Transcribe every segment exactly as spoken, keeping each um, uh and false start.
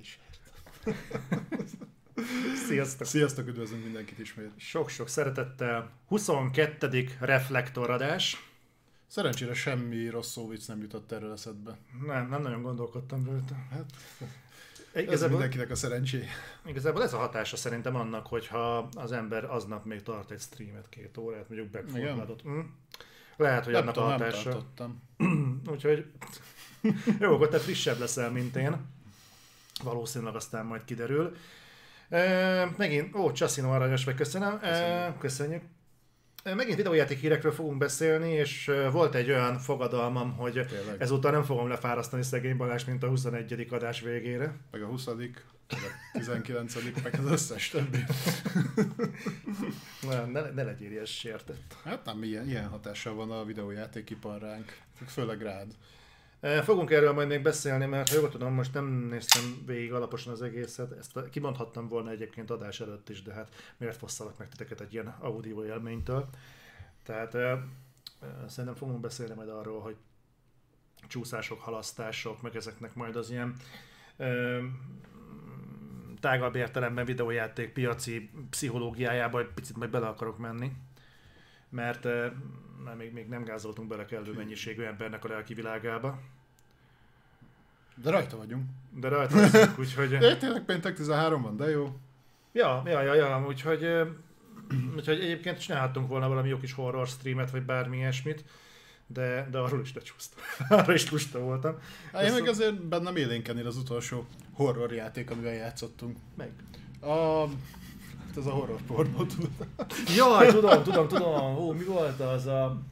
is. Sziasztok! Sziasztok, üdvözlünk mindenkit ismét. Sok-sok szeretettel. huszonkettedik reflektoradás. Szerencsére semmi rossz szó vicc nem jutott erről eszedbe. Nem, nem nagyon gondolkodtam rajta. Hát, ez mindenkinek a szerencséje. Igazából ez a hatása szerintem annak, hogyha az ember aznap még tart egy streamet két órát, mondjuk backformádot. Mm. Lehet, hogy nem annak a hatása. Nem tartottam. Úgyhogy jó, akkor te frissebb leszel, mint én. Valószínűleg aztán majd kiderül. E, megint, ó, Csaszino aranyos vagy, köszönöm. E, köszönjük. E, megint videójáték hírekről fogunk beszélni, és volt egy olyan fogadalmam, hogy tényleg ezúttal nem fogom lefárasztani szegény Balázs, mint a huszonegyedik adás végére. Meg a huszadik, meg a tizenkilencedik, meg az összes többi. Na, ne, ne legyél ilyen sértett. Hát nem, ilyen, ilyen hatással van a videójátékipar ránk, főleg rád. Fogunk erről majd még beszélni, mert ha jól tudom, most nem néztem végig alaposan az egészet. Ezt kimondhattam volna egyébként adás előtt is, de hát miért fosszalak meg titeket egy ilyen audio élménytől. Tehát eh, szerintem fogunk beszélni majd arról, hogy csúszások, halasztások, meg ezeknek majd az ilyen eh, tágabb értelemben videójáték piaci pszichológiájába egy picit majd bele akarok menni. Mert eh, már még, még nem gázoltunk bele kellő mennyiségű embernek a lelki világába. De rajta vagyunk. De rajta vagyunk, úgyhogy... Én tényleg péntek tizenhárom van, de jó. Ja, ja, ja, ja, úgyhogy, úgyhogy egyébként csinálhattunk volna valami jó kis horror streamet, vagy bármi ilyesmit, de, de arról is lecsúsztam. Arról is lusta voltam. Hát, én meg azért bennem élénkenél az utolsó horror játék, amivel játszottunk. Meg? A... Hát ez a horror pornó, tudod? Jaj, tudom, tudom, tudom. Hú, mi volt az a...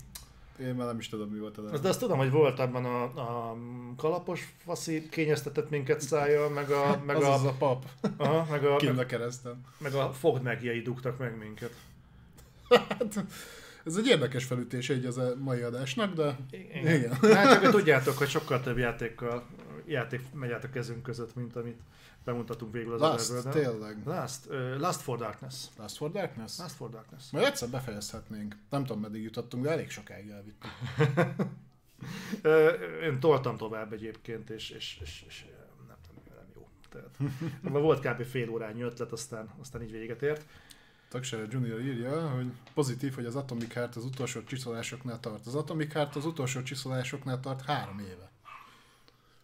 Én már nem is tudom, mi volt az. De azt tudom, hogy volt abban a, a kalapos faszi kényeztetett minket szájjal, meg a... Meg az a, az a pap. Aha, meg a... Kint a keresztem. Meg a fogd megjei dugtak meg minket. Hát, ez egy érdekes felütés egy az a mai adásnak, de... Igen. Igen. Hát csak hogy tudjátok, hogy sokkal több játékkal játék megy át a kezünk között, mint amit bemutatunk végül az Last, adásból, de... tényleg. Last, uh, Last for Darkness. Last for Darkness? Last for Darkness. Majd egyszer befejezhetnénk. Nem tudom, meddig jutottunk, de elég sokáig elvittünk. Én toltam tovább egyébként, és, és, és, és nem tudom, nem jó. Tehát, volt kb. Fél órányi ötlet, aztán, aztán így véget ért. Taksere Junior írja, hogy pozitív, hogy az Atomic Heart az utolsó csiszolásoknál tart. Az Atomic Heart az utolsó csiszolásoknál tart három éve.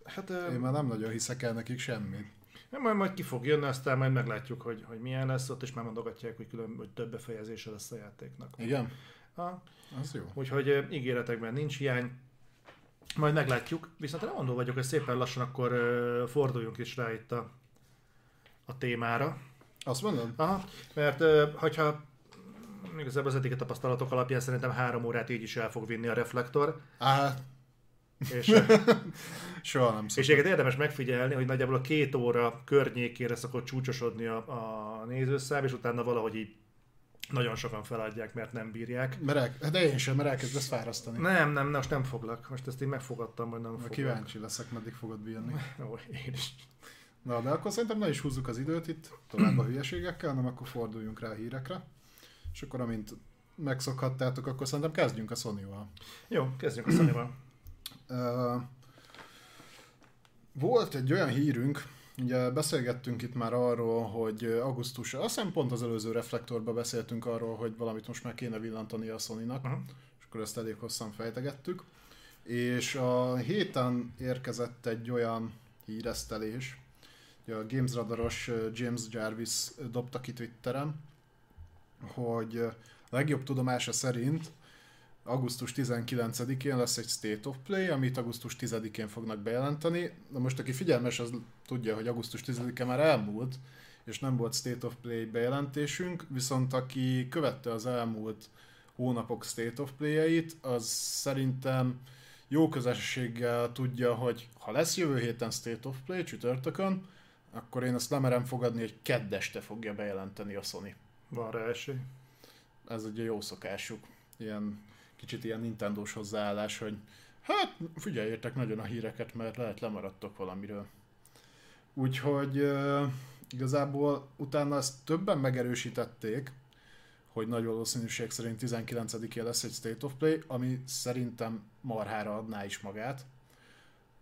Hát, Én már nem nagyon hiszek el nekik semmit. Majd, majd ki fog jönni, aztán majd meglátjuk, hogy, hogy milyen lesz ott, és már mondogatják, hogy, külön, hogy több befejezése lesz a játéknak. Igen? Ha. Az jó. Úgyhogy ígéretekben nincs hiány. Majd meglátjuk. Viszont nem mondó vagyok, hogy szépen lassan akkor forduljunk is rá itt a, a témára. Azt mondod? Aha, mert hogyha igazából az eddigi tapasztalatok alapján szerintem három órát így is el fog vinni a reflektor. Aha. És, soha nem és egyébként érdemes megfigyelni, hogy nagyjából a két óra környékére szokott csúcsosodni a, a nézőszám, és utána valahogy így nagyon sokan feladják, mert nem bírják. Merek, de én sem, mert elkezdesz fárasztani. Nem, nem, most nem foglak. Most ezt én megfogadtam, hogy nem foglak. Kíváncsi leszek, meddig fogod bírni. Ó, én is. Na, de akkor szerintem ne is húzzuk az időt itt tovább a hülyeségekkel, hanem akkor forduljunk rá a hírekre. És akkor amint megszokhattátok, akkor szerintem kezdjünk a Sony-val. Jó, kezdjünk a Sony-val. Uh, volt egy olyan hírünk, ugye beszélgettünk itt már arról, hogy augusztus, azt hiszem pont az előző reflektorban beszéltünk arról, hogy valamit most már kéne villantani a Sony-nak, uh-huh. és akkor ezt elég hosszan fejtegettük, és a héten érkezett egy olyan híresztelés, ugye a Games Radaros James Jarvis dobta ki Twitteren, hogy a legjobb tudomása szerint augusztus tizenkilencedikén lesz egy State of Play, amit augusztus tizedikén fognak bejelenteni. Na most aki figyelmes, az tudja, hogy augusztus tizedike már elmúlt, és nem volt State of Play bejelentésünk, viszont aki követte az elmúlt hónapok State of Play-eit, az szerintem jó közösséggel tudja, hogy ha lesz jövő héten State of Play csütörtökön, akkor én azt lemerem fogadni, hogy kedd este fogja bejelenteni a Sony. Van rá esély? Ez ugye jó szokásuk. Ilyen kicsit ilyen Nintendós hozzáállás, hogy hát figyeljétek nagyon a híreket, mert lehet lemaradtok valamiről. Úgyhogy uh, igazából utána ezt többen megerősítették, hogy nagy valószínűség szerint tizenkilencedikén lesz egy State of Play, ami szerintem marhára adná is magát.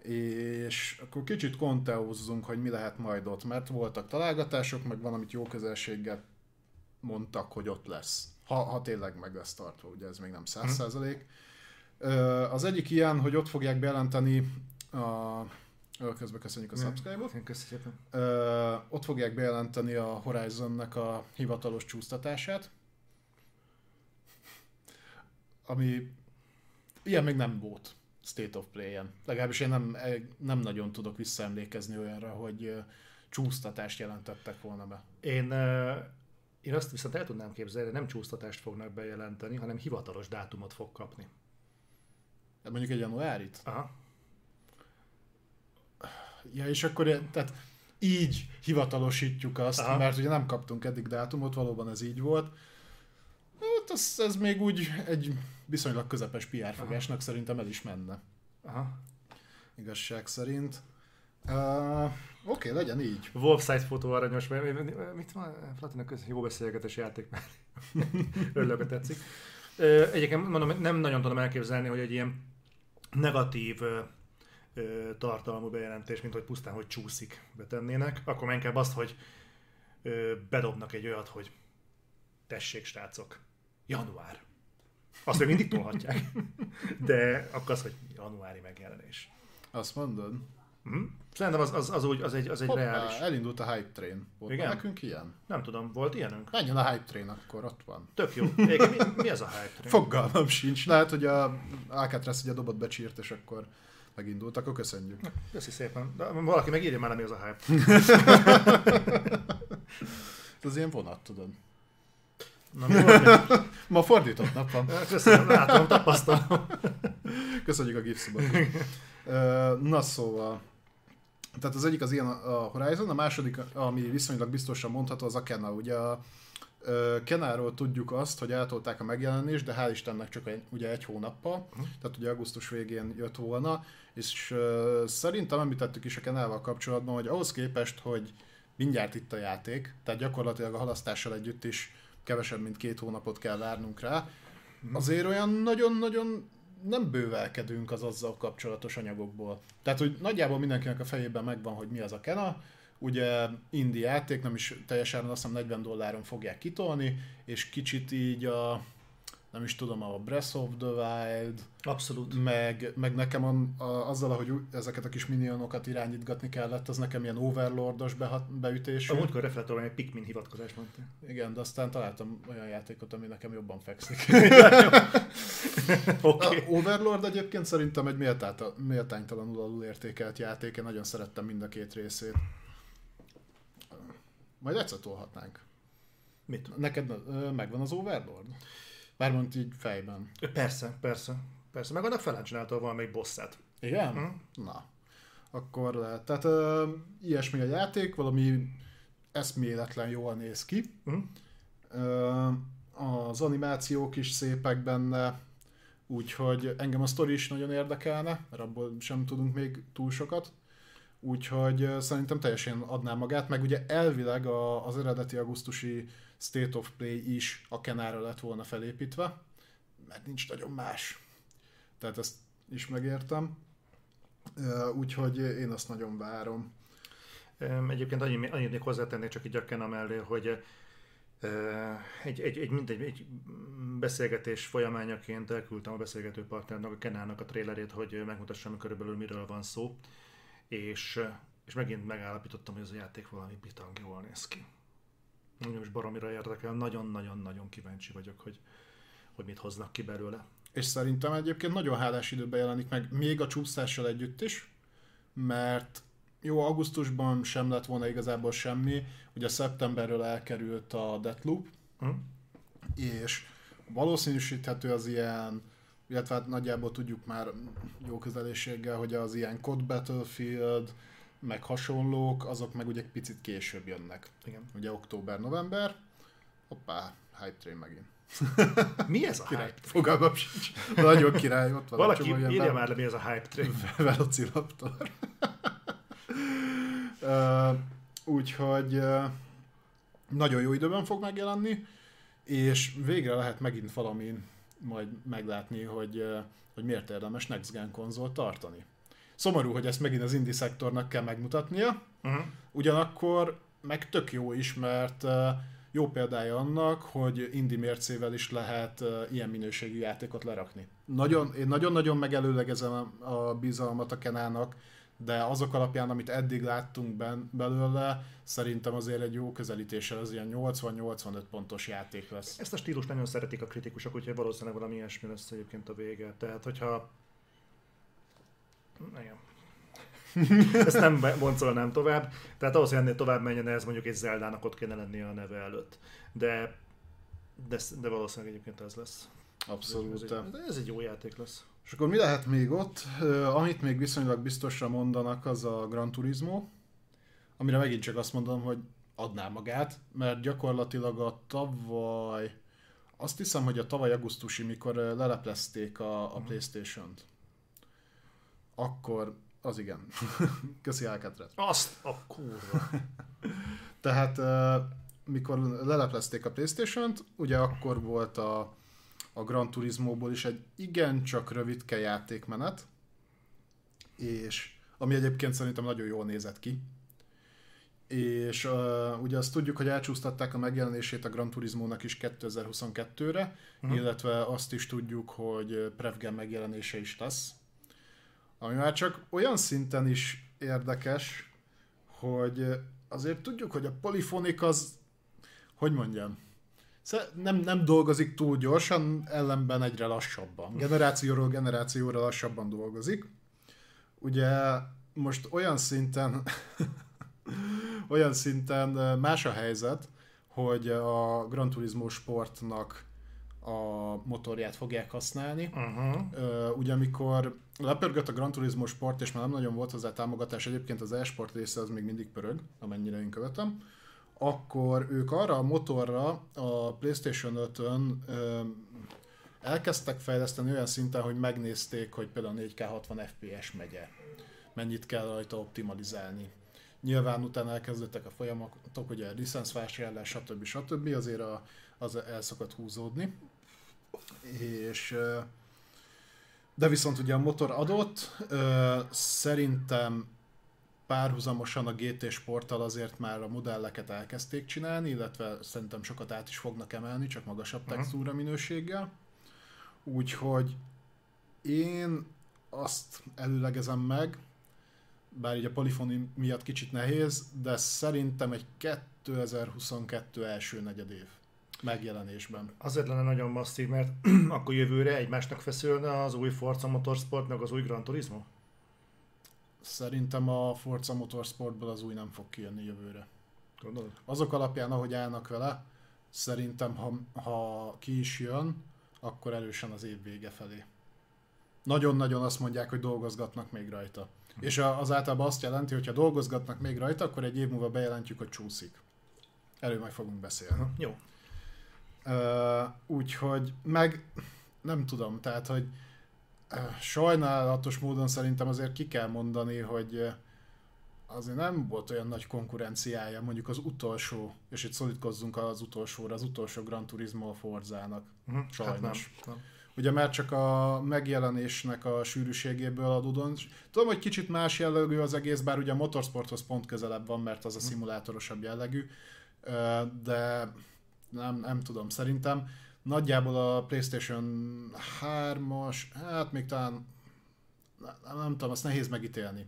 És akkor kicsit konteózzunk, hogy mi lehet majd ott, mert voltak találgatások, meg van, amit jó közelséggel mondtak, hogy ott lesz. Ha, ha tényleg meg lesz tartva, ugye ez még nem száz százalék. Az egyik ilyen, hogy ott fogják bejelenteni a... Közben köszönjük a subscribe-ot. Ott fogják bejelenteni a Horizonnak a hivatalos csúsztatását. Ami... Ilyen még nem volt State of Play-en. Legalábbis én nem, nem nagyon tudok visszaemlékezni olyanra, hogy csúsztatást jelentettek volna be. Én... Én azt viszont el tudnám képzelni, hogy nem csúsztatást fognak bejelenteni, hanem hivatalos dátumot fog kapni. De mondjuk egy januárit? Aha. Ja, és akkor tehát így hivatalosítjuk azt, aha, mert ugye nem kaptunk eddig dátumot, valóban ez így volt. Hát ez, ez még úgy egy viszonylag közepes pé er fogásnak szerintem el is menne. Aha. Igazság szerint. Uh, Oké, okay, legyen így. Wolfside fotó aranyos, mit van? Flatinak között jó beszélgetés játék, mert örülök, tetszik. Egyébként mondom, nem nagyon tudom elképzelni, hogy egy ilyen negatív tartalmú bejelentés, mint hogy pusztán, hogy csúszik, betennének. Akkor inkább azt, hogy bedobnak egy olyat, hogy tessék, srácok, január. Azt még mindig tolhatják, de akkor az, hogy januári megjelenés. Azt mondod? Mm-hmm. Szerintem az, az, az, úgy, az egy, az egy hoppá, reális. Elindult a hype train. Volt nekünk ilyen? Nem tudom, volt ilyenünk? Menjen a hype train, akkor ott van. Tök jó. Ége, mi, mi az a hype train? Fogalmam sincs. Lehet, hogy a Alcatraz ugye dobot becsírt, és akkor megindult. Akkor köszönjük. Köszi szépen. De valaki megírja már, mi az a hype. Ez ilyen vonat, tudod. Na, mi volt? Ma fordított nap van. Köszönöm, látom, tapasztalom. Köszönjük a gipszibat. Na szóval, tehát az egyik az ilyen a Horizon, a második, ami viszonylag biztosan mondható, az a Kena. Ugye a Kenáról tudjuk azt, hogy eltolták a megjelenést, de hál' Istennek csak egy, ugye egy hónappal, tehát ugye augusztus végén jött volna, és szerintem említettük is a Kenával kapcsolatban, hogy ahhoz képest, hogy mindjárt itt a játék, tehát gyakorlatilag a halasztással együtt is kevesebb, mint két hónapot kell várnunk rá, azért olyan nagyon-nagyon nem bővelkedünk az azzal kapcsolatos anyagokból. Tehát, hogy nagyjából mindenkinek a fejében megvan, hogy mi az a Kena. Ugye indie játék, nem is teljesen, azt hiszem negyven dolláron fogják kitolni, és kicsit így a, nem is tudom, a Breath of the Wild, abszolút. Meg, meg nekem a, a, azzal, ahogy ezeket a kis minionokat irányítgatni kellett, az nekem ilyen overlordos behat, beütésű. A múltkor reflektorban egy Pikmin hivatkozás mondta. Igen, de aztán találtam olyan játékot, ami nekem jobban fekszik. Okay. Overlord egyébként szerintem egy méltá- méltánytalanul alul értékelt játék, én nagyon szerettem mind a két részét. Majd egyszer tolhatnánk. Mit? Neked megvan az Overlord? Bármint így fejben. Persze, persze. persze. Meg annak felán csináltál valamelyik bosszát. Igen? Hm? Na. Akkor lehet. Tehát ö, ilyesmi a játék, valami eszméletlen jól néz ki. Hm? Ö, az animációk is szépek benne, úgyhogy engem a sztori is nagyon érdekelne, mert abból sem tudunk még túl sokat. Úgyhogy szerintem teljesen adná magát, meg ugye elvileg a, az eredeti augusztusi State of Play is a Kenára lett volna felépítve, mert nincs nagyon más. Tehát ezt is megértem. Úgyhogy én azt nagyon várom. Egyébként annyit annyi még hozzátennék csak így a Kena mellé, hogy egy, egy, egy, mindegy, egy beszélgetés folyamányaként elküldtem a beszélgető partnernak, a Kenának a trailerét, hogy megmutassam körülbelül miről van szó. És, és megint megállapítottam, hogy ez a játék valami bitang jól néz ki. Nagyon is baromira érdekel, nagyon-nagyon-nagyon kíváncsi vagyok, hogy, hogy mit hoznak ki belőle. És szerintem egyébként nagyon hálás időben jelenik meg, még a csúszással együtt is, mert jó, augusztusban sem lett volna igazából semmi, ugye szeptemberről elkerült a Deathloop, hm? És valószínűsíthető az ilyen, illetve hát nagyjából tudjuk már jó közelséggel, hogy az ilyen cé o dé Battlefield, meg hasonlók, azok meg ugye picit később jönnek. Igen. Ugye október-november, hoppá, hype train megint. Mi ez a király? Hype train? Fogalmam sincs. Nagyon király, ott van. Valaki csomó, írja nem... már le, mi ez a hype train. Velociraptor. uh, úgyhogy uh, nagyon jó időben fog megjelenni, és végre lehet megint valamin majd meglátni, hogy, uh, hogy miért érdemes Next Gen konzolt tartani. Szomorú, hogy ezt megint az indie szektornak kell megmutatnia, uh-huh. ugyanakkor meg tök jó is, mert jó példája annak, hogy indie mércével is lehet ilyen minőségű játékot lerakni. Nagyon, én nagyon-nagyon megelőlegezem a bizalmat a Kenának, de azok alapján, amit eddig láttunk ben, belőle, szerintem azért egy jó közelítéssel az ilyen nyolcvan-nyolcvanöt pontos játék lesz. Ezt a stílust nagyon szeretik a kritikusok, úgyhogy valószínűleg valami ilyesmi lesz egyébként a vége. Tehát, hogyha... Igen. Ezt nem boncolnám tovább. Tehát ahhoz, hogy ennél tovább menjen, ez mondjuk egy Zeldának ott kéne lennie a neve előtt. De, de, de valószínűleg egyébként ez lesz. Abszolút. Ez egy, de ez egy jó játék lesz. És akkor mi lehet még ott? Amit még viszonylag biztosra mondanak, az a Gran Turismo, amire megint csak azt mondom, hogy adná magát, mert gyakorlatilag a tavaly, azt hiszem, hogy a tavaly augusztusi, mikor leleplezték a, a PlayStation-t, akkor az igen. Köszi Alcatraz. Azt a kurva. Tehát mikor leleplezték a PlayStation-t, ugye akkor volt a a Gran Turismóból is egy igencsak rövidke játékmenet, és ami egyébként szerintem nagyon jól nézett ki. És uh, ugye azt tudjuk, hogy elcsúsztatták a megjelenését a Gran Turismónak is kétezer-huszonkettőre, uh-huh. illetve azt is tudjuk, hogy Prevgen megjelenése is lesz. Ami már csak olyan szinten is érdekes, hogy azért tudjuk, hogy a Polyphonic az, hogy mondjam, Nem, nem dolgozik túl gyorsan, ellenben egyre lassabban. Generációról generációra lassabban dolgozik. Ugye most olyan szinten olyan szinten más a helyzet, hogy a Gran Turismo sportnak a motorját fogják használni. Uh-huh. Ugye amikor lepörgött a Gran Turismo sport, és már nem nagyon volt hozzá támogatás, egyébként az e-sport része az még mindig pörög, amennyire én követem, akkor ők arra a motorra a PlayStation ötön ö, elkezdtek fejleszteni olyan szinten, hogy megnézték, hogy például négy ká hatvan ef pé es megye. Mennyit kell rajta optimalizálni. Nyilván utána elkezdődtek a folyamatok, ugye a licencvásárlás, stb. stb. Azért a, az el szokott húzódni. És, de viszont ugye a motor adott, ö, szerintem párhuzamosan a gé té sporttal azért már a modelleket elkezdték csinálni, illetve szerintem sokat át is fognak emelni, csak magasabb textúra minőséggel. Úgyhogy én azt előlegezem meg, bár így a Polyphony miatt kicsit nehéz, de szerintem egy kétezer-huszonkettő első negyed év megjelenésben. Azért lenne nagyon masszív, mert akkor jövőre egymásnak feszülne az új Forza Motorsport, meg az új Gran Turismo? Szerintem a Forza Motorsportból az új nem fog kijönni jövőre. Gondolod? Azok alapján, ahogy állnak vele, szerintem ha, ha ki is jön, akkor erősen az év vége felé. Nagyon-nagyon azt mondják, hogy dolgozgatnak még rajta. Hm. És az általában azt jelenti, hogy ha dolgozgatnak még rajta, akkor egy év múlva bejelentjük, hogy csúszik. Erről majd fogunk beszélni. Hm. Jó. Uh, úgyhogy meg nem tudom, tehát hogy sajnálatos módon szerintem azért ki kell mondani, hogy azért nem volt olyan nagy konkurenciája, mondjuk az utolsó, és itt szorítkozzunk az utolsóra, az utolsó Gran Turismo a Forzának, uh-huh. sajnos. Hát nem, nem. Ugye már csak a megjelenésnek a sűrűségéből adódóan, tudom, hogy kicsit más jellegű az egész, bár ugye a motorsporthoz pont közelebb van, mert az a szimulátorosabb jellegű, de nem, nem tudom, szerintem nagyjából a PlayStation hármas, hát még talán, nem, nem tudom, azt nehéz megítélni.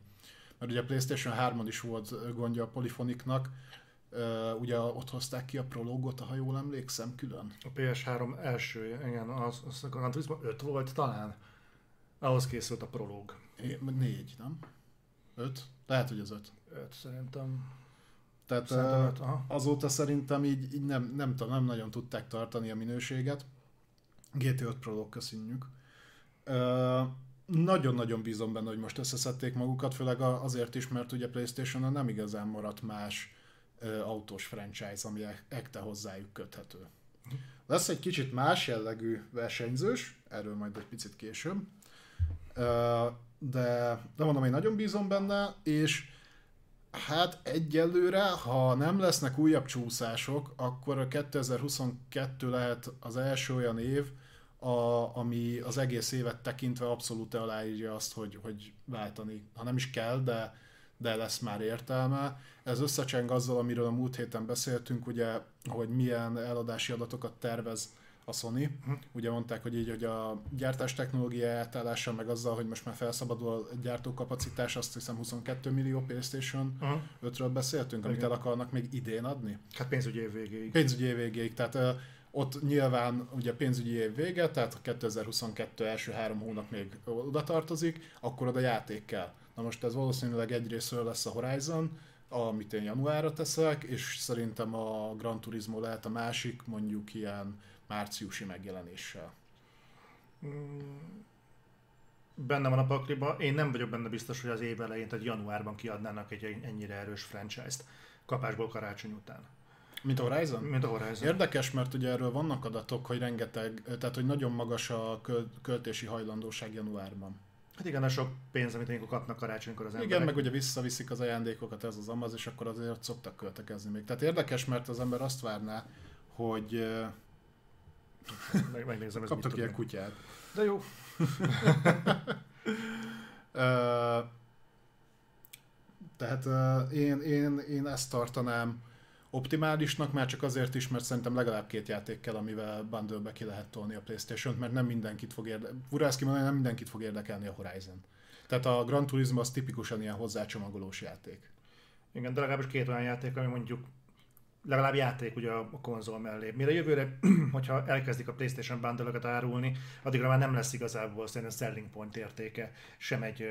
Mert ugye a PlayStation hármon is volt gondja a Polyphonicnak, ugye ott hozták ki a prológot, ha jól emlékszem, külön. A pé es három első, igen, az, az, az öt volt talán, ahhoz készült a prológ. négy, nem? öt? Lehet, hogy az öt. öt szerintem. Tehát szerintem, azóta szerintem így, így nem, nem, tudom, nem nagyon tudták tartani a minőséget. gé té öt Pro-log köszönjük. Nagyon-nagyon bízom benne, hogy most összeszedték magukat, főleg azért is, mert ugye PlayStation-on nem igazán maradt más ö, autós franchise, ami ekte hozzájuk köthető. Lesz egy kicsit más jellegű versenyzős, erről majd egy picit később, ö, de, de mondom, én nagyon bízom benne, és hát egyelőre, ha nem lesznek újabb csúszások, akkor a kétezer-huszonkettő lehet az első olyan év, a, ami az egész évet tekintve abszolút aláírja azt, hogy, hogy váltani. Ha nem is kell, de, de lesz már értelme. Ez összecseng azzal, amiről a múlt héten beszéltünk, ugye, hogy milyen eladási adatokat tervez a Sony. Ugye mondták, hogy így, hogy a gyártás technológia eltállása, meg azzal, hogy most már felszabadul a gyártókapacitás, azt hiszem huszonkettő millió PlayStation uh-huh. ötről beszéltünk, amit el akarnak még idén adni. Hát pénzügyi év végéig. Pénzügyi év végéig, tehát uh, ott nyilván ugye pénzügyi év vége, tehát kétezer-huszonkettő első három hónap még oda tartozik, akkor oda játék kell. Na most ez valószínűleg egyrésztről lesz a Horizon, amit én januárra teszek, és szerintem a Gran Turismo lehet a másik, mondjuk ilyen márciusi megjelenéssel. Benne van a pakliba. Én nem vagyok benne biztos, hogy az év elején, tehát januárban kiadnának egy ennyire erős franchise-t kapásból karácsony után. Mint a Horizon? Mint a Horizon. Érdekes, mert ugye erről vannak adatok, hogy rengeteg, tehát hogy nagyon magas a költési hajlandóság januárban. Hát igen, a sok pénz, amit ilyenkor kapnak karácsonykor az emberek. Igen, meg ugye visszaviszik az ajándékokat, ez az amaz, és akkor azért szoktak költekezni még. Tehát érdekes, mert az ember azt várná, hogy... Meg, megnézem, ez kaptak ilyen kutyát. De jó. uh, tehát uh, én, én, én ezt tartanám optimálisnak, már csak azért is, mert szerintem legalább két játék kell, amivel bundle-be ki lehet tolni a PlayStation-t, mert nem mindenkit fog érdekelni. Urászki mondani, nem mindenkit fog érdekelni a Horizon. Tehát a Gran Turismo az tipikusan ilyen hozzácsomagolós játék. Igen, de legalábbis két olyan játék, ami mondjuk legalább játék ugye a konzol mellé. Mire jövőre, hogyha elkezdik a PlayStation bundle-öket árulni, addigra már nem lesz igazából szerintem selling point értéke, sem egy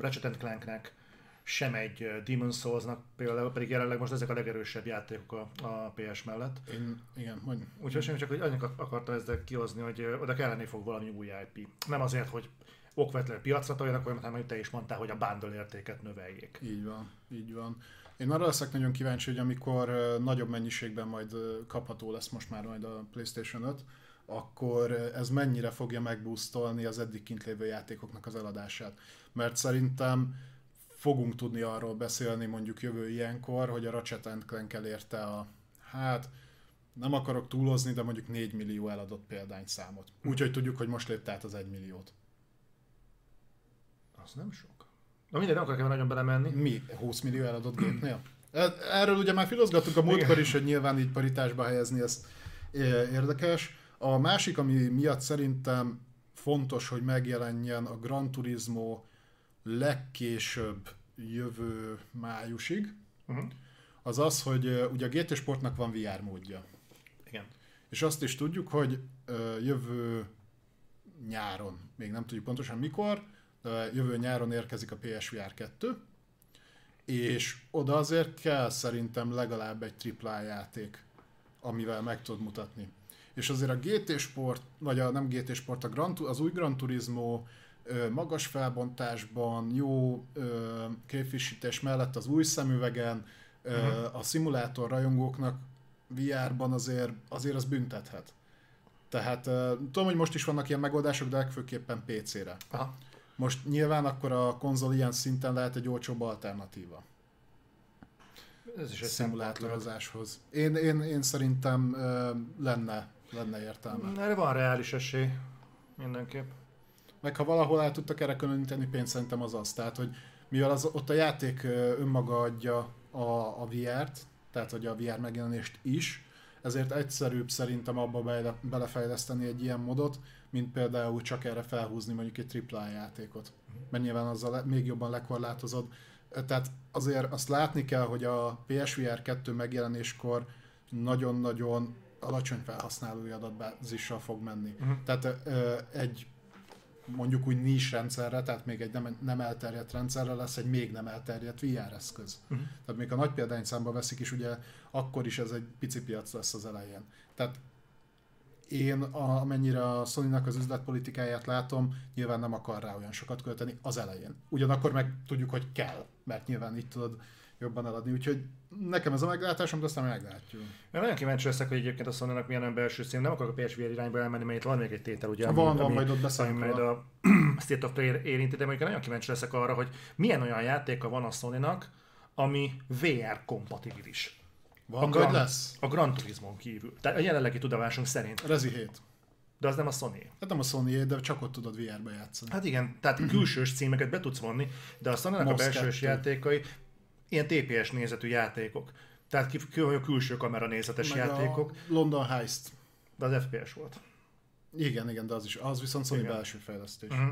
Ratchet and Clanknek, sem egy Demon's Souls-nak például, pedig jelenleg most ezek a legerősebb játékok a, a pé es mellett. Én, igen, mondjuk. Úgyhogy sem csak, hogy annyit akartam ezzel kihozni, hogy oda kellene fog valami új i pé. Nem azért, hogy okvetlenül piacra találjanak, olyan, hanem te is mondtál, hogy a bundle értéket növeljék. Így van, így van. Én arra leszek nagyon kíváncsi, hogy amikor nagyobb mennyiségben majd kapható lesz most már majd a PlayStation öt, akkor ez mennyire fogja megboostolni az eddig kint lévő játékoknak az eladását. Mert szerintem fogunk tudni arról beszélni mondjuk jövő ilyenkor, hogy a Ratchet and Clank elérte a, hát nem akarok túlozni, de mondjuk négy millió eladott példányszámot. Úgyhogy tudjuk, hogy most lépte át az egy milliót. Az nem sok. Na mindegy, nem akarok nagyon belemenni. Mi? húsz millió eladott gépnél? Erről ugye már filozgattuk a múltkor is, hogy nyilván így paritásba helyezni, ez érdekes. A másik, ami miatt szerintem fontos, hogy megjelenjen a Gran Turismo legkésőbb jövő májusig, uh-huh. az az, hogy ugye a gé té Sportnak van vé er módja. Igen. És azt is tudjuk, hogy jövő nyáron, még nem tudjuk pontosan mikor, de jövő nyáron érkezik a pé es vé er kettő, és oda azért kell szerintem legalább egy á á á játék, amivel meg tud mutatni. És azért a gé té Sport, vagy a, nem gé té Sport, a Gran, az új Gran Turismo magas felbontásban, jó ö, képvisítés mellett az új szemüvegen, ö, uh-huh. a szimulátor rajongóknak vé er-ban azért, azért az büntethet. Tehát ö, tudom, hogy most is vannak ilyen megoldások, de legfőképpen pé cére. Aha. Most nyilván akkor a konzol ilyen szinten lehet egy olcsóbb alternatíva. Ez is egy szimulátorozáshoz. Én, én, én szerintem ö, lenne, lenne értelme. Erre van reális esély mindenképp. Meg ha valahol el tudtak erre különíteni pénzt, szerintem az az. Tehát, hogy mivel az, ott a játék önmaga adja a, a vé er-t, tehát hogy a vé er megjelenést is, ezért egyszerűbb szerintem abba bele, belefejleszteni egy ilyen modot, mint például csak erre felhúzni mondjuk egy á á á játékot. Mert nyilván azzal le, még jobban lekorlátozod. Tehát azért azt látni kell, hogy a pé es vé er kettő megjelenéskor nagyon-nagyon alacsony felhasználói adatbázissal fog menni. Uh-huh. Tehát egy mondjuk úgy nis rendszerre, tehát még egy nem, nem elterjedt rendszerre lesz egy még nem elterjedt vé er eszköz. Uh-huh. Tehát még a nagy példányszámba veszik is, ugye akkor is ez egy pici piac lesz az elején. Tehát én amennyire a Sony-nak az üzletpolitikáját látom, nyilván nem akar rá olyan sokat költeni az elején. Ugyanakkor meg tudjuk, hogy kell, mert nyilván így tudod jobban eladni. Úgyhogy nekem ez a meglátásom, de aztán meglátjuk. Én nagyon kíváncsi leszek, hogy egyébként a Sony-nak milyen belső szín. Nem akarok a pé es vé er irányba elmenni, mert itt van még egy tétel, ugye? Van, ami, van, majd ott beszélünk. Majd a State of Play érinti, de mondjuk nagyon kíváncsi leszek arra, hogy milyen olyan játéka van a Sony-nak, ami vé er-kompatibilis. Van, a Gran, lesz? A Gran Turismon kívül. Tehát a jelenlegi tudásunk szerint. Rezi hét. De az nem a Sony. Hát nem a Sony, de csak ott tudod vé er-be játszani. Hát igen, tehát külsős címeket be tudsz vonni, de a Sony-nak a belsős játékai ilyen té pé es nézetű játékok. Tehát a külső kamera nézetes meg játékok. A London Heist. De az ef pé es volt. Igen, igen, de az is. Az viszont Sony igen. Belső fejlesztés. Uh-huh.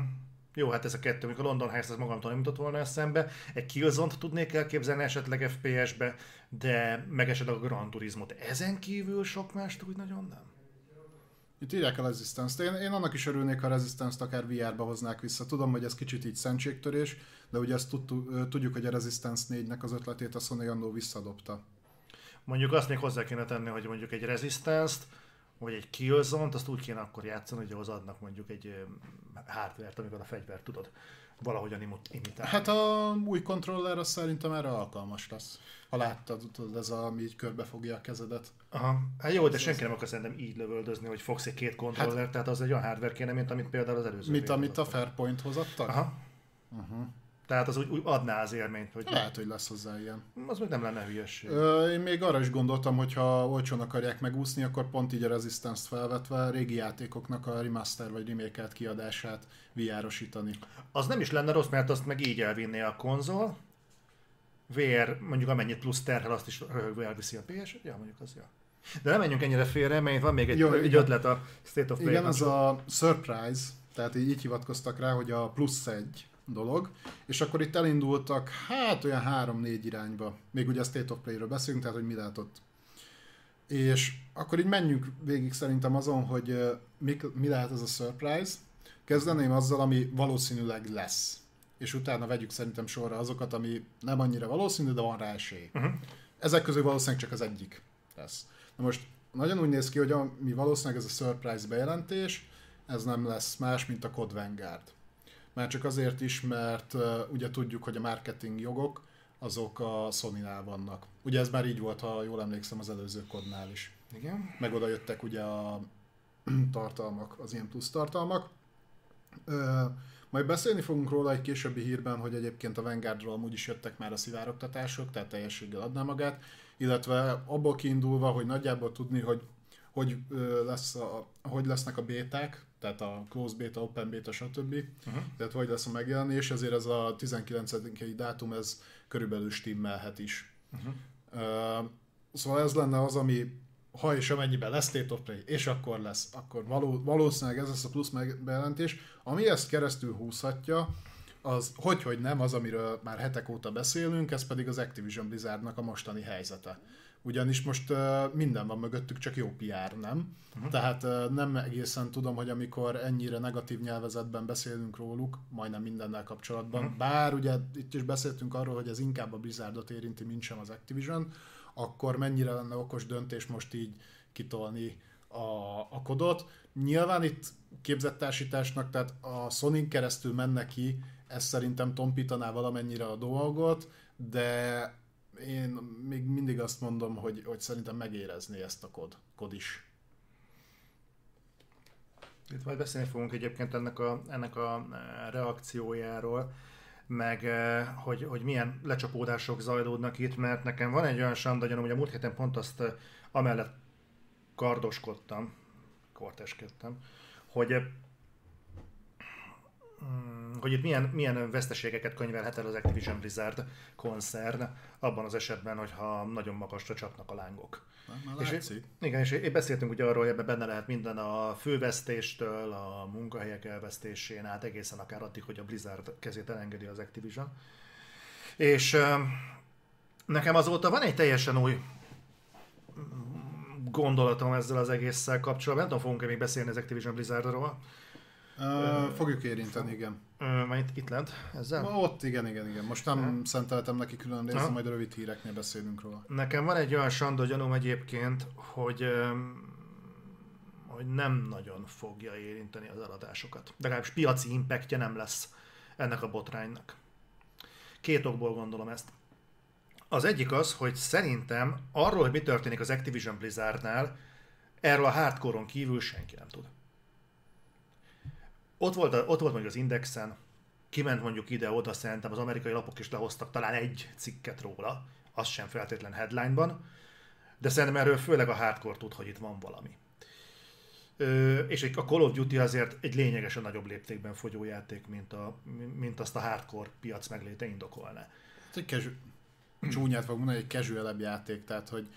Jó, hát ez a kettő, amikor London Heist, ez magamtól nem jutott volna eszembe. Egy Killzone-t tudnék elképzelni esetleg ef pé es-be, de meg esetleg a Gran Turismo-t. Ezen kívül sok mást úgy nagyon nem. Itt írják a Resistance-t. Én, én annak is örülnék, ha a Resistance-t akár vé er-be hoznák vissza. Tudom, hogy ez kicsit így szentségtörés, de ugye azt tudtuk, tudjuk, hogy a Resistance négynek az ötletét a Sony annól visszadobta. Mondjuk azt még hozzá kéne tenni, hogy mondjuk egy Resistance-t, vagy egy Killzone-t, azt úgy kéne akkor játszani, hogy ahhoz adnak mondjuk egy hardware-t, amikor a fegyvert tudod valahogyan imitálni. Hát a új kontroller az szerintem erre alkalmas lesz. Ha láttad, tudod, ez a, ami így körbefogja a kezedet. Aha. Hát jó, de senki nem akar szerintem így lövöldözni, hogy fogsz egy két kontrollert, hát, tehát az egy olyan hardware kéne, mint amit például az előző. Mit, amit a Fairpoint-hoz adtak? Aha. Uh-huh. Tehát az úgy, úgy adná az élményt, hogy... Lehet, hogy lesz hozzá ilyen. Az még nem lenne hülyesség. Ö, én még arra is gondoltam, hogy ha olcsón akarják megúszni, akkor pont így a Resistance-t felvetve régi játékoknak a remaster vagy remake-elt kiadását vé er-osítani. Az nem is lenne rossz, mert azt meg így elvinné a konzol. vé er mondjuk amennyit plusz terhel, azt is röhögve elviszi a pé es-et. Ja, mondjuk az, ja. De nem menjünk ennyire félre, mert van még egy, Jó, egy ötlet a State of Play. Igen, az a Surprise, tehát így hivatkoztak rá, hogy a plusz egy dolog, és akkor itt elindultak hát olyan három-négy irányba. Még ugye a State of Play-ről beszélünk, tehát hogy mi látott. És akkor így menjünk végig szerintem azon, hogy mi, mi lehet ez a Surprise. Kezdeném azzal, ami valószínűleg lesz. És utána vegyük szerintem sorra azokat, ami nem annyira valószínű, de van rá esély. Uh-huh. Ezek közül valószínűleg csak az egyik lesz. Na most nagyon úgy néz ki, hogy ami valószínűleg ez a Surprise bejelentés, ez nem lesz más, mint a Code Vanguard. Már csak azért is, mert uh, ugye tudjuk, hogy a marketing jogok azok a Sony-nál vannak. Ugye ez már így volt, ha jól emlékszem, az előző kodnál is. Igen. Meg oda jöttek ugye a tartalmak, az ilyen plusz tartalmak. Uh, majd beszélni fogunk róla egy későbbi hírben, hogy egyébként a Vanguardról amúgy is jöttek már a szivárogtatások, tehát teljességgel adná magát, illetve abból kiindulva, hogy nagyjából tudni, hogy hogy, uh, lesz a, hogy lesznek a béták, tehát a close beta, open beta, stb. Uh-huh. Tehát hogy lesz a megjelenés, ezért ez a tizenkilencedikei dátum, ez körülbelül stimmelhet is. Uh-huh. Uh, szóval ez lenne az, ami ha és amennyiben lesz State of Play, és akkor lesz, akkor való, valószínűleg ez lesz a plusz bejelentés. Ami ezt keresztül húzhatja, az hogyhogy nem, az amiről már hetek óta beszélünk, ez pedig az Activision Blizzardnak a mostani helyzete. Ugyanis most uh, minden van mögöttük, csak jó pé er, nem? Uh-huh. Tehát uh, nem egészen tudom, hogy amikor ennyire negatív nyelvezetben beszélünk róluk, majdnem mindennel kapcsolatban, uh-huh. bár ugye itt is beszéltünk arról, hogy ez inkább a Blizzardot érinti, mint sem az Activision, akkor mennyire lenne okos döntés most így kitolni a, a kodot. Nyilván itt képzettársításnak, tehát a Sony keresztül menne ki, ez szerintem tompítaná valamennyire a dolgot, de... Én még mindig azt mondom, hogy, hogy szerintem megérezné ezt a kod, kod is. Itt majd beszélni fogunk egyébként ennek a, ennek a reakciójáról, meg hogy, hogy milyen lecsapódások zajlódnak itt, mert nekem van egy olyan sandagyanom, hogy a múlt héten pont azt amellett kardoskodtam, korteskedtem, hogy, hogy itt milyen, milyen veszteségeket könyvelhet el az Activision Blizzard koncern abban az esetben, hogyha nagyon magasra csapnak a lángok. Már és látszik. Igen, és én beszéltünk ugye arról, hogy ebben benne lehet minden a fővesztéstől, a munkahelyek elvesztésén át egészen akár addig, hogy a Blizzard kezét elengedi az Activision. És nekem azóta van egy teljesen új gondolatom ezzel az egésszel kapcsolatban. Nem tudom, fogunk-e még beszélni az Activision Blizzardról. Uh, fogjuk érinteni, uh, igen. Uh, már itt, itt lent ezzel? Ma ott, igen, igen, igen. Most nem uh. szenteltem neki külön részt, uh. majd rövid híreknél beszélünk róla. Nekem van egy olyan sandó gyanúm egyébként, hogy, hogy nem nagyon fogja érinteni az eladásokat. De legalábbis piaci impactja nem lesz ennek a botránynak. Két okból gondolom ezt. Az egyik az, hogy szerintem arról, hogy mi történik az Activision Blizzardnál, erről a hardcore-on kívül senki nem tud. Ott volt, ott volt mondjuk az Indexen, kiment mondjuk ide-oda, szerintem az amerikai lapok is lehoztak talán egy cikket róla, az sem feltétlen headline-ban, de szerintem erről főleg a hardcore tud, hogy itt van valami. és a Call of Duty azért egy lényegesen nagyobb léptékben fogyó játék, mint, a, mint azt a hardcore piac megléte indokolná. Ez egy casual, csúnyát fog mondani, egy casual-ebb játék, tehát hogy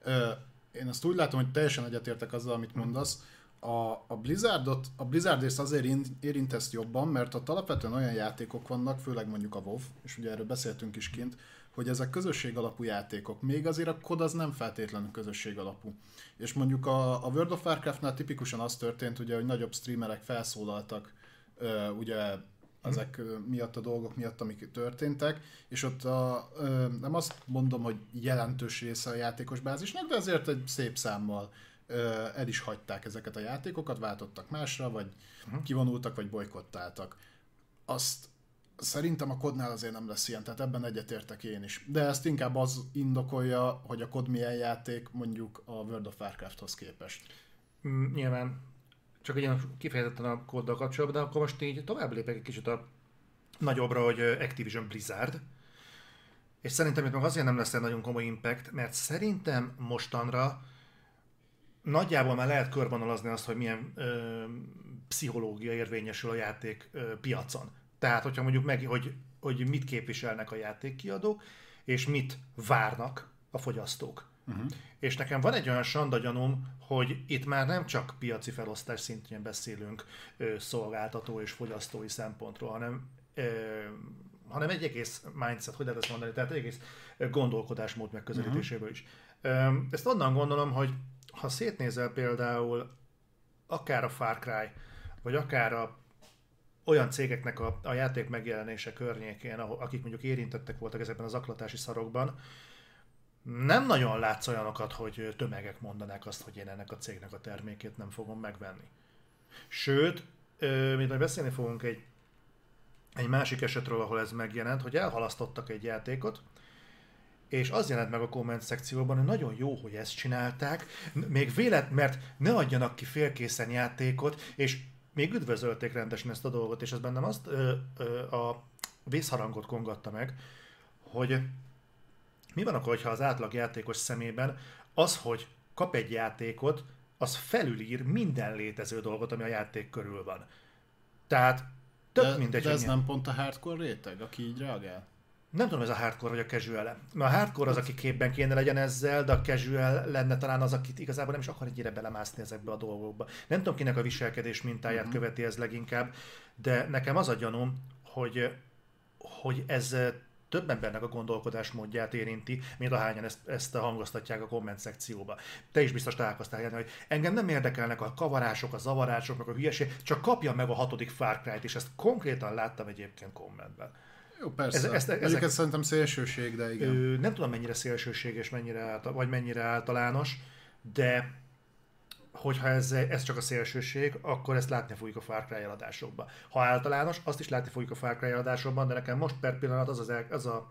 ö, én azt úgy látom, hogy teljesen egyetértek azzal, amit mondasz. A, a Blizzardot, a Blizzardért azért érintesz jobban, mert ott alapvetően olyan játékok vannak, főleg mondjuk a WoW, és ugye erről beszéltünk is kint, hogy ezek közösség alapú játékok. Még azért a cé o dé az nem feltétlenül közösség alapú. És mondjuk a, a World of Warcraftnál tipikusan az történt, ugye, hogy nagyobb streamerek felszólaltak ö, ugye ezek miatt a dolgok miatt, amik történtek, és ott a, ö, nem azt mondom, hogy jelentős része a játékos bázisnak, de azért egy szép számmal ö, el is hagyták ezeket a játékokat, váltottak másra, vagy uh-huh. kivonultak, vagy bojkottáltak. Azt szerintem a cé o dé-nál azért nem lesz ilyen, tehát ebben egyetértek én is. De ezt inkább az indokolja, hogy a cé o dé milyen játék mondjuk a World of Warcrafthoz képest. Mm, nyilván. Csak ugye kifejezetten a cé o dé-dal kapcsolatban, de akkor most így tovább lépek egy kicsit a nagyobbra, hogy Activision Blizzard. És szerintem itt meg azért nem lesz egy nagyon komoly impact, mert szerintem mostanra nagyjából már lehet körvonalazni azt, hogy milyen ö, pszichológia érvényesül a játék ö, piacon. Tehát, hogyha mondjuk meg, hogy, hogy mit képviselnek a játékkiadók, és mit várnak a fogyasztók. Uh-huh. És nekem van egy olyan sandagyanom, hogy itt már nem csak piaci felosztás szintjén beszélünk ö, szolgáltató és fogyasztói szempontról, hanem, ö, hanem egy egész mindset, hogy lehet ezt mondani, tehát egy egész gondolkodásmód megközelítéséből is. Ö, ezt onnan gondolom, hogy ha szétnézel például akár a Far Cry, vagy akár a olyan cégeknek a, a játék megjelenése környékén, akik mondjuk érintettek voltak ezekben az zaklatási szarokban, nem nagyon látsz olyanokat, hogy tömegek mondanák azt, hogy én ennek a cégnek a termékét nem fogom megvenni. Sőt, mint majd beszélni fogunk egy, egy másik esetről, ahol ez megjelent, hogy elhalasztottak egy játékot, és az jelent meg a komment szekcióban, hogy nagyon jó, hogy ezt csinálták, még vélet, mert ne adjanak ki félkészen játékot, és még üdvözölték rendesen ezt a dolgot, és ez bennem azt ö, ö, a vészharangot kongatta meg, hogy mi van akkor, ha az átlag játékos szemében az, hogy kap egy játékot, az felülír minden létező dolgot, ami a játék körül van. Tehát tök de, mindegy. De ez nem pont a hardcore réteg, aki így reagál? Nem tudom, ez a hardcore vagy a casual. Mert a hardcore az, aki képben kéne legyen ezzel, de a casual lenne talán az, aki igazából nem is akar egyre belemászni ezekbe a dolgokba. Nem tudom, kinek a viselkedés mintáját mm-hmm. követi ez leginkább, de nekem az a gyanúm, hogy, hogy ez több embernek a gondolkodásmódját érinti, mint ahányan ezt, ezt hangoztatják a komment szekcióba. Te is biztos találkoztál ilyen, hogy engem nem érdekelnek a kavarások, a zavarások, meg a hülyeség, csak kapja meg a hatodik Far Cry-t, és ezt konkrétan láttam egyébként kommentben. Jó, persze. Ez, ez, ezeket szerintem szélsőség, de igen. Ö, nem tudom, mennyire szélsőség, és mennyire, vagy mennyire általános, de hogyha ez, ez csak a szélsőség, akkor ezt látni fogjuk a Far Cry eladásokban. Ha általános, azt is látni fogjuk a Far Cry eladásokban, de nekem most per pillanat az, az, az a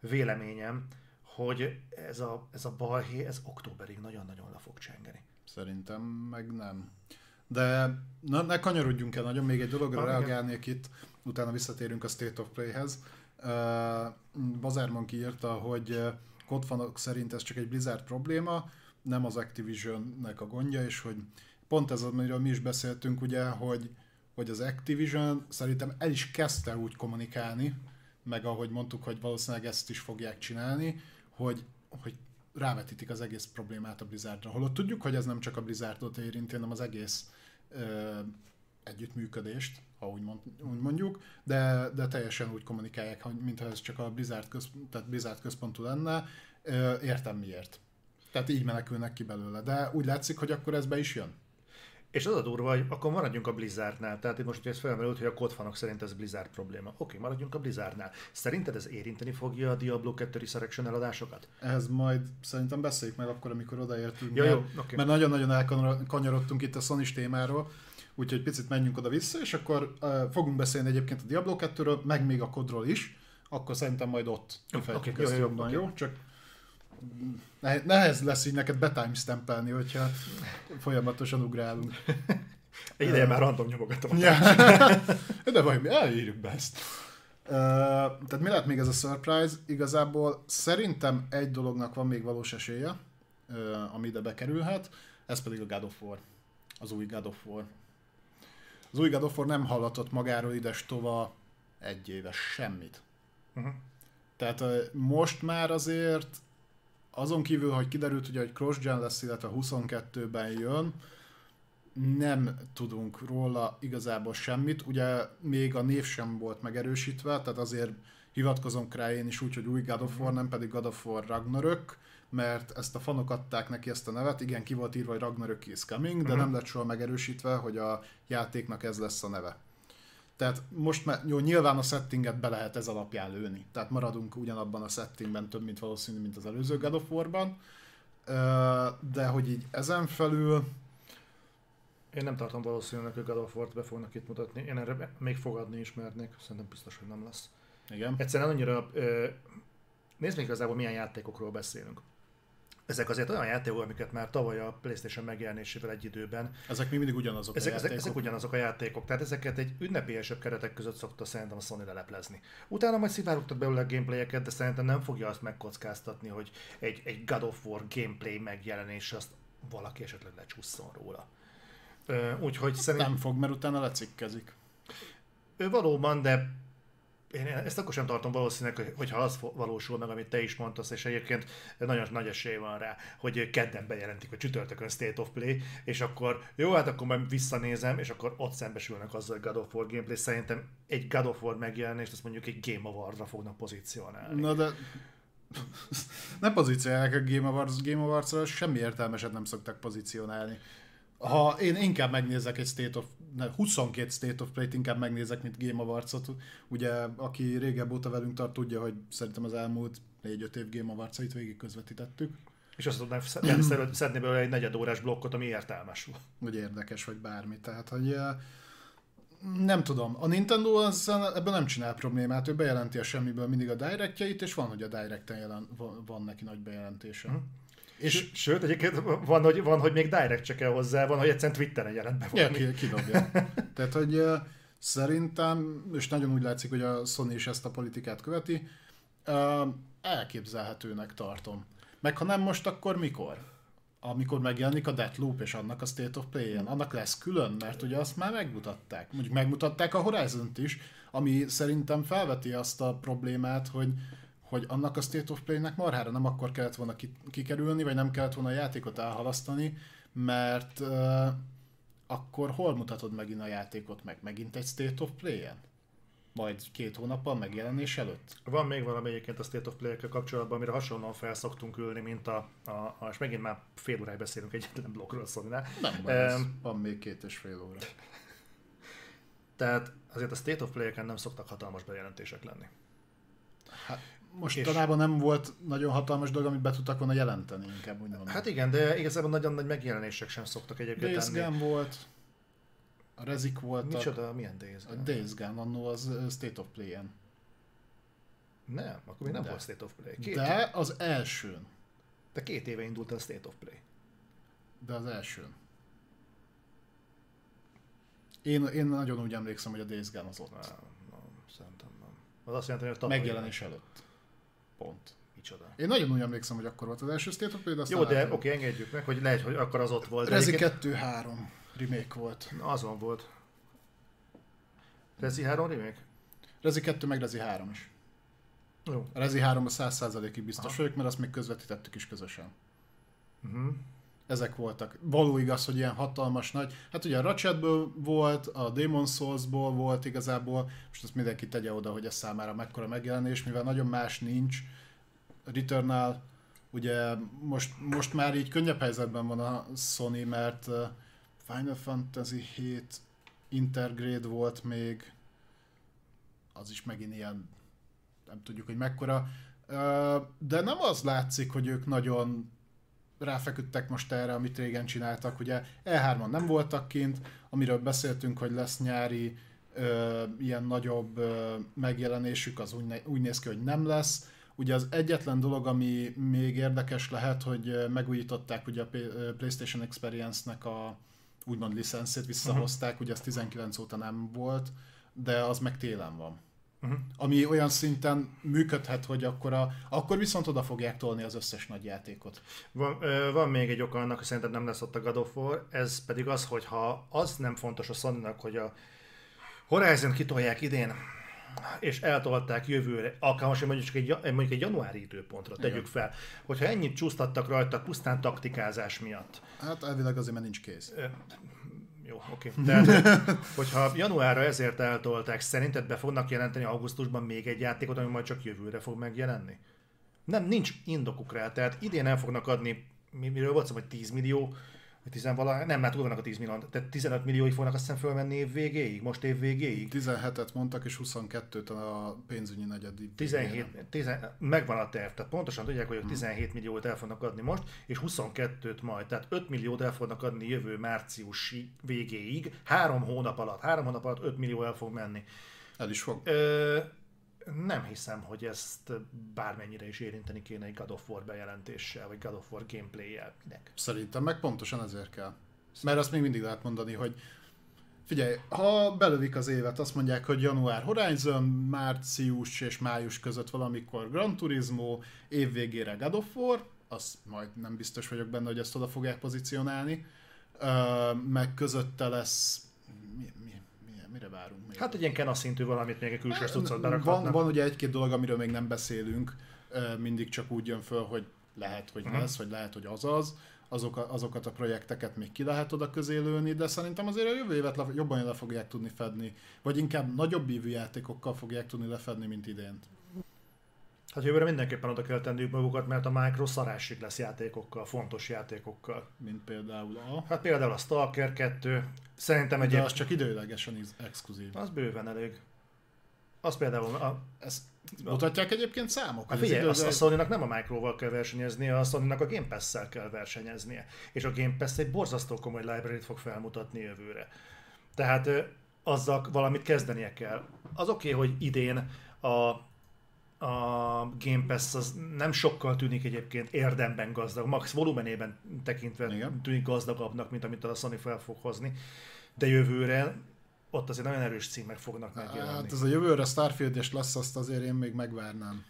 véleményem, hogy ez a, ez a balhé, ez októberig nagyon-nagyon le fog csengeni. Szerintem meg nem. De na, ne kanyarodjunk el nagyon, még egy dologra ha, reagálnék igen. Itt, utána visszatérünk a State of Play-hez. Uh, Bazárman kiírta, hogy kodfanok szerint ez csak egy Blizzard probléma, nem az Activision-nek a gondja, és hogy pont ez, amiről mi is beszéltünk, ugye, hogy, hogy az Activision szerintem el is kezdte úgy kommunikálni, meg ahogy mondtuk, hogy valószínűleg ezt is fogják csinálni, hogy, hogy rávetítik az egész problémát a Blizzardra. Holott tudjuk, hogy ez nem csak a Blizzardot érinti, hanem az egész ö, együttműködést, ha úgy, mond, úgy mondjuk, de, de teljesen úgy kommunikálják, mintha ez csak a Blizzard, köz, tehát Blizzard központú lenne. Ö, értem miért. Tehát így menekülnek ki belőle, de úgy látszik, hogy akkor ez be is jön. És az a durva, hogy akkor maradjunk a Blizzardnál. Tehát itt most, hogy ez felmerült, hogy a kodfanok szerint ez Blizzard probléma. Oké, maradjunk a Blizzardnál. Szerinted ez érinteni fogja a Diablo kettő Resurrection eladásokat? Ehhez majd szerintem beszéljük meg akkor, amikor odaértünk. Jó, jó, mert, okay. mert nagyon-nagyon elkanyarodtunk itt a Sony témáról, úgyhogy picit menjünk oda-vissza, és akkor uh, fogunk beszélni egyébként a Diablo kettőről, meg még a kodról is, akkor szerintem majd ott kifejtjük okay, ezt jobban, jó? jó? Csak nehez lesz így neked betimestampelni, hogyha folyamatosan ugrálunk. Egy ideje már random nyomogatom. Ja. De majd elírjuk be ezt. Uh, tehát mi lehet még ez a surprise? Igazából szerintem egy dolognak van még valós esélye, uh, ami ide bekerülhet, ez pedig a God of War. az új God of War. Az új God of War nem hallatott magáról idestova egy éves semmit. Uh-huh. Tehát most már azért azon kívül, hogy kiderült, ugye, hogy cross-gen lesz, illetve huszonkettőben jön, nem tudunk róla igazából semmit. Ugye még a név sem volt megerősítve, tehát azért hivatkozunk rá én is úgy, hogy új God of War, nem pedig God of War Ragnarök, mert ezt a fanok adták neki ezt a nevet, igen, ki volt írva, hogy Ragnarök is coming, de nem lett soha megerősítve, hogy a játéknak ez lesz a neve. Tehát most már jó, nyilván a settinget be lehet ez alapján lőni, tehát maradunk ugyanabban a settingben több, mint valószínű, mint az előző God of War-ban, de hogy így ezen felül... Én nem tartom valószínűleg, hogy God of War-t be fognak itt mutatni, én erre még fogadni is mernék, szerintem biztos, hogy nem lesz. Igen. Egyszerűen annyira... Nézd meg igazából, milyen játékokról beszélünk. Ezek azért olyan játékok, amiket már tavaly a PlayStation megjelenésével egy időben... Ezek még mindig ugyanazok ezek, a játékok. Ezek, ezek ugyanazok a játékok, tehát ezeket egy ünnepélyesebb keretek között szokta szerintem a Sony leleplezni. Utána majd szivárogtak belőle a gameplayeket, de szerintem nem fogja azt megkockáztatni, hogy egy, egy God of War gameplay megjelenés, azt valaki esetleg lecsusszon róla. Úgyhogy szerintem... Nem fog, mert utána lecikkezik. Ő valóban, de... Én ezt akkor sem tartom valószínűleg, hogyha az valósul meg, amit te is mondtasz, és egyébként nagyon nagy esély van rá, hogy kedden bejelentik a csütörtökön State of Play, és akkor jó, hát akkor majd visszanézem, és akkor ott szembesülnek azzal, hogy God of War gameplay. Szerintem egy God of War megjelenést, azt mondjuk egy Game Award-ra fognak pozícionálni. Na de... Ne pozícionálják a Game Awards, Game Awards-ra, semmi értelmeset nem szoktak pozícionálni. Ha én inkább megnézek egy State of... Ne, huszonkét State of Play-t inkább megnézek, mint Game Awards-ot. Ugye, aki régebb óta velünk tart, tudja, hogy szerintem az elmúlt négy-öt év Game Awards-ait végig közvetítettük. És azt tudnám szedni belőle egy negyedórás blokkot, ami értelmes. Ugye érdekes, vagy bármi. Tehát, hogy nem tudom. A Nintendo az, ebben nem csinál problémát. Ő bejelenti a semmiből mindig a Direct-jeit, és van, hogy a Direct-en jelen, van neki nagy bejelentése. Hmm. És sőt, egyébként van, hogy, van, hogy még direct se kell hozzá, van, hogy egyszerűen Twitteren jelent be valami. Ja, kidobja. Tehát, hogy uh, szerintem, és nagyon úgy látszik, hogy a Sony is ezt a politikát követi, uh, elképzelhetőnek tartom. Meg ha nem most, akkor mikor? Amikor megjelenik a Deathloop és annak a State of Play-en. Annak lesz külön, mert ugye azt már megmutatták. Mondjuk megmutatták a Horizont is, ami szerintem felveti azt a problémát, hogy hogy annak a State of Play-nek marhára nem akkor kellett volna kikerülni, vagy nem kellett volna a játékot elhalasztani, mert uh, akkor hol mutatod megint a játékot meg? Megint egy State of Play-en? Majd két hónappal megjelenés előtt? Van még valami egyébként a State of Play-ekkel kapcsolatban, amire hasonlóan felszoktunk ülni, mint a, a, a... És megint már fél óráig beszélünk egyetlen blokkról, szóval. Nem van ez. Van még két és fél óra. Tehát azért a State of Play-eken nem szoktak hatalmas bejelentések lenni. Hát... Mostanában nem volt nagyon hatalmas dolog, amit be tudtak volna jelenteni, inkább úgy mondom. Hát igen, de igazából nagyon nagy megjelenések sem szoktak egyébként Days tenni. Days Gone volt, a Rezik voltak. Micsoda, milyen Days Gone? A Days Gone annó az State of Play-en. Nem, akkor még nem de. Volt State of Play. Két de éve. Az elsőn. De két éve indult a State of Play. De az elsőn. Én, én nagyon úgy emlékszem, hogy a Days Gone az ott. Nem, nem, szerintem nem. Az azt jelenti, hogy a megjelenés jön. Előtt. Pont. Micsoda. Én nagyon úgy emlékszem, hogy akkor volt az első State of Play, de aztán jó, de eltudom. Oké, engedjük meg, hogy lehet, hogy akkor az ott volt. Rezi kettő három remake volt. Na, azon volt. Rezi három remake? Rezi kettő meg Rezi három is. Jó. A Rezi három a száz százalékig biztos vagyok, mert azt még közvetítettük is közösen. Uh-huh. Ezek voltak. Való igaz, hogy ilyen hatalmas nagy. Hát ugye a Ratchetből volt, a Demon Soulsból volt igazából, most ezt mindenki tegye oda, hogy ez számára mekkora megjelenés, mivel nagyon más nincs. Returnal, ugye most, most már így könnyebb helyzetben van a Sony, mert Final Fantasy hét Intergrade volt még, az is megint ilyen, nem tudjuk, hogy mekkora, de nem az látszik, hogy ők nagyon ráfeküdtek most erre, amit régen csináltak. Ugye E hármon nem voltak kint, amiről beszéltünk, hogy lesz nyári ö, ilyen nagyobb ö, megjelenésük, az úgy, ne, úgy néz ki, hogy nem lesz. Ugye az egyetlen dolog, ami még érdekes lehet, hogy megújították ugye a PlayStation Experience-nek a úgymond licenszét, visszahozták, ugye ez tizenkilenc óta nem volt, de az meg télen van. uh-huh. ami olyan szinten működhet, hogy akkor, a, akkor viszont oda fogják tolni az összes nagy játékot. Van, van még egy oka annak, hogy szerintem nem lesz ott a God of War, ez pedig az, hogy ha az nem fontos a Sony-nak, hogy a Horizon kitolják idén, és eltolták jövőre, akár most mondjuk csak egy, mondjuk egy januári időpontra tegyük igen. fel, hogyha ennyit csúsztattak rajta pusztán taktikázás miatt. Hát elvileg azért, mert nincs kész. Ö, jó, oké. Tehát, hogyha januárra ezért eltolták, szerinted be fognak jelenteni augusztusban még egy játékot, ami majd csak jövőre fog megjelenni? Nem, nincs indokuk rá, tehát idén el fognak adni, miről volt szó, hogy tíz millió, tizenvalahány, nem, már túl vannak a tíz millió, tehát tizenöt millióig fognak aztán fölmenni év végéig, most év végéig. tizenhetet mondtak és huszonkettőt a pénzügyi negyed. tizenhét, tizen, megvan a terv, tehát pontosan tudják, hogy hmm. tizenhét milliót el fognak adni most, és huszonkettőt majd, tehát öt milliót el fognak adni jövő március végéig, három hónap alatt, három hónap alatt öt millió el fog menni. El is fog. Ö, nem hiszem, hogy ezt bármennyire is érinteni kéne egy God of War bejelentéssel, vagy God of War gameplay-jel. Szerintem meg pontosan ezért kell. Mert azt még mindig lehet mondani, hogy figyelj, ha belövik az évet, azt mondják, hogy január Horizon, március és május között valamikor Gran Turismo, év végére God of War, azt majd nem biztos vagyok benne, hogy ezt oda fogják pozícionálni, meg közötte lesz... Mire várunk még? Hát egy ilyen Kena szintű valamit még egy külsős tucat berakhatnak. Van, van ugye egy-két dolog, amiről még nem beszélünk, mindig csak úgy jön föl, hogy lehet, hogy uh-huh. lesz, vagy lehet, hogy azaz. Azok, azokat a projekteket még ki lehet oda közé lőni, de szerintem azért a jövő évet le, jobban le fogják tudni fedni, vagy inkább nagyobb ívű játékokkal fogják tudni lefedni, mint idén. Hát jövőre mindenképpen oda kell tenniük magukat, mert a Micro szarásig lesz játékokkal, fontos játékokkal. Mint például a... Hát például a Stalker kettő. Szerintem egyéb... De az csak időlegesen exkluzív. Az bőven elég. Az például... A... Ezt mutatják egyébként számok? Hát figyelj, időleg... a Sony-nak nem a Microval kell versenyeznie, a Sony-nak a Game Pass-szel kell versenyeznie. És a Game Pass egy borzasztó komoly library-t fog felmutatni jövőre. Tehát azzal valamit kezdenie kell. Az oké, okay, hogy idén a... a Game Pass az nem sokkal tűnik egyébként érdemben gazdag, max volumenében tekintve igen. tűnik gazdagabbnak, mint amit a Sony fel fog hozni, de jövőre ott azért nagyon erős címek fognak megjelenni. Hát ez a jövőre Starfield és lesz, azt azért én még megvárnám.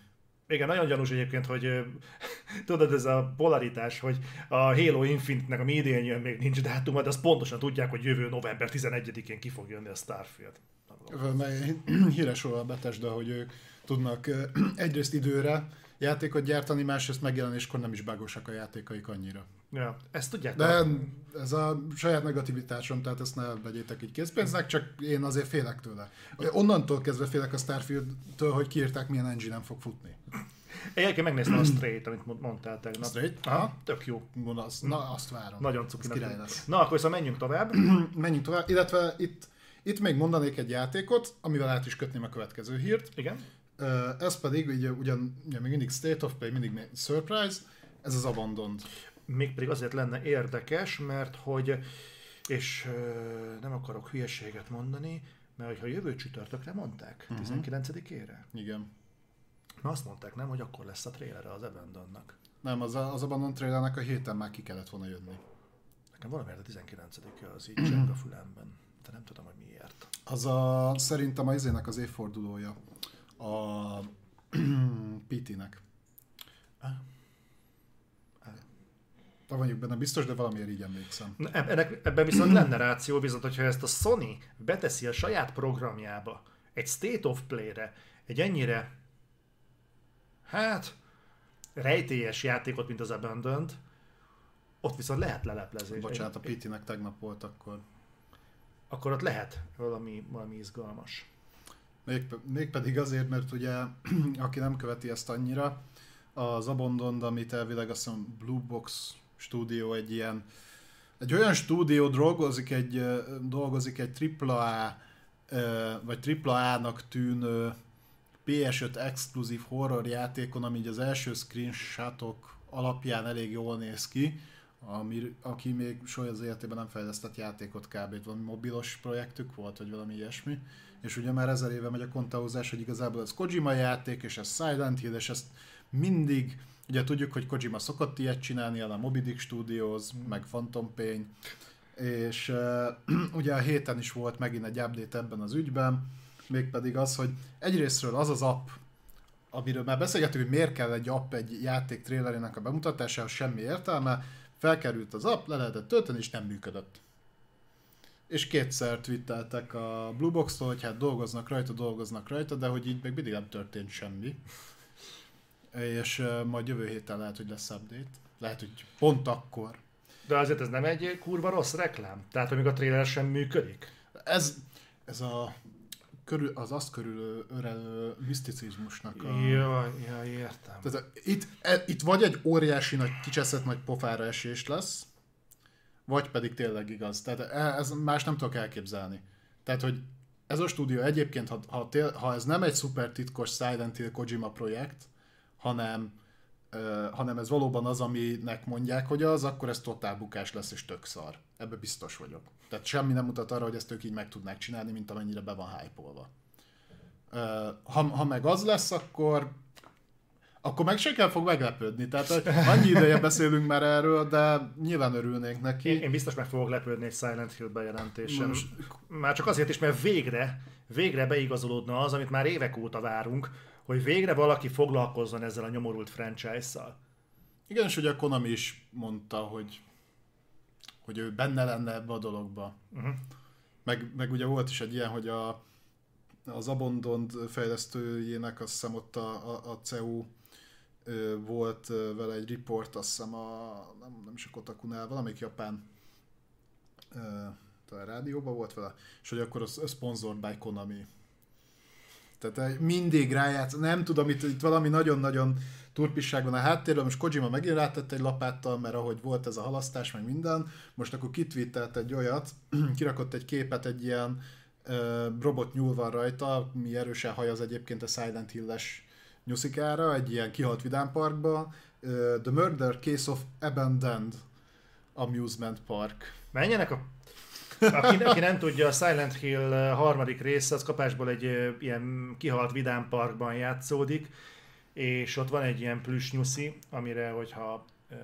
Igen, nagyon gyanús egyébként, hogy tudod, ez a polaritás, hogy a Halo Infinite-nek, ami idén jön, még nincs dátuma, de azt pontosan tudják, hogy jövő november tizenegyedikén ki fog jönni a Starfield. Híres olyan Bethesda, hogy ők tudnak egyrészt időre játékot gyártani, másrészt megjelenéskor nem is bágosak a játékaik annyira. Ja, ezt tudják. De ez a saját negativitásom, tehát ezt ne vegyétek így készpénznek, csak én azért félek tőle. Onnantól kezdve félek a Starfield-től, hogy kiírták, milyen engine nem fog futni. Egyébként megnéztem a Straight, amit mondtál tegnap. Straight? Aha, tök jó. Gonosz. Na, azt várom. Nagyon cukinak. Na, akkor viszont menjünk tovább. menjünk tovább, illetve itt, itt még mondanék egy játékot, amivel át is kötném a következő hírt. Igen. Ez pedig ugye, ugyan ugye még mindig State of Play, mindig Surprise, ez az Abandoned. Mégpedig azért lenne érdekes, mert hogy, és nem akarok hülyeséget mondani, mert hogyha jövő csütörtökre mondták, uh-huh. tizenkilencedikére. Igen. Na azt mondták, nem, hogy akkor lesz a trailerre az Abandonednak. Nem, az, az Abandoned trailernek a héten már ki kellett volna jönni. Nekem valamiért a tizenkilencedike az így cseng a fülemben, de nem tudom, hogy miért. Az a, szerintem az izének az évfordulója. A pé té-nek. De mondjuk benne biztos, de valamiért így emlékszem. Ennek, ebben viszont lenne ráció, viszont hogyha ezt a Sony beteszi a saját programjába, egy State of Play-re, egy ennyire, hát, rejtélyes játékot, mint az Abandoned, ott viszont lehet leleplezés. Bocsánat, a pé té-nek tegnap volt akkor. Akkor ott lehet valami, valami izgalmas. Mégpedig azért, mert ugye, aki nem követi ezt annyira, az Abandoned, amit elvileg azt hiszem Blue Box Studio egy ilyen, egy olyan stúdió dolgozik egy, dolgozik egy á á á, vagy á á á-nak tűnő pé es öt exkluzív horror játékon, ami az első screenshotok alapján elég jól néz ki, ami, aki még soha az életében nem fejlesztett játékot kb. Valami mobilos projektük volt, vagy valami ilyesmi. És ugye már ezer éve megy a kontáhozás, hogy igazából ez Kojima játék, és ez Silent Hill, és ezt mindig, ugye tudjuk, hogy Kojima szokott ilyet csinálni, a Moby Dick Studios, mm. meg Phantom Pain, és uh, ugye a héten is volt megint egy update ebben az ügyben, mégpedig az, hogy egyrésztről az az app, amiről már beszélgetünk, hogy miért kell egy app egy játék trailerének a bemutatásához, semmi értelme, felkerült az app, le lehetett tölteni, és nem működött. És kétszer twitteltek a Blue Box-tól, hogy hát dolgoznak rajta, dolgoznak rajta, de hogy így még mindig nem történt semmi. És uh, majd jövő héten lehet, hogy lesz update. Lehet, hogy pont akkor. De azért ez nem egy kurva rossz reklám? Tehát amíg a trailer sem működik? Ez, ez a, körül, az azt körül örelő miszticizmusnak a... Jaj, jaj, értem. Tehát itt, e, itt vagy egy óriási nagy kicseszett nagy pofára esés lesz, vagy pedig tényleg igaz. Tehát ez más nem tudok elképzelni. Tehát, hogy ez a stúdió egyébként, ha, ha, tél, ha ez nem egy szuper titkos Silent Hill Kojima projekt, hanem, uh, hanem ez valóban az, aminek mondják, hogy az, akkor ez totál bukás lesz, és tök szar. Ebben biztos vagyok. Tehát semmi nem mutat arra, hogy ezt ők így meg tudnák csinálni, mint amennyire be van hype-olva. Uh, ha, ha meg az lesz, akkor akkor meg senki fog meglepődni. Tehát annyi ideje beszélünk már erről, de nyilván örülnénk neki. Én, én biztos meg fogok lepődni egy Silent Hill bejelentésen. Most... Már csak azért is, mert végre, végre beigazolódna az, amit már évek óta várunk, hogy végre valaki foglalkozzon ezzel a nyomorult franchise-szal. Igen, és ugye a Konami is mondta, hogy, hogy ő benne lenne ebbe a dologba. Uh-huh. Meg, meg ugye volt is egy ilyen, hogy a, az Abandoned fejlesztőjének, azt hiszem ott a, a, a cé e u ö, volt ö, vele egy riport, azt hiszem a, nem, nem is a Kotakunál, valamelyik japán ö, talán rádióban volt vele, és hogy akkor az sponsored by Konami. Tehát mindig rájátsz, nem tudom, itt, itt valami nagyon-nagyon turpisság van a háttérben, most Kojima megint rátett egy lapáttal, mert ahogy volt ez a halasztás, meg minden, most akkor kitwittelt egy olyat, kirakott egy képet, egy ilyen ö, robot nyúl van rajta, mi erősen hajaz egyébként a Silent Hill-es nyuszikára, egy ilyen kihalt vidámparkba, ö, The Murder Case of Abandoned Amusement Park. Menjenek a... Aki, aki nem tudja, a Silent Hill harmadik része, az kapásból egy ilyen kihalt vidámparkban játszódik, és ott van egy ilyen plüss nyuszi, amire, hogyha ö,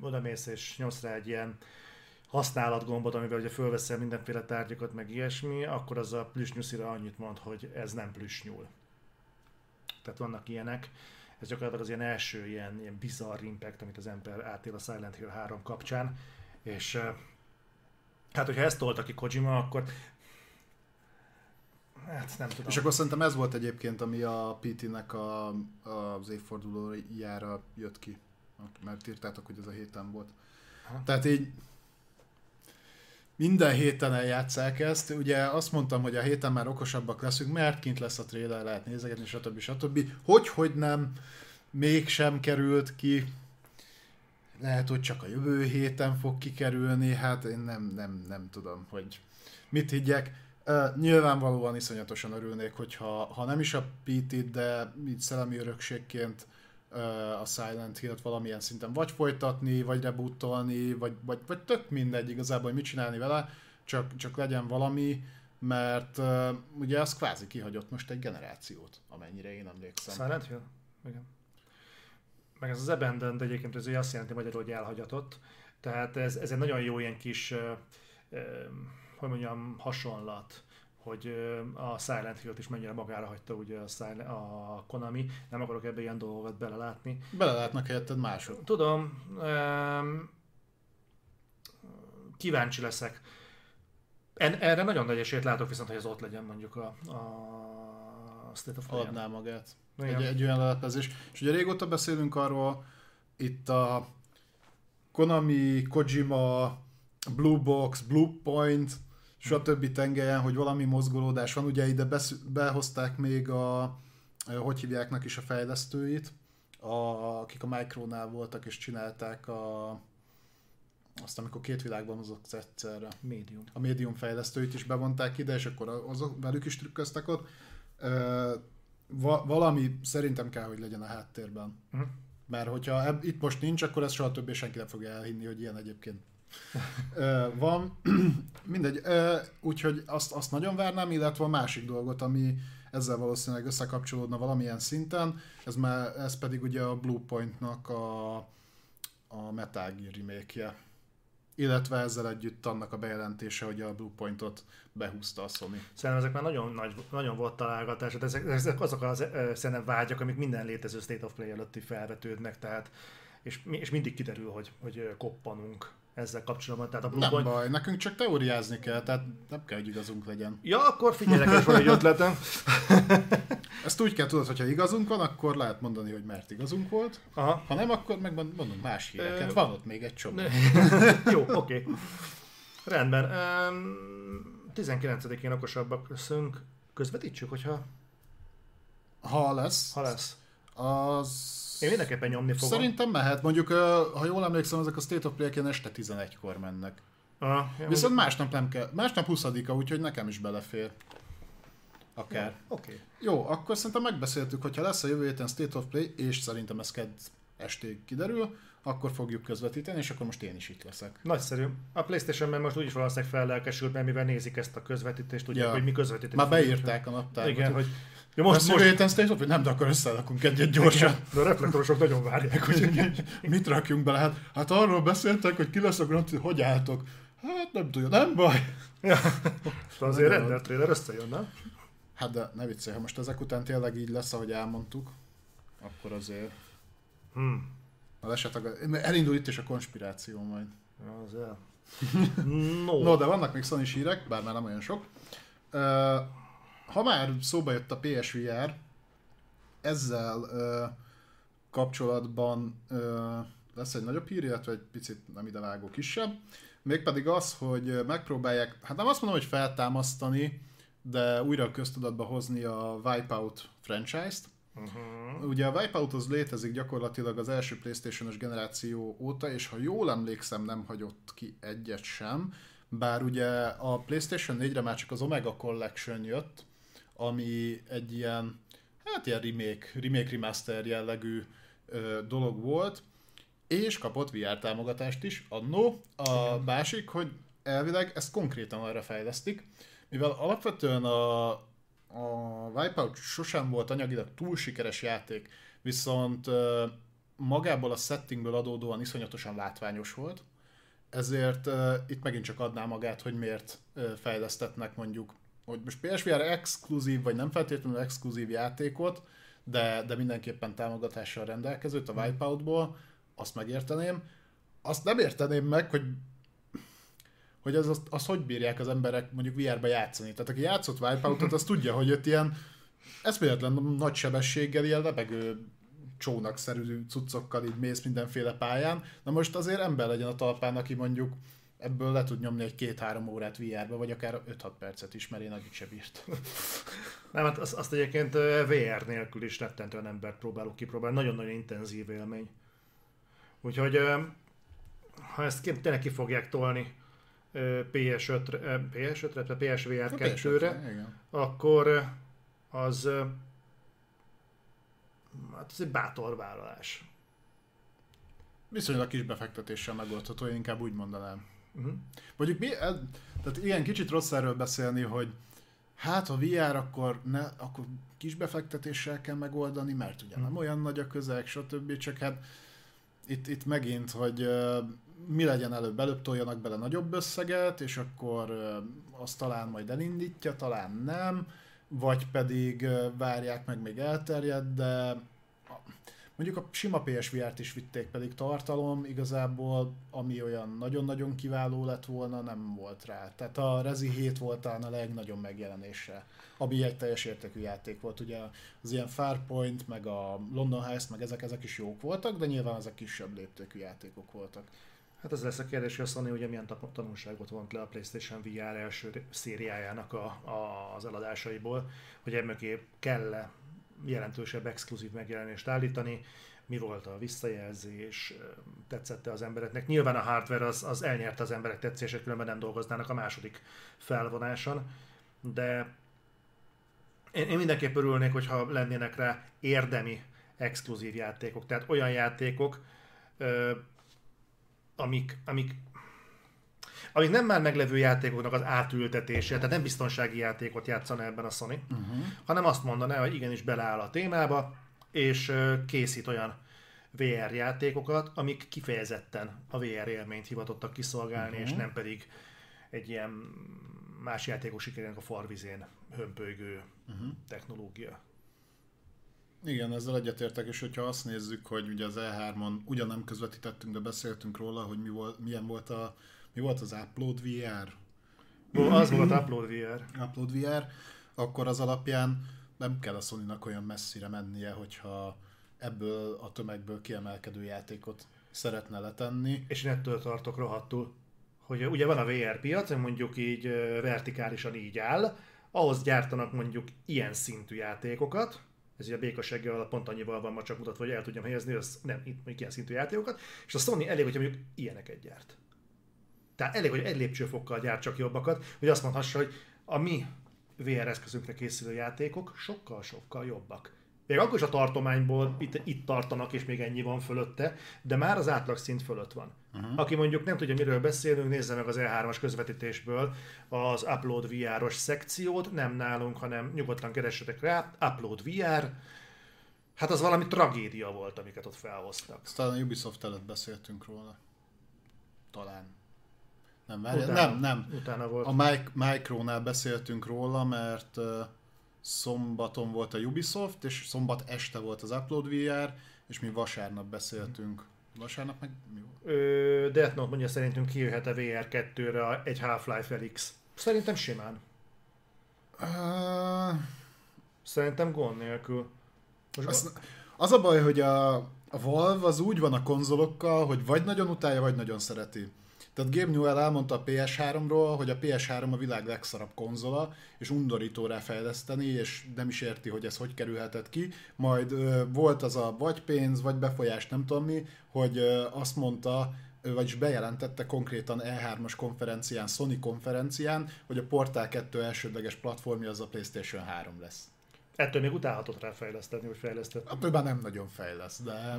odamész és nyomsz rá egy ilyen használatgombot, amivel ugye fölveszel mindenféle tárgyakat, meg ilyesmi, akkor az a plüss nyuszira annyit mond, hogy ez nem plüss nyúl. Tehát vannak ilyenek. Ez gyakorlatilag az ilyen első ilyen, ilyen bizarr impact, amit az ember átél a Silent Hill három kapcsán, és hát, hogyha ezt tolta ki Kojima, akkor... Hát nem tudom. És akkor szerintem ez volt egyébként, ami a pé té-nek a, a, az évfordulójára jött ki. Mert írtátok, hogy ez a héten volt. Ha. Tehát így minden héten eljátsszák ezt. Ugye azt mondtam, hogy a héten már okosabbak leszünk, mert kint lesz a trailer, lehet nézegetni, stb. stb. Hogy, hogy nem, mégsem került ki. Lehet, hogy csak a jövő héten fog kikerülni, hát én nem, nem, nem tudom, hogy mit higgyek. Uh, nyilvánvalóan iszonyatosan örülnék, hogyha ha nem is a pé té-t, de így szellemi örökségként uh, a Silent Hill-t valamilyen szinten vagy folytatni, vagy rebootolni, vagy, vagy, vagy tök mindegy igazából, hogy mit csinálni vele, csak, csak legyen valami, mert uh, ugye az kvázi kihagyott most egy generációt, amennyire én emlékszem. Silent Hill? Igen. Meg ez az abandoned egyébként ez azt jelenti magyarul, hogy elhagyatott. Tehát ez, ez egy nagyon jó ilyen kis, eh, eh, hogy mondjam, hasonlat, hogy eh, a Silent Hill-t is mennyire magára hagyta ugye a, Silent, a Konami. Nem akarok ebbe ilyen dolgokat belelátni. Belelátnak helyetted mások. Tudom. Eh, kíváncsi leszek. En, erre nagyon nagy esélyt látok viszont, hogy ez ott legyen mondjuk a, a State of Play. Adná magát. Egy, egy olyan lelepezés. És ugye régóta beszélünk arról, itt a Konami, Kojima, Blue Box, Blue Point, stb. Tengelyen, hogy valami mozgolódás van. Ugye ide besz, behozták még a, hogy hívjáknak is a fejlesztőit, a, akik a Micronál voltak és csinálták a azt, amikor két világban mozogsz egyszerre. Medium. A Medium fejlesztőit is bevonták ide, és akkor azok, velük is trükköztek ott. Va- valami szerintem kell, hogy legyen a háttérben. Uh-huh. Mert hogyha eb- itt most nincs, akkor ez soha többé senki nem fogja elhinni, hogy ilyen egyébként uh, van. Mindegy. Uh, úgyhogy azt, azt nagyon várnám, illetve a másik dolgot, ami ezzel valószínűleg összekapcsolódna valamilyen szinten, ez, már, ez pedig ugye a Bluepoint-nak a, a Metal Gear remake-je. illetve ezzel együtt annak a bejelentése, hogy a Bluepointot behúzta a Sony. Szerintem ezek már nagyon, nagy, nagyon volt találgatás, ezek, ezek azok az e, szerintem vágyak, amik minden létező State of Play előtti felvetődnek, tehát, és, és mindig kiderül, hogy, hogy koppanunk ezzel kapcsolatban. Tehát a Blue nem Point... baj, nekünk csak teóriázni kell, tehát nem kell, hogy igazunk legyen. Ja, akkor figyelek, hogy van egy ötletem. Ezt úgy kell tudod, hogyha igazunk van, akkor lehet mondani, hogy mert igazunk volt. Aha. Ha nem, akkor meg mondunk más híreket. Van ott még egy csomó. Jó, oké. Okay. Rendben. Um, tizenkilencedikén okosabbak leszünk. Közvetítsük, hogyha... Ha lesz. Ha lesz. Az... Én mindenképpen nyomni fogom. Szerintem mehet. Mondjuk, ha jól emlékszem, ezek a State of Play-ek este tizenegykor mennek. Ah, viszont másnap nem kell. Másnap huszadika, úgyhogy nekem is belefér. Akár. Ja, okay. Jó, akkor szerintem megbeszéltük, hogyha lesz a jövő héten State of Play, és szerintem ez kedd estéig kiderül, akkor fogjuk közvetíteni, és akkor most én is itt leszek. Nagyszerű. A PlayStation-ben most úgyis valószínűleg fellelkesült, mert mivel nézik ezt a közvetítést, tudják, ja. hogy mi közvetítünk. Már beírták a naptárba. Igen, hogy... Ja, most most... héten State of Play? Nem, de akkor összelakunk egyet gyorsan. De a reflektorosok nagyon várják, hogy mit rakjunk bele. Hát, hát arról beszéltek, hogy ki lesz a Grand Turismo, hogy álltok? Hát nem tudja, nem baj. Ja. Azért rendelt trailer összejön, nem? Hát de ne viccelj, ha most ezek után tényleg így lesz, ahogy elmondtuk, akkor azért... Hmm. Az esetleg... Elindul itt is a konspiráció majd. Azért. No. No, de vannak még Sony hírek, bár már nem olyan sok. Uh, Ha már szóba jött a pé es vé er, ezzel ö, kapcsolatban ö, lesz egy nagyobb hír, illetve egy picit nem idevágó kisebb. Mégpedig az, hogy megpróbálják, hát nem azt mondom, hogy feltámasztani, de újra köztudatba hozni a Wipeout franchise-t. Uh-huh. Ugye a Wipeout az létezik gyakorlatilag az első PlayStation-os generáció óta, és ha jól emlékszem, nem hagyott ki egyet sem. Bár ugye a PlayStation négyre már csak az Omega Collection jött, ami egy ilyen, hát ilyen remake, remake remaster jellegű ö, dolog volt, és kapott vé er támogatást is, annó. A másik, hogy elvileg ezt konkrétan arra fejlesztik, mivel alapvetően a, a Wipeout sosem volt anyagilag túl sikeres játék, viszont ö, magából a settingből adódóan iszonyatosan látványos volt, ezért uh, itt megint csak adná magát, hogy miért uh, fejlesztetnek mondjuk, hogy most pé es vé er exkluzív, vagy nem feltétlenül exkluzív játékot, de, de mindenképpen támogatással rendelkezőt a Wipeoutból, azt megérteném. Azt nem érteném meg, hogy, hogy az, azt, azt hogy bírják az emberek mondjuk vé er-be játszani. Tehát aki játszott Wipeoutot, az tudja, hogy ott ilyen eszméletlen nagy sebességgel ilyen lebegő csónakszerű cuccokkal így mész mindenféle pályán. Na most azért ember legyen a talpán, aki mondjuk ebből le tud nyomni egy két-három órát vé er-be, vagy akár öt-hat percet is, mert én nagyit se bírt. Nem, hát azt, azt egyébként vé er nélkül is rettentően embert próbálok kipróbálni. Nagyon-nagyon intenzív élmény. Úgyhogy ha ezt tényleg ki fogják tolni pé es ötre, pé es ötre, pé es vé er kettőre, akkor az... Hát ez egy bátor vállalás. Viszonylag kis befektetéssel megoldható, én inkább úgy mondanám. Uh-huh. Mondjuk mi, tehát igen, kicsit rossz erről beszélni, hogy hát a vé er akkor, ne, akkor kis befektetéssel kell megoldani, mert ugye nem uh-huh. olyan nagy a közeg, stb. Csak hát itt, itt megint, hogy uh, mi legyen előbb, előbb toljanak bele nagyobb összeget, és akkor uh, azt talán majd elindítja, talán nem. Vagy pedig várják meg, még elterjed, de mondjuk a sima pé es vé er-t is vitték, pedig tartalom igazából, ami olyan nagyon-nagyon kiváló lett volna, nem volt rá. Tehát a Rezi hét volt talán a legnagyobb megjelenése, ami egy teljes értékű játék volt. Ugye az ilyen Farpoint, meg a London Heist, meg ezek, ezek is jók voltak, de nyilván ezek kisebb léptékű játékok voltak. Hát ez lesz a kérdés, hogy a Sony ugye milyen tanulságot vont le a PlayStation vé er első szériájának a, a, az eladásaiból, hogy emögé kell-e jelentősebb exkluzív megjelenést állítani, mi volt a visszajelzés, tetszette az embereknek. Nyilván a hardware az, az elnyerte az emberek tetszését, különben nem dolgoznának a második felvonáson, de én, én mindenképp örülnék, hogyha lennének rá érdemi exkluzív játékok, tehát olyan játékok, Amik, amik, amik nem már meglevő játékoknak az átültetése, tehát nem biztonsági játékot játszana ebben a Sony, uh-huh. hanem azt mondaná, hogy igenis beleáll a témába, és készít olyan vé er játékokat, amik kifejezetten a vé er élményt hivatottak kiszolgálni, uh-huh. és nem pedig egy ilyen más játékos sikerének a farvizén hömpölygő uh-huh. technológia. Igen, ezzel egyetértek, és hogyha azt nézzük, hogy ugye az E hármon ugyan nem közvetítettünk, de beszéltünk róla, hogy mi volt, milyen volt, a, mi volt az Upload vé er. No, az volt az Upload vé er. Upload vé er, akkor az alapján nem kell a Sony-nak olyan messzire mennie, hogyha ebből a tömegből kiemelkedő játékot szeretne letenni. És én ettől tartok rohadtul, hogy ugye van a vé er piac, mondjuk így vertikálisan így áll, ahhoz gyártanak mondjuk ilyen szintű játékokat, ez ugye a békasegge alatt pont annyival van ma csak mutatva, hogy el tudjam helyezni, hogy az nem, itt még ilyen szintű játékokat, és a Sony elég, hogyha mondjuk ilyeneket gyárt. Tehát elég, hogy egy lépcsőfokkal gyárt csak jobbakat, hogy azt mondhassa, hogy a mi vé er eszközünkre készülő játékok sokkal-sokkal jobbak. Még akkor is a tartományból itt, itt tartanak, és még ennyi van fölötte, de már az átlagszint fölött van. Uh-huh. Aki mondjuk nem tudja, miről beszélünk, nézze meg az E hármas közvetítésből az Upload vé er-os szekciót, nem nálunk, hanem nyugodtan keressetek rá, Upload vé er. Hát az valami tragédia volt, amiket ott felhoztak. Aztán a Ubisoft előtt beszéltünk róla. Talán. Nem, már utána, nem, nem. Utána volt. A Micronál beszéltünk róla, mert szombaton volt a Ubisoft, és szombat este volt az Upload vé er, és mi vasárnap beszéltünk. Vasárnap meg mi volt? Ö, Death Note mondja, szerintünk kijöhet a vé er kettőre egy Half-Life Alyx. Szerintem simán. Uh... Szerintem gond nélkül. Azt, az a baj, hogy a, a Valve az úgy van a konzolokkal, hogy vagy nagyon utálja, vagy nagyon szereti. Tehát Gabe Newell elmondta a pé es háromról, hogy a pé es három a világ legszarabb konzola, és undorító rá fejleszteni, és nem is érti, hogy ez hogy kerülhetett ki. Majd ö, volt az a vagy pénz, vagy befolyás, nem tudom mi, hogy ö, azt mondta, ö, vagyis bejelentette konkrétan E hármas konferencián, Sony konferencián, hogy a Portal kettő elsődleges platformja az a PlayStation három lesz. Ettől még utálhatott rá fejleszteni, hogy fejlesztett. Attól már nem nagyon fejlesz, de...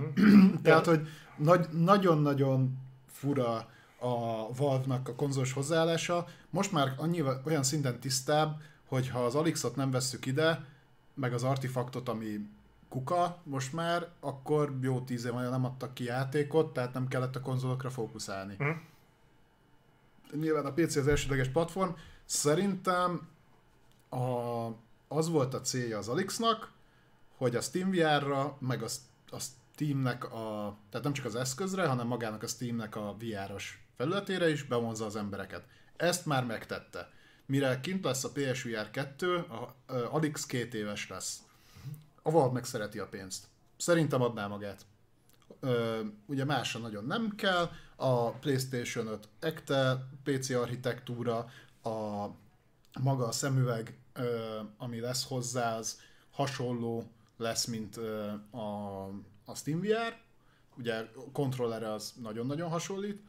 Tehát, hogy nagy, nagyon-nagyon fura a Valve-nak a konzolos hozzáállása. Most már annyira, olyan szinten tisztább, hogy ha az Alyxot nem vesszük ide, meg az Artifactot, ami kuka most már, akkor jó tíz év múlva nem adtak ki játékot, tehát nem kellett a konzolokra fókuszálni. Mm. Nyilván a pé cé az elsődleges platform. Szerintem a, az volt a célja az Alyxnak, hogy a SteamVR-ra, meg a, a Steamnek a, tehát nem csak az eszközre, hanem magának a Steamnek a vé er-os felületére is bevonza az embereket. Ezt már megtette. Mire kint lesz a pé es vé er kettő, a Alyx két éves lesz. A Valve meg szereti a pénzt. Szerintem adná magát. Ö, ugye másra nagyon nem kell, a PlayStation öt ekte, pé cé architektúra, a maga a szemüveg, ö, ami lesz hozzá, az hasonló lesz, mint ö, a, a SteamVR. Ugye a kontrollere az nagyon-nagyon hasonlít.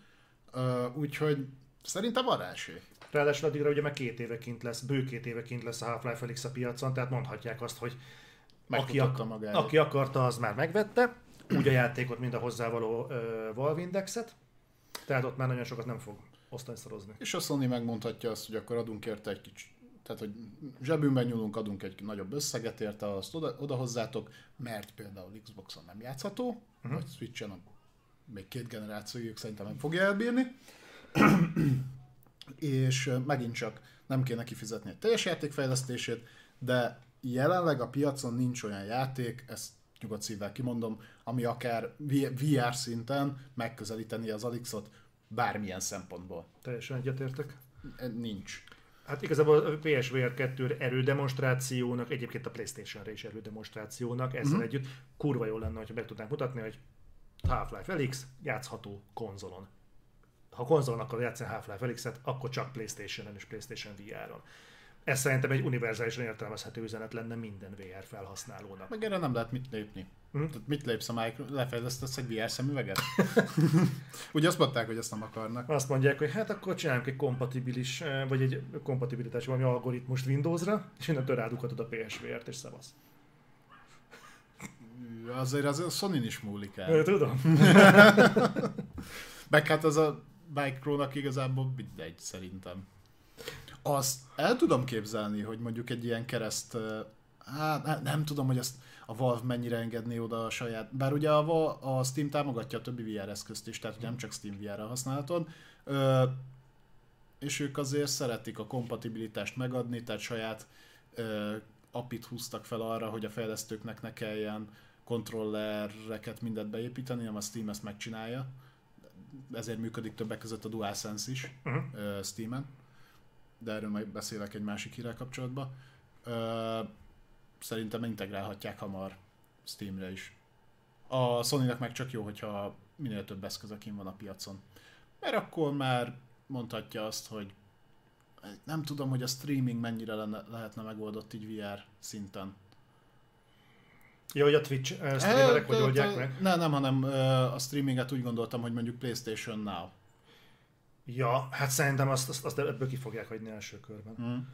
Uh, úgyhogy szerintem van rá esély. Ráadásul addigra ugye meg két éve kint lesz, bő két éve kint lesz a Half-Life Alyx a piacon, tehát mondhatják azt, hogy aki, ak- aki akarta, az már megvette, úgy a játékot, mint a hozzávaló uh, Valve Indexet, tehát ott már nagyon sokat nem fog osztani, szorozni. És a Sony megmondhatja azt, hogy akkor adunk érte egy kicsit, tehát hogy zsebünkben nyúlunk, adunk egy nagyobb összeget érte, azt oda, oda hozzátok, mert például Xboxon nem játszható, uh-huh. vagy Switchen a még két generációjuk szerintem nem fogja elbírni, és megint csak nem kéne kifizetni a teljes játékfejlesztését, de jelenleg a piacon nincs olyan játék, ezt nyugodt szívvel kimondom, ami akár vé er szinten megközelíteni az Alyxot bármilyen szempontból. Teljesen egyetértek? Nincs. Hát igazából a pé es vé er kettő erődemonstrációnak, egyébként a PlayStation-re is erődemonstrációnak, ezzel uh-huh. együtt kurva jó lenne, hogyha meg tudnánk mutatni, hogy Half-Life Alyx játszható konzolon. Ha konzolon akar játszani Half-Life Alyxet, akkor csak PlayStation-en és PlayStation vé er-on. Ez szerintem egy univerzálisan értelmezhető üzenet lenne minden vé er felhasználónak. Meg erre nem lehet mit lépni. Hmm? Tehát mit lépsz, amelyik lefejlesztesz egy vé er szemüveget? Ugye azt mondták, hogy ezt nem akarnak. Azt mondják, hogy hát akkor csináljunk egy kompatibilis, vagy egy kompatibilitás valami algoritmust Windowsra, és innentől rádughatod a pé es vé er-t, és szevasz. Azért az a Sony is múlik el. Tudom. Meg hát az a Micronak igazából mindegy, szerintem. Azt el tudom képzelni, hogy mondjuk egy ilyen kereszt Hát nem tudom, hogy azt a Valve mennyire engedné oda a saját... Bár ugye a, a Steam támogatja a többi vé er eszközt is, tehát nem csak Steam vé er-re használhatod. Ö, és ők azért szeretik a kompatibilitást megadni, tehát saját ö, á pé i-t húztak fel arra, hogy a fejlesztőknek ne kelljen kontrollereket mindent beépíteni, hanem a Steam ezt megcsinálja. Ezért működik többek között a DualSense is uh-huh. ö, Steamen. De erről majd beszélek egy másik hírrel kapcsolatban. Ö, Szerintem integrálhatják hamar Steamre is. A Sony-nak meg csak jó, hogyha minél több eszközökin van a piacon. Mert akkor már mondhatja azt, hogy nem tudom, hogy a streaming mennyire lenne, lehetne megoldott így vé er szinten. Jó, hogy a Twitch streamerek hogy oldják meg? Nem, nem, hanem a streaminget úgy gondoltam, hogy mondjuk PlayStation Now. Ja, hát szerintem azt ebből ki fogják hagyni első körben.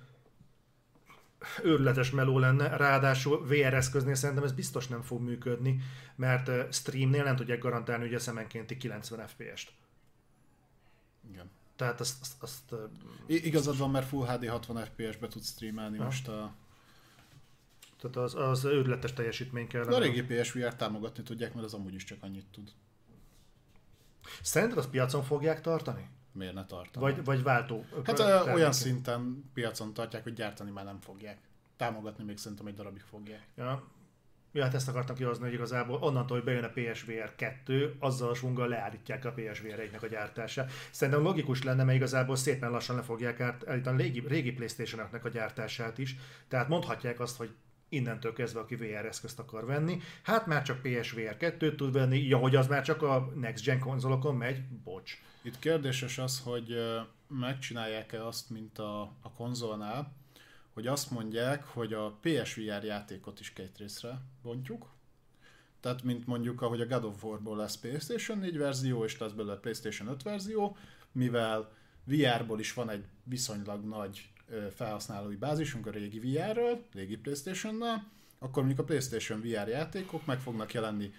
Őrületes meló lenne, ráadásul vé er eszköznél szerintem ez biztos nem fog működni, mert streamnél nem tudják garantálni ugye szemenkénti kilencven ef pé es-t. Igen. Tehát azt... azt, azt I- igazad van, mert Full há dé hatvan ef pé es-be tudsz streamelni ha. most a... Tehát az, az őrületes teljesítmény kell. De a régi pé es vé er támogatni tudják, mert az amúgy is csak annyit tud. Szerinted azt piacon fogják tartani? Miért ne tartanak? Vagy, vagy váltó? Hát terméken. Olyan szinten piacon tartják, hogy gyártani már nem fogják. Támogatni még szerintem egy darabig fogják. Ja, ja hát ezt akartam kihozni, hogy igazából onnantól, hogy bejön a pé es vé er kettő, azzal a svunggal leállítják a pé es vé er egynek a gyártását. Szerintem logikus lenne, mert igazából szépen lassan le fogják állítani a régi, régi PlayStation-oknak a gyártását is. Tehát mondhatják azt, hogy innentől kezdve, aki vé er eszközt akar venni, hát már csak pé es vé er kettőt tud venni, ja, hogy az már csak a Next Gen konzolokon megy, bocs. Itt kérdéses az, hogy megcsinálják-e azt, mint a, a konzolnál, hogy azt mondják, hogy a pé es vé er játékot is két részre bontjuk. Tehát, mint mondjuk, ahogy a God of Warból lesz PlayStation négy verzió, és lesz belőle PlayStation öt verzió, mivel vé er-ból is van egy viszonylag nagy felhasználói bázisunk a régi vé er-ről, régi PlayStation-nál, akkor mondjuk a PlayStation vé er játékok meg fognak jelenni.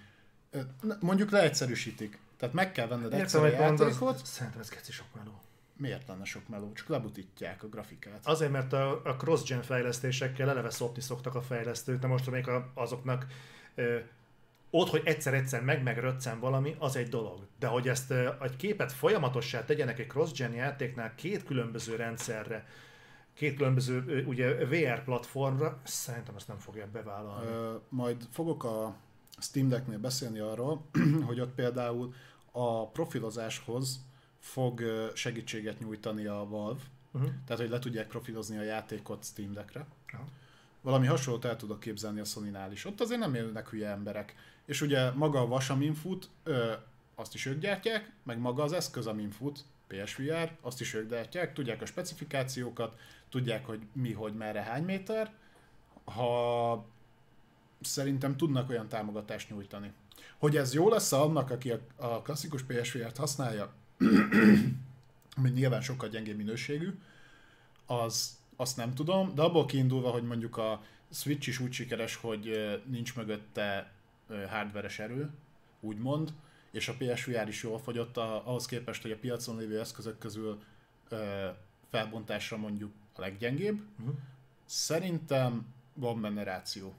Mondjuk leegyszerűsítik. Tehát meg kell venned egyszerű játékot. Szerintem ez keci sok meló. Miért lenne sok meló? Csak lebutítják a grafikát. Azért, mert a, a cross-gen fejlesztésekkel eleve szopni szoktak a fejlesztők, de most még azoknak ö, ott, hogy egyszer-egyszer meg-megröccen valami, az egy dolog. De hogy ezt egy képet folyamatossá tegyenek egy cross-gen játéknál két különböző rendszerre, két különböző ugye, vé er platformra, szerintem ezt nem fogják bevállalni. Ö, majd fogok a Steam Decknél beszélni arról, hogy ott például a profilozáshoz fog segítséget nyújtani a Valve, uh-huh. tehát hogy le tudják profilozni a játékot Steam Deckre. Uh-huh. Valami hasonlót el tudok képzelni a Sony-nál is. Ott azért nem élnek hülye emberek. És ugye maga a vasaminfut, azt is ők gyártják, meg maga az eszköz aminfut, pé es vé er, azt is ők gyártják, tudják a specifikációkat, tudják, hogy mi, hogy, merre, hány méter. Ha szerintem tudnak olyan támogatást nyújtani. Hogy ez jó lesz annak, aki a, a klasszikus pé es vé er-t használja, ami nyilván sokkal gyengébb minőségű, az, azt nem tudom, de abból kiindulva, hogy mondjuk a Switch is úgy sikeres, hogy nincs mögötte hardveres erő, úgymond, és a pé es vé er is jól fogyott ahhoz képest, hogy a piacon lévő eszközök közül felbontásra mondjuk a leggyengébb. Uh-huh. Szerintem van benne ráció.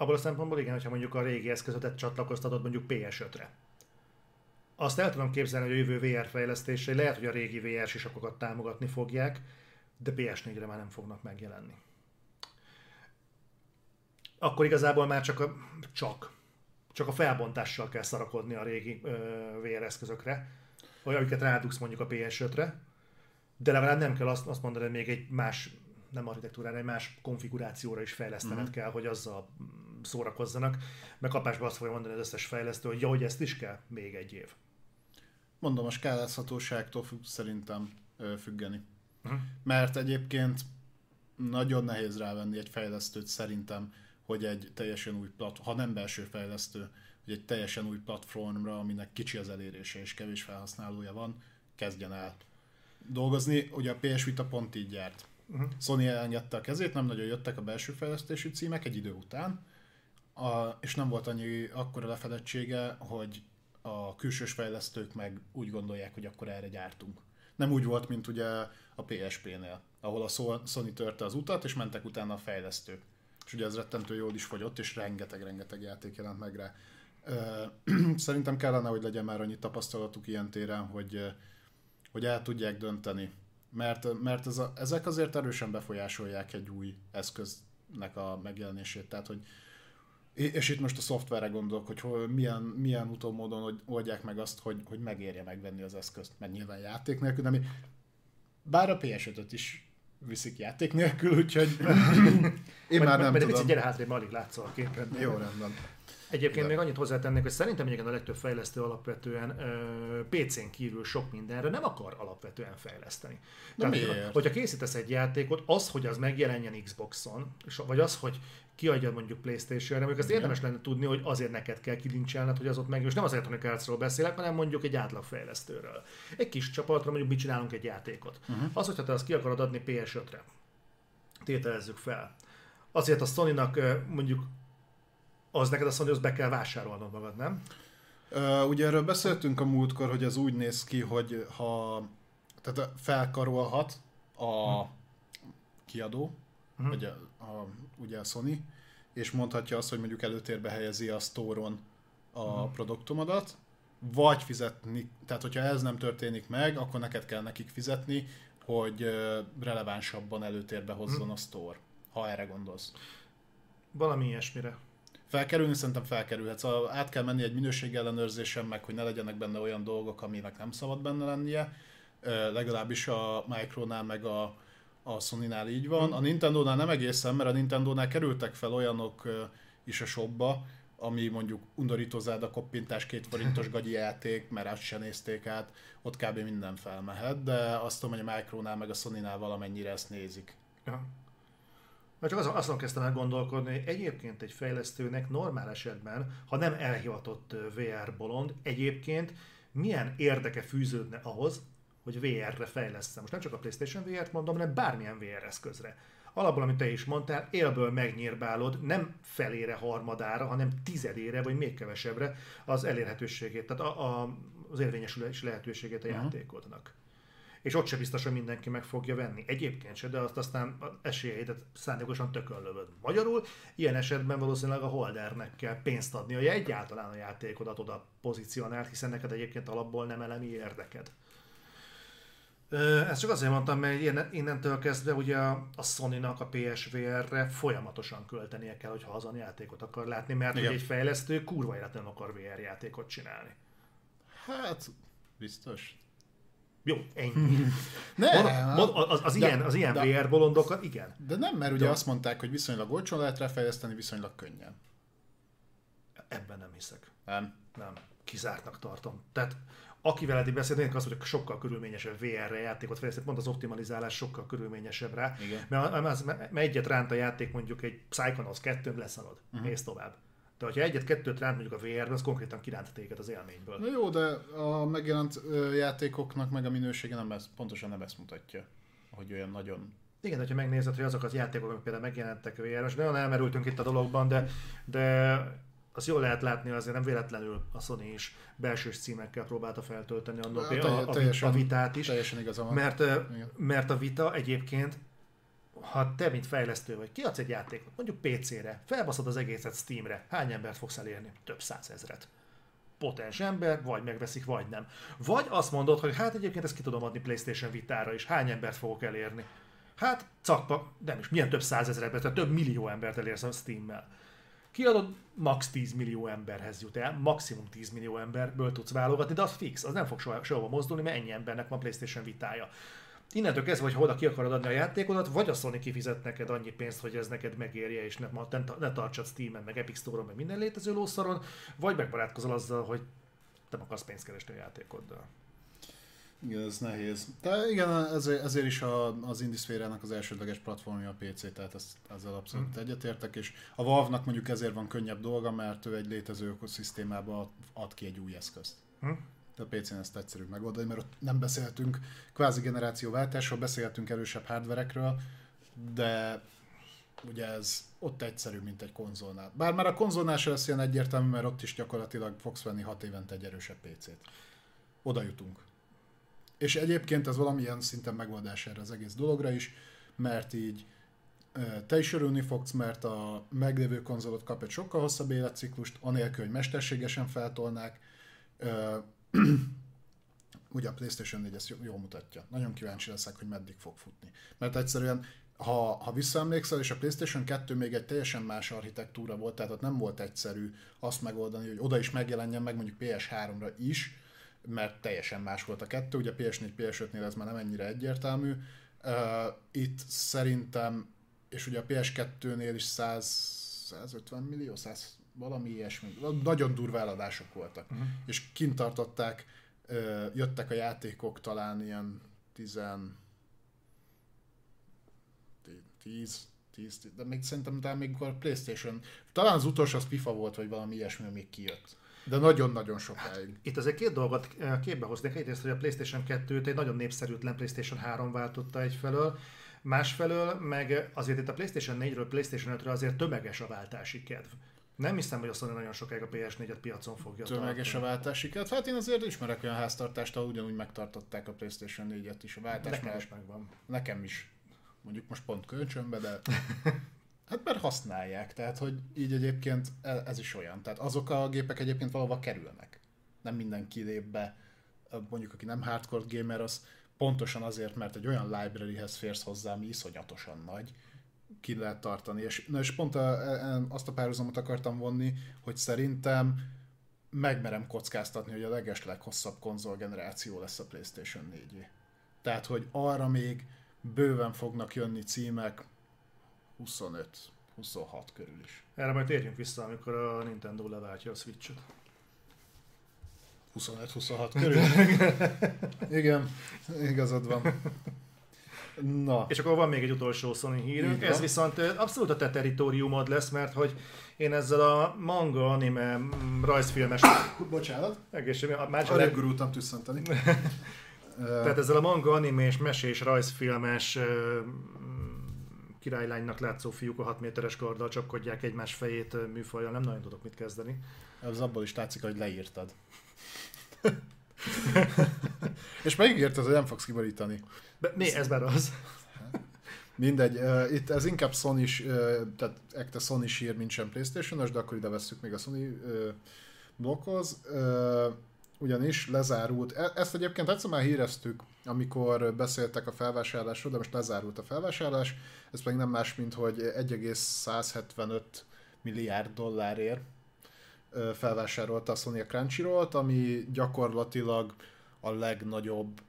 Abban a szempontból igen, hogyha mondjuk a régi eszközötet csatlakoztatod mondjuk pé es ötre. Azt el tudom képzelni, hogy a jövő vé er fejlesztései lehet, hogy a régi vé er sisakokat támogatni fogják, de pé es négyre már nem fognak megjelenni. Akkor igazából már csak a, csak, csak a felbontással kell szarakodni a régi ö, vé er eszközökre, vagy amiket rádugsz mondjuk a pé es ötre, de legalább nem kell azt, azt mondani, hogy még egy más, nem architektúrára, egy más konfigurációra is fejlesztened mm. kell, hogy azzal szórakozzanak, meg kapásban azt fogja mondani az összes fejlesztő, hogy ja, hogy ezt is kell még egy év. Mondom, a skálázhatóságtól fog szerintem függeni. Uh-huh. Mert egyébként nagyon nehéz rávenni egy fejlesztőt szerintem, hogy egy teljesen új platform, ha nem belső fejlesztő, hogy egy teljesen új platformra, aminek kicsi az elérése és kevés felhasználója van, kezdjen el dolgozni. Ugye a pé es Vita pont így járt. Uh-huh. Sony elengedte a kezét, nem nagyon jöttek a belső fejlesztésű címek egy idő után, a, és nem volt annyi akkora lefedettsége, hogy a külsős fejlesztők meg úgy gondolják, hogy akkor erre gyártunk. Nem úgy volt, mint ugye a pé es pé-nél. ahol a Sony törte az utat, és mentek utána a fejlesztők. És ugye ez rettentő jól is fogyott, és rengeteg-rengeteg játék jelent meg rá. Szerintem kellene, hogy legyen már annyi tapasztalatuk ilyen téren, hogy, hogy el tudják dönteni. Mert, mert ez a, ezek azért erősen befolyásolják egy új eszköznek a megjelenését. Tehát, hogy, és itt most a szoftverre gondolok, hogy milyen, milyen utómódon oldják meg azt, hogy, hogy megérje megvenni az eszközt. Mert nyilván játék nélkül, de mi, bár a pé es ötöt is viszik játék nélkül, úgyhogy én már nem tudom. Picit gyere hátrébb, alig látszol a képen. Jó, rendben. Egyébként de még annyit hozzátennék, hogy szerintem egyébként a legtöbb fejlesztő alapvetően pé cén kívül sok mindenre nem akar alapvetően fejleszteni. De tehát, hogyha készítesz egy játékot, az, hogy az megjelenjen Xboxon, vagy az, hogy kiadjad mondjuk PlayStation-re, mondjuk azt érdemes lenne tudni, hogy azért neked kell kilincselned, hogy az ott meg, és nem az Atomic Heartról beszélek, hanem mondjuk egy átlagfejlesztőről. Egy kis csapatra mondjuk mi csinálunk egy játékot. Uh-huh. Az, hogyha te azt ki akarod adni pé es ötre, tételezzük fel. Azért a Sony-nak mondjuk az neked azt mondja, hogy azt be kell vásárolnod magad, nem? Uh, ugye erről beszéltünk a múltkor, hogy ez úgy néz ki, hogy ha tehát felkarolhat a hmm. kiadó, hmm. vagy a, a, ugye a Sony, és mondhatja azt, hogy mondjuk előtérbe helyezi a store-on a hmm. produktumodat, vagy fizetni, tehát hogyha ez nem történik meg, akkor neked kell nekik fizetni, hogy relevánsabban előtérbe hozzon hmm. a store, ha erre gondolsz. Valami ilyesmire. Felkerülni szerintem felkerülhetsz. Szóval át kell menni egy minőségellenőrzésen meg, hogy ne legyenek benne olyan dolgok, aminek nem szabad benne lennie. Legalábbis a Micronál meg a, a Sonynál így van. A Nintendónál nem egészen, mert a Nintendónál kerültek fel olyanok is a shopba, ami mondjuk undorító záda koppintás, két forintos gagyi játék, mert azt sem nézték át, ott kb. Minden felmehet, de azt tudom, hogy a Micronál meg a Sonynál valamennyire ezt nézik. Ja. Mert csak azon, azon kezdtem el gondolkodni, hogy egyébként egy fejlesztőnek normál esetben, ha nem elhivatott vé er bolond, egyébként milyen érdeke fűződne ahhoz, hogy vé erre fejlesztem. Most nem csak a PlayStation vé ert mondom, hanem bármilyen vé er eszközre. Alapból, amit te is mondtál, élből megnyírbálod nem felére, harmadára, hanem tizedére, vagy még kevesebbre az elérhetőségét, tehát a, a, az érvényesülési lehetőségét a játékodnak. És ott se biztos, hogy mindenki meg fogja venni. Egyébként se, de azt aztán esélyeidet szándékosan tökönlövöd. Magyarul ilyen esetben valószínűleg a holdernek kell pénzt adni, hogy egyáltalán a játékodat oda pozícionált, hiszen neked egyébként alapból nem elemi érdeked. Ezt csak azért mondtam, mert innentől kezdve ugye a Sony-nak a pé es vé erre folyamatosan költenie kell, hogyha hazan játékot akar látni, mert igen, egy fejlesztő kurva életlen akar vé er játékot csinálni. Hát, biztos. Jó, ennyi. Ne, mond, az, az de, ilyen, az ilyen de, vé er bolondokat, igen. De nem, mert ugye de. azt mondták, hogy viszonylag olcsón lehet ráfejleszteni, viszonylag könnyen. Ebben nem hiszek. Nem? Nem. Kizártnak tartom. Tehát aki veled beszélnék, azt mondja, hogy sokkal körülményesebb vé erre játékot fejlesztett, pont az optimalizálás sokkal körülményesebb rá, mert, mert egyet ránt a játék mondjuk egy Psychonauts kettőn, leszalod, uh-huh. mész tovább. De hogyha egyet-kettőt ránt mondjuk a vé erben, az konkrétan kiránt téged az élményből. Na jó, de a megjelent játékoknak meg a minősége nem ezt, pontosan nem ezt mutatja, hogy olyan nagyon... Igen, de ha megnézed, hogy azok az játékok, amik például megjelentek vé erben, nagyon elmerültünk itt a dologban, de, de azt jól lehet látni, azért nem véletlenül a Sony is belsős címekkel próbálta feltölteni a, a, a, a vitát is. Teljesen igazam. Mert, mert a vita egyébként, ha te, mint fejlesztő vagy, kiadsz egy játékot, mondjuk pé cére, felbaszod az egészet Steamre, hány embert fogsz elérni? Több százezret. Potens ember, vagy megveszik, vagy nem. Vagy azt mondod, hogy hát egyébként ezt ki tudom adni PlayStation Vitára is, hány embert fogok elérni? Hát, cakpa, nem is, milyen több százezret, tehát több millió embert elérsz a Steammel. Kiadod, max tíz millió emberhez jut el, maximum tíz millió emberből tudsz válogatni, de az fix, az nem fog soha, soha mozdulni, mert ennyi embernek van PlayStation Vitája. Innentől kezdve, hogy oda ki akarod adni a játékodat, vagy a Sony kifizet neked annyi pénzt, hogy ez neked megérje, és ne, ne tartsad Steamen, meg Epic Store-on, meg minden létező lószaron, vagy megbarátkozol azzal, hogy te akarsz pénzt keresni a játékoddal. Igen, ez nehéz. De igen, ezért, ezért is a, az indieszférának az elsődleges platformja a pé cé, tehát ezt, ezzel abszolút hmm. egyetértek, és a Valve-nak mondjuk ezért van könnyebb dolga, mert ő egy létező ökoszisztémába ad ki egy új eszközt. Hmm. De a pé cén ezt egyszerűbb megoldani, mert ott nem beszéltünk kvázi generációváltásról, beszéltünk erősebb hardverekről, de ugye ez ott egyszerűbb, mint egy konzolnál. Bár már a konzolnál sem lesz ilyen egyértelmű, mert ott is gyakorlatilag fogsz venni hat évente egy erősebb pé cét. Oda jutunk. És egyébként ez valamilyen szinten megoldás erre az egész dologra is, mert így te is örülni fogsz, mert a meglévő konzolot kap egy sokkal hosszabb életciklust, anélkül, hogy mesterségesen feltolnák. Ugye a PlayStation négy ezt jól mutatja. Nagyon kíváncsi leszek, hogy meddig fog futni. Mert egyszerűen, ha, ha visszaemlékszel, és a PlayStation kettő még egy teljesen más architektúra volt, tehát ott nem volt egyszerű azt megoldani, hogy oda is megjelenjen meg mondjuk P S háromra is, mert teljesen más volt a kettő, ugye P S négy, P S ötnél ez már nem ennyire egyértelmű. Itt szerintem, és ugye a P S kettőnél is száz, százötven millió, száz valami ilyesmi, nagyon durva eladások voltak. Uh-huh. És kint tartották, jöttek a játékok talán ilyen tíz, tíz, tíz, de még szerintem talán még a PlayStation, talán az utolsó az FIFA volt, vagy valami ilyesmi, amíg kijött. De nagyon-nagyon sokáig. Hát, itt azért két dolgot képbe hoznék. Egyrészt, hogy a PlayStation kettőt egy nagyon népszerűtlen PlayStation három váltotta egyfelől, másfelől meg azért itt a PlayStation négyről PlayStation ötre azért tömeges a váltási kedv. Nem hiszem, hogy azt mondja, nagyon sokáig a P S négyet piacon fogja tartani. Tömeges a váltási kedv. Hát én azért ismerek olyan háztartást, ahol ugyanúgy megtartották a PlayStation négyet is. A váltás nekem is megvan. Nekem is. Mondjuk most pont kölcsönbe, de... Hát mert használják, tehát hogy így egyébként ez is olyan. Tehát azok a gépek egyébként valahova kerülnek. Nem mindenki lép be, mondjuk aki nem hardcore gamer, az pontosan azért, mert egy olyan libraryhez férsz hozzá, ami iszonyatosan nagy, ki lehet tartani. És, na és pont a, azt a párhuzamot akartam vonni, hogy szerintem megmerem kockáztatni, hogy a legesleghosszabb konzolgeneráció lesz a PlayStation négy. Tehát, hogy arra még bőven fognak jönni címek, huszonöt huszonhat körül is. Erre majd térjünk vissza, amikor a Nintendo leváltja a Switch-et. huszonöt huszonhat körül? Igen, igazad van. Na. És akkor van még egy utolsó Sony hírünk. Ez viszont abszolút a te territóriumod lesz, mert hogy én ezzel a manga, anime, rajzfilmes... Bocsánat. Arra gurultam tüsszenteni. Tehát ezzel a manga, anime és mesés, rajzfilmes... királylánynak látszó fiúk a hat méteres karddal csapkodják egymás fejét műfajjal, nem nagyon tudok mit kezdeni. Ez abból is látszik, hogy leírtad. És megígérted, hogy nem fogsz kiborítani. De, né, ez már az. Mindegy, uh, itt ez inkább Sony-s, uh, tehát ekte Sony-s hír, mint sem PlayStation-os, de akkor ide vesszük még a Sony uh, blokkhoz. Uh, ugyanis lezárult, ezt egyébként egyszer már híreztük, amikor beszéltek a felvásárlásról, de most lezárult a felvásárlás, ez pedig nem más, mint hogy egy egész száz hetvenöt milliárd dollárért felvásárolta a Sony a Crunchyroll-t, ami gyakorlatilag a legnagyobb,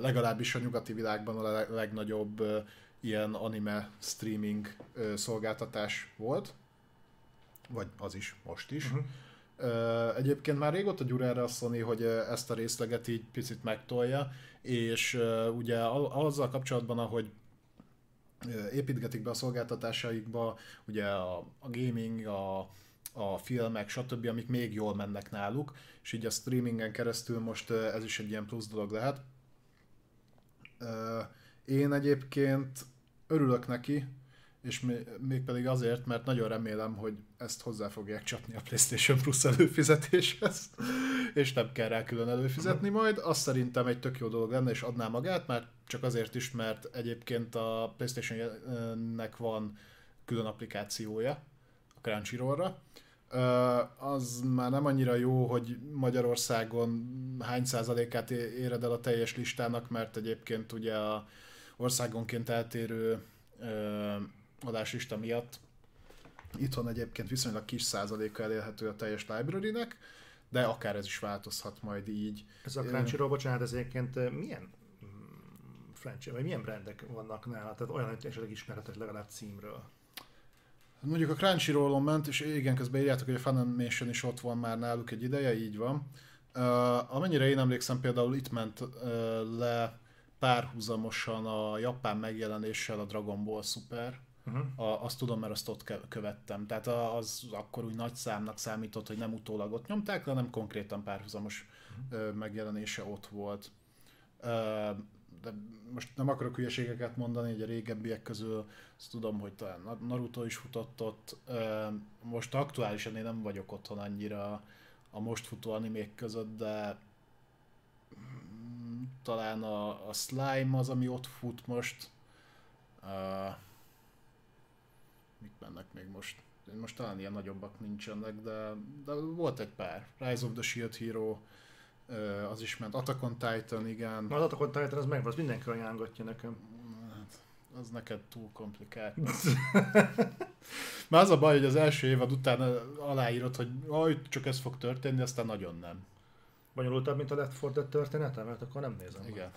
legalábbis a nyugati világban a legnagyobb ilyen anime streaming szolgáltatás volt, vagy az is, most is. Uh-huh. Egyébként már régóta gyúr erre a Sony, hogy ezt a részleget így picit megtolja, és ugye azzal kapcsolatban, ahogy építgetik be a szolgáltatásaikba, ugye a, a gaming, a, a filmek, stb., amik még jól mennek náluk, és így a streamingen keresztül most ez is egy ilyen plusz dolog lehet. Én egyébként örülök neki, és mégpedig azért, mert nagyon remélem, hogy ezt hozzá fogják csapni a PlayStation Plus előfizetéshez, és nem kell rá külön előfizetni majd. Azt szerintem egy tök jó dolog lenne, és adná magát, mert csak azért is, mert egyébként a PlayStation-nek van külön applikációja a Crunchyroll-ra. Az már nem annyira jó, hogy Magyarországon hány százalékát éred el a teljes listának, mert egyébként ugye a országonként eltérő adáslista miatt itthon egyébként viszonylag kis százaléka elérhető a teljes library-nek, de akár ez is változhat majd így. Ez a Crunchyroll, bocsánat, ez egyébként milyen franchise, vagy milyen brandek vannak nála? Tehát olyan, hogy esetleg ismerhetek legalább címről. Mondjuk a Crunchyrollon ment, és igen, közben írjátok, hogy a Funimation is ott van már náluk egy ideje, így van. Uh, amennyire én emlékszem, például itt ment uh, le párhuzamosan a japán megjelenéssel a Dragon Ball Super. Uh-huh. A, azt tudom, mert azt ott követtem. Tehát az akkor úgy nagy számnak számított, hogy nem utólag ott nyomták, de nem konkrétan párhuzamos uh-huh. megjelenése ott volt. De most nem akarok hülyeségeket mondani, hogy a régebbiek közül azt tudom, hogy talán Naruto is futott ott. Most aktuálisan én nem vagyok otthon annyira a most futó animék között, de talán a, a Slime az, ami ott fut most. Uh, mit mennek még most? Most talán ilyen nagyobbak nincsenek, de, de volt egy pár. Rise of the Shield Hero, uh, az is ment. Attack on Titan, igen. Az Attack on Titan, az megvan, az mindenki ajánlgatja nekem. Hát, az neked túl komplikált. Már az a baj, hogy az első évad után aláírod, hogy aj, csak ez fog történni, aztán nagyon nem. Bonyolultabb, mint a Left four Dead története, mert akkor nem nézem. Igen.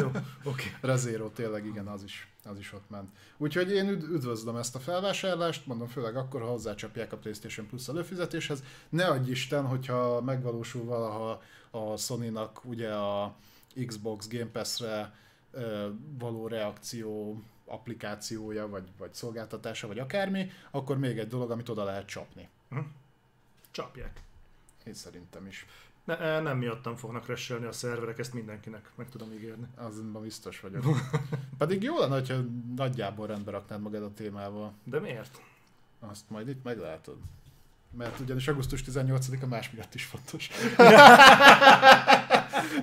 Jó, oké. Okay. Rezero, tényleg igen, az is, az is ott ment. Úgyhogy én üdvözlöm ezt a felvásárlást, mondom, főleg akkor, ha hozzácsapják a PlayStation Plus előfizetéshez. Ne adj Isten, hogyha megvalósul valaha a Sony-nak ugye a Xbox Game Pass-re való reakció applikációja, vagy, vagy szolgáltatása, vagy akármi, akkor még egy dolog, amit oda lehet csapni. Csapják. Én szerintem is. Ne, nem miattam fognak resselni a szerverek, ezt mindenkinek meg tudom ígérni. Azonban biztos vagyok. Pedig jó lenne, hogyha nagyjából rendbe raknád magad a témával. De miért? Azt majd itt meglátod. Mert ugyanis augusztus tizennyolcadika más miatt is fontos.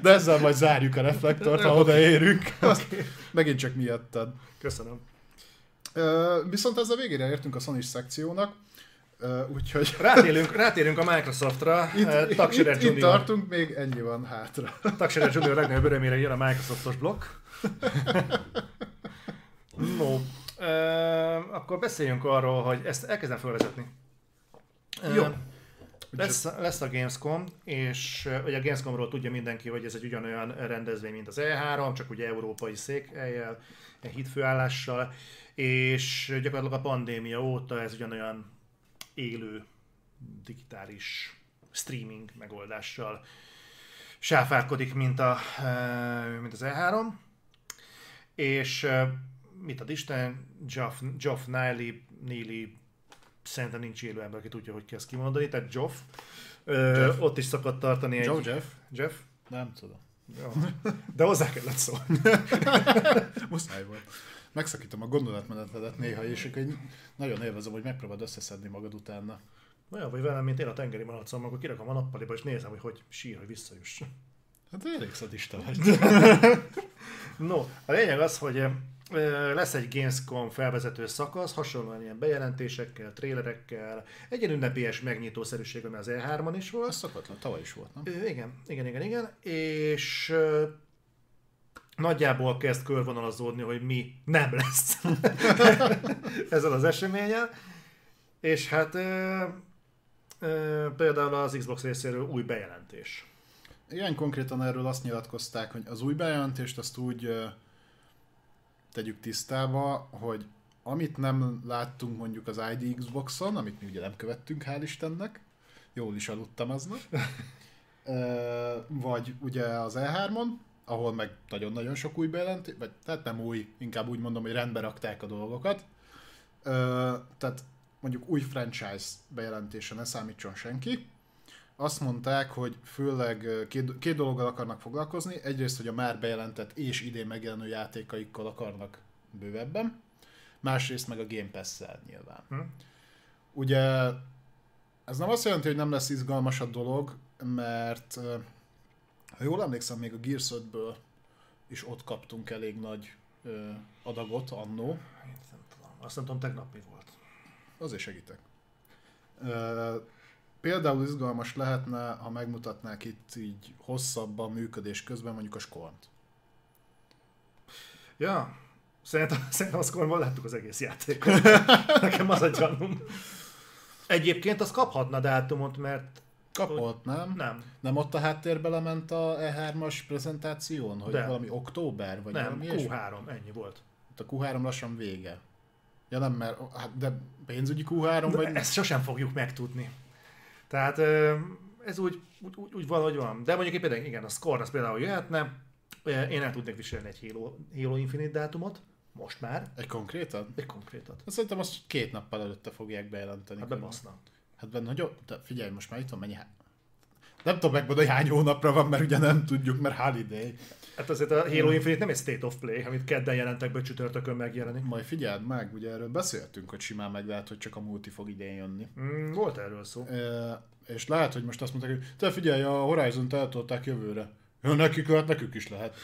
De ezzel majd zárjuk a reflektort, ha odaérünk. Okay. Megint csak miattad. Köszönöm. Viszont ezzel végére értünk a Sony szekciónak. Uh, úgyhogy... rátérünk, rátérünk a Microsoftra. Itt, uh, itt, itt tartunk, még ennyi van hátra. Taksere Junior legnagyobb örömére jön a Microsoftos blokk. No. Uh, akkor beszéljünk arról, hogy ezt elkezdem felvezetni. Uh, Jó. Lesz, lesz a Gamescom, és ugye a Gamescomról tudja mindenki, hogy ez egy ugyanolyan rendezvény, mint az E három, csak ugye európai székhelyjel, hídfőállással, és gyakorlatilag a pandémia óta ez ugyanolyan élő digitális streaming megoldással sáfárkodik, mint, a, mint az E három. És mit ad Isten, Geoff, Geoff Neely, Neely, szerintem nincs élő ember, aki tudja, hogy ki ezt kimondani, tehát Geoff, Geoff. ott is szokott tartani Joe egy... Jeff? Jeff? Nem tudom. Jó. De hozzá kellett szólni. Muszáj volt. Megszakítom a gondolatmenetledet néha, és én nagyon élvezem, hogy megpróbáld összeszedni magad utána. Na jó, vagy velem, mint én a tengeri malacom, akkor kirakom a nappaliba, és nézem, hogy hogy sír, hogy visszajuss. Hát elég szadista vagy. No, a lényeg az, hogy lesz egy Gamescom felvezető szakasz, hasonlóan ilyen bejelentésekkel, trélerekkel, egy ilyen ünnepélyes megnyitószerűség, ami az E hármon is volt. Ez szokatlan, tavaly is volt, nem? Igen, igen, igen, igen, és... nagyjából kezd körvonalazódni, hogy mi nem lesz ezzel az eseményen. És hát ö, ö, például az Xbox részéről új bejelentés. Igen, konkrétan erről azt nyilatkozták, hogy az új bejelentést azt úgy ö, tegyük tisztába, hogy amit nem láttunk mondjuk az I D Xboxon, amit mi ugye nem követtünk, hál' Istennek, jól is aludtam aznap, ö, vagy ugye az E hármon, ahol meg nagyon-nagyon sok új bejelentés, vagy tehát nem új, inkább úgy mondom, hogy rendbe rakták a dolgokat. Ö, tehát mondjuk új franchise bejelentése ne számítson senki. Azt mondták, hogy főleg két, két dologgal akarnak foglalkozni. Egyrészt, hogy a már bejelentett és idén megjelenő játékaikkal akarnak bővebben. Másrészt meg a Game Pass-szel nyilván. Hm. Ugye ez nem azt jelenti, hogy nem lesz izgalmas a dolog, mert... ha jól emlékszem, még a Gears ötből is ott kaptunk elég nagy ö, adagot annó. Azt nem tudom, tegnap mi volt. Azért segítek. Ö, például izgalmas lehetne, ha megmutatnák itt így hosszabban működés közben mondjuk a Scorn-t. Ja, szerintem, szerintem a Scorn-ban láttuk az egész játékot. Nekem az a gyanúm. Egyébként az kaphatna dátumot, mert kapott, nem? Nem. Nem ott a háttérbe lement a E hármas prezentáción? Hogy de. Valami október? Vagy nem, valami Q három, és... ennyi volt. Itt a Q három lassan vége. Ja nem, mert hát de pénzügyi Q három de vagy... ezt sosem fogjuk megtudni. Tehát ez úgy, úgy, úgy valahogy van. De mondjuk például igen, a Scorn az például jöhetne. Én el tudnék viselni egy Halo, Halo Infinite dátumot. Most már. Egy konkrétat? Egy konkrétat. Szerintem azt két nappal előtte fogják bejelenteni. Hát bebasznak. Hát benne, hogy figyelj, most már itt van mennyi há... nem tudom megmondani, hogy hány hónapra van, mert ugye nem tudjuk, mert holiday. Hát azért a Halo Infinite nem egy State of Play, amit kedden jelentek be, csütörtökön megjelenik. Majd figyeld meg, ugye erről beszéltünk, hogy simán meg lehet, hogy csak a multi fog idén jönni. Mm, volt erről szó. E- és lehet, hogy most azt mondták, hogy te figyelj, a Horizont eltolták jövőre. Ja, nekik, hát nekük is lehet.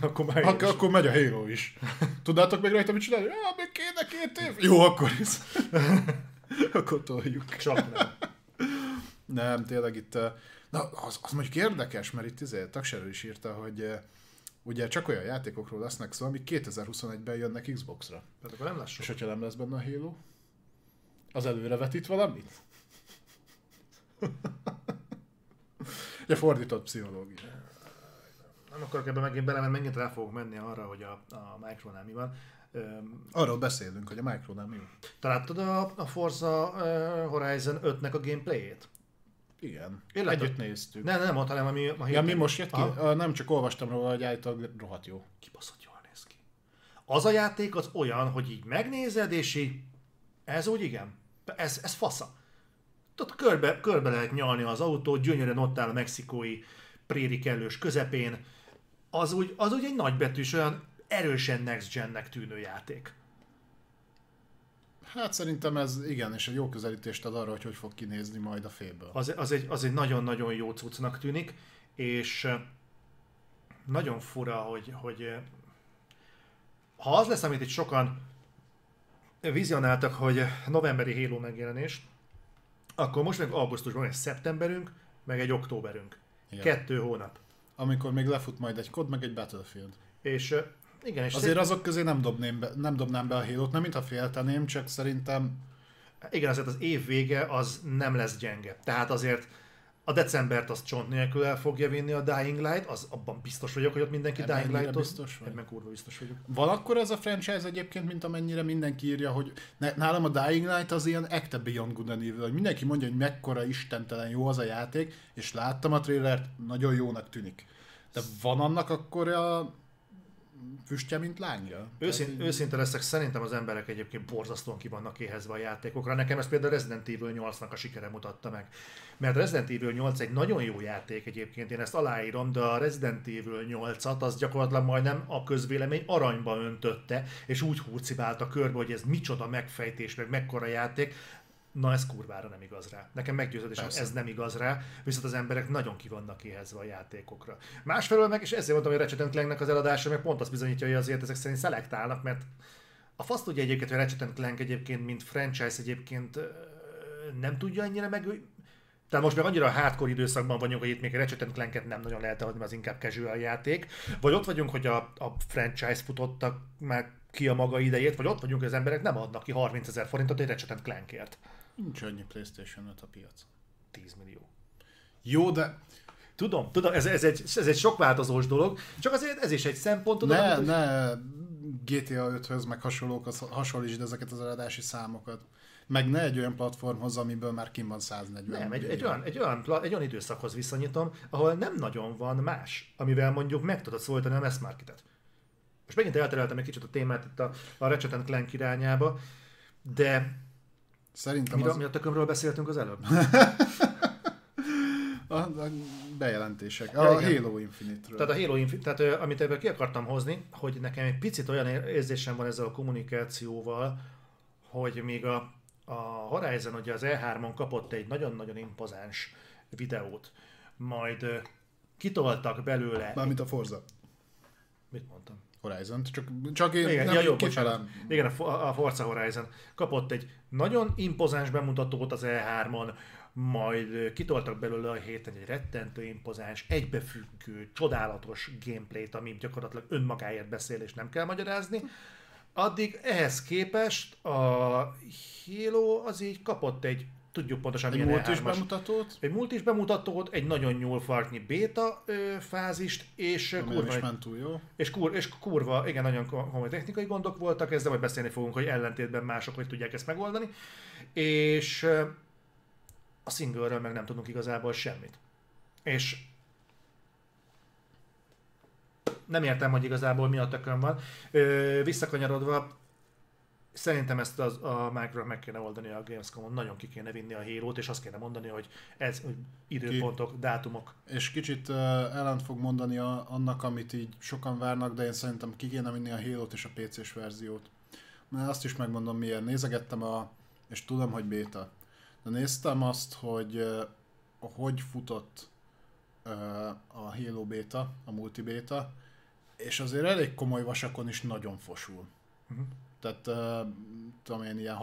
Akkor, Ak- is. akkor megy a Halo is. Tudnátok még rajta mit csinálni? Ja, még kéne két év. Jó, akkor is. Akkor toljuk. Csak nem. Nem, tényleg itt... Na, az, az mondjuk érdekes, mert itt izé, Tagserő is írta, hogy ugye csak olyan játékokról lesznek szó, amik kétezer-huszonegyben jönnek Xboxra. Tehát akkor nem lesz sok. És hogyha nem lesz benne a Halo, az előre vetít valamit? Ugye fordított pszichológia. Nem akarok ebben megint bele, mert megint rá fogok menni arra, hogy a, a Micronál mi van. Öm, Arról beszélünk, hogy a Micronál mi van. Találtad a, a Forza uh, Horizon ötnek a gameplayét? Igen. Életet. Együtt néztük. Nem, nem, hanem ami a héten. Ja, mi most jött ki? Ah. Nem, csak olvastam róla, hogy állítólag rohadt jó. Kibaszott jól néz ki. Az a játék az olyan, hogy így megnézed, és így... Ez úgy igen. Ez, ez fasza. Tehát körbe, körbe lehet nyalni az autót, gyönyörűen ott áll a mexikói préri kellős közepén. Az úgy, az úgy egy nagybetűs, olyan erősen next gennek tűnő játék. Hát szerintem ez igen, és egy jó közelítést ad arra, hogy hogy fog kinézni majd a félből. Az, az, egy, az egy nagyon-nagyon jó cuccnak tűnik, és nagyon fura, hogy, hogy ha az lesz, amit itt sokan vizionáltak, hogy novemberi Halo megjelenés, akkor most meg augusztusban egy szeptemberünk, meg egy októberünk. Igen. Kettő hónap. Amikor még lefut majd egy kod, meg egy Battlefield. És igen, és azért szépen... azok közé nem, dobném be, nem dobnám be a Halo-t, nem mintha félteném, csak szerintem... Igen, azért az év vége az nem lesz gyenge. Tehát azért a decembert az csont nélkül el fogja vinni a Dying Light, az abban biztos vagyok, hogy ott mindenki Ebben Dying Light-hoz. Ebben kurva biztos vagyok. Van akkor ez a franchise egyébként, mint amennyire mindenki írja, hogy nálam a Dying Light az ilyen Act of Beyond Good and Evil, hogy mindenki mondja, hogy mekkora istentelen jó az a játék, és láttam a trailert, nagyon jónak tűnik. De van annak akkor a... füstje, mint lángja. Őszint, így... Őszinte leszek, szerintem az emberek egyébként borzasztóan ki vannak éhezve a játékokra. Nekem ez például Resident Evil nyolcnak a sikere mutatta meg. Mert Resident Evil nyolc egy nagyon jó játék egyébként, én ezt aláírom, de a Resident Evil nyolcat az gyakorlatilag majdnem a közvélemény aranyba öntötte, és úgy hurcibált a körbe, hogy ez micsoda megfejtés, meg mekkora játék. Na ez kurvára nem igaz rá. Nekem meggyőződésem, ez nem igaz rá, viszont az emberek nagyon ki vannak éhezve a játékokra. Másfelől meg, és ezért mondtam, hogy a Ratchet and Clanknek az eladása meg pont azt bizonyítja, hogy azért ezek szerint szelektálnak, mert a fasz tudja egyébként, hogy a Ratchet and Clank egyébként, mint franchise egyébként nem tudja annyira meg... Tehát most meg annyira a hardcore időszakban vagyunk, hogy itt még a Ratchet and Clanket nem nagyon lehet adni, az inkább casual játék. Vagy ott vagyunk, hogy a, a franchise futottak már ki a maga idejét, vagy ott vagyunk, hogy az emberek nem adnak ki harmincezer forintot egy Ratchet and Clankért. Nincs annyi PlayStation öt a piacon. tíz millió. Jó, de... Tudom, tudom, ez, ez, egy, ez egy sok változós dolog, csak azért ez is egy szempont. Tudom, ne, amit, ne, hogy... G T A öthöz meg hasonlók, hasonlítsd ezeket az eladási számokat. Meg ne egy olyan platformhoz, amiből már kim van száznegyven. Nem, egy, egy, olyan, egy, olyan, egy olyan időszakhoz viszonyítom, ahol nem nagyon van más, amivel mondjuk meg tudod szólítani a mass marketet. Most megint eltereltem egy kicsit a témát itt a, a Ratchet and Clank irányába, de... Szerintem Mira, az... Mi a tökömről beszéltünk az előbb? a, a bejelentések. A ja, Halo Infinite-ről. Tehát a Halo Infinite, tehát amit ebből ki akartam hozni, hogy nekem egy picit olyan érzésem van ezzel a kommunikációval, hogy még a, a Horizon ugye az E hármon kapott egy nagyon-nagyon impozáns videót, majd kitoltak belőle... Mármint a Forza. Mit mondtam? Horizon, csak, csak én igen, nem ja, jó, kifelem. Igen, a Forza Horizon kapott egy nagyon impozáns bemutatót az E hármon, majd kitoltak belőle a héten egy rettentő impozáns, egybefüggő, csodálatos gameplayt, ami gyakorlatilag önmagáért beszél és nem kell magyarázni. Addig ehhez képest a Halo az így kapott egy, tudjuk pontosan milyen E hármas. Egy multis Egy multis bemutatót, egy nagyon nyúlfartnyi béta ö, fázist, és nem kurva... Nem ment túl, jó? És, kur, és kurva, igen, nagyon komoly technikai gondok voltak, ezzel majd beszélni fogunk, hogy ellentétben mások, hogy tudják ezt megoldani. És ö, a single-ről meg nem tudunk igazából semmit. És nem értem, hogy igazából mi a tökön van. Ö, visszakanyarodva, szerintem ezt az, a Micro meg kéne oldani a Gamescomon, nagyon ki kéne vinni a Halo-t, és azt kéne mondani, hogy ez hogy időpontok, ki, dátumok. És kicsit uh, ellent fog mondani a, annak, amit így sokan várnak, de én szerintem ki kéne vinni a Halo-t és a pé cés verziót. Mert azt is megmondom miért. Nézegettem a, és tudom, hogy béta. De néztem azt, hogy uh, hogy futott a Halo beta, a multi beta, és azért elég komoly vasakon is nagyon fosul. Uh-huh. Tehát uh, tudom én, ilyen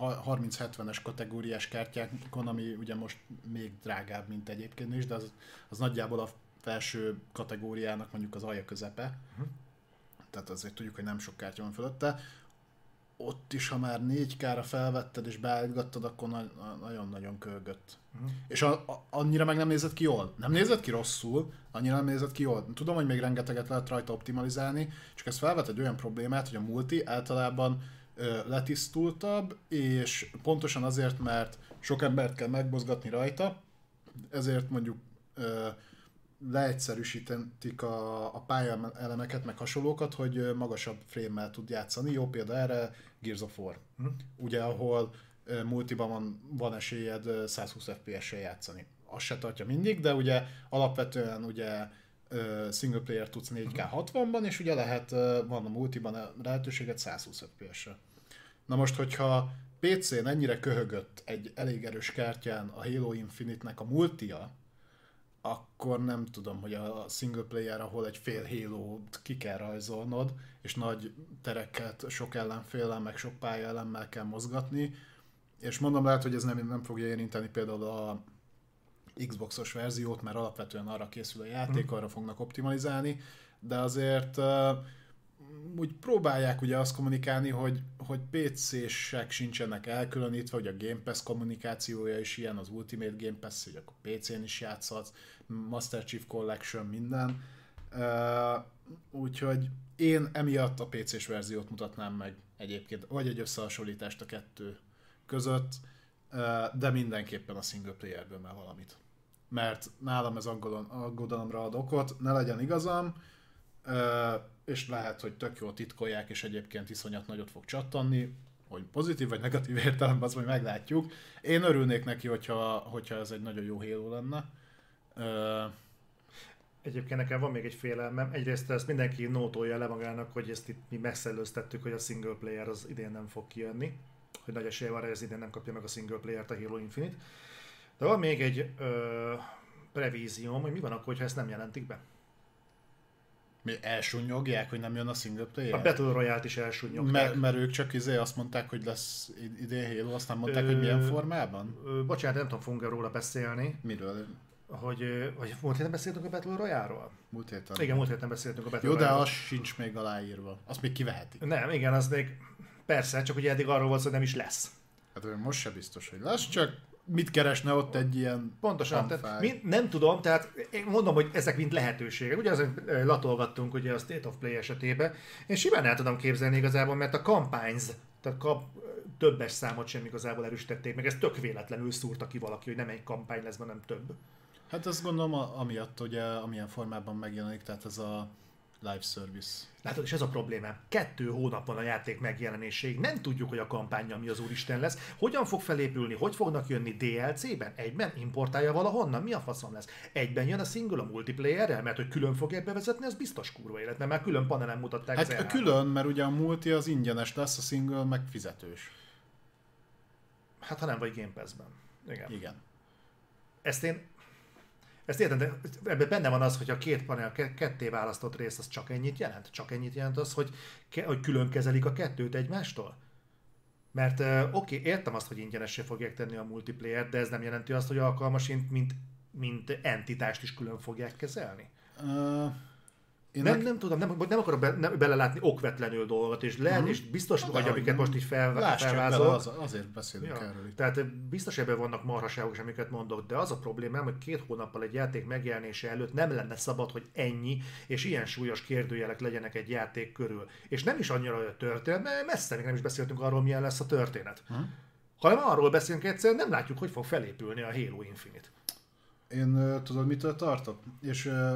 harminc-hetvenes kategóriás kártyákon, ami ugye most még drágább, mint egyébként is, de az, az nagyjából a felső kategóriának mondjuk az alja közepe. Uh-huh. Tehát azért tudjuk, hogy nem sok kártya van fölötte. Ott is, ha már négy ká-ra felvetted és beállítgattad, akkor na- nagyon-nagyon kölgött. Uh-huh. És a- a- annyira meg nem nézett ki jól. Nem nézett ki rosszul, annyira nem nézett ki jól. Tudom, hogy még rengeteget lehet rajta optimalizálni, csak ez felvet egy olyan problémát, hogy a multi általában ö, letisztultabb, és pontosan azért, mert sok embert kell megmozgatni rajta, ezért mondjuk ö, leegyszerűsítik a, a pályaelemeket, meg hasonlókat, hogy magasabb frame-mel tud játszani. Jó példa erre Gears of War. Hm. Ugye, ahol uh, multiban van, van esélyed uh, száz húsz ef pé es-sel játszani. Azt se tartja mindig, de ugye alapvetően ugye uh, single player tudsz négy ká hatvanban, és ugye lehet, uh, van a multiban lehetőséget száz húsz ef pé es-sel. Na most, hogyha pé cén ennyire köhögött egy elég erős kártyán a Halo Infinite-nek a multia, akkor nem tudom, hogy a single player, ahol egy fél Halo-t ki kell rajzolnod, és nagy tereket sok ellenféllel, meg sok pályaelemmel kell mozgatni, és mondom, lehet, hogy ez nem, nem fogja érinteni például a Xbox-os verziót, mert alapvetően arra készül a játék, arra fognak optimalizálni, de azért uh, úgy próbálják ugye azt kommunikálni, hogy, hogy pé cések sincsenek elkülönítve, hogy a Game Pass kommunikációja is ilyen, az Ultimate Game Pass, hogy akkor pé cén is játszhatsz, Master Chief Collection, minden. Uh, úgyhogy én emiatt a pé cés verziót mutatnám meg egyébként, vagy egy összehasonlítást a kettő között, uh, de mindenképpen a single playerből már valamit. Mert nálam ez aggodalomra ad okot, ne legyen igazam, Uh, és lehet, hogy tök jól titkolják, és egyébként iszonyat nagyot fog csattanni, hogy pozitív vagy negatív értelemben, azt majd meglátjuk. Én örülnék neki, hogyha, hogyha ez egy nagyon jó Halo lenne. Uh... Egyébként nekem van még egy félelmem. Egyrészt ezt mindenki nótolja le magának, hogy ezt itt mi megszelőztettük, hogy a single player az idén nem fog kijönni, hogy nagy esélye van, hogy ez idén nem kapja meg a single playert a Halo Infinite. De van még egy ö, prevízióm, hogy mi van akkor, ha ezt nem jelentik be. Mi elsúnyogják, hogy nem jön a single player? A Battle Royale-t is elsúnyogták. M- mert ők csak izé azt mondták, hogy lesz idén Halo, aztán mondták, hogy milyen formában? Ö, bocsánat, nem tudom, fogunk róla beszélni. Miről? Hogy, hogy múlt héten beszéltünk a Battle Royale-ról? Múlt héten. Igen, múlt héten beszéltünk a Battle Royale-ról. Jó, Royale-ról. De az sincs még aláírva. Azt még kivehetik. Nem, igen, az még persze, csak ugye eddig arról volt, hogy nem is lesz. Hát most se biztos, hogy lesz, csak... Mit keresne ott egy ilyen... Pontosan, tehát, mi, nem tudom, tehát én mondom, hogy ezek mind lehetőségek. Ugye azon latolgattunk ugye a State of Play esetében. Én simán el tudom képzelni igazából, mert a campaigns, tehát kap, többes számot sem igazából erősítették, meg ez tök véletlenül szúrta ki valaki, hogy nem egy kampány lesz, hanem több. Hát azt gondolom, amiatt ugye amilyen formában megjelenik, tehát ez a live service. Látod, és ez a problémám. Kettő hónap van a játék megjelenéséig. Nem tudjuk, hogy a kampánya mi az úristen lesz. Hogyan fog felépülni? Hogy fognak jönni dé el cében? Egyben importálja valahonnan? Mi a faszom lesz? Egyben jön a single a multiplayerrel? Mert hogy külön fogják bevezetni, az biztos kurva élet, mert már külön panelen mutatták. Hát külön, mert ugye a multi az ingyenes lesz, a single meg fizetős. Hát ha nem vagy Game Pass-ben. Igen. Igen. Ezt én... Ezt értem, de ebben benne van az, hogy a két panel ketté választott rész az csak ennyit jelent? Csak ennyit jelent az, hogy, ke- hogy külön kezelik a kettőt egymástól? Mert uh, oké, okay, értem azt, hogy ingyenessé fogják tenni a multiplayer, de ez nem jelenti azt, hogy alkalmasint, mint, mint entitást is külön fogják kezelni? Uh... Énnek... Nem, nem tudom, nem, nem akarok be, nem, belelátni okvetlenül dolgot, és, le, uh-huh. és biztos, hát, hogy amiket nem. Most így fel, felvázol. Az, azért beszélünk ja. erről. Tehát biztos ebben vannak marhaságok is, amiket mondok, de az a problémám, hogy két hónappal egy játék megjelenése előtt nem lenne szabad, hogy ennyi és ilyen súlyos kérdőjelek legyenek egy játék körül. És nem is annyira a történet, mert messze még nem is beszéltünk arról, milyen lesz a történet. Uh-huh. Hanem arról beszélünk egyszer, nem látjuk, hogy fog felépülni a Halo Infinite. Én uh, tudod, mitől tartok? És... Uh...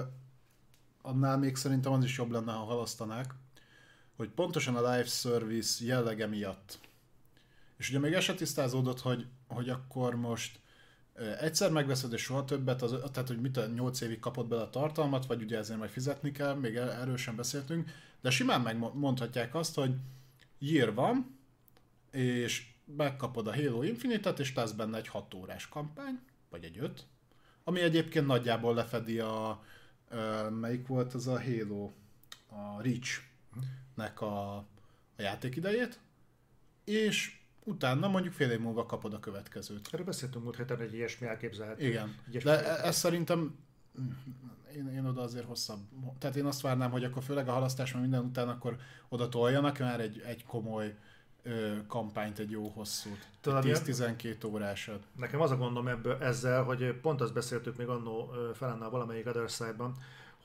annál még szerintem az is jobb lenne, ha halasztanák, hogy pontosan a live service jellege miatt. És ugye még eset tisztázódott, hogy, hogy akkor most egyszer megveszed és soha többet, az, tehát hogy mit nyolc évig kapod bele a tartalmat, vagy ugye ezért majd fizetni kell, még erről sem beszéltünk, de simán megmondhatják azt, hogy year van, és megkapod a Halo Infinite-et, és tesz benne egy hat órás kampány, vagy egy öt, Ami egyébként nagyjából lefedi a... Melyik volt az a Halo? A Reach-nek a, a játékidejét. És utána mondjuk fél év múlva kapod a következőt. Erről beszéltünk múlt héten, hogy ilyesmi elképzelhető. Igen, ilyesmi de elképzelhető. Ez szerintem... Én, én oda azért hosszabb... Tehát én azt várnám, hogy akkor főleg a halasztás, mert minden után akkor oda toljanak már egy, egy komoly ö, kampányt, egy jó hosszút. tíz-tizenkét órásad. Nekem az a gondom ebből, ezzel, hogy pont azt beszéltük még annó Felánnal valamelyik Other Side-ban,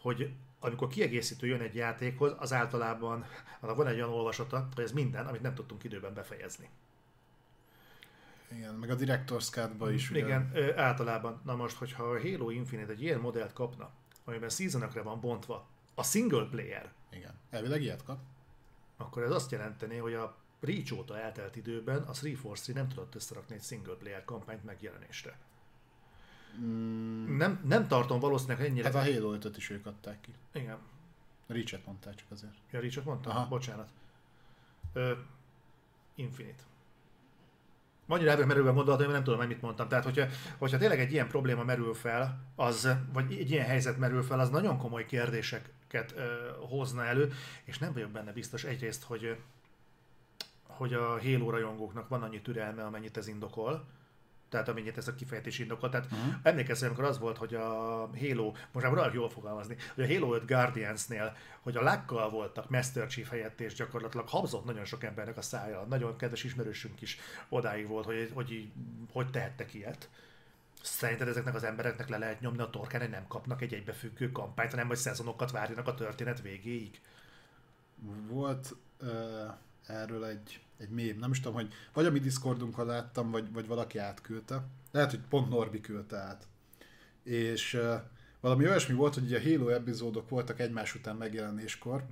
hogy amikor kiegészítő jön egy játékhoz, az általában van egy olyan olvasata, hogy ez minden, amit nem tudtunk időben befejezni. Igen, meg a Director's Cut-ba is. Igen, ugye... általában. Na most, hogyha a Halo Infinite egy ilyen modellt kapna, amiben seasonokra van bontva, a single player. Igen, elvileg ilyet kap. Akkor ez azt jelenteni, hogy a Reach óta eltelt időben a három négy három nem tudott összerakni egy single player kampányt megjelenésre. Mm. Nem, nem tartom valószínűleg ennyire... Hát a Halo ötöt is ők adták ki. Igen. Reach-et mondtál csak azért. Ja, Reach-et mondtam? Aha. Bocsánat. Ö, Infinite. Annyira elmerülve gondolhatom, hogy nem tudom, hogy mit mondtam. Tehát, hogyha, hogyha tényleg egy ilyen probléma merül fel, az, vagy egy ilyen helyzet merül fel, az nagyon komoly kérdéseket ö, hozna elő, és nem vagyok benne biztos egyrészt, hogy, hogy a Halo rajongóknak van annyi türelme, amennyit ez indokol. Tehát amennyit ez a kifejtés indokol. Tehát uh-huh. emlékeztem, amikor az volt, hogy a Halo, most már valami jól fogalmazni, hogy a Halo öt Guardiansnél, hogy a lákkal voltak Master Chief helyett, és gyakorlatilag habzott nagyon sok embernek a szája. Nagyon kedves ismerősünk is odáig volt, hogy hogy, hogy tehettek ilyet. Szerinted ezeknek az embereknek le lehet nyomni a torkán, hogy nem kapnak egy egybefüggő kampányt, hanem hogy szezonokat várjanak a történet végéig? Volt uh, erről egy... Egy mém, nem is tudom, hogy vagy a mi Discordunkon láttam, vagy, vagy valaki átküldte. Lehet, hogy pont Norbi küldte át. És uh, valami olyasmi volt, hogy a Halo epizódok voltak egymás után megjelenéskor,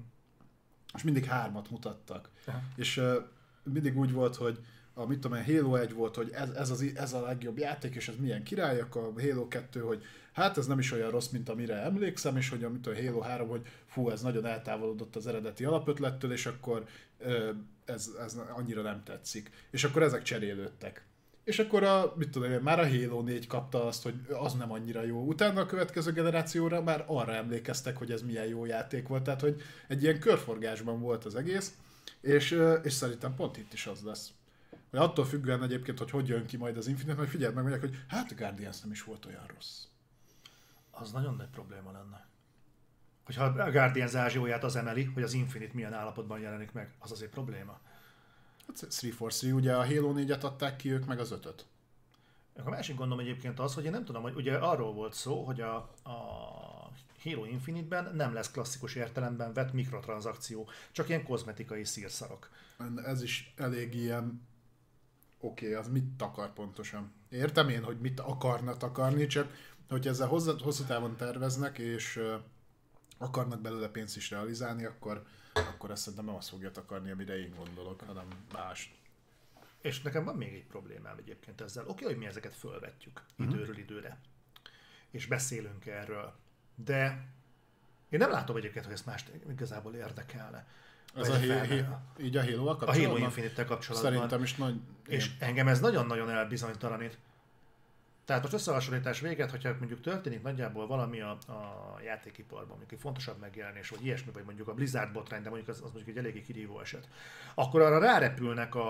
és mindig hármat mutattak. Aha. És uh, mindig úgy volt, hogy a, mit tudom én, Halo egy volt, hogy ez, ez, az, ez a legjobb játék, és ez milyen király, akkor a Halo kettő, hogy hát ez nem is olyan rossz, mint amire emlékszem, és hogy a, mit a Halo három, hogy fú, ez nagyon eltávolodott az eredeti alapötlettől, és akkor uh, Ez, ez annyira nem tetszik. És akkor ezek cserélődtek. És akkor a, mit tudom én, már a Halo négy kapta azt, hogy az nem annyira jó. Utána a következő generációra már arra emlékeztek, hogy ez milyen jó játék volt. Tehát, hogy egy ilyen körforgásban volt az egész, és, és szerintem pont itt is az lesz. Hogy attól függően egyébként, hogy hogy jön ki majd az Infinite, majd figyeld meg, mondják, hogy hát a Guardians nem is volt olyan rossz. Az nagyon nagy probléma lenne. Hogyha a Guardians ázsióját az emeli, hogy az Infinite milyen állapotban jelenik meg, az azért probléma. Hát három négy három, ugye a Halo négyet adták ki ők, meg az ötöt. A másik gondom egyébként az, hogy én nem tudom, hogy ugye arról volt szó, hogy a, a Halo Infinite-ben nem lesz klasszikus értelemben vett mikrotranszakció, csak ilyen kozmetikai szírszarok. Ez is elég ilyen... Oké, okay, az mit akar pontosan? Értem én, hogy mit akarnak akarni, csak hogy ezzel hosszú távon terveznek, és... akarnak belőle pénzt is realizálni, akkor, akkor ezt szerintem nem azt fogja takarni, amire én gondolok, hanem mást. És nekem van még egy problémám egyébként ezzel. Oké, okay, hogy mi ezeket fölvetjük időről időre, és beszélünk erről, de én nem látom egyébként, hogy ezt más igazából érdekelne. Ez a, a így a Halo-val kapcsolatban? A Halo Infinite-tel kapcsolatban. Szerintem is nagy... És én. engem ez nagyon-nagyon elbizonytalanít. Tehát most összehasonlítás véget, hogyha mondjuk történik nagyjából valami a, a játékiparban, mondjuk egy fontosabb megjelenés, vagy ilyesmi, vagy mondjuk a Blizzard botrány, de mondjuk az, az mondjuk egy eléggé kirívó eset, akkor arra rárepülnek a,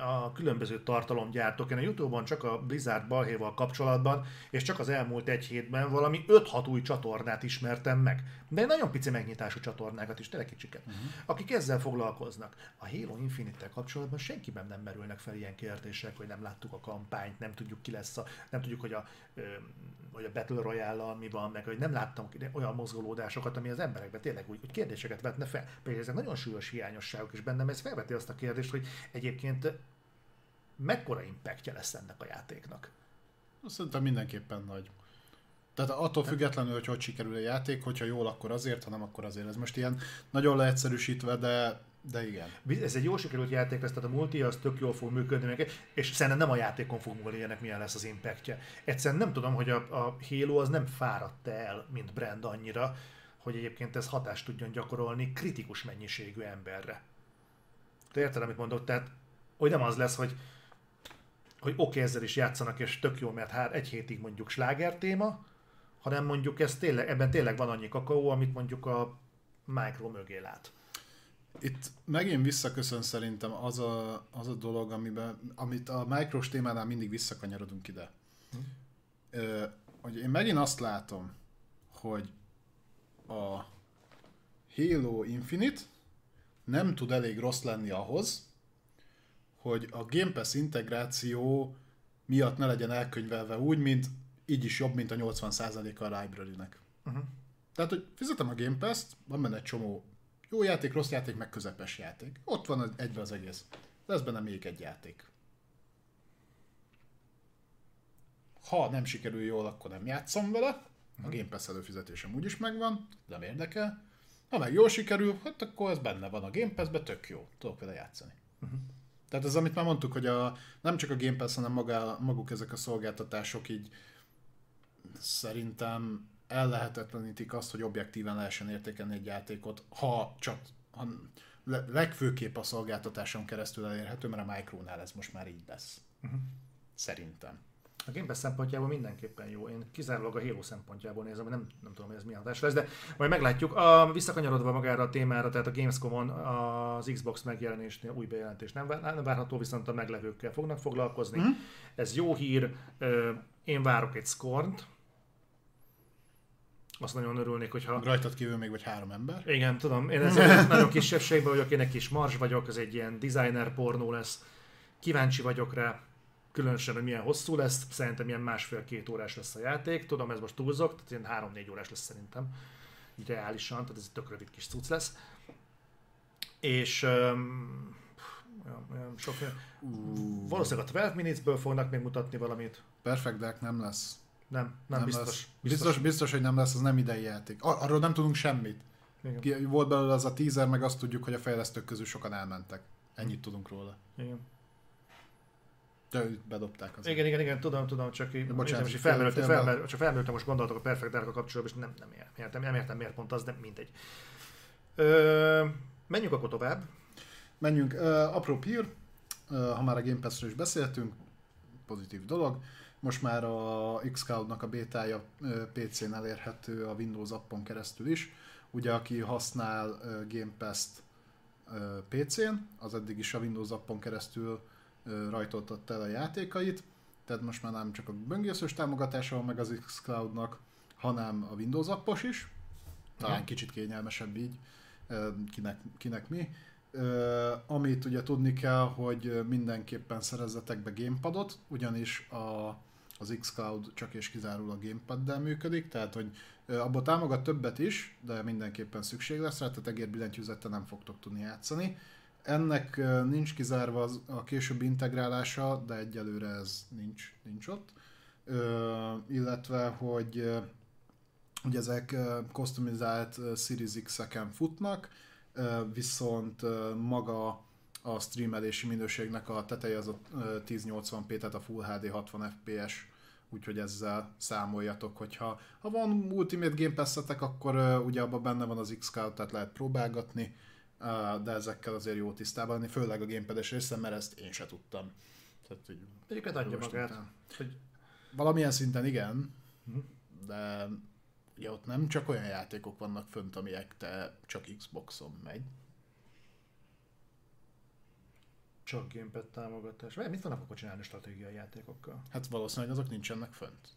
a különböző tartalomgyártók. Én a YouTube-on csak a Blizzard balhéval kapcsolatban, és csak az elmúlt egy hétben valami öt-hat új csatornát ismertem meg. De nagyon pici megnyitású csatornákat is, tényleg kicsiket. Uh-huh. Akik ezzel foglalkoznak. A Halo Infinite-tel kapcsolatban senkiben nem merülnek fel ilyen kérdések, hogy nem láttuk a kampányt, nem tudjuk ki lesz a... Nem tudjuk, hogy a, hogy a Battle Royale-lal mi van, meg hogy nem láttam olyan mozgolódásokat, ami az emberekben tényleg úgy, úgy kérdéseket vetne fel. Például ezek nagyon súlyos hiányosságok, és bennem ez felveti azt a kérdést, hogy egyébként mekkora impactja lesz ennek a játéknak? Szerintem mindenképpen nagy. Tehát attól függetlenül, hogy hogy sikerül a játék, hogyha jól, akkor azért, ha nem, akkor azért. Ez most ilyen nagyon leegyszerűsítve, de... De igen. Ez egy jól sikerült játék lesz, tehát a multi az tök jól fog működni, és szerintem nem a játékon fog múlni ennek milyen lesz az impactje. Egyszerűen nem tudom, hogy a, a Halo az nem fáradt el, mint brand annyira, hogy egyébként ez hatást tudjon gyakorolni kritikus mennyiségű emberre. Te érted, amit mondok? Tehát, hogy nem az lesz, hogy hogy oké, okay, ezzel is játszanak, és tök jó, mert hát egy hétig mondjuk sláger téma, hanem mondjuk ez tényleg, ebben tényleg van annyi kakaó, amit mondjuk a Micro mögé lát. Itt megint visszaköszön szerintem az a, az a dolog, amiben, amit a Micros témánál mindig visszakanyarodunk ide. Hm. Ö, hogy én megint azt látom, hogy a Halo Infinite nem tud elég rossz lenni ahhoz, hogy a Game Pass integráció miatt ne legyen elkönyvelve úgy, mint így is jobb, mint a nyolcvan százaléka a library-nek. Uh-huh. Tehát, hogy fizetem a Game Pass-t, van benne egy csomó jó játék, rossz játék, meg közepes játék. Ott van egyben az egész. Lesz benne még egy játék. Ha nem sikerül jól, akkor nem játszom vele. A Game Pass előfizetésem úgyis megvan, nem érdekel. Ha meg jól sikerül, hát akkor ez benne van a Game Pass-ben, tök jó. Tudok vele játszani. Uh-huh. Tehát ez, amit már mondtuk, hogy a, nem csak a Game Pass, hanem maga, maguk ezek a szolgáltatások így szerintem ellehetetlenítik azt, hogy objektíven lehessen értékelni egy játékot, ha csak ha legfőképp a szolgáltatáson keresztül elérhető, mert a Micronál ez most már így lesz. Uh-huh. Szerintem. A Game Pass szempontjából mindenképpen jó. Én kizárólag a Halo szempontjából nézem, nem, nem tudom, hogy ez milyen hatás lesz, de majd meglátjuk. A, visszakanyarodva magára a témára, tehát a Gamescom-on az Xbox megjelenésnél új bejelentés nem várható, viszont a meglevőkkel fognak foglalkozni. Mm. Ez jó hír. Én várok egy Scornt. Azt nagyon örülnék, hogyha... Rajtad kívül még vagy három ember. Igen, tudom. Én ezért nagyon kisebbségben vagyok, én egy kis mars vagyok, ez egy ilyen designer pornó lesz. Kíváncsi vagyok rá. Különösen, hogy milyen hosszú lesz, szerintem ilyen másfél-két órás lesz a játék, tudom, ez most túlzok, tehát ilyen három-négy órás lesz szerintem, ideálisan, tehát ez egy tök rövid kis cucc lesz. És um, sok, uh. valószínűleg a twelve minutes-ből fognak még mutatni valamit. Perfect Dark nem lesz. Nem, nem, nem biztos, biztos. biztos. Biztos, hogy nem lesz, az nem idei játék. Ar- arról nem tudunk semmit. Igen. Volt belőle az a teaser, meg azt tudjuk, hogy a fejlesztők közül sokan elmentek. Ennyit hmm. tudunk róla. Igen. De őt bedobták azért. Igen, igen, igen, tudom, tudom, csak én felmerültem most gondolatok a Perfect Dark-a kapcsolatban, és nem, nem értem, nem értem miért pont az, de mindegy. Ö, menjünk akkor tovább. Menjünk. Ö, apró pír, ö, ha már a Game Pass-ről is beszéltünk, pozitív dolog, most már a Xcloud-nak a bétája pé cén elérhető a Windows appon keresztül is. Ugye, aki használ Game Pass-t pé cén, az eddig is a Windows appon keresztül rajtoltatta el a játékait, tehát most már nem csak a böngészős támogatása van meg az Xcloud-nak, hanem a Windows appos is. Talán kicsit kényelmesebb így, kinek, kinek mi. Amit ugye tudni kell, hogy mindenképpen szerezzetek be gamepadot, ugyanis a, az Xcloud csak és kizárólag gamepaddel működik, tehát hogy abból támogat többet is, de mindenképpen szükség lesz rá, tehát egérbillentyűzettel nem fogtok tudni játszani. Ennek nincs kizárva a későbbi integrálása, de egyelőre ez nincs, nincs ott. Ö, illetve, hogy, hogy ezek customizált Series X-eken futnak, viszont maga a streamelési minőségnek a teteje az a ezernyolcvan pé, tehát a Full há dé hatvan ef pé es, úgyhogy ezzel számoljatok, hogyha ha van Ultimate Game Pass-etek, akkor ugye abban benne van az Xcloud, tehát lehet próbálgatni, de ezekkel azért jó tisztában lenni, főleg a gamepedes részen, mert ezt én se tudtam. Egyiket adja magát. Hogy... Valamilyen szinten igen, uh-huh. de ugye ott nem csak olyan játékok vannak fönt, amelyek te csak Xboxon megy. Csak gamepad támogatás. Mit vannak akkor csinálni stratégiai játékokkal? Hát valószínűleg azok nincsenek fönt.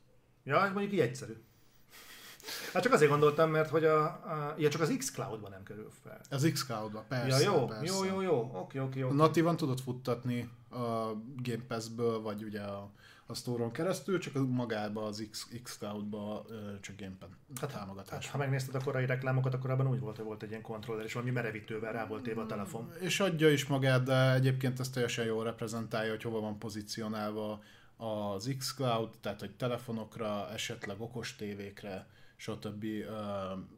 Ja, mondjuk így egyszerű. Hát csak azért gondoltam, mert hogy a, a, ja, csak az Xcloud-ba nem kerül fel. Az Xcloud-ba, persze. Ja, jó, persze. jó, jó, jó, oké, oké, oké. Natívan tudod futtatni a Game Pass-ből, vagy ugye a, a Store-on keresztül, csak magába az X, Xcloud-ba csak gamepad hát, támogatás. Hát, ha megnézted a korai reklámokat, akkor abban úgy volt, hogy volt egy ilyen kontroller, és valami merevítővel rá volt téve a telefon. És adja is magát, de egyébként ezt teljesen jól reprezentálja, hogy hova van pozícionálva az Xcloud, tehát hogy telefonokra, esetleg okos tévékre, stb.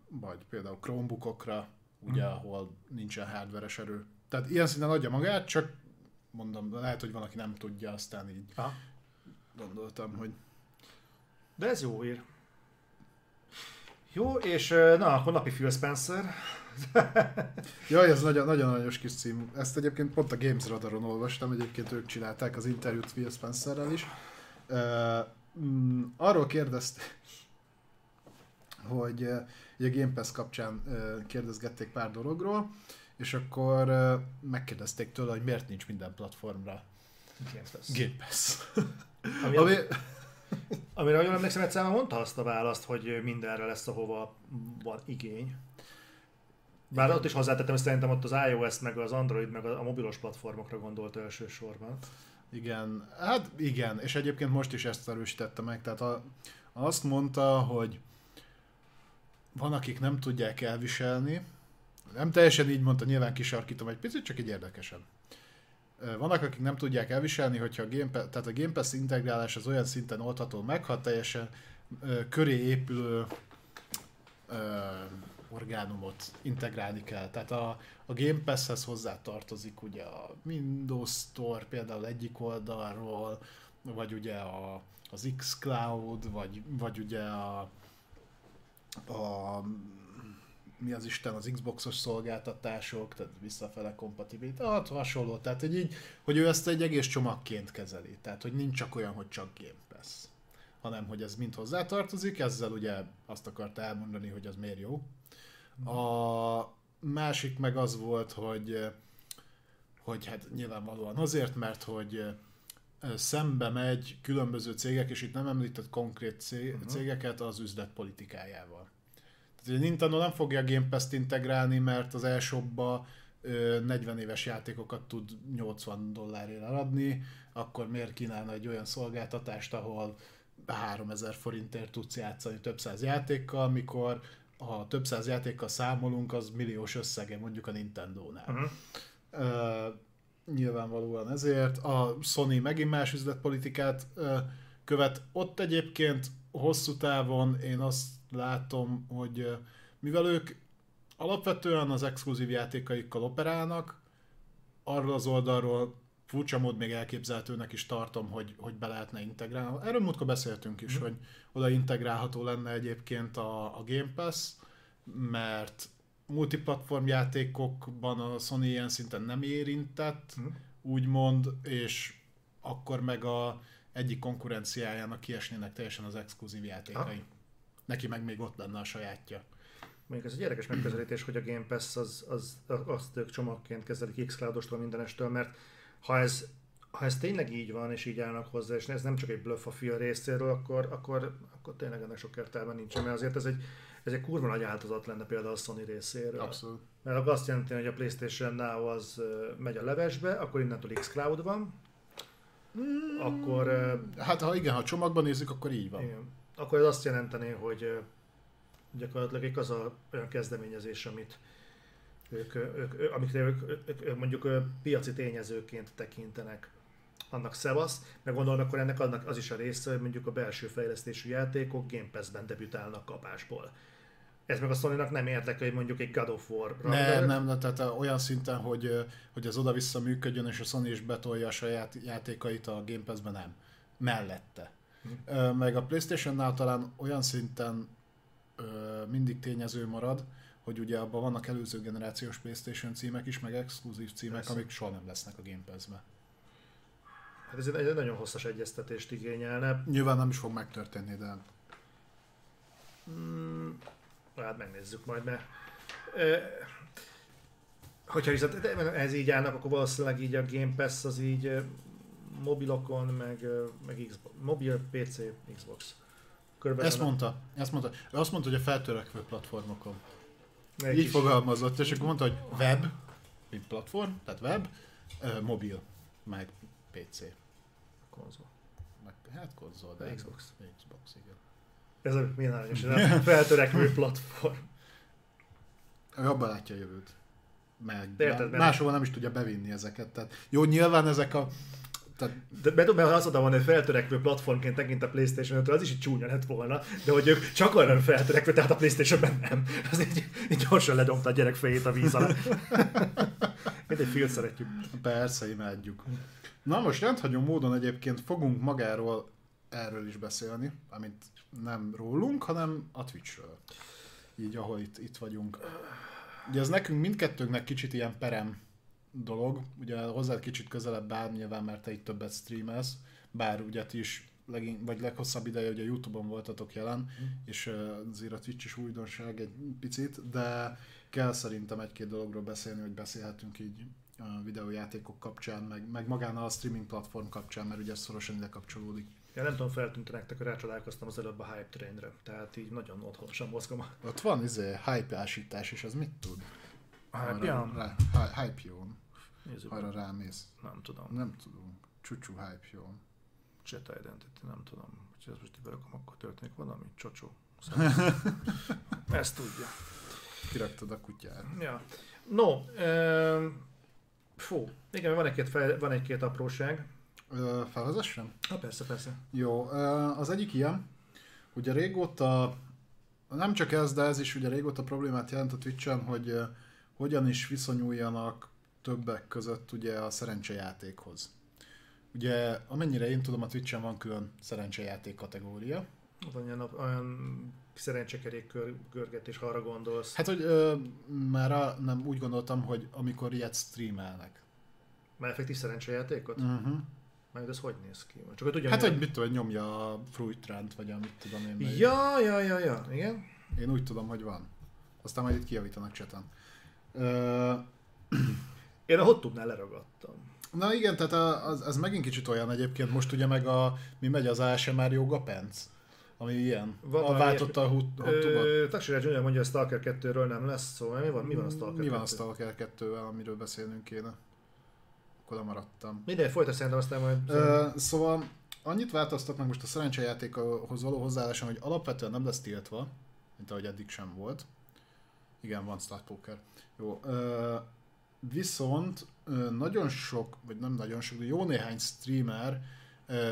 Vagy például Chromebookokra, ugye, mm. ahol nincsen hardveres erő. Tehát ilyen szinten adja magát, csak mondom, lehet, hogy van, aki nem tudja, aztán így Aha. gondoltam, hogy... De ez jó ír. Jó, és na, akkor napi Phil Spencer. Jaj, ez nagyon aranyos kis cím. Ezt egyébként pont a Games Radaron olvastam, egyébként ők csinálták az interjút Phil Spencerrel is. Uh, mm, arról kérdezték, hogy uh, a Game Pass kapcsán uh, kérdezgették pár dologról, és akkor uh, megkérdezték tőle, hogy miért nincs minden platformra Game Pass. Game Pass. Ami, ami... amire jól emlékszem, egyszerűen mondta azt a választ, hogy mindenre lesz, ahova van igény. Bár ott is hozzátettem, hogy szerintem ott az iOS, meg az Android, meg a mobilos platformokra gondolt elsősorban. Igen, hát igen, és egyébként most is ezt erősítette meg, tehát a, azt mondta, hogy van, akik nem tudják elviselni, nem teljesen így mondta, nyilván kisarkítom egy picit, csak így érdekesen. Vannak, akik nem tudják elviselni, hogyha a Game Pass, tehát a Game Pass integrálás az olyan szinten oldható meg, ha teljesen ö, köré épülő ö, orgánumot integrálni kell. Tehát a, a Game Pass-hez hozzátartozik ugye a Windows Store például egyik oldalról, vagy ugye a, az xCloud, vagy, vagy ugye a, a mi az Isten, az Xboxos szolgáltatások, tehát visszafele kompatibilitás, hasonló. Tehát hogy így, hogy ő ezt egy egész csomagként kezeli. Tehát hogy nincs csak olyan, hogy csak Game Pass, hanem hogy ez mind hozzátartozik, ezzel ugye azt akarta elmondani, hogy az miért jó. A másik meg az volt, hogy, hogy hát nyilvánvalóan azért, mert hogy szembe megy különböző cégek, és itt nem említett konkrét cégeket az üzletpolitikájával. Tehát a Nintendo nem fogja a Game Pass-t integrálni, mert az e-shopba negyven éves játékokat tud nyolcvan dollárért eladni, akkor miért kínálna egy olyan szolgáltatást, ahol háromezer forintért tudsz játszani több száz játékkal, mikor ha több száz játékkal számolunk, az milliós összege mondjuk a Nintendónál. Uh-huh. Uh, nyilvánvalóan ezért. A Sony megint más üzletpolitikát uh, követ. Ott egyébként hosszú távon én azt látom, hogy uh, mivel ők alapvetően az exkluzív játékaikkal operálnak, arról az oldalról furcsa mód még elképzelhetőnek is tartom, hogy, hogy be lehetne integrálni. Erről múltkor beszéltünk is, mm. hogy oda integrálható lenne egyébként a, a Game Pass, mert multiplatform játékokban a Sony ilyen szinten nem érintett, mm. úgymond, és akkor meg a egyik konkurenciájának kiesnének teljesen az exkluzív játékai. Ha. Neki meg még ott lenne a sajátja. Mondjuk ez egy érdekes megközelítés, hogy a Game Pass az, az, azt ők csomagként kezelik xCloud-ostól mindenestől, mert Ha ez, ha ez tényleg így van, és így állnak hozzá, és ez nem csak egy bluff a Phil részéről, akkor, akkor, akkor tényleg ennek sok értelme nincsen, mert azért ez egy, ez egy kurva nagy áltozat lenne például a Sony részéről. Abszolút. Mert akkor azt jelenti, hogy a PlayStation Now az megy a levesbe, akkor innentől xCloud van, mm, akkor... Hát ha igen, ha csomagban nézzük, akkor így van. Igen. Akkor ez azt jelenteni, hogy gyakorlatilag az a, olyan kezdeményezés, amit Ők, ők, ők, amikre ők, ők, ők mondjuk piaci tényezőként tekintenek, annak szevasz, meg gondolom, akkor ennek annak az is a része, hogy mondjuk a belső fejlesztésű játékok Game Pass-ben debütálnak kapásból. Ez meg a Sony-nak nem érdekel, hogy mondjuk egy God of War... Nem, nem, tehát olyan szinten, hogy, hogy ez oda-vissza működjön, és a Sony is betolja a saját játékait a Game Pass-ben, nem. Mellette. Hm. Meg a PlayStation-nál talán olyan szinten mindig tényező marad, hogy ugye abban vannak előző generációs PlayStation címek is, meg exkluzív címek, lesz, amik soha nem lesznek a Game Pass-be. Hát ez egy nagyon hosszas egyeztetést igényelne. Nyilván nem is fog megtörténni, de... Hmm, hát megnézzük majd, mert... Ö, hogyha viszont ez így állnak, akkor valószínűleg így a Game Pass az így mobilokon, meg, meg Xbox, mobil, pé cé, Xbox. Körülbelül ezt mondta, ezt mondta. Ő azt mondta, hogy a feltörekvő platformokon. Egy így is fogalmazott, és akkor mondta, hogy web, mint platform, tehát web, euh, mobil, meg pé cé. Konzol. Meg, hát konzol, de Xbox. Xbox, igen. Ez a milyen aranyos, feltörekvő platform. Ő abban látja a jövőt. Meg máshova nem is tudja bevinni ezeket. Tehát, jó, nyilván ezek a... Tehát... De, mert, mert ha az oda van, hogy feltörekvő platformként tekint a PlayStation ötről, az is így csúnya lett volna, de hogy ők csak olyan feltörekvő, tehát a PlayStation-ben nem. Az így, így gyorsan ledomta a gyerek fejét a víz alá. Mint egy Phil szeretjük. Persze, imádjuk. Na most rendhagyó módon egyébként fogunk magáról erről is beszélni, amit nem rólunk, hanem a Twitchről. Így, ahol itt, itt vagyunk. Ugye ez nekünk mindkettőnknek kicsit ilyen perem dolog, ugye hozzád kicsit közelebb áll, nyilván mert te itt többet streamelsz, bár ugye ti is legin- vagy leghosszabb ideje ugye YouTube-on voltatok jelen, mm. és azért a Twitch is újdonság egy picit, de kell szerintem egy-két dologról beszélni, hogy beszélhetünk így a videójátékok kapcsán, meg, meg magánál a streaming platform kapcsán, mert ugye ez szorosan ide kapcsolódik. Ja, nem tudom, feltűnt nektek, hogy rácsalálkoztam az előbb a hype trainre, tehát így nagyon otthon sem mozgom. Ott van izé, hype-ásítás, és az mit tud? Hype-jón? Hype-jón. Arra rámész. Nem tudom. Nem tudom. Csucsú hype-jón. Chat identity, nem tudom. Ha ezt most berakom, akkor történik valami. Csocsó. Ezt tudja. Kiraktad a kutyát. Ja. No. E- Fú, igen, van egy-két, fel, van egy-két apróság. Felvezessen? Na persze, persze. Jó, az egyik ilyen, ugye régóta, nem csak ez, de ez is ugye régóta problémát jelent a Twitch-en, hogy hogyan is viszonyuljanak többek között ugye a szerencsejátékhoz. Ugye amennyire én tudom, a Twitch-en van külön szerencsejáték kategória. Van olyan, olyan szerencsekerék görgetés, ha arra gondolsz. Hát, hogy ö, már a, nem úgy gondoltam, hogy amikor ilyet streamelnek. Már effektív szerencsejátékot? Uh-huh. Mert ez hogy néz ki? Csak, hogy hát, hogy mit tudom, hogy nyomja a fruitránt, vagy amit tudom én. Meg... Ja, ja, ja, ja, igen. Én úgy tudom, hogy van. Aztán majd itt kijavítanak cseten. Ö... Én a hottubnál leragadtam. Na igen, tehát az, ez megint kicsit olyan egyébként. Most ugye meg a, mi megy az á es em er Yoga Pence? Ami ilyen. Valami váltotta a hottubat. Taksirá Junior mondja, hogy a Stalker kettőről nem lesz, szóval mi van, mi van a Stalker kettővel? Mi van a Stalker kettővel, amiről beszélnünk kéne? Akkor lemaradtam. Mindegy, folytasd szerintem, aztán majd... Ö, szóval annyit változtatnak most a szerencsejátékhoz való hozzáálláson, hogy alapvetően nem lesz tiltva, mint ahogy eddig sem volt. Igen, van Star Poker. Jó. Ö, viszont nagyon sok, vagy nem nagyon sok, de jó néhány streamer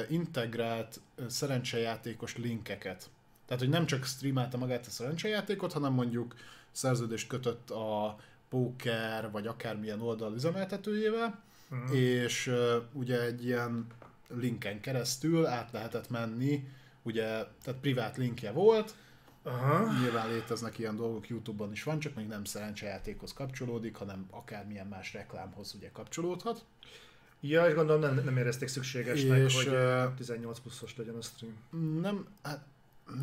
integrált szerencsejátékos linkeket. Tehát, hogy nem csak streamelta magát a szerencsejátékot, hanem mondjuk szerződést kötött a póker, vagy akármilyen oldal üzemeltetőjével, mm. és ugye egy ilyen linken keresztül át lehetett menni, ugye, tehát privát linkje volt. Aha. Nyilván léteznek ilyen dolgok, YouTube-on is van, csak még nem szerencsejátékhoz kapcsolódik, hanem akármilyen más reklámhoz ugye kapcsolódhat. Ja, és gondolom nem, nem érezték szükségesnek, és, hogy tizennyolc pluszos legyen a stream. Nem, hát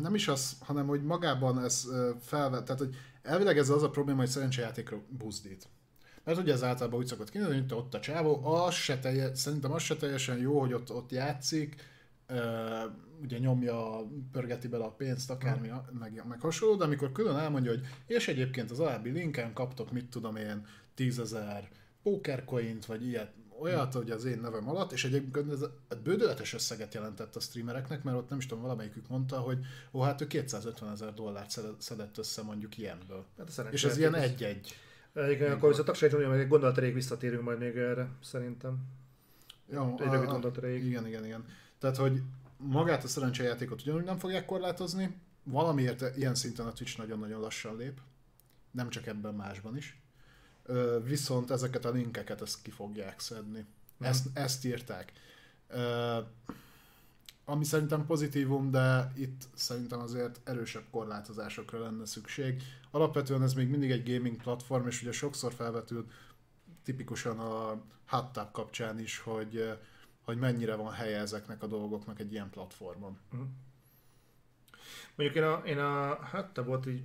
nem is az, hanem hogy magában ez felvet, tehát hogy elvileg ez az a probléma, hogy szerencsejátékra buzdít. Mert ugye ez általában úgy szokott kinézni, hogy ott a csávó, az se telje, szerintem az se teljesen jó, hogy ott, ott játszik, ugye nyomja, pörgeti bele a pénzt, akármi, meg, meg hasonló, de amikor külön elmondja, hogy és egyébként az alábbi linken kaptok, mit tudom én, tízezer pókercoint, vagy ilyet, olyat, hogy az én nevem alatt, és egyébként ez bődöletes összeget jelentett a streamereknek, mert ott nem is tudom, valamelyikük mondta, hogy ó, hát ő kétszázötvenezer dollárt szedett össze mondjuk ilyenből. Hát és ez ilyen egy-egy. Igen, akkor viszont taksai Junior, meg egy gondolatréig visszatérünk majd még erre, szerintem. Jó, egy rövid gondolatréig. Igen, igen, igen. Tehát, hogy magát a szerencsejátékot ugyanúgy nem fogják korlátozni, valamiért ilyen szinten a Twitch nagyon-nagyon lassan lép, nem csak ebben, másban is. Viszont ezeket a linkeket ezt ki fogják szedni. Ezt, ezt írták. Ami szerintem pozitívum, de itt szerintem azért erősebb korlátozásokra lenne szükség. Alapvetően ez még mindig egy gaming platform, és ugye sokszor felvetült tipikusan a hot tub kapcsán is, hogy, hogy mennyire van helye ezeknek a dolgoknak egy ilyen platformon. Mondjuk én a, én a hot tubot így...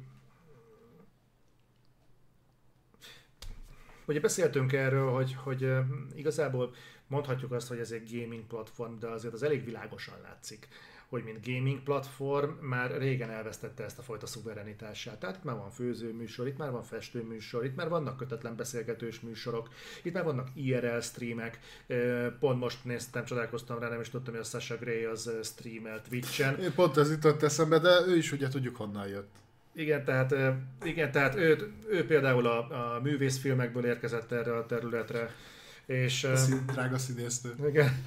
Ugye beszéltünk erről, hogy, hogy igazából mondhatjuk azt, hogy ez egy gaming platform, de azért az elég világosan látszik, hogy mint gaming platform már régen elvesztette ezt a fajta szuverenitását. Tehát itt már van főzőműsor, itt már van festőműsor, itt már vannak kötetlen beszélgetős műsorok, itt már vannak i er el streamek. Pont most néztem, csodálkoztam rá, nem is tudtam, hogy a Sasha Grey az streamel Twitch-en. Én pont ez jutott eszembe, de ő is ugye tudjuk honnan jött. Igen, tehát, igen, tehát ő, ő például a, a művészfilmekből érkezett erre a területre. És, a szín, drága színésztő. Igen.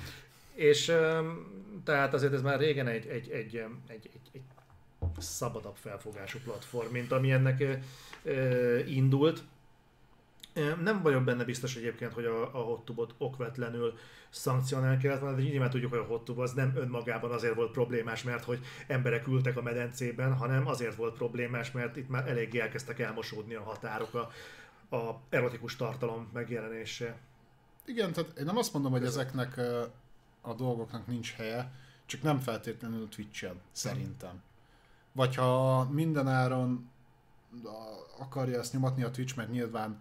És tehát azért ez már régen egy, egy, egy, egy, egy, egy szabadabb felfogású platform, mint ami ennek indult. Nem vagyok benne biztos egyébként, hogy a, a hottubot okvetlenül szankcionálni kellett volna, de nyilván tudjuk, hogy a hottub az nem önmagában azért volt problémás, mert hogy emberek ültek a medencében, hanem azért volt problémás, mert itt már eléggé elkezdtek elmosódni a határok a, a erotikus tartalom megjelenésé. Igen, tehát én nem azt mondom, hogy ezeknek a dolgoknak nincs helye, csak nem feltétlenül Twitch-en, szerintem. Vagy ha mindenáron akarja ezt nyomatni a Twitch, mert nyilván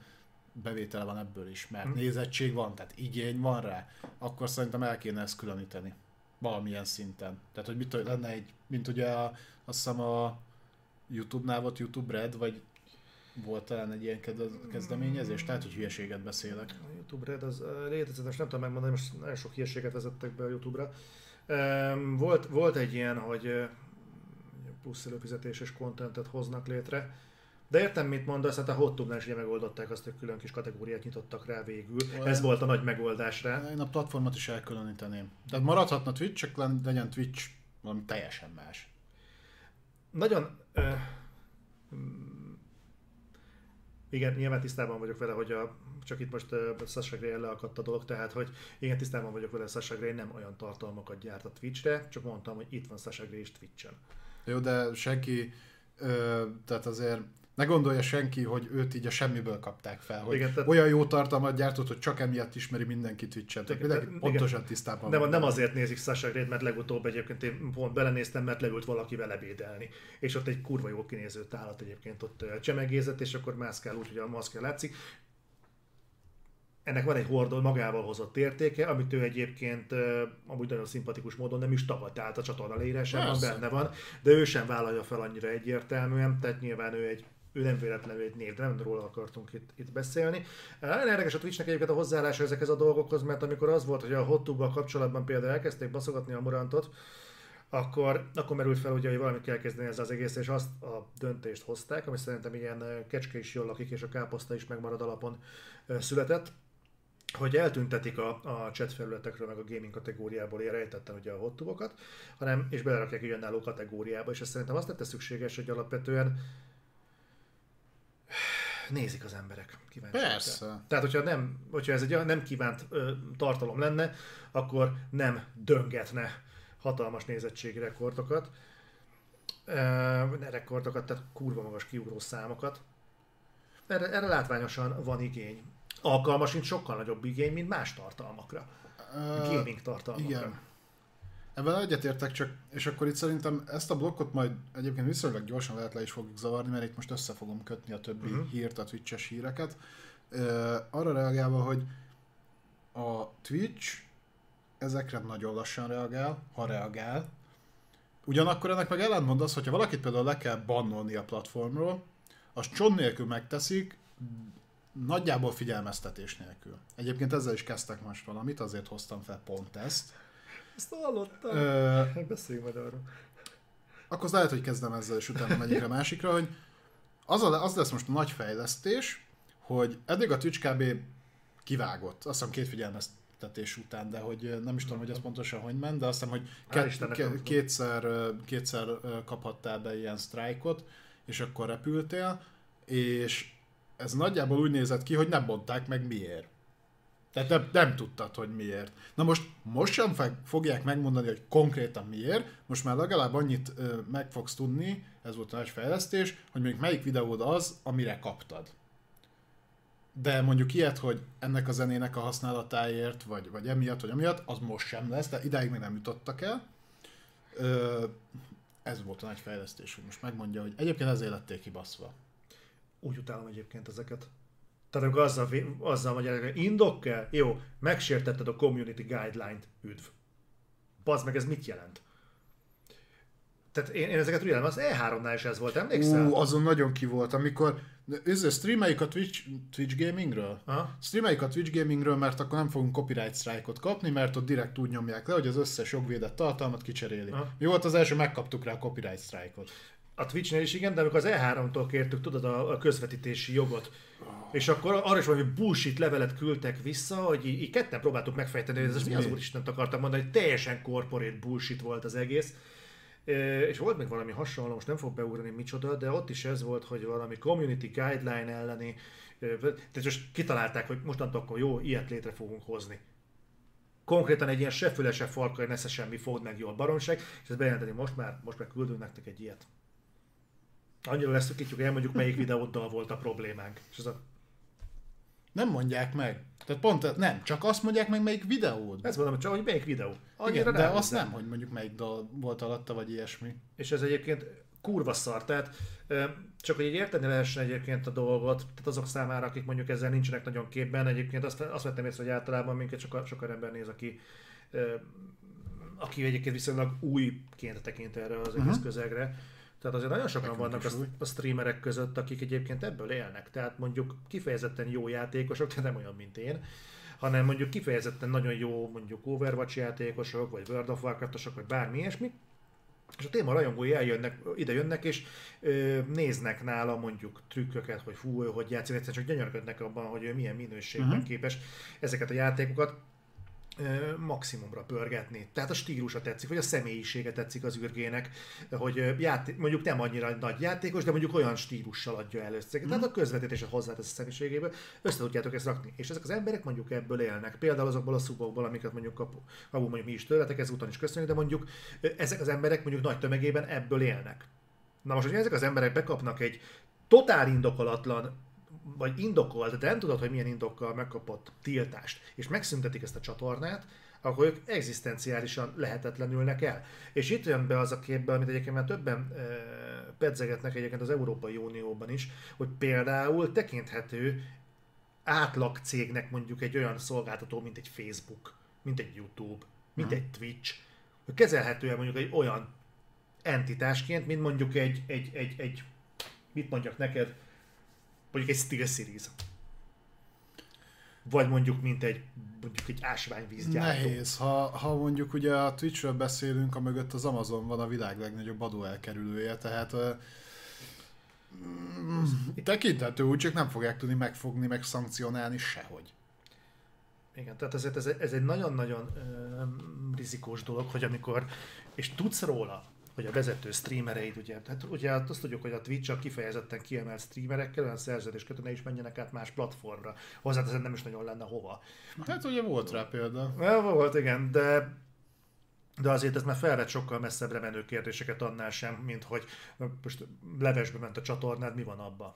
bevétele van ebből is, mert nézettség van, tehát igény van rá, akkor szerintem el kéne ezt különíteni. Valamilyen szinten. Tehát, hogy mit lenne egy, mint ugye a, azt hiszem a YouTube-nál volt YouTube Red, vagy volt talán egy ilyen kezdeményezés? Tehát, hogy hülyeséget beszélek. A YouTube Red az létezetes, nem tudom megmondani, most nagyon sok hülyeséget vezettek be a YouTube-ra. Volt, volt egy ilyen, hogy plusz előfizetéses kontentet hoznak létre. De értem, mit mondasz, hát a HotTube-nál is ugye megoldották azt, hogy külön kis kategóriát nyitottak rá végül. Olyan. Ez volt a nagy megoldás rá. Én a platformot is elkülöníteném. Tehát maradhatna Twitch, csak legyen Twitch valami teljesen más. Nagyon... Uh, igen, nyilván tisztában vagyok vele, hogy a, csak itt most uh, Sasha Grey leakadt a dolog, tehát hogy igen, tisztában vagyok vele, Sasha Grey nem olyan tartalmakat gyárt a Twitchre, csak mondtam, hogy itt van Sasha Grey is Twitchen. Jó, de senki... Uh, tehát azért... Ne gondolja senki, hogy őt így a semmiből kapták fel, hogy igen, tehát... olyan jó tartalmat gyártott, hogy csak emiatt ismeri mindenki Twitch-et. Tehát mindenki igen. Pontosan tisztában nem, nem azért nézik Sasha Grey-t, mert legutóbb egyébként én pont belenéztem, mert leült valaki vele ebédelni. És ott egy kurva jó kinéző tálat egyébként ott csemegézett, és akkor mászkál úgy, hogy a maszkja látszik. Ennek van egy hordó magával hozott értéke, amit ő egyébként amúgy nagyon szimpatikus módon nem is tagadt át a csatorna leírásában, benne van, de ő sem vállalja fel annyira egyértelműen, tehát nyilván ő egy Ő nem véletlenül egy név, de nem róla akartunk itt, itt beszélni. Nagyon érdekes a Twitchnek egyébként a hozzáállása ezekhez a dolgokhoz, mert amikor az volt, hogy a HotTube-val kapcsolatban például elkezdték baszogatni a morantot, akkor, akkor merült fel, ugye, hogy valamit kell kezdeni ezzel az egész, és azt a döntést hozták, ami szerintem ilyen kecske is jól lakik, és a káposzta is megmarad alapon született, hogy eltüntetik a, a chat felületekről, meg a gaming kategóriából rejtetten ugye a HotTube-okat, hanem és belerakják egy önálló kategóriába, és ez szerintem azt tette szükséges, hogy alapvetően nézik az emberek. Persze. Tehát, hogyha, nem, hogyha ez egy nem kívánt ö, tartalom lenne, akkor nem döngetne hatalmas nézettségi rekordokat. Ö, rekordokat, tehát kurva magas kiugró számokat. Erre, erre látványosan van igény. Alkalmas, mint sokkal nagyobb igény, mint más tartalmakra. Ö, Gaming tartalmakra. Igen. Ebben egyetértek csak, és akkor itt szerintem ezt a blokkot majd egyébként viszonylag gyorsan lehet le is fogjuk zavarni, mert itt most össze fogom kötni a többi uh-huh. hírt, a Twitch-es híreket. Uh, arra reagálva, hogy a Twitch ezekre nagyon lassan reagál, ha reagál. Ugyanakkor ennek meg ellentmond az, hogyha valakit például le kell bannolni a platformról, az csont nélkül megteszik, nagyjából figyelmeztetés nélkül. Egyébként ezzel is kezdtek most valamit, azért hoztam fel pont ezt. Ezt hallottam. Ö... Beszéljünk majd arról. Akkor lehet, hogy kezdem ezzel, és utána megyünk a másikra, hogy az, a, az lesz most a nagy fejlesztés, hogy eddig a Twitch kb. Kivágott. Azt hiszem két figyelmeztetés után, de hogy nem is tudom, hogy ez pontosan hogy ment, de azt hiszem, hogy két, k- kétszer, kétszer kaphattál be ilyen sztrájkot, és akkor repültél, és ez nagyjából úgy nézett ki, hogy nem mondták meg miért. Tehát nem, nem tudtad, hogy miért. Na most, most sem fogják megmondani, hogy konkrétan miért, most már legalább annyit ö, meg fogsz tudni, ez volt a nagy fejlesztés, hogy mondjuk melyik videód az, amire kaptad. De mondjuk ilyet, hogy ennek a zenének a használatáért, vagy, vagy emiatt, vagy amiatt, az most sem lesz, de idáig még nem jutottak el. Ö, ez volt a nagy fejlesztés, hogy most megmondja, hogy egyébként ezért lettél kibaszva. Úgy utálom egyébként ezeket. Tehát akkor azzal, azzal magyarázom, hogy indokkel? Jó, megsértetted a community guideline-t, üdv. Bazd meg, ez mit jelent? Tehát én, én ezeket ügyelem, az E három-nál is ez volt, emlékszel? Ú, azon nagyon ki volt, amikor streameljük a Twitch, Twitch gamingről? Ha? Streameljük a Twitch gamingről, mert akkor nem fogunk copyright strike-ot kapni, mert ott direkt úgy nyomják le, hogy az összes jogvédett tartalmat kicseréli. Ha? Mi volt az első, megkaptuk rá a copyright strike-ot. A Twitch-nél is igen, de amikor az E három-tól kértük, tudod, a közvetítési jogot, és akkor arra is valami bullshit levelet küldtek vissza, hogy így, így ketten próbáltuk megfejteni, hogy ez mi az úristent akartam mondani, hogy teljesen corporate bullshit volt az egész. És volt még valami hasonló, most nem fog beugrani micsoda, de ott is ez volt, hogy valami community guideline elleni, tehát most kitalálták, hogy mostantól akkor jó, ilyet létre fogunk hozni. Konkrétan egy ilyen se füle, se farka, hogy nesze semmi, fogd meg jól baromság, és ezt bejelenteni, most már, most már küldünk nektek egy ilyet. Annyira leszükítjük el, mondjuk melyik videóddal volt a problémánk. És ez a... Nem mondják meg. Tehát pont nem, csak azt mondják meg, melyik videód. Ezt mondom, csak hogy melyik videó. Annyira igen, de nem azt nem, hogy mondjuk melyik dal volt alatta, vagy ilyesmi. És ez egyébként kurva szar, tehát csak hogy így érteni lehessen egyébként a dolgot, tehát azok számára, akik mondjuk ezzel nincsenek nagyon képben, egyébként azt, azt vettem észre, hogy általában minket sokan soka ember néz, aki, aki egyébként viszonylag újként tekint erre az egész közegre. Tehát azért nagyon sokan vannak a, a streamerek között, akik egyébként ebből élnek. Tehát mondjuk kifejezetten jó játékosok, de nem olyan, mint én, hanem mondjuk kifejezetten nagyon jó mondjuk Overwatch játékosok, vagy World of Warcraftosok, vagy bármi ilyesmi. És a téma rajongói eljönnek, ide jönnek és ö, néznek nála mondjuk trükköket, hogy fú, ő hogy játszik, egyszerűen csak gyönyörködnek abban, hogy ő milyen minőségben uh-huh. képes ezeket a játékokat maximumra pörgetni. Tehát a stílusa tetszik, vagy a személyisége tetszik az űrgének, hogy játék, mondjuk nem annyira nagy játékos, de mondjuk olyan stílussal adja először. Mm. Tehát a közvetítését hozzátesz a személyiségéből, össze tudjátok ezt rakni. És ezek az emberek mondjuk ebből élnek. Például azokból a szubokból, amiket mondjuk kapunk, mondjuk mi is tőletek, ezúton is köszönjük, de mondjuk ezek az emberek mondjuk nagy tömegében ebből élnek. Na most, hogy ezek az emberek bekapnak egy totál indokolatlan vagy indokolt, de nem tudod, hogy milyen indokkal megkapott tiltást, és megszüntetik ezt a csatornát, akkor ők egzisztenciálisan lehetetlenülnek el. És itt jön be az a képbe, amit egyébként már többen e, pedzegetnek egyébként az Európai Unióban is, hogy például tekinthető átlag cégnek mondjuk egy olyan szolgáltató, mint egy Facebook, mint egy YouTube, mint hmm. egy Twitch, hogy kezelhető mondjuk egy olyan entitásként, mint mondjuk egy, egy, egy, egy mit mondjak neked, mondjuk egy SteelSeries, vagy mondjuk mint egy, mondjuk egy ásványvízgyártó. Nehéz, ha, ha mondjuk ugye a Twitchről beszélünk, amögött az Amazon van a világ legnagyobb adóelkerülője, tehát uh, mm, tekinthető úgy, csak nem fogják tudni megfogni, meg szankcionálni sehogy. Igen, tehát ezért ez, ez egy nagyon-nagyon uh, rizikós dolog, hogy amikor, és tudsz róla, hogy a vezető streamereid, ugye, hát ugye azt tudjuk, hogy a Twitch-a kifejezetten kiemelt streamerekkel, olyan szerződéskötő, ne is menjenek át más platformra. Hozzáteszem, nem is nagyon lenne hova. Hát ugye volt rá példa. Ja, volt, igen, de, de azért ez már felvett sokkal messzebbre menő kérdéseket annál sem, mint hogy most levesbe ment a csatornád, mi van abba?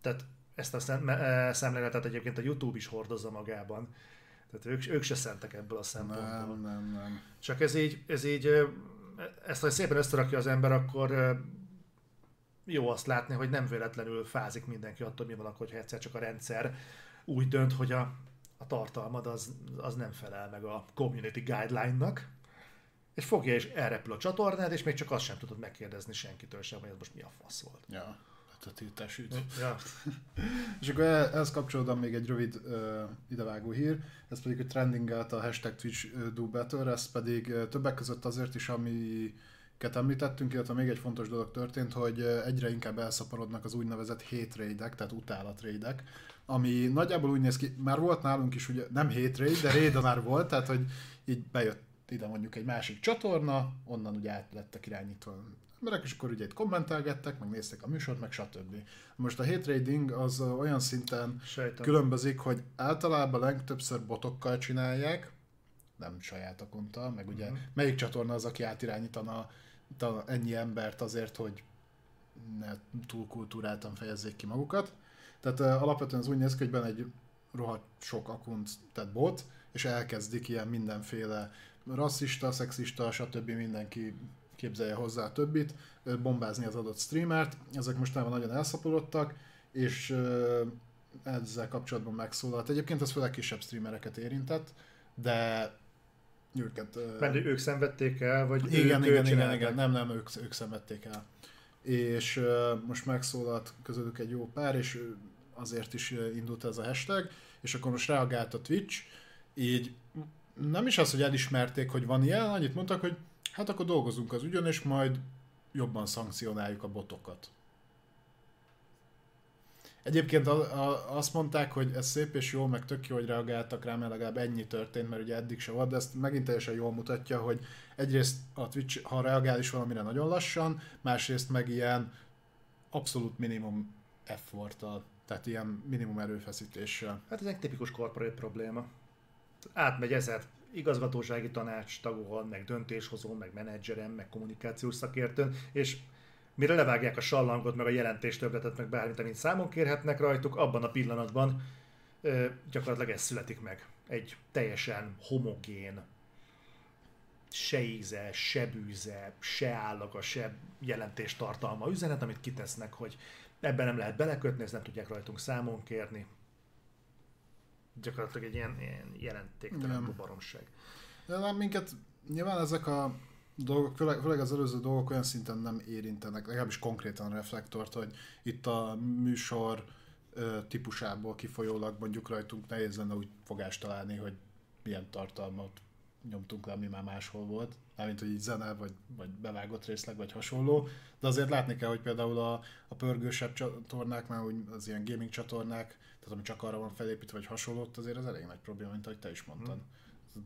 Tehát ezt a szemléletet egyébként a YouTube is hordozza magában. Tehát ők, ők se szentek ebből a szempontból. Nem, nem, nem. Csak ez így, ez így ezt, ha szépen összerakja az ember, akkor jó azt látni, hogy nem véletlenül fázik mindenki attól, mi van akkor, hogyha egyszer csak a rendszer úgy dönt, hogy a, a tartalmad az, az nem felel meg a community guideline-nak, és fogja és elrepül a csatornád, és még csak azt sem tudod megkérdezni senkitől sem, hogy ez most mi a fasz volt. Ja, hát a tiltás ügy. Ja. És akkor ehhez kapcsolódom még egy rövid ö, idevágó hír, ez pedig, hogy trendingelt a hashtag Twitch Do Better, ez pedig többek között azért is, amiket említettünk, illetve még egy fontos dolog történt, hogy egyre inkább elszaporodnak az úgynevezett hate raidek, tehát utálatrédek, ami nagyjából úgy néz ki, már volt nálunk is, ugye, nem hate raid, de raid már volt, tehát hogy így bejött ide mondjuk egy másik csatorna, onnan ugye át lettek irányítva emberek, és akkor ugye itt kommentelgettek, meg nézték a műsort, meg stb. Most a hate raiding az olyan szinten Sejtem. különbözik, hogy általában legtöbbször botokkal csinálják, nem saját akonta, meg ugye mm-hmm. melyik csatorna az, aki átirányítana ennyi embert azért, hogy ne túl kultúráltan fejezzék ki magukat. Tehát uh, alapvetően az úgy néz ki, hogy benne egy rohadt sok akont, tehát bot, és elkezdik ilyen mindenféle rasszista, szexista, stb. Mindenki képzelje hozzá a többit, bombázni az adott streamert, ezek mostanában nagyon elszaporodtak, és ezzel kapcsolatban megszólalt. Egyébként ez főleg kisebb streamereket érintett, de őket... Mert ők szenvedték el, vagy igen, ők igen, igen, igen, nem, nem, ők, ők szenvedték el. És most megszólalt közülük egy jó pár, és azért is indult ez a hashtag, és akkor most reagált a Twitch, így nem is az, hogy elismerték, hogy van ilyen, annyit mondtak, hogy hát akkor dolgozunk az ügyön, és majd jobban szankcionáljuk a botokat. Egyébként a, a, azt mondták, hogy ez szép és jó, meg tök jó, hogy reagáltak rá, mert legalább ennyi történt, mert ugye eddig se volt, de ezt megint teljesen jól mutatja, hogy egyrészt a Twitch, ha reagál is valamire nagyon lassan, másrészt meg ilyen abszolút minimum efforttal, tehát ilyen minimum erőfeszítéssel. Hát ez egy tipikus corporate probléma. Átmegy ezer igazgatósági tanács tagon, meg döntéshozón, meg menedzserem, meg kommunikációs szakértőn, és mire levágják a sallangot, meg a jelentéstöbletet, meg bármit, amit számon kérhetnek rajtuk, abban a pillanatban ö, gyakorlatilag ez születik meg. Egy teljesen homogén, se íze, se bűze, se állaga, se jelentéstartalma üzenet, amit kitesznek, hogy ebben nem lehet belekötni, ezt nem tudják rajtunk számon kérni. Gyakorlatilag egy ilyen, ilyen jelentéktelen baromság. De minket nyilván ezek a dolgok, főleg, főleg az előző dolgok olyan szinten nem érintenek, legalábbis konkrétan reflektort, hogy itt a műsor ö, típusából kifolyólag mondjuk rajtunk nehéz lenne úgy fogást találni, hogy milyen tartalmat nyomtunk le, ami már máshol volt, mármint hogy így zene, vagy, vagy bevágott részleg, vagy hasonló, de azért látni kell, hogy például a, a pörgősebb csatornáknál, úgy az ilyen gaming csatornák, tehát ami csak arra van felépítve, vagy hasonlót, azért ez elég nagy probléma, mint ahogy te is mondtad.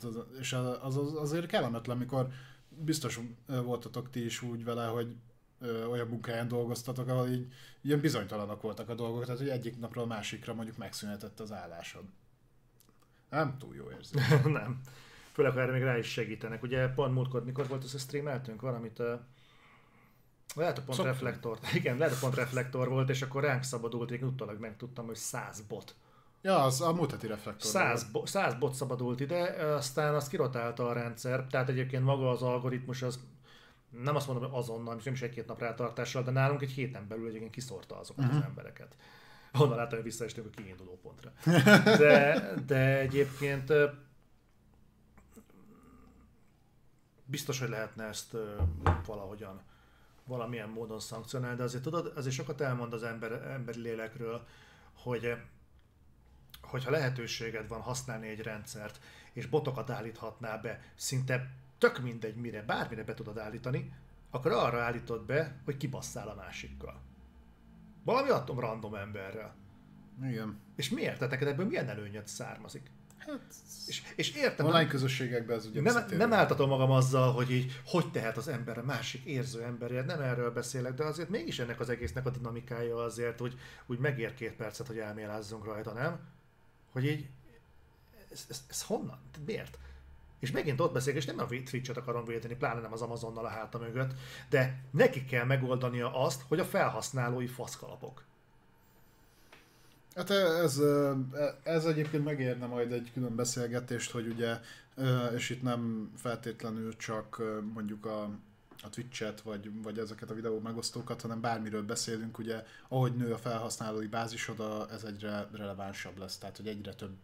Hmm. És az, az, az azért kellemetlen, amikor biztos voltatok ti is úgy vele, hogy ö, olyan munkáján dolgoztatok, ahol így ilyen bizonytalanok voltak a dolgok, tehát hogy egyik napról a másikra mondjuk megszünetett az állásod. Nem túl jó érzés. Nem. Főleg, ha erre még rá is segítenek. Ugye pont múltkor, mikor volt az, a streameltünk valamit, uh, lehet a pont Szok... reflektor, igen, lehet a pont reflektor volt, és akkor ránk szabadult, én utólag megtudtam, hogy száz bot. Ja, az a múlt heti reflektor. Száz, bo- száz bot szabadult ide, aztán azt kirotálta a rendszer, tehát egyébként maga az algoritmus az, nem azt mondom, hogy azonnal, nem is egy-két nap rátartással, de nálunk egy héten belül egyébként kiszórta azokat uh-huh. az embereket. Honnan látom, hogy visszaestünk a kiinduló pontra. De, de egyébként biztos, hogy lehetne ezt ö, valahogyan, valamilyen módon szankcionálni, de azért tudod, azért sokat elmond az ember, emberi lélekről, hogy hogyha lehetőséged van használni egy rendszert, és botokat állíthatnál be, szinte tök mindegy mire, bármire be tudod állítani, akkor arra állítod be, hogy kibasszál a másikkal. Valami adtom random emberrel. Igen. És miért? Tehát neked ebből milyen előnyed származik? Hát, és, és értem, online közösségekben ez ugye nem, nem álltatom magam azzal, hogy így hogy tehet az ember a másik érző emberért, nem erről beszélek, de azért mégis ennek az egésznek a dinamikája azért, hogy úgy megér két percet, hogy elmélázzunk rajta, nem? Hogy így, ez, ez, ez honnan? Miért? És megint ott beszélek, és nem a Twitch-et akarom védeni, pláne nem az Amazonnal a háta mögött, de neki kell megoldania azt, hogy a felhasználói faszkalapok. Hát ez, ez egyébként megérne majd egy külön beszélgetést, hogy ugye, és itt nem feltétlenül csak mondjuk a, a Twitch-et, vagy, vagy ezeket a videó megosztókat, hanem bármiről beszélünk, ugye, ahogy nő a felhasználói bázisod, ez egyre relevánsabb lesz, tehát hogy egyre több,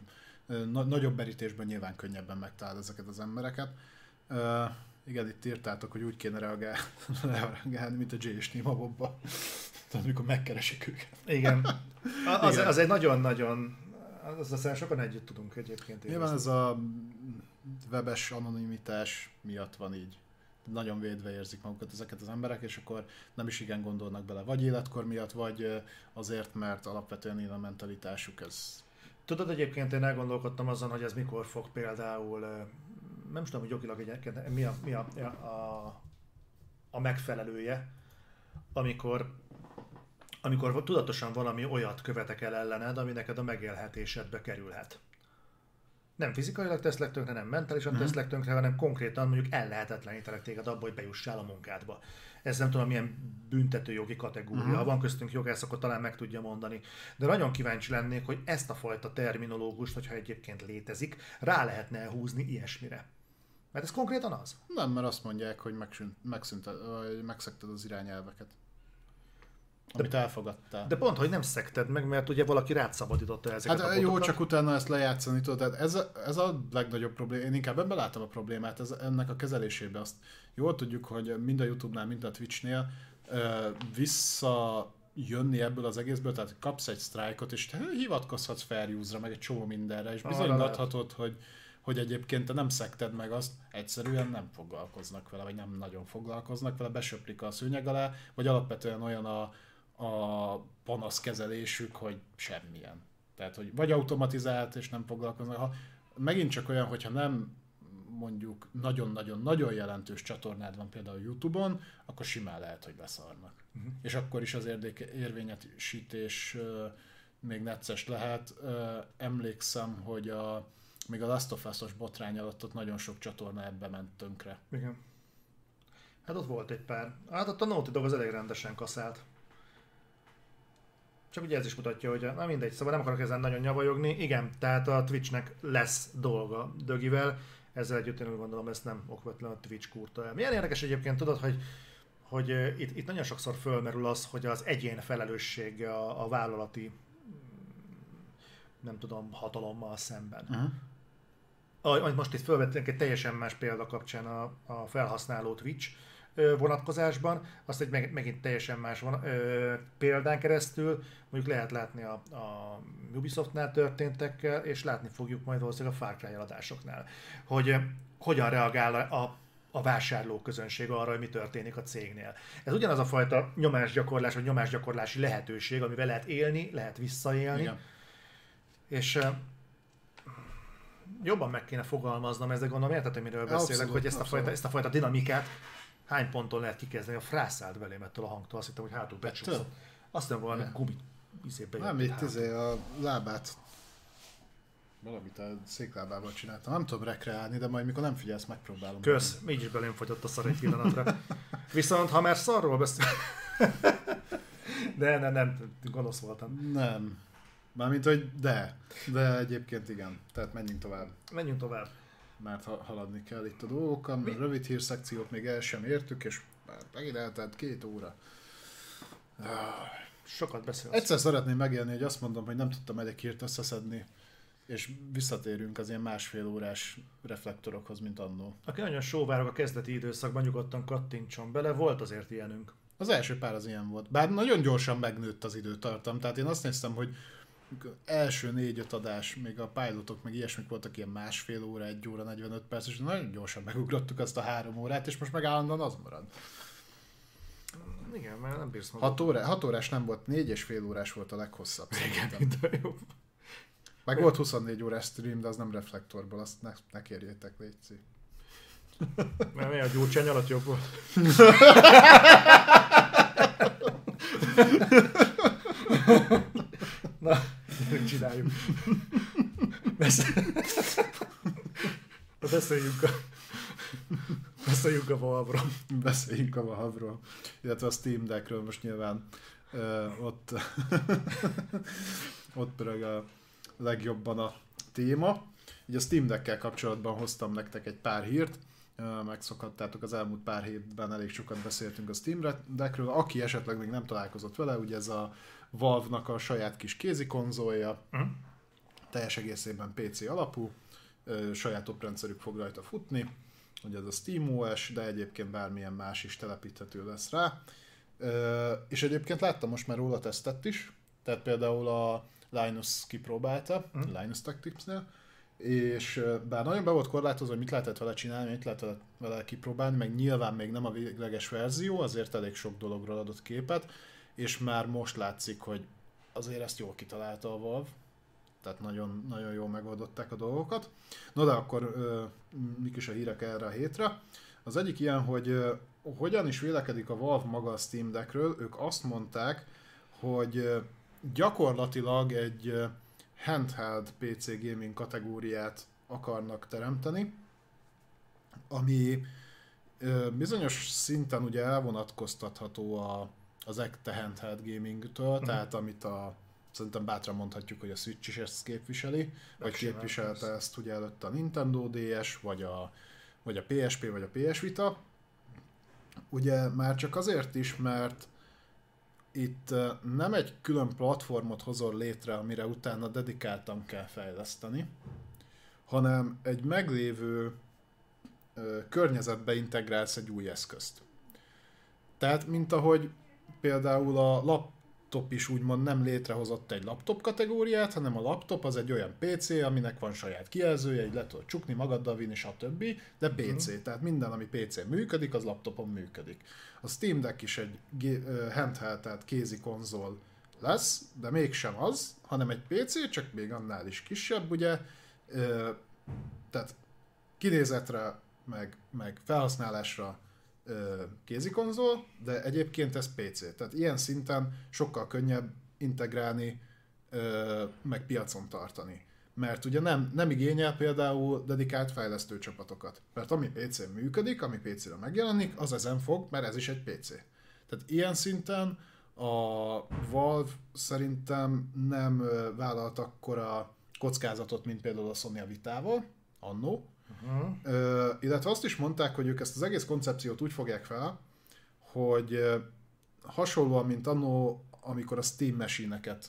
na, nagyobb merítésben nyilván könnyebben megtalál ezeket az embereket. Igen, itt írtátok, hogy úgy kéne reagál, reagálni, mint a J és Nima Bobba. Tehát amikor megkeresik őket. Igen. Az, Igen. az egy nagyon-nagyon... Az aztán sokan együtt tudunk egyébként érezni. Nyilván ez a webes anonimitás miatt van így. Nagyon védve érzik magukat ezeket az emberek, és akkor nem is igen gondolnak bele. Vagy életkor miatt, vagy azért, mert alapvetően ilyen a mentalitásuk ez. Tudod, egyébként én elgondolkodtam azon, hogy ez mikor fog például... Nem is tudom, hogy jogilag egyébként mi a, mi a, a, a megfelelője, amikor, amikor tudatosan valami olyat követek el ellened, ami neked a megélhetésedbe kerülhet. Nem fizikailag teszlek tönkre, nem mentálisan uh-huh. teszlek tönkre, hanem konkrétan mondjuk ellehetetlenítelek téged abba, hogy bejussál a munkádba. Ez nem tudom, milyen büntetőjogi kategória. Uh-huh. Ha van köztünk jogász, akkor talán meg tudja mondani. De nagyon kíváncsi lennék, hogy ezt a fajta terminológust, hogyha egyébként létezik, rá lehetne elhúzni ilyesmire. Mert ez konkrétan az? Nem, mert azt mondják, hogy megszegted az irányelveket, amit de, elfogadtál. De pont, hogy nem szekted meg, mert ugye valaki rád szabadította ezeket hát, a botokat. Jó, csak utána ezt lejátszani tudod. Tehát ez, ez a legnagyobb probléma. Én inkább ebben látom a problémát, ez, ennek a kezelésébe. Azt jól tudjuk, hogy mind a YouTube-nál, mind a Twitch-nél visszajönni ebből az egészből, tehát kapsz egy sztrájkot, és te hivatkozhatsz fair use-ra, meg egy csomó mindenre, és bizonygathatod, hogy hogy egyébként te nem szekted meg azt, egyszerűen nem foglalkoznak vele, vagy nem nagyon foglalkoznak vele, besöplik a szőnyeg alá, vagy alapvetően olyan a, a panaszkezelésük, hogy semmilyen. Tehát, hogy vagy automatizált, és nem foglalkoznak. Ha, megint csak olyan, hogyha nem mondjuk nagyon-nagyon-nagyon jelentős csatornád van például YouTube-on, akkor simán lehet, hogy leszarnak. Uh-huh. És akkor is az érvényesítés euh, még necces lehet. Euh, emlékszem, hogy a még a Last of Us-os botrány alatt ott nagyon sok csatorna ebbe ment tönkre. Igen. Hát ott volt egy pár. Hát ott a Naughty Dog az elég rendesen kaszált. Csak ugye ez is mutatja, hogy a... na mindegy, szóval nem akarok ezen nagyon nyavajogni. Igen, tehát a Twitchnek lesz dolga Dögivel. Ezzel együtt én úgy gondolom, ezt nem okvetlen a Twitch kurta el. Milyen érdekes egyébként, tudod, hogy, hogy itt, itt nagyon sokszor fölmerül az, hogy az egyén felelőssége a, a vállalati, nem tudom, hatalommal szemben. Uh-huh. Amit most itt felvettünk egy teljesen más példa kapcsán a, a felhasználó Twitch vonatkozásban, azt egy meg, megint teljesen más von, ö, példán keresztül, mondjuk lehet látni a, a Ubisoftnál történtekkel, és látni fogjuk majd valószínűleg a Far Cry eladásoknál, hogy ö, hogyan reagál a, a vásárló közönség arra, hogy mi történik a cégnél. Ez ugyanaz a fajta nyomásgyakorlás, vagy nyomásgyakorlási lehetőség, amivel lehet élni, lehet visszaélni. Igen. És ö, jobban meg kéne fogalmaznom ezzel, gondolom, értettem, miről beszélek, abszolút, hogy ezt a, fajta, ezt a fajta dinamikát hány ponton lehet kikezdeni. A frászált belém ettől a hangtól, azt hittem, hogy hátul becsúszott. Azt nem valami gumit izébe jött. Nem, itt izé a lábát, valamit a széklábával csináltam. Nem tudom rekreálni, de majd mikor nem figyelsz, megpróbálom. Kösz, meg. Így is belém fogyott a szar egy pillanatra. Viszont ha már szarról beszél... de nem, nem, gonosz voltam. Nem. Mármint, hogy de. De egyébként igen. Tehát menjünk tovább. Menjünk tovább. Mert haladni kell itt a dolgokkal, mert mi? Rövid hírszekciót még el sem értük, és már megint eltelt két óra. Sokat beszélsz. Egyszer szeretném megélni, hogy azt mondom, hogy nem tudtam egy hírt összeszedni, és visszatérünk az ilyen másfél órás reflektorokhoz, mint annó. Aki nagyon sóvárog a kezdeti időszakban, nyugodtan kattintson bele, volt azért ilyenünk. Az első pár az ilyen volt. Bár nagyon gyorsan megnőtt az időtartam, tehát én azt néztem, hogy első négy-öt adás, még a pilotok, meg ilyesmik voltak ilyen másfél óra, egy óra, negyvenöt perc, és nagyon gyorsan megugrottuk azt a három órát, és most meg állandóan az marad. Igen, mert nem bírsz magad. Hat, óra, hat órás nem volt, négy és fél órás volt a leghosszabb. Igen, de jobb. Meg olyan. Volt huszonnégy órás stream, de az nem reflektorból, azt ne, ne kérjétek, légy. Mert mi a gyurcsány alatt jobb volt? Na, nem csináljuk. Beszéljünk a... Beszéljünk a Valve-ról. Beszéljünk a Valve-ról. Illetve a Steam Deckről most nyilván ö, ott... ott pörög a legjobban a téma. Így a Steam Deckkel kapcsolatban hoztam nektek egy pár hírt. Megszokhattátok, az elmúlt pár hétben elég sokat beszéltünk a Steam Deckről. Aki esetleg még nem találkozott vele, ugye ez a Valve-nak a saját kis kézikonzolja, uh-huh. teljes egészében pé cé alapú, ö, saját oprendszerük fog rajta futni, ugye ez a SteamOS, de egyébként bármilyen más is telepíthető lesz rá. Ö, és egyébként láttam most már róla tesztet is, tehát például a Linus kipróbálta, uh-huh. Linus Tech Tips-nél, és bár nagyon be volt korlátozva, hogy mit lehetett vele csinálni, mit lehetett vele kipróbálni, meg nyilván még nem a végleges verzió, azért elég sok dologról adott képet, és már most látszik, hogy azért ezt jól kitalálta a Valve, tehát nagyon, nagyon jól megoldották a dolgokat. No de akkor ö, mik is a hírek erre a hétre? Az egyik ilyen, hogy ö, hogyan is vélekedik a Valve maga a Steam Deckről, ők azt mondták, hogy ö, gyakorlatilag egy ö, handheld pé cé gaming kategóriát akarnak teremteni, ami ö, bizonyos szinten ugye elvonatkoztatható a az ekte handheld gamingtől, uh-huh. tehát amit a, szerintem bátran mondhatjuk, hogy a Switch is ezt képviseli, vagy képviselte ezt ugye előtt a Nintendo dé es, vagy a, vagy a pé es pé, vagy a pé es Vita. Ugye már csak azért is, mert itt nem egy külön platformot hozol létre, amire utána dedikáltan kell fejleszteni, hanem egy meglévő ö, környezetbe integrálsz egy új eszközt. Tehát, mint ahogy például a laptop is úgymond nem létrehozott egy laptop kategóriát, hanem a laptop az egy olyan pé cé, aminek van saját kijelzője, így le tudod csukni, magaddal vinni, stb. De pé cé, uh-huh. tehát minden, ami pé cén működik, az laptopon működik. A Steam Deck is egy handheld, tehát kézi konzol lesz, de mégsem az, hanem egy pé cé, csak még annál is kisebb, ugye. Tehát kinézetre, meg, meg felhasználásra kézikonzol, de egyébként ez pé cé. Tehát ilyen szinten sokkal könnyebb integrálni, meg piacon tartani. Mert ugye nem, nem igényel például dedikált fejlesztő csapatokat. Mert ami pé cén működik, ami pé cére megjelenik, az ezen fog, mert ez is egy pé cé. Tehát ilyen szinten a Valve szerintem nem vállalt akkora kockázatot, mint például a Sony a vitával, annó. Uh-huh. Ö, illetve azt is mondták, hogy ők ezt az egész koncepciót úgy fogják fel, hogy hasonlóan, mint annó, amikor a Steam Machine-eket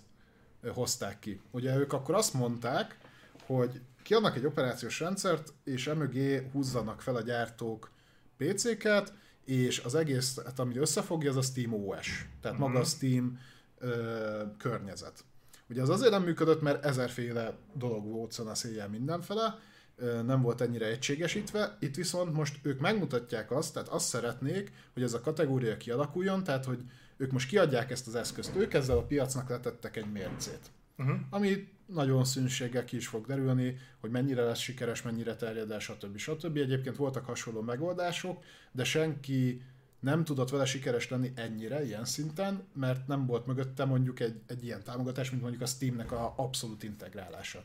hozták ki. Ugye ők akkor azt mondták, hogy kiadnak egy operációs rendszert, és emögé húzzanak fel a gyártók pé céket, és az egész, hát ami összefogja, az a SteamOS, tehát maga a Steam ö, környezet. Ugye az azért nem működött, mert ezerféle dolog volt szanaszéjjel mindenfele, ö, nem volt ennyire egységesítve, itt viszont most ők megmutatják azt, tehát azt szeretnék, hogy ez a kategória kialakuljon, tehát hogy ők most kiadják ezt az eszközt, ők ezzel a piacnak letettek egy mércét. Uh-huh. Ami nagyon szűnséggel ki is fog derülni, hogy mennyire lesz sikeres, mennyire terjed el, stb. stb. Egyébként voltak hasonló megoldások, de senki nem tudott vele sikeres lenni ennyire, ilyen szinten, mert nem volt mögötte mondjuk egy, egy ilyen támogatás, mint mondjuk a Steamnek a abszolút integrálása.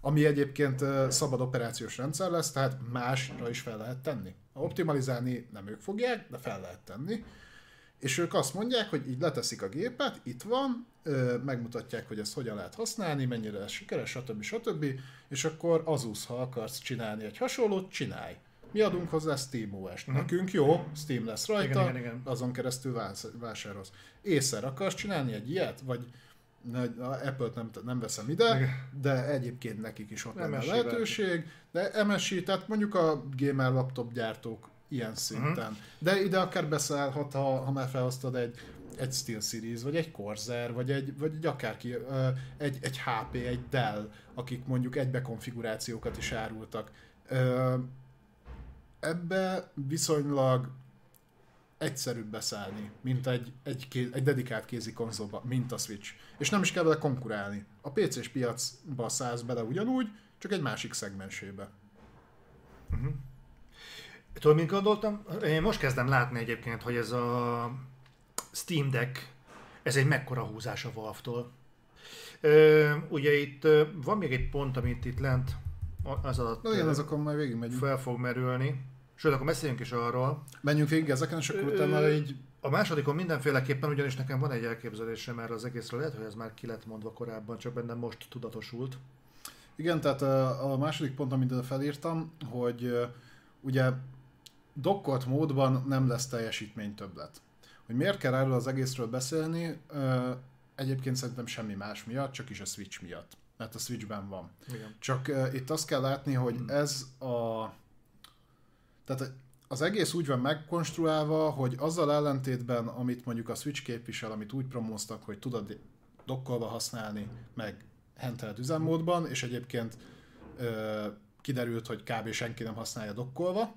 Ami egyébként szabad operációs rendszer lesz, tehát másra is fel lehet tenni. Ha optimalizálni nem ők fogják, de fel lehet tenni. És ők azt mondják, hogy így leteszik a gépet, itt van, megmutatják, hogy ezt hogyan lehet használni, mennyire lesz sikeres, stb. stb. És akkor azúsz, ha akarsz csinálni egy hasonlót, csinálj. Mi adunk hozzá SteamOS-t. Uh-huh. Nekünk jó, Steam lesz rajta, igen, igen, igen. Azon keresztül vásárolsz. Észer akarsz csinálni egy ilyet? Vagy Apple-t nem, nem veszem ide, de egyébként nekik is ott lenne lehetőség. De em es i, tehát mondjuk a gamer laptop gyártók ilyen szinten. Uh-huh. De ide akár beszállhat, ha, ha már felhoztad egy, egy SteelSeries, vagy egy Corsair, vagy egy, vagy egy akárki, egy, egy há pé, egy Dell, akik mondjuk egybe konfigurációkat is árultak. Ebbe viszonylag egyszerűbb beszállni, mint egy, egy, kéz, egy dedikált kézi konzolba, mint a Switch. És nem is kell vele konkurálni. A pé cés piacba szállsz bele ugyanúgy, csak egy másik szegmensébe. Uh-huh. Tudom, mint gondoltam? Én most kezdem látni egyébként, hogy ez a Steam Deck, ez egy mekkora húzás a Valve-tól. Ö, ugye itt van még egy pont, amit itt lent az alatt Na, igen, azokon majd végigmegyünk. Fel fog merülni. Sőt, akkor beszéljünk is arról. Menjünk végig ezeken, és akkor utána így... A másodikon mindenféleképpen, ugyanis nekem van egy elképzelésem erre az egészről, lehet, hogy ez már ki lett mondva korábban, csak bennem most tudatosult. Igen, tehát a második pont, amit felírtam, hogy ugye dokkolt módban nem lesz teljesítmény többlet. Hogy miért kell erről az egészről beszélni, egyébként szerintem semmi más miatt, csak is a Switch miatt. Mert a Switchben van. Igen. Csak itt azt kell látni, hogy ez a... Tehát az egész úgy van megkonstruálva, hogy azzal ellentétben, amit mondjuk a Switch képvisel, amit úgy promóztak, hogy tudod dokkolva használni, meg handheld üzemmódban, és egyébként kiderült, hogy kb. Senki nem használja dokkolva,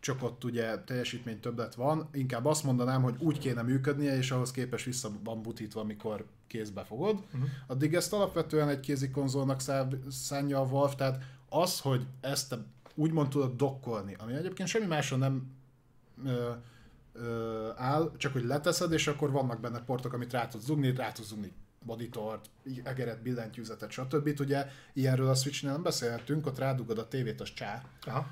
csak ott ugye teljesítmény többlet van, inkább azt mondanám, hogy úgy kéne működnie, és ahhoz képest vissza van butítva, amikor kézbe fogod. Uh-huh. Addig ezt alapvetően egy kézi konzolnak szánja a Valve, tehát az, hogy ezt úgymond tudod dokkolni, ami egyébként semmi máson nem ö, ö, áll, csak hogy leteszed, és akkor vannak benne portok, amit rá tudsz zugni, rá tudsz zugni monitort, egeret, billentyűzetet, stb. Ugye ilyenről a Switch-nél nem beszélhetünk, ott rádugod a tévét, az csá. Aha.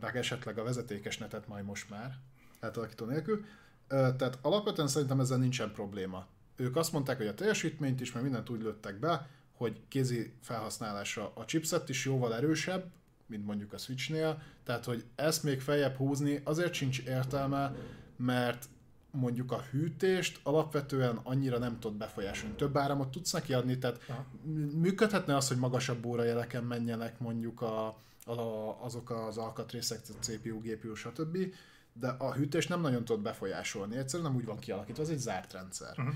Meg esetleg a vezetékes netet majd most már, átalakító nélkül. Tehát alapvetően szerintem ezzel nincsen probléma. Ők azt mondták, hogy a teljesítményt is, mert mindent úgy lőttek be, hogy kézi felhasználásra a chipset is jóval erősebb, mint mondjuk a Switchnél, tehát hogy ezt még feljebb húzni azért sincs értelme, mert mondjuk a hűtést alapvetően annyira nem tud befolyásolni. Több áramot tudsz neki adni, tehát aha, működhetne az, hogy magasabb órajeleken menjenek mondjuk a azok az alkatrészek, cé pé u, gé pé u, stb. De a hűtés nem nagyon tud befolyásolni. Egyszerűen nem úgy van kialakítva, ez egy zárt rendszer. Uh-huh.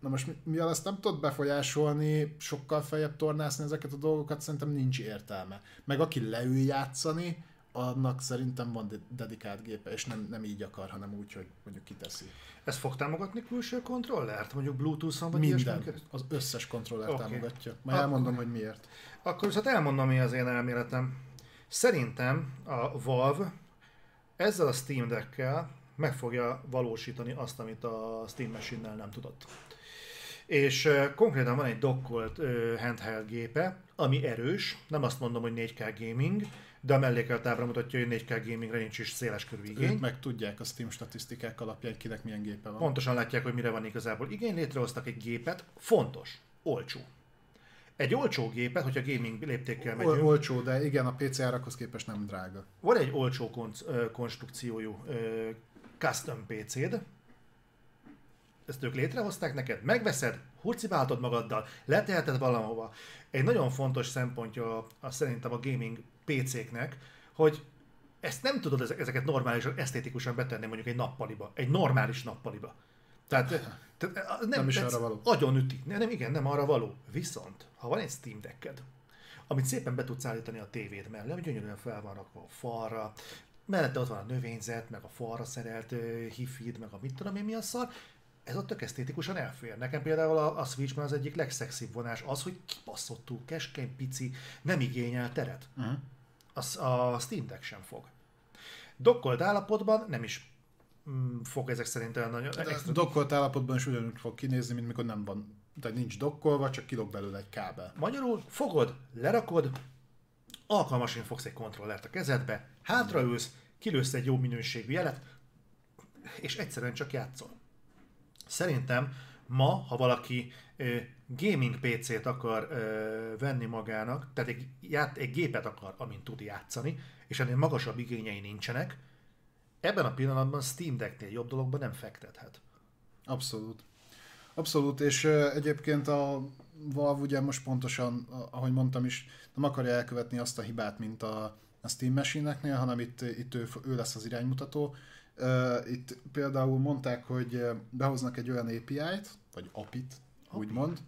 Na most mivel ezt nem tud befolyásolni, sokkal feljebb tornászni ezeket a dolgokat, szerintem nincs értelme. Meg aki leül játszani, annak szerintem van dedikált gépe, és nem, nem így akar, hanem úgy, hogy mondjuk kiteszi. Ez fog támogatni külső kontrollert? Mondjuk Bluetooth-on vagy ilyesmi? Minden. Az összes kontrollert okay. támogatja. Majd Akkor... elmondom, hogy miért. Akkor viszont elmondom, mi az én elméletem. Szerintem a Valve ezzel a Steam Deckkel meg fogja valósítani azt, amit a Steam Machine-nel nem tudott. És konkrétan van egy dokkolt handheld gépe, ami erős, nem azt mondom, hogy négy ká gaming, de a mellékelt ábra mutatja, hogy négy ká gamingre nincs is széleskörű igény. Ők meg tudják a Steam statisztikák alapján, kinek milyen gépe van. Pontosan látják, hogy mire van igazából igény, létrehoztak egy gépet, fontos, olcsó. Egy olcsó gépet, hogyha gaming léptékkel megyünk... Olcsó, de igen, a pé cé árakhoz képest nem drága. Van egy olcsó konc- konstrukciójú custom pé céd, ezt ők létrehozták neked, megveszed, hurcibáltod magaddal, leteheted valahova. Egy nagyon fontos szempontja a, a, szerintem a gaming pé céknek, hogy ezt nem tudod ezeket normálisan, esztétikusan betenni mondjuk egy nappaliba, egy normális nappaliba. Tehát, tehát nem, nem is tetsz, arra való. Agyon üti. Nem, nem, igen, nem arra való. Viszont, ha van egy Steam Decked, amit szépen be tudsz állítani a tévéd mellé, ami gyönyörűen fel van rakva a falra, mellette ott van a növényzet, meg a falra szerelt hifid, meg a mit tudom én mi a szar, ez ott tök esztétikusan elfér. Nekem például a, a Switchben az egyik legszexibb vonás az, hogy kibaszottul, keskeny, pici, nem igényel teret. Uh-huh. A, a Steam Deck sem fog. Dokkolt állapotban nem is fog ezek szerint olyan nagyon... Extra... Dokkolt állapotban is ugyanúgy fog kinézni, mint mikor nem van. Tehát nincs dokkolva, csak kilog belőle egy kábel. Magyarul fogod, lerakod, alkalmasan fogsz egy kontrollert a kezedbe, hátraülsz, kilősz egy jó minőségű jelet, és egyszerűen csak játszol. Szerintem ma, ha valaki ö, gaming pé cét akar ö, venni magának, tehát egy, ját, egy gépet akar, amin tud játszani, és ennél magasabb igényei nincsenek, ebben a pillanatban Steam Decknél jobb dologban nem fektethet. Abszolút. Abszolút, és ö, egyébként a Valve ugye most pontosan, ahogy mondtam is, nem akarja elkövetni azt a hibát, mint a, a Steam Machine-neknél, hanem itt, itt ő, ő lesz az iránymutató. Itt például mondták, hogy behoznak egy olyan á pé í-t, vagy á pé í-t, úgymond,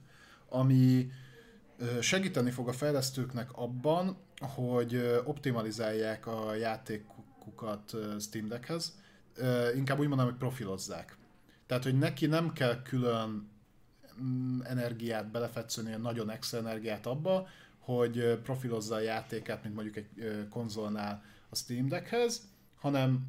ami segíteni fog a fejlesztőknek abban, hogy optimalizálják a játékukat Steam Deckhez, inkább úgy mondanám, hogy profilozzák. Tehát, hogy neki nem kell külön energiát belefetszölni, nagyon extra energiát abba, hogy profilozza a játékát, mint mondjuk egy konzolnál a Steam Deckhez, hanem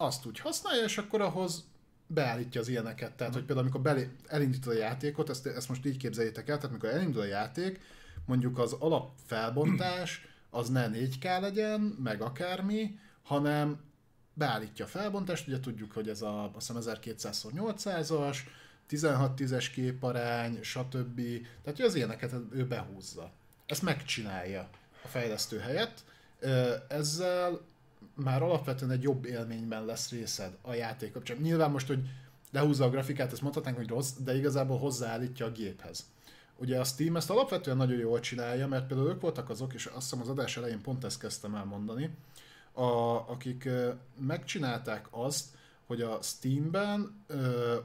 azt úgy használja, és akkor ahhoz beállítja az ilyeneket. Tehát, hogy például amikor belé, elindítod a játékot, ezt, ezt most így képzeljétek el, tehát amikor elindul a játék, mondjuk az alapfelbontás az ne négy ká legyen, meg akármi, hanem beállítja a felbontást, ugye tudjuk, hogy ez a, azt hiszem, ezerkétszáz nyolcszázas, tizenhat tízes képarány, stb. Tehát az ilyeneket ő behúzza. Ezt megcsinálja a fejlesztő helyett. Ezzel már alapvetően egy jobb élményben lesz részed a játék kapcsán. Nyilván most, hogy lehúzza a grafikát, ezt mondhatnánk, hogy rossz, de igazából hozzáállítja a géphez. Ugye a Steam ezt alapvetően nagyon jól csinálja, mert például ők voltak azok, és azt hiszem az adás elején pont ezt kezdtem el mondani, a, akik megcsinálták azt, hogy a Steamben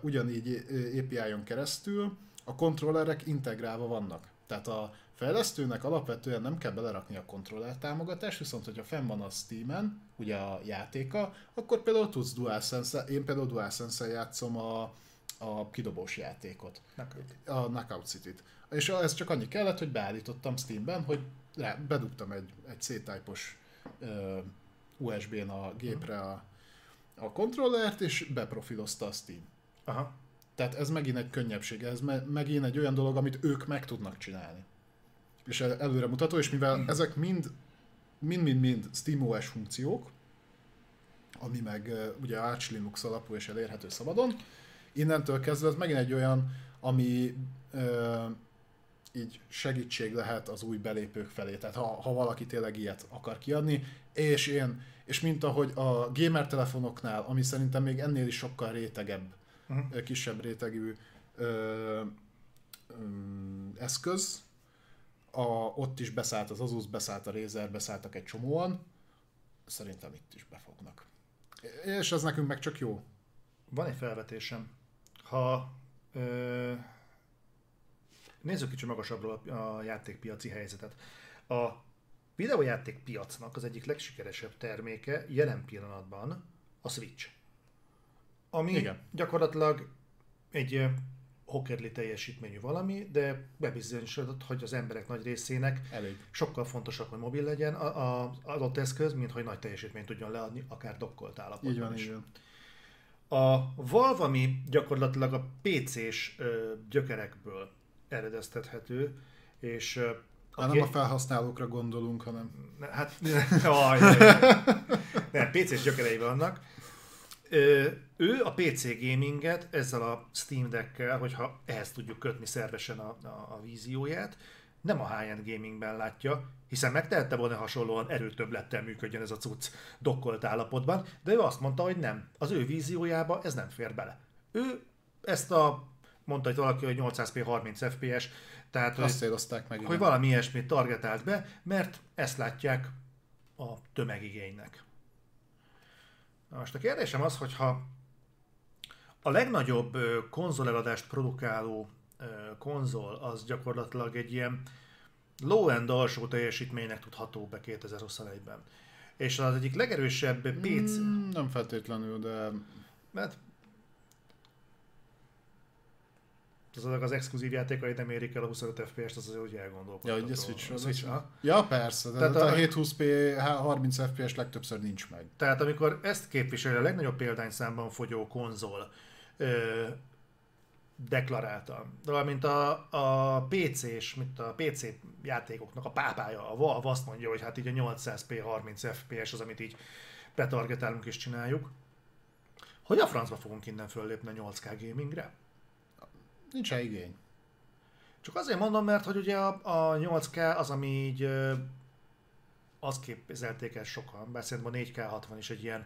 ugyanígy á pé í-on keresztül a kontrollerek integrálva vannak. Tehát a fejlesztőnek alapvetően nem kell belerakni a kontroller támogatást, viszont hogyha fenn van a Steamen, ugye a játéka, akkor például tudsz DualSense-el, én például DualSense-el játszom a, a kidobós játékot, Knockout. A Knockout City-t. És ez csak annyi kellett, hogy beállítottam Steamben, hogy rá, bedugtam egy, egy C-type-os uh, u es bén a gépre a, a kontrollert, és beprofilozta a Steam. Aha. Tehát ez megint egy könnyebbség, ez me, megint egy olyan dolog, amit ők meg tudnak csinálni. És előremutató, és mivel ezek mind, mind-mind-mind SteamOS funkciók, ami meg ugye Arch Linux alapú és elérhető szabadon, innentől kezdve ez megint egy olyan, ami ö, így segítség lehet az új belépők felé, tehát ha, ha valaki tényleg ilyet akar kiadni, és én, és mint ahogy a gamer telefonoknál, ami szerintem még ennél is sokkal rétegebb, uh-huh. kisebb rétegű ö, ö, eszköz, A, ott is beszállt az Asus, beszállt a Razer, beszálltak egy csomóan, szerintem itt is befognak. És ez nekünk meg csak jó. Van egy felvetésem. Ha ö, nézzük kicsit magasabbról a játékpiaci helyzetet. A videójátékpiacnak az egyik legsikeresebb terméke jelen pillanatban a Switch. Ami igen. gyakorlatilag egy... hokerli teljesítményű valami, de bebizonyosodott, hogy az emberek nagy részének elég. Sokkal fontosabb, hogy mobil legyen az adott eszköz, mint hogy nagy teljesítményt tudjon leadni, akár dokkolt állapotban így van, is. Így van. A Valve, ami gyakorlatilag a pé cés gyökerekből eredeztethető, és Okay. Hát nem a felhasználókra gondolunk, hanem... Hát, jaj, jaj, jaj. Nem, pé cés gyökerei vannak. Ő a pé cé gaminget ezzel a Steam Deckkel, hogyha ehhez tudjuk kötni szervesen a, a, a vízióját, nem a high-end gamingben látja, hiszen megtehette volna hasonlóan erőtöbblettel működjön ez a cucc dokkolt állapotban, de ő azt mondta, hogy nem. Az ő víziójába ez nem fér bele. Ő ezt a, mondta itt valaki, hogy nyolcszáz pé harminc ef pé es, tehát azt hogy, meg, hogy valami ilyesmit targetált be, mert ezt látják a tömegigénynek. Na most a kérdésem az, hogyha a legnagyobb konzoleladást produkáló konzol az gyakorlatilag egy ilyen low-end alsó teljesítménynek tudható be kétezer-huszonegyben. És az egyik legerősebb pé cé... Mm, nem feltétlenül, de... Mert... Azok az exkluzív játékai nem érik el a huszonöt ef pé est, az azért úgy elgondolkodható. Ja, ugye Switch-ra. Switch, ja, persze, de tehát a hétszázhúsz pé harminc ef pé es legtöbbször nincs meg. Tehát amikor ezt képviseli a legnagyobb példányszámban fogyó konzol, ö, deklaráltam, de valamint a, a pé cés, mint a pé cé játékoknak a pápája, a Valve azt mondja, hogy hát így a nyolcszáz pé harminc ef pé es az, amit így betargetálunk és csináljuk. Hogy a francba fogunk innen föllépni a nyolc ká gamingre? Nincs rá igény. Csak azért mondom, mert hogy ugye a, a nyolc ká az, ami így azt képzelték el sokan, bár szerintem a négy ká hatvan is egy ilyen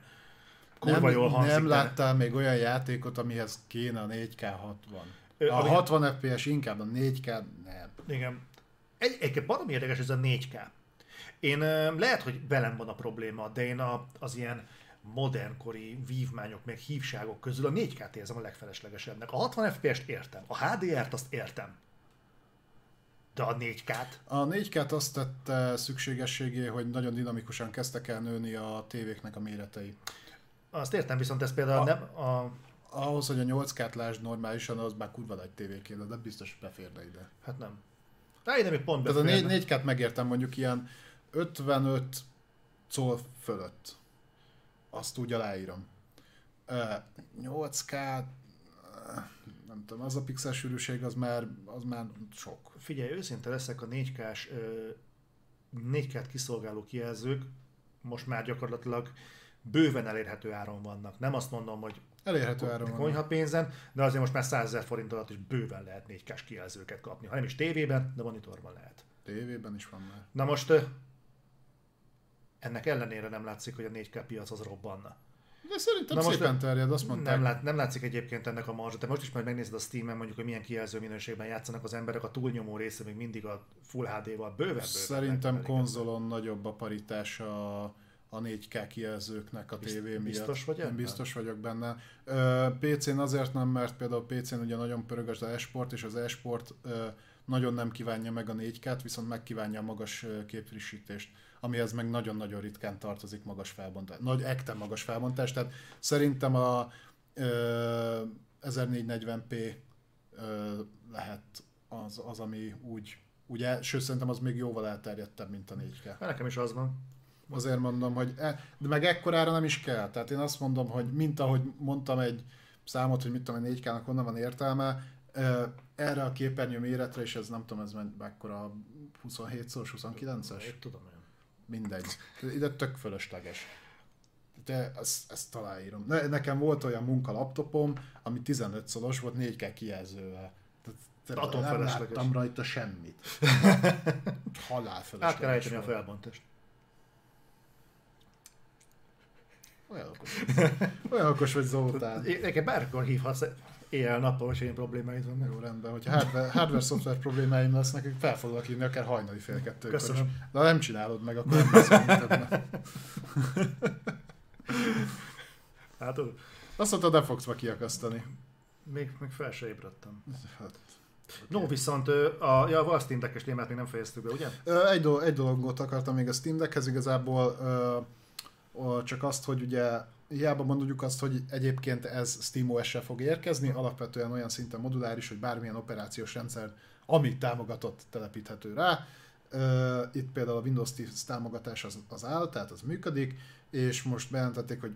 kurva jól hangzik. Nem láttál még olyan játékot, amihez kéne a négy ká hatvan. A hatvan ef pé es inkább, a négy ká nem. Igen. Egy, egyébként baromi érdekes ez a négy ká. Én lehet, hogy velem van a probléma, de én a, az ilyen modernkori vívmányok, meg hívságok közül a négy ká-t érzem a legfeleslegesebbnek. A hatvan ef pé est értem, a há dé er-t azt értem, de a négy ká-t? A négy ká-t azt tette szükségességé, hogy nagyon dinamikusan kezdtek el nőni a tévéknek a méretei. Azt értem, viszont ez például a, nem... A... Ahhoz, hogy a nyolc ká-t lásd normálisan, az már kurva nagy tévékéne, de biztos beférne ide. Hát nem. De ide még pont beférne. Tehát a négy ká-t megértem mondjuk ilyen ötvenöt col fölött. Azt úgy aláírom. nyolc ká, nem tudom, az a pixel sűrűség, az már, az már sok. Figyelj, őszinte leszek, a négy ká-s, négy ká-t kiszolgáló kijelzők most már gyakorlatilag bőven elérhető áron vannak. Nem azt mondom, hogy elérhető áron konyha pénzen, de azért most már százezer forint alatt is bőven lehet négy ká-s kijelzőket kapni. Ha nem is tévében, de monitorban lehet. Tévében is van már. Na most... Ennek ellenére nem látszik, hogy a négy ká piac az robbanna. De szerintem most szépen terjed, azt mondták. Nem, lát, nem látszik egyébként ennek a marzsa. Te most is majd megnézed a Steam-en, mondjuk, hogy milyen kijelző minőségben játszanak az emberek, a túlnyomó része még mindig a Full há dé-val bőven. Szerintem konzolon ezzel nagyobb a paritás a, a négy ká kijelzőknek a tévé miatt. Biztos vagy ebben? Biztos vagyok benne. pé cén azért nem, mert például pé cén ugye nagyon pörög az e-sport, és az e-sport nagyon nem kívánja meg a négy ká-t, viszont megkívánja a magas képfrissítést, amihez meg nagyon-nagyon ritkán tartozik magas felbontás, nagy ekten magas felbontás, tehát szerintem a ö, ezernégyszáznegyven pé ö, lehet az, az, ami úgy, úgy el, sőt szerintem az még jóval elterjedtebb, mint a négy ká. Nekem is az van. Azért mondom, hogy e, de meg ekkorára nem is kell, tehát én azt mondom, hogy mint ahogy mondtam egy számot, hogy mit tudom, a négy ká-nak honnan van értelme, ö, erre a képernyő méretre, és ez nem tudom, ez mekkora huszonhétszer huszonkilences? Én tudom én. Mindegy. Ide tök fölösleges. De ezt, ezt aláírom. Ne, nekem volt olyan munkalaptopom, ami tizenöt szoros volt, négy ká kijelzővel. Tehát nem fölösleges. Láttam rajta semmit. Halál fölösleges. Át kell állítani a felbontást. Olyan okos vagy. Olyan okos vagy, Zoltán. Nekem bárkor hívhatsz éjjel-nappal, hogy én problémáid vannak. Jó, rendben. Hogyha hardware-szoftware problémáim lesznek, fel foglak hívni akár hajnali fél kettőkor. Köszönöm. De ha nem csinálod meg, akkor nem lesz, mint hát, azt mondtad, nem fogsz ma kiakasztani. Még, még fel se ébredtem. Hát, okay. No, viszont a, ja, a Steam Deck-es témát még nem fejeztük be, ugye? Egy, dolog, egy dologot akartam még a Steam Deckhez igazából, csak azt, hogy ugye hiába mondjuk azt, hogy egyébként ez SteamOS-re fog érkezni, alapvetően olyan szinten moduláris, hogy bármilyen operációs rendszer, ami támogatott, telepíthető rá. Itt például a Windows tíz támogatás az, az áll, tehát az működik, és most bejelentették, hogy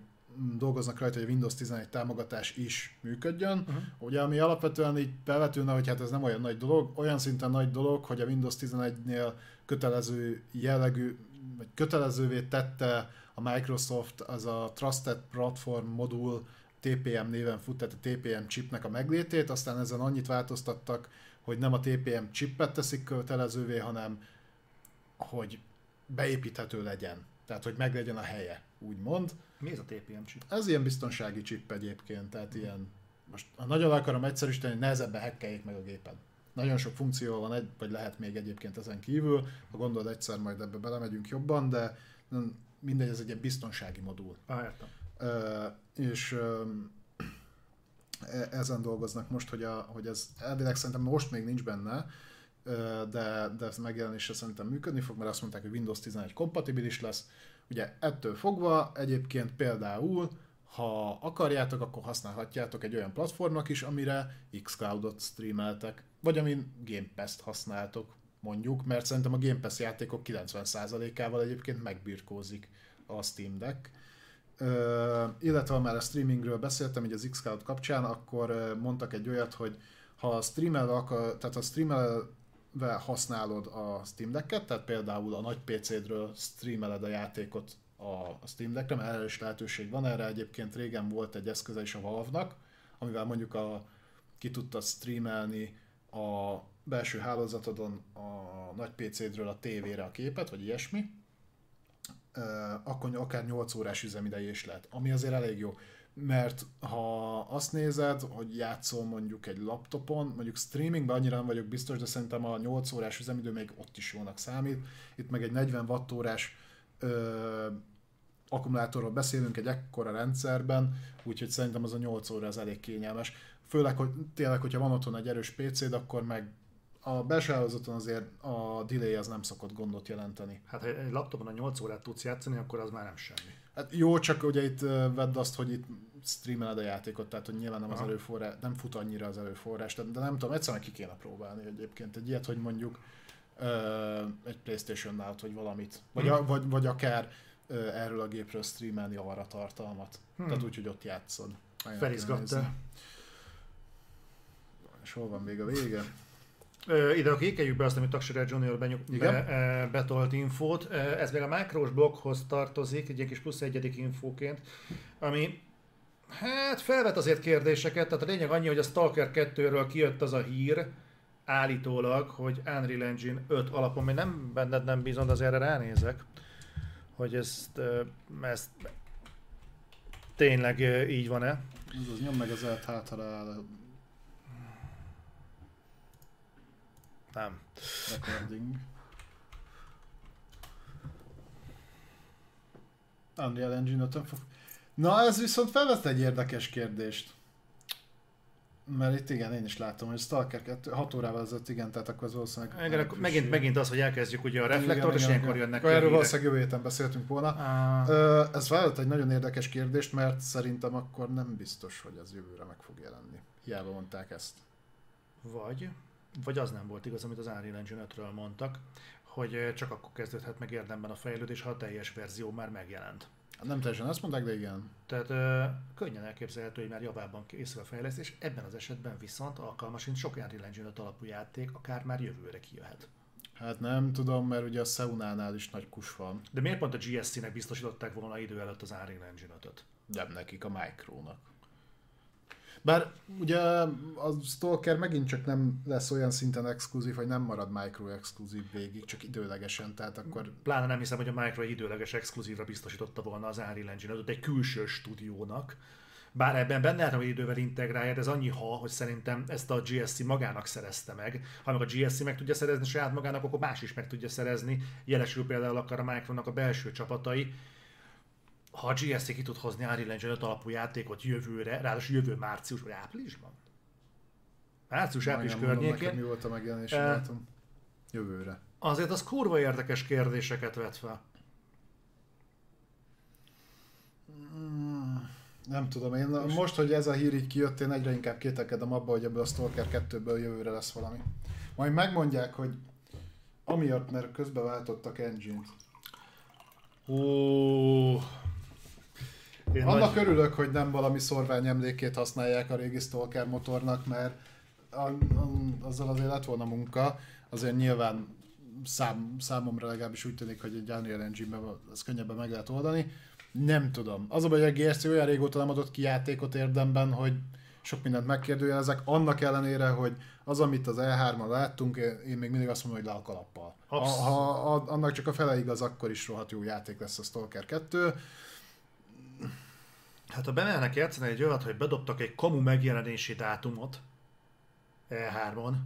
dolgoznak rajta, hogy a Windows tizenegy támogatás is működjön. Uh-huh. Ugye, ami alapvetően így bevetülne, hogy hát ez nem olyan nagy dolog, olyan szinten nagy dolog, hogy a Windows tizenegynél kötelező jellegű, vagy kötelezővé tette a Microsoft az a Trusted Platform modul té pé em néven fut, tehát a té pé em chipnek a meglétét, aztán ezen annyit változtattak, hogy nem a té pé em chipet teszik kötelezővé, hanem hogy beépíthető legyen. Tehát, hogy meglegyen a helye, úgymond. Mi ez a té pé em chip? Ez ilyen biztonsági chip egyébként, tehát mm. ilyen, most ha nagyon akarom egyszerűsíteni, nehezebben hackeljék meg a gépen. Nagyon sok funkció van, egy, vagy lehet még egyébként ezen kívül, ha gondolod egyszer majd ebbe belemegyünk jobban, de mindegy, ez egy ilyen biztonsági modul. Ah, értem. Uh, és uh, ezen dolgoznak most, hogy, a, hogy ez elvileg szerintem most még nincs benne, de, de ez megjelenésre szerintem működni fog, mert azt mondták, hogy Windows tizenegy kompatibilis lesz. Ugye ettől fogva egyébként például, ha akarjátok, akkor használhatjátok egy olyan platformnak is, amire xCloud-ot streameltek, vagy amin Game Pass-t használtok, mondjuk, mert szerintem a Game Pass játékok kilencven százalékával egyébként megbirkózik a Steam Deck. Ö, illetve ha már a streamingről beszéltem, így az xCloud kapcsán, akkor mondtak egy olyat, hogy ha streamelve akar, tehát ha streamelve használod a Steam Decket, tehát például a nagy pé cédről streameled a játékot a Steam Deckre, mert erre is lehetőség van, erre egyébként régen volt egy eszköze is a Valve-nak, amivel mondjuk a, ki tudtad streamelni a belső hálózatodon a nagy pé cédről a tévére a képet, vagy ilyesmi, akkor akár nyolc órás üzemideje is lehet, ami azért elég jó. Mert ha azt nézed, hogy játszol mondjuk egy laptopon, mondjuk streamingben annyira nem vagyok biztos, de szerintem a nyolc órás üzemidő még ott is jónak számít. Itt meg egy negyven wattórás ö, akkumulátorról beszélünk egy ekkora rendszerben, úgyhogy szerintem az a nyolc óra az elég kényelmes. Főleg, hogy tényleg, hogyha van otthon egy erős pé céd, akkor meg a belső hálózaton azért a delay az nem szokott gondot jelenteni. Hát ha egy laptopon a nyolc órát tudsz játszani, akkor az már nem semmi. Hát jó, csak ugye itt vedd azt, hogy itt streameled a játékot, tehát hogy nyilván nem az előforrás, nem fut annyira az előforrás, de nem tudom, egyszerűen ki kéne próbálni egyébként egy ilyet, hogy mondjuk egy PlayStation-nál, hogy valamit, vagy, hmm. a, vagy, vagy akár erről a gépről streamelni arra tartalmat, hmm. tehát úgy, hogy ott játszod. Felizgatta. És hol van még a vége? Ö, ide kékeljük be azt, amit Tuxedo Junior benyug, be, e, betolt infót. E, ez még a mákrós bloghoz tartozik, egy kis plusz egyedik infóként, ami hát felvet azért kérdéseket, tehát a lényeg annyi, hogy a Stalker kettőről kijött az a hír, állítólag, hogy Unreal Engine öt alapon, még nem benned nem bízom, de azért erre ránézek, hogy ezt, ezt tényleg így van-e. Az nyom meg az elt hátra áll. Nem. Recording. Unreal Engine ötön fog... Na, ez viszont felvett egy érdekes kérdést. Mert itt igen, én is látom, hogy Stalker kettő hat órával ezelőtt, igen, tehát akkor az valószínűleg... Igen, akkor megint, megint az, hogy elkezdjük ugye a reflektort, és ilyenkor jönnek. Erről valószínűleg jövő héten beszéltünk volna. Ah. Ez felvett egy nagyon érdekes kérdést, mert szerintem akkor nem biztos, hogy ez jövőre meg fog jelenni. Hiába mondták ezt. Vagy... Vagy az nem volt igaz, amit az Unreal Engine ötről mondtak, hogy csak akkor kezdődhet meg érdemben a fejlődés, ha a teljes verzió már megjelent. Nem teljesen azt mondták, de igen. Tehát ö, könnyen elképzelhető, hogy már javában készül a fejlesztés, ebben az esetben viszont alkalmas, mint sok Unreal Engine öt alapú játék, akár már jövőre kijöhet. Hát nem tudom, mert ugye a Seunánál is nagy kus van. De miért pont a gé es cé-nek biztosították volna idő előtt az Unreal Engine ötöt? Nem nekik, a Micro-nak. Bár ugye a Stalker megint csak nem lesz olyan szinten exkluzív, vagy nem marad micro-exkluzív végig, csak időlegesen, tehát akkor... Pláne nem hiszem, hogy a Micro időleges exkluzívra biztosította volna az Unreal Engine ötöt egy külső stúdiónak. Bár ebben benne álltam, hogy idővel integrálják, ez annyi ha, hogy szerintem ezt a gé es cé magának szerezte meg. Ha meg a gé es cé meg tudja szerezni saját magának, akkor más is meg tudja szerezni. Jelesül például akár a Micronak a belső csapatai. Ha a gé es cé ki tud hozni Unreal Engine öt alapú játékot jövőre, ráadásul jövő március, vagy áprilisban? Március-április környékén. Mi volt a megjelenési dátum? Jövőre. Azért az kurva érdekes kérdéseket vet fel. Nem tudom, én most, hogy ez a hír így kijött, én egyre inkább kételkedem abba, hogy ebből a Stalker kettőből jövőre lesz valami. Majd megmondják, hogy amiatt, mert közbeváltottak engine-t. Ó, Én annak nagy... örülök, hogy nem valami szorvány emlékét használják a régi Stalker motornak, mert a, a, azzal azért lett volna munka. Azért nyilván szám, számomra legalábbis úgy tűnik, hogy egy Unreal Engine-ben ezt könnyebben meg lehet oldani. Nem tudom. Az a baj, hogy a gé er cé olyan régóta nem adott ki játékot érdemben, hogy sok mindent megkérdőjelezek, annak ellenére, hogy az, amit az E hármon láttunk, én még mindig azt mondom, hogy le a kalappal. Ha, ha annak csak a fele igaz, akkor is rohadt jó játék lesz a Stalker kettő. Hát ha bemernek játszani egy olyat, hogy bedobtak egy kamu megjelenési dátumot E hármon,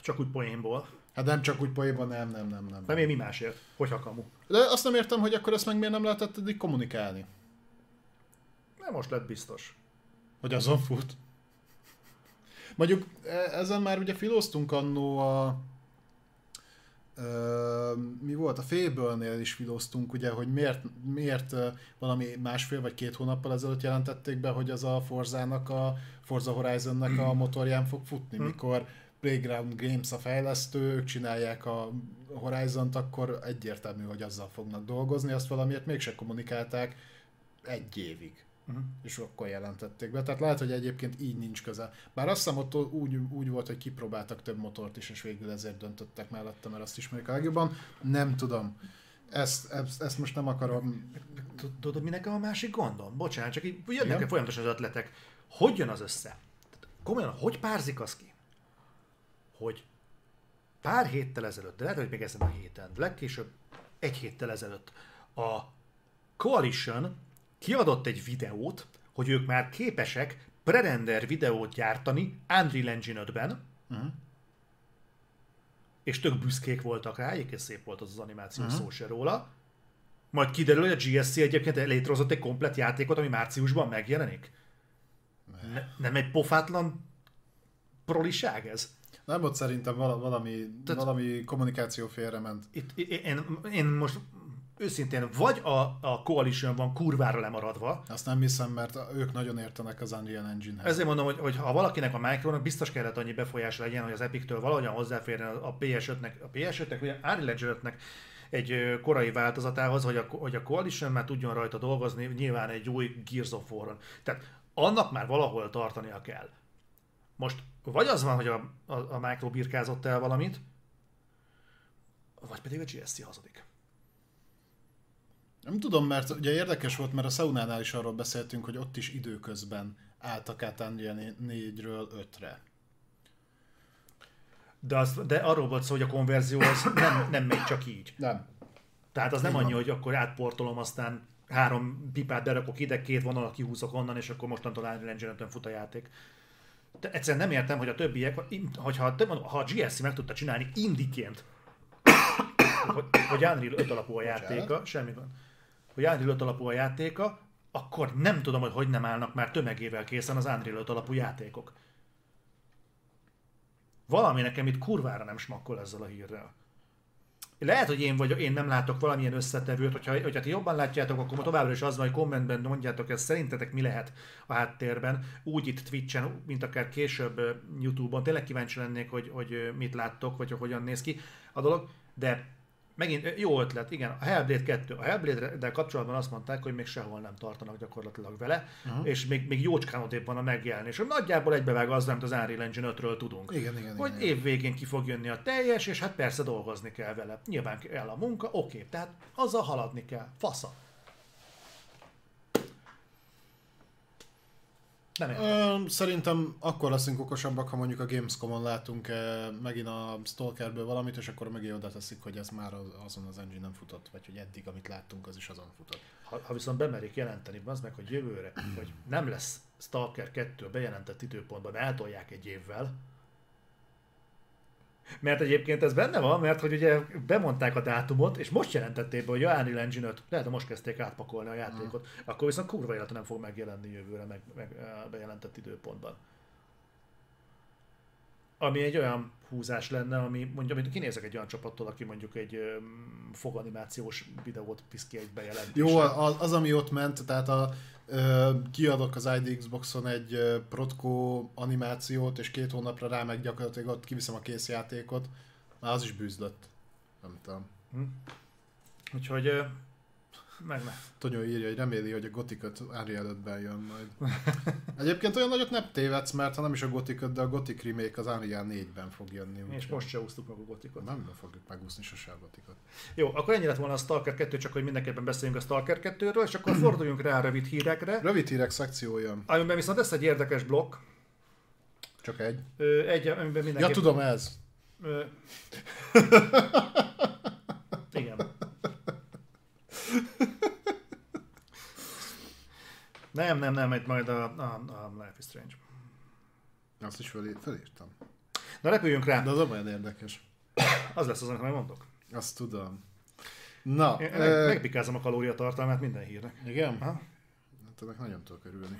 csak úgy poénból. Hát nem csak úgy poénból, nem, nem, nem. Nem, nem én mi másért, hogyha kamu. De azt nem értem, hogy akkor ezt meg miért nem lehetett eddig kommunikálni. Nem most lett biztos. Hogy azon fut. Mondjuk ezen már ugye filóztunk annó a... Ö, mi volt? A Fable-nél is filóztunk, ugye, hogy miért, miért valami másfél vagy két hónappal ezelőtt jelentették be, hogy az a Forzának, a Forza Horizonnak a motorján fog futni, mikor Playground Games a fejlesztő, ők csinálják a Horizont, akkor egyértelmű, hogy azzal fognak dolgozni, azt valamiért mégse kommunikálták egy évig. Uh-huh. És akkor jelentették be. Tehát lehet, hogy egyébként így nincs köze. Bár azt hiszem, ott úgy, úgy volt, hogy kipróbáltak több motort is, és végül ezért döntöttek mellette, mert azt ismerik a legjobban. Nem tudom. Ezt, ezt, ezt most nem akarom... Tudod, mi nekem a másik gondom? Bocsánat, csak így jönnek folyamatosan az ötletek. Hogy jön az össze? Tehát komolyan, hogy párzik az ki? Hogy pár héttel ezelőtt, de lehet, hogy még ezen a héten, legkésőbb egy héttel ezelőtt a Coalition kiadott egy videót, hogy ők már képesek prerender videót gyártani Unreal Engine ötben, uh-huh. és tök büszkék voltak rá, egyébként szép volt az az animáció, uh-huh. szó se róla. Majd kiderül, hogy a gé es cé egyébként létrehozott egy komplet játékot, ami márciusban megjelenik. Ne, nem egy pofátlan proliság ez? Nem, ott szerintem valami, tehát, valami kommunikáció félrement. Itt, én, én most... Őszintén, vagy a, a Coalition van kurvára lemaradva. Azt nem hiszem, mert ők nagyon értenek az Unreal Engine-hez. Ezért mondom, hogy, hogy ha valakinek a Micronak biztos kellett annyi befolyás legyen, hogy az Epic-től valahogyan hozzáférjen a pé es ötnek, a pé es ötnek, vagy a Unreal Engine-nek egy korai változatához, hogy a, hogy a Coalition már tudjon rajta dolgozni, nyilván egy új Gears of War-on. Tehát annak már valahol tartania kell. Most vagy az van, hogy a, a, a Micro birkázott el valamit, vagy pedig a gé es cé hazudik. Nem tudom, mert ugye érdekes volt, mert a Saunánál is arról beszéltünk, hogy ott is időközben álltak át Unreal négyről ötre. De, az, de arról volt szó, hogy a konverzió az nem, nem megy csak így. Nem. Tehát az nem annyi, hogy akkor átportolom, aztán három pipát berakok ide, két vonalat kihúzok onnan, és akkor mostantól Unreal Engine-től fut a játék. De egyszerűen nem értem, hogy a többiek, hogyha, ha a gé es cé meg tudta csinálni indiként, hogy, hogy Unreal öt alapú a játéka, semmi van. Hogy Unreal öt alapú a játéka, akkor nem tudom, hogy hogy nem állnak már tömegével készen az Unreal öt alapú játékok. Valami nekem itt kurvára nem smakkol ezzel a hírrel. Lehet, hogy én vagy én nem látok valamilyen összetevőt, hogyha, hogyha ti jobban látjátok, akkor továbbra is az van, hogy kommentben mondjátok, ez szerintetek mi lehet a háttérben, úgy itt Twitch-en, mint akár később YouTube-on. Tényleg kíváncsi lennék, hogy, hogy mit láttok, vagy hogyan néz ki a dolog, de megint jó ötlet, igen, a Hellblade kettő. A Hellblade-del kapcsolatban azt mondták, hogy még sehol nem tartanak gyakorlatilag vele, uh-huh. és még, még jócskán odébb van a megjelenés. Nagyjából egybevág az, amit az Unreal Engine ötről tudunk. Igen, igen, hogy igen, év végén ki fog jönni a teljes, és hát persze dolgozni kell vele. Nyilván kell a munka, oké, tehát azzal haladni kell. Fasza. Nem Ö, szerintem akkor leszünk okosabbak, ha mondjuk a Gamescom-on látunk megint a Stalkerből valamit, és akkor megint oda teszik, hogy ez már azon az engine nem futott, vagy hogy eddig, amit láttunk, az is azon futott. Ha, ha viszont bemerik jelenteni, az meg, hogy jövőre, hogy nem lesz Stalker kettő bejelentett időpontban, eltolják egy évvel. Mert egyébként ez benne van, mert hogy ugye bemondták a dátumot, és most jelentették be, hogy a Unreal Engine öt, lehet, hogy most kezdték átpakolni a játékot, mm. akkor viszont kurva élete nem fog megjelenni jövőre, meg, meg bejelentett időpontban. Ami egy olyan húzás lenne, ami mondjuk, amit kinézek egy olyan csapattól, aki mondjuk egy foganimációs videót pisz ki egy bejelentésre. Jó, az, az ami ott ment, tehát a, ö, kiadok az i dé Xboxon egy ö, protko animációt, és két hónapra rá meg gyakorlatilag ott kiviszem a készjátékot, már az is bűzlött. Nem tudom. Hm. Úgyhogy ö, Meg ne. Tonyó írja, hogy reméli, hogy a Gothic öt Unreal ötben jön majd. Egyébként olyan nagyot nem tévedsz, mert ha nem is a Gothic öt, de a Gothic remake az Unreal négyben fog jönni. És úgy, most sem úsztuk meg a Gothicot. Nem fogjuk megúszni sose a Gothicot. Jó, akkor ennyi lett volna a Stalker kettő, csak hogy mindenképpen beszéljünk a Stalker kettőről, és akkor forduljunk rá a rövid hírekre. Rövid hírek szekciója. Amiben viszont lesz egy érdekes blokk. Csak egy? Ö, egy, amiben mindenképpen... Ja, tudom ez. Ö... Igen. Nem, nem, nem, itt majd a, a, a Life is Strange. Azt is felé, felírtam. Na repüljünk rá. De az olyan érdekes. Az lesz az, amit majd mondok. Azt tudom. Na, Én, e... megpikázom a kalóriatartalmát minden hírnek. Igen? Ha? Hát ennek nagyon tudok örülni.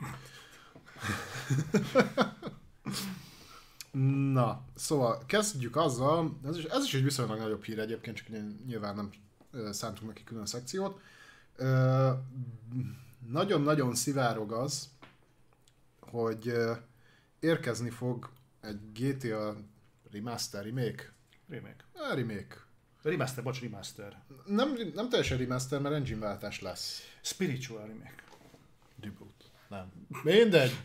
Na, szóval kezdjük azzal, ez is, ez is egy viszonylag nagyobb hír egyébként, csak nyilván nem szántunk neki külön szekciót. Ö, nagyon-nagyon szivárog az, hogy érkezni fog egy gé té á remaster, remake? Remake. A remake. Remaster, bocs, remaster. Nem, nem teljesen remaster, mert engine-váltás lesz. Spiritual remake. Reboot. Nem. Mindegy.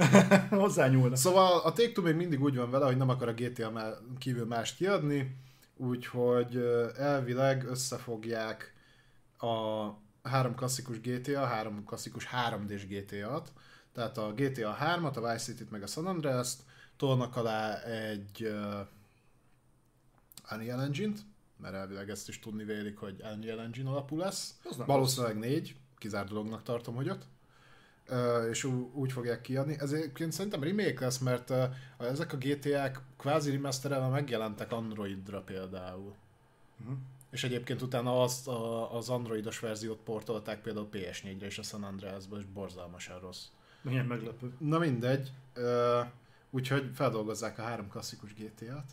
Hozzányúlnak. Szóval a Take-Two még mindig úgy van vele, hogy nem akar a gé té á kívül mást kiadni, úgyhogy elvileg összefogják a három klasszikus gé té á, három klasszikus három dés gé té á-t, tehát a gé té á hármat, a Vice City-t meg a San Andreas-t, tolnak alá egy uh, Unreal Engine-t, mert elvileg ezt is tudni vélik, hogy Unreal Engine alapú lesz. Valószínűleg négy, kizár dolognak tartom, hogy ott. Uh, és ú- úgy fogják kiadni. Ezért szerintem remake lesz, mert uh, ezek a gé té á-k kvázi remasterelve megjelentek Androidra például. Uh-huh. És egyébként utána azt, a, az androidos verziót portolták például pé es négyre és a San Andreasba, és borzalmasan rossz. Milyen meglepő. Na mindegy. Uh, úgyhogy feldolgozzák a három klasszikus gé té á-t,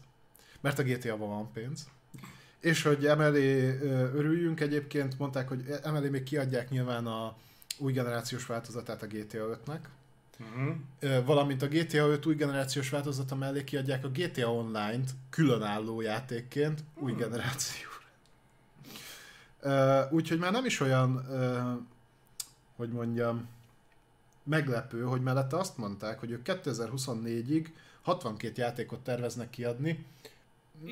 mert a gé té á-ban van pénz. És hogy emelé uh, örüljünk, egyébként mondták, hogy emelé még kiadják nyilván a új generációs változatát a gé té á ötnek, uh-huh. valamint a gé té á öt új generációs változata mellé kiadják a gé té á Online-t különálló játékként uh-huh. új generációra. Úgyhogy már nem is olyan, hogy mondjam, meglepő, hogy mellette azt mondták, hogy ők kétezer-huszonnégyig hatvankét játékot terveznek kiadni,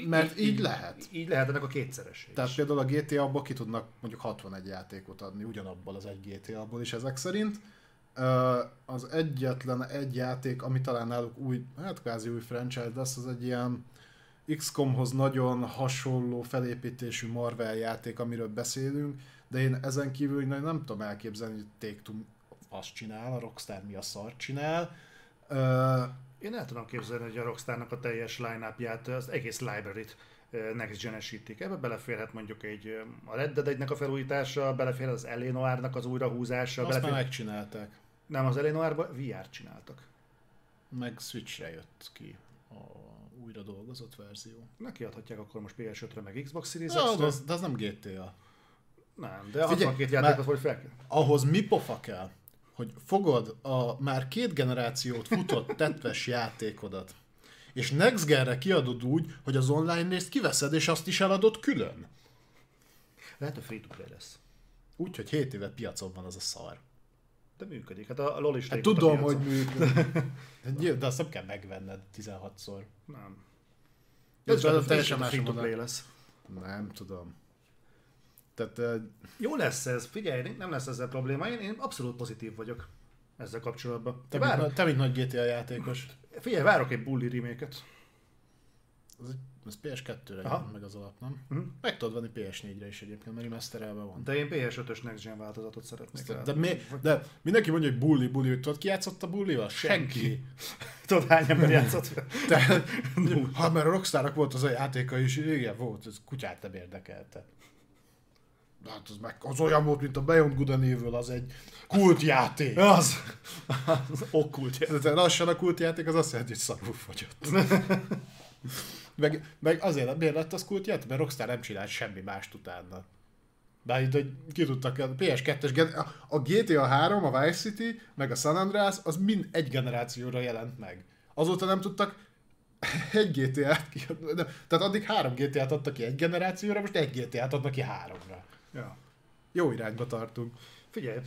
mert így, így lehet. Így lehet ennek a kétszeresé. Tehát például a gé té á-ba ki tudnak mondjuk hatvanegy játékot adni, ugyanabból az egy gé té á-ból is ezek szerint. Az egyetlen egy játék, ami talán náluk új, hát kvázi új franchise lesz, az egy ilyen iksz komhoz nagyon hasonló felépítésű Marvel játék, amiről beszélünk, de én ezen kívül nem, nem tudom elképzelni, hogy Take-Two azt csinál, a Rockstar mi a szart csinál. Én el tudom képzelni, hogy a Rockstarnak a teljes line-upját, az egész library-t next gen-esítik. Ebbe beleférhet mondjuk egy, a Red Dead egynek a felújítása, beleférhet az Eleanor-nak az újrahúzása. Azt belefér... már megcsinálták. Nem, az Eleanor-ban vé er-t csináltak. Meg Switch-re jött ki a újra dolgozott verzió. Nekiadhatják akkor most pé es ötre meg Xbox Series X-re. De az, de az nem gé té á. Nem, de hatvankét játékot vagy fel kell. Ahhoz mi pofa kell? Hogy fogod a már két generációt futott tetves játékodat, és next gen-re kiadod úgy, hogy az online részt kiveszed, és azt is eladod külön. Lehet, hogy free-to-play lesz. Úgyhogy hét éve piacon van az a szar. De működik, hát a LOL is hát tudom, hogy működik. De, de azt nem kell megvenned tizenhatszor. Nem. De ez csak teljesen free-to-play lesz. Nem tudom. Tehát, jó lesz ez, figyelj, nem lesz ezzel probléma, én, én abszolút pozitív vagyok ezzel kapcsolatban. Te, várok, mint, te mint nagy gé té á játékos. Figyelj, várok egy bulli remake-et. Ez, ez pé es kettőre jön meg az alap, nem? Uh-huh. Meg tudod venni pé es négyre is egyébként, mert remasterelve van. De én pé es ötös next gen változatot szeretnék. De, de, mi, de mindenki mondja, hogy bulli, bulli, tudod ki játszott a bullival? Senki. Tudod hány ember játszott? Te, ha már a Rockstarnak volt az a játéka is, igen, volt, ez kutyát nem érdekelte. De hát az, meg, az olyan volt, mint a Beyond Good and Evil, az egy kultjáték. Az, az okkultjáték. De lassan a kultjáték az azt jelenti, hogy szarul fogyott. meg, meg azért, miért lett az kultjáték? Mert Rockstar nem csinált semmi mást utána. Bár itt, hogy ki tudtak, a pé es kettes, a gé té á három, a Vice City, meg a San Andreas, az mind egy generációra jelent meg. Azóta nem tudtak egy gé té á-t kiadni. Tehát addig három gé té á-t adtak ki egy generációra, most egy gé té á-t adnak ki háromra. Ja. Jó irányba tartunk. Figyelj,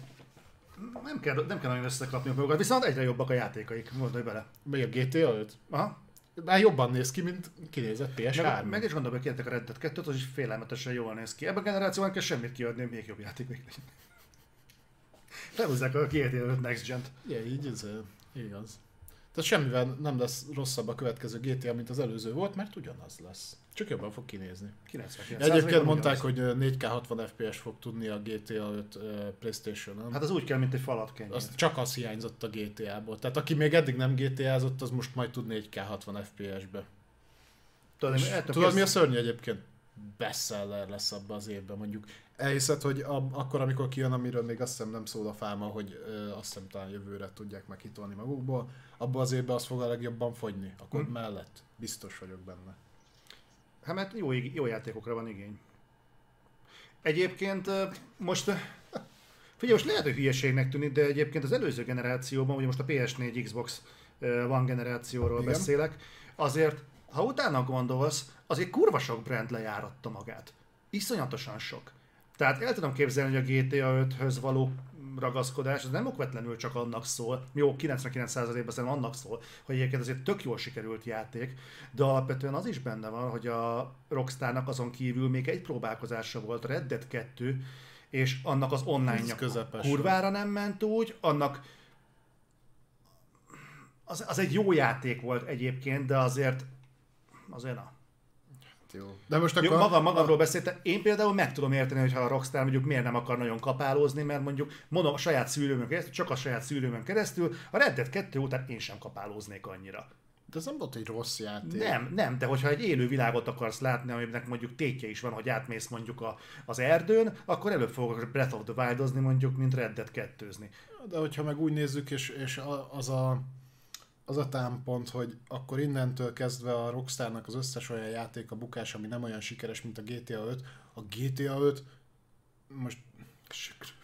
nem kell, nem kell nagyon összeklapni a magukat, viszont egyre jobbak a játékaik, gondolj bele. Még a gé té á öt? Aha. Már jobban néz ki, mint kinézett pé es három. Meg, meg is gondolom, hogy kiadtak a Red Dead kettőt, az is félelmetesen jól néz ki. Ebben a generációban kell semmit kiadni, még jobb játék még legyen. Felhúzzák a gé té á öt Next Gen-t. Igen, így ez igaz. Tehát semmivel nem lesz rosszabb a következő gé té á, mint az előző volt, mert ugyanaz lesz. Csak jobban fog kinézni. kilencvenkilenc Egyébként mondták, ugyanaz, hogy négy ká hatvan ef pé es fog tudni a gé té á öt PlayStation-on. Hát az úgy kell, mint egy falatkenyér. Az csak az hiányzott a gé té á-ból. Tehát aki még eddig nem gé té á-zott, az most majd tud négy ká hatvan ef pé es-be. Tudod, tudod mi a szörnyű egyébként? Bestseller lesz abban az évben, mondjuk. Elhiszed, hogy a, akkor, amikor kijön, amiről még azt hiszem nem szól a fáma, hogy ö, azt hiszem talán jövőre tudják megkitolni magukból, abban az évben az fog a legjobban fogyni. Akkor hmm. mellett biztos vagyok benne. Hát mert jó, jó játékokra van igény. Egyébként most... Figyelj, most lehet, hogy hülyeségnek tűnik, de egyébként az előző generációban, ugye most a pé es négy Xbox One generációról igen, beszélek, azért, ha utána gondolsz, azért kurva sok brand lejáratta magát. Iszonyatosan sok. Tehát el tudom képzelni, hogy a gé té á öthöz való ragaszkodás, ez nem okvetlenül csak annak szól, jó, kilencvenkilenc százalékban szerintem annak szól, hogy egyébként azért tök jól sikerült játék, de alapvetően az is benne van, hogy a Rockstarnak azon kívül még egy próbálkozása volt, Red Dead kettő, és annak az online-ja kurvára nem ment úgy, annak az, az egy jó játék volt egyébként, de azért azért na. Jó. De most akkor... Jó, magam, magamról beszéltem, én például meg tudom érteni, hogyha a Rockstar mondjuk miért nem akar nagyon kapálózni, mert mondjuk mondom a saját szűrőmön keresztül, csak a saját szűrőmön keresztül, a Red Dead kettő után én sem kapálóznék annyira. De ez nem volt egy rossz játék. Nem, nem, de hogyha egy élő világot akarsz látni, aminek mondjuk tétje is van, hogy átmész mondjuk a, az erdőn, akkor előbb fogok Breath of the Wild-ozni mondjuk, mint Red Dead kettőzni. De hogyha meg úgy nézzük, és, és az a... az a támpont, hogy akkor innentől kezdve a Rockstarnak az összes olyan játék a bukás, ami nem olyan sikeres, mint a gé té á öt. A gé té á öt most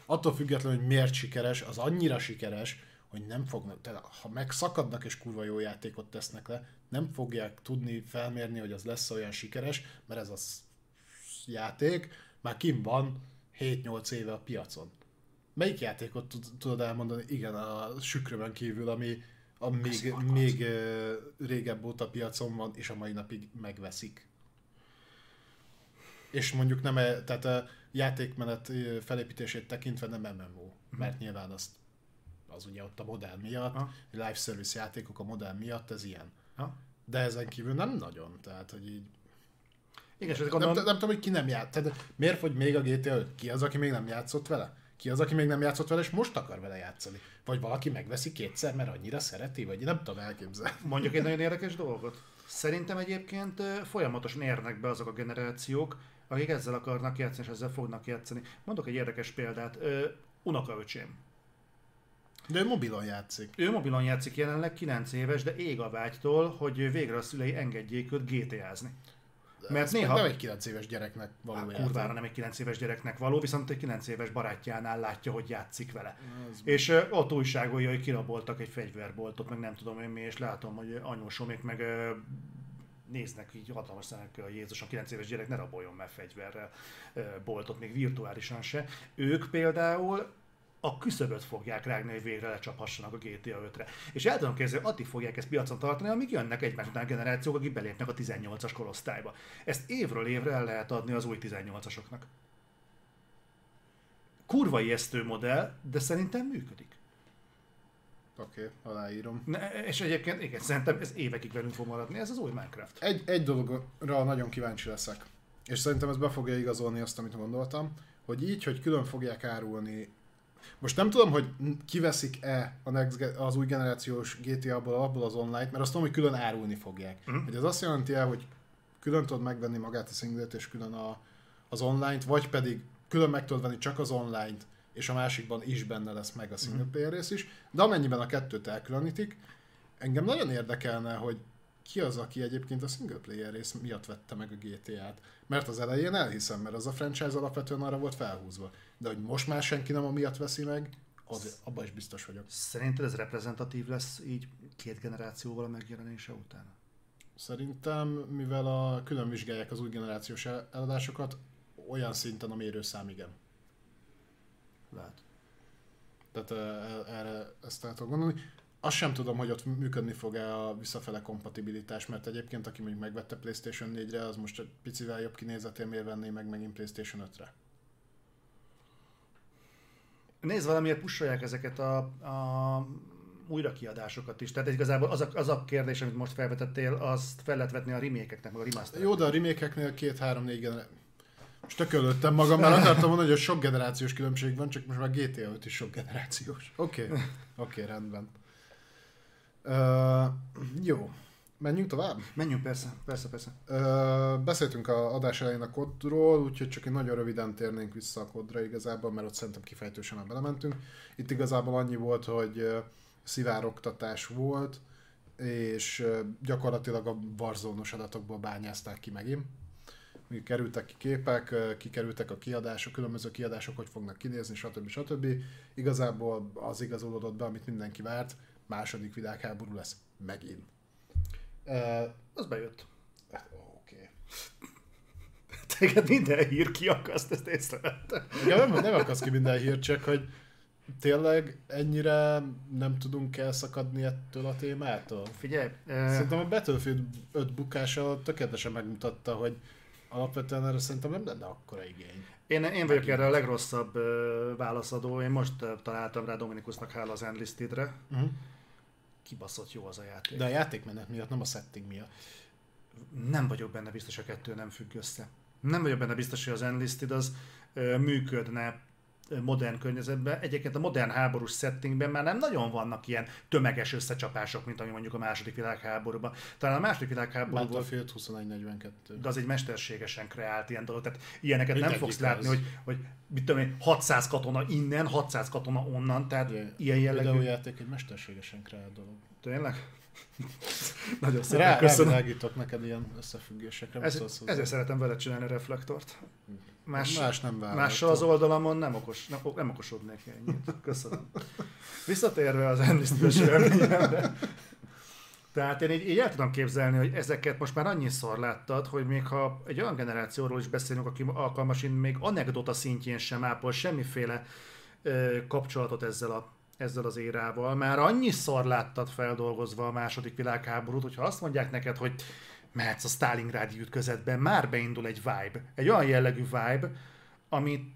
attól függetlenül, hogy miért sikeres, az annyira sikeres, hogy nem fognak, tehát ha megszakadnak és kurva jó játékot tesznek le, nem fogják tudni felmérni, hogy az lesz olyan sikeres, mert ez a játék már kint van hét-nyolc éve a piacon. Melyik játékot tudod elmondani? Igen, a sükrömen kívül, ami a még, még régebb óta piacon van, és a mai napig megveszik. És mondjuk nem, tehát a játékmenet felépítését tekintve nem em em o, mert nyilván azt, az ugye ott a modell miatt, a live service játékok a modell miatt, ez ilyen. Ha? De ezen kívül nem nagyon, tehát hogy így... Igen, nem, gondolom... nem, nem tudom, hogy ki nem játsz. Tehát miért fogy még a gé té á öt? Ki az, aki még nem játszott vele? Ki az, aki még nem játszott vele, és most akar vele játszani? Vagy valaki megveszi kétszer, mert annyira szereti, vagy nem tudom elképzelni. Mondjuk egy nagyon érdekes dolgot. Szerintem egyébként folyamatosan érnek be azok a generációk, akik ezzel akarnak játszani, és ezzel fognak játszani. Mondok egy érdekes példát. Unokaöcsém. De ő mobilon játszik. Ő mobilon játszik jelenleg, kilenc éves, de ég a vágytól, hogy végre a szülei engedjék őt gé té á-zni. Mert néha... nem egy kilenc éves gyereknek való játék. Kurvára nem egy kilenc éves gyereknek való, viszont egy kilenc éves barátjánál látja, hogy játszik vele. Ez és uh, ott újságolja, hogy kiraboltak egy fegyverboltot, meg nem tudom én mi, és látom, hogy anyósomék meg uh, néznek így hatalmas szemekkel, hogy Jézusom, kilenc éves gyerek ne raboljon már fegyverrel uh, boltot, még virtuálisan se. Ők például a küszöböt fogják rágni, hogy végre lecsaphassanak a gé té á ötre. És el tudom képzelni, hogy addig fogják ezt piacon tartani, amíg jönnek egymás után generációk, akik belépnek a tizennyolcas korosztályba. Ezt évről évre el lehet adni az új tizennyolcasoknak. Kurva ijesztő modell, de szerintem működik. Oké, okay, aláírom. Ne, és egyébként igen, szerintem ez évekig velünk fog maradni, ez az új Minecraft. Egy, egy dologra nagyon kíváncsi leszek, és szerintem ez be fogja igazolni azt, amit gondoltam, hogy így, hogy külön fogják árulni. Most nem tudom, hogy kiveszik-e a next, az új generációs gé té á-ból abból az online-t, mert azt tudom, hogy külön árulni fogják. Mm. Hogy ez azt jelenti el, hogy külön tudod megvenni magát a singlet és külön a, az online-t, vagy pedig külön meg tudod venni csak az online-t, és a másikban is benne lesz meg a single player rész is, de amennyiben a kettőt elkülönítik, engem nagyon érdekelne, hogy ki az, aki egyébként a single player rész miatt vette meg a gé té á-t. Mert az elején elhiszem, mert az a franchise alapvetően arra volt felhúzva. De hogy most már senki nem amiatt veszi meg, az, abban is biztos vagyok. Szerinted ez reprezentatív lesz így két generációval a megjelenése után? Szerintem, mivel a külön vizsgálják az új generációs eladásokat, olyan szinten a mérőszám igen. Lehet. Tehát erre ezt el tudok gondolni. Azt sem tudom, hogy ott működni fog-e a visszafele kompatibilitás, mert egyébként aki mondjuk megvette PlayStation négyre, az most egy picivel jobb kinézetén miért venné meg megint PlayStation ötre? Nézd, valamiért pusolják ezeket a, a újrakiadásokat is. Tehát igazából az a, az a kérdés, amit most felvetettél, azt fel lehet vetni a remake-eknek, meg a remastereknek. Jó, de a remake-eknél két-három-négy generáció. Most tökölöttem magam, mert akartam mondani, hogy a sok generációs különbség van, csak most már G T A öt is sok generációs. Oké, okay. Oké, okay, rendben. Uh, jó, menjünk tovább? Menjünk, persze, persze, persze. Uh, beszéltünk a adás elején a kodról, úgyhogy csak egy nagyon röviden térnénk vissza a kodra igazából, mert ott szerintem kifejtősen már belementünk. Itt igazából annyi volt, hogy szivárogtatás volt, és gyakorlatilag a warzone-os adatokból bányázták ki megint. Kerültek ki képek, kikerültek a kiadások, különböző kiadások, hogy fognak kinézni, stb. Stb. Igazából az igazolódott be, amit mindenki várt, második világháború lesz megint. Uh, az bejött. Hát, oké. Okay. Téged minden hír kiakaszt, ezt észrevettem. Igen, nem, nem akaszt ki minden hír, csak hogy tényleg ennyire nem tudunk elszakadni ettől a témától? Figyelj! Uh... Szerintem a Battlefield öt bukása tökéletesen megmutatta, hogy alapvetően erre szerintem nem lenne akkora igény. Én, én vagyok erre a legrosszabb ö, válaszadó, én most ö, találtam rá Dominikusnak hála az Enlisted-re. Uh-huh. Kibaszott jó az a játék. De a játékmenet miatt, nem a setting miatt. Nem vagyok benne biztos, hogy a kettő nem függ össze. Nem vagyok benne biztos, hogy az Enlisted az ö, működne modern környezetben. Egyébként a modern háborús settingben már nem nagyon vannak ilyen tömeges összecsapások, mint ami mondjuk a második világháborúban. Talán a második világháborúban... Battlefield huszonegy negyvenkettő. De az egy mesterségesen kreált ilyen dolog. Tehát ilyeneket Mindegyik nem fogsz látni, az... hogy, hogy mit tudom én, hatszáz katona innen, hatszáz katona onnan, tehát yeah. Ilyen jellegű... A videójáték egy mesterségesen kreált dolog. Tényleg? Nagyon szépen köszönöm. Rávilágítok neked ilyen összefüggésekre. Ez, ezért szeretem vele csinálni a reflektort. Más, Más nem vállalt. Mással az oldalamon nem, okos, nem, nem okosodnék ennyit. Köszönöm. Visszatérve az említős reményemre. Tehát én így, így el tudom képzelni, hogy ezeket most már annyi szar láttad, hogy még ha egy olyan generációról is beszélünk, aki alkalmasin még anekdota szintjén sem ápol semmiféle ö, kapcsolatot ezzel a ezzel az érával, már annyi szar láttad feldolgozva a második világháborút, hogyha azt mondják neked, hogy mehetsz a sztálingrádi ütközetben, már beindul egy vibe, egy olyan jellegű vibe, ami,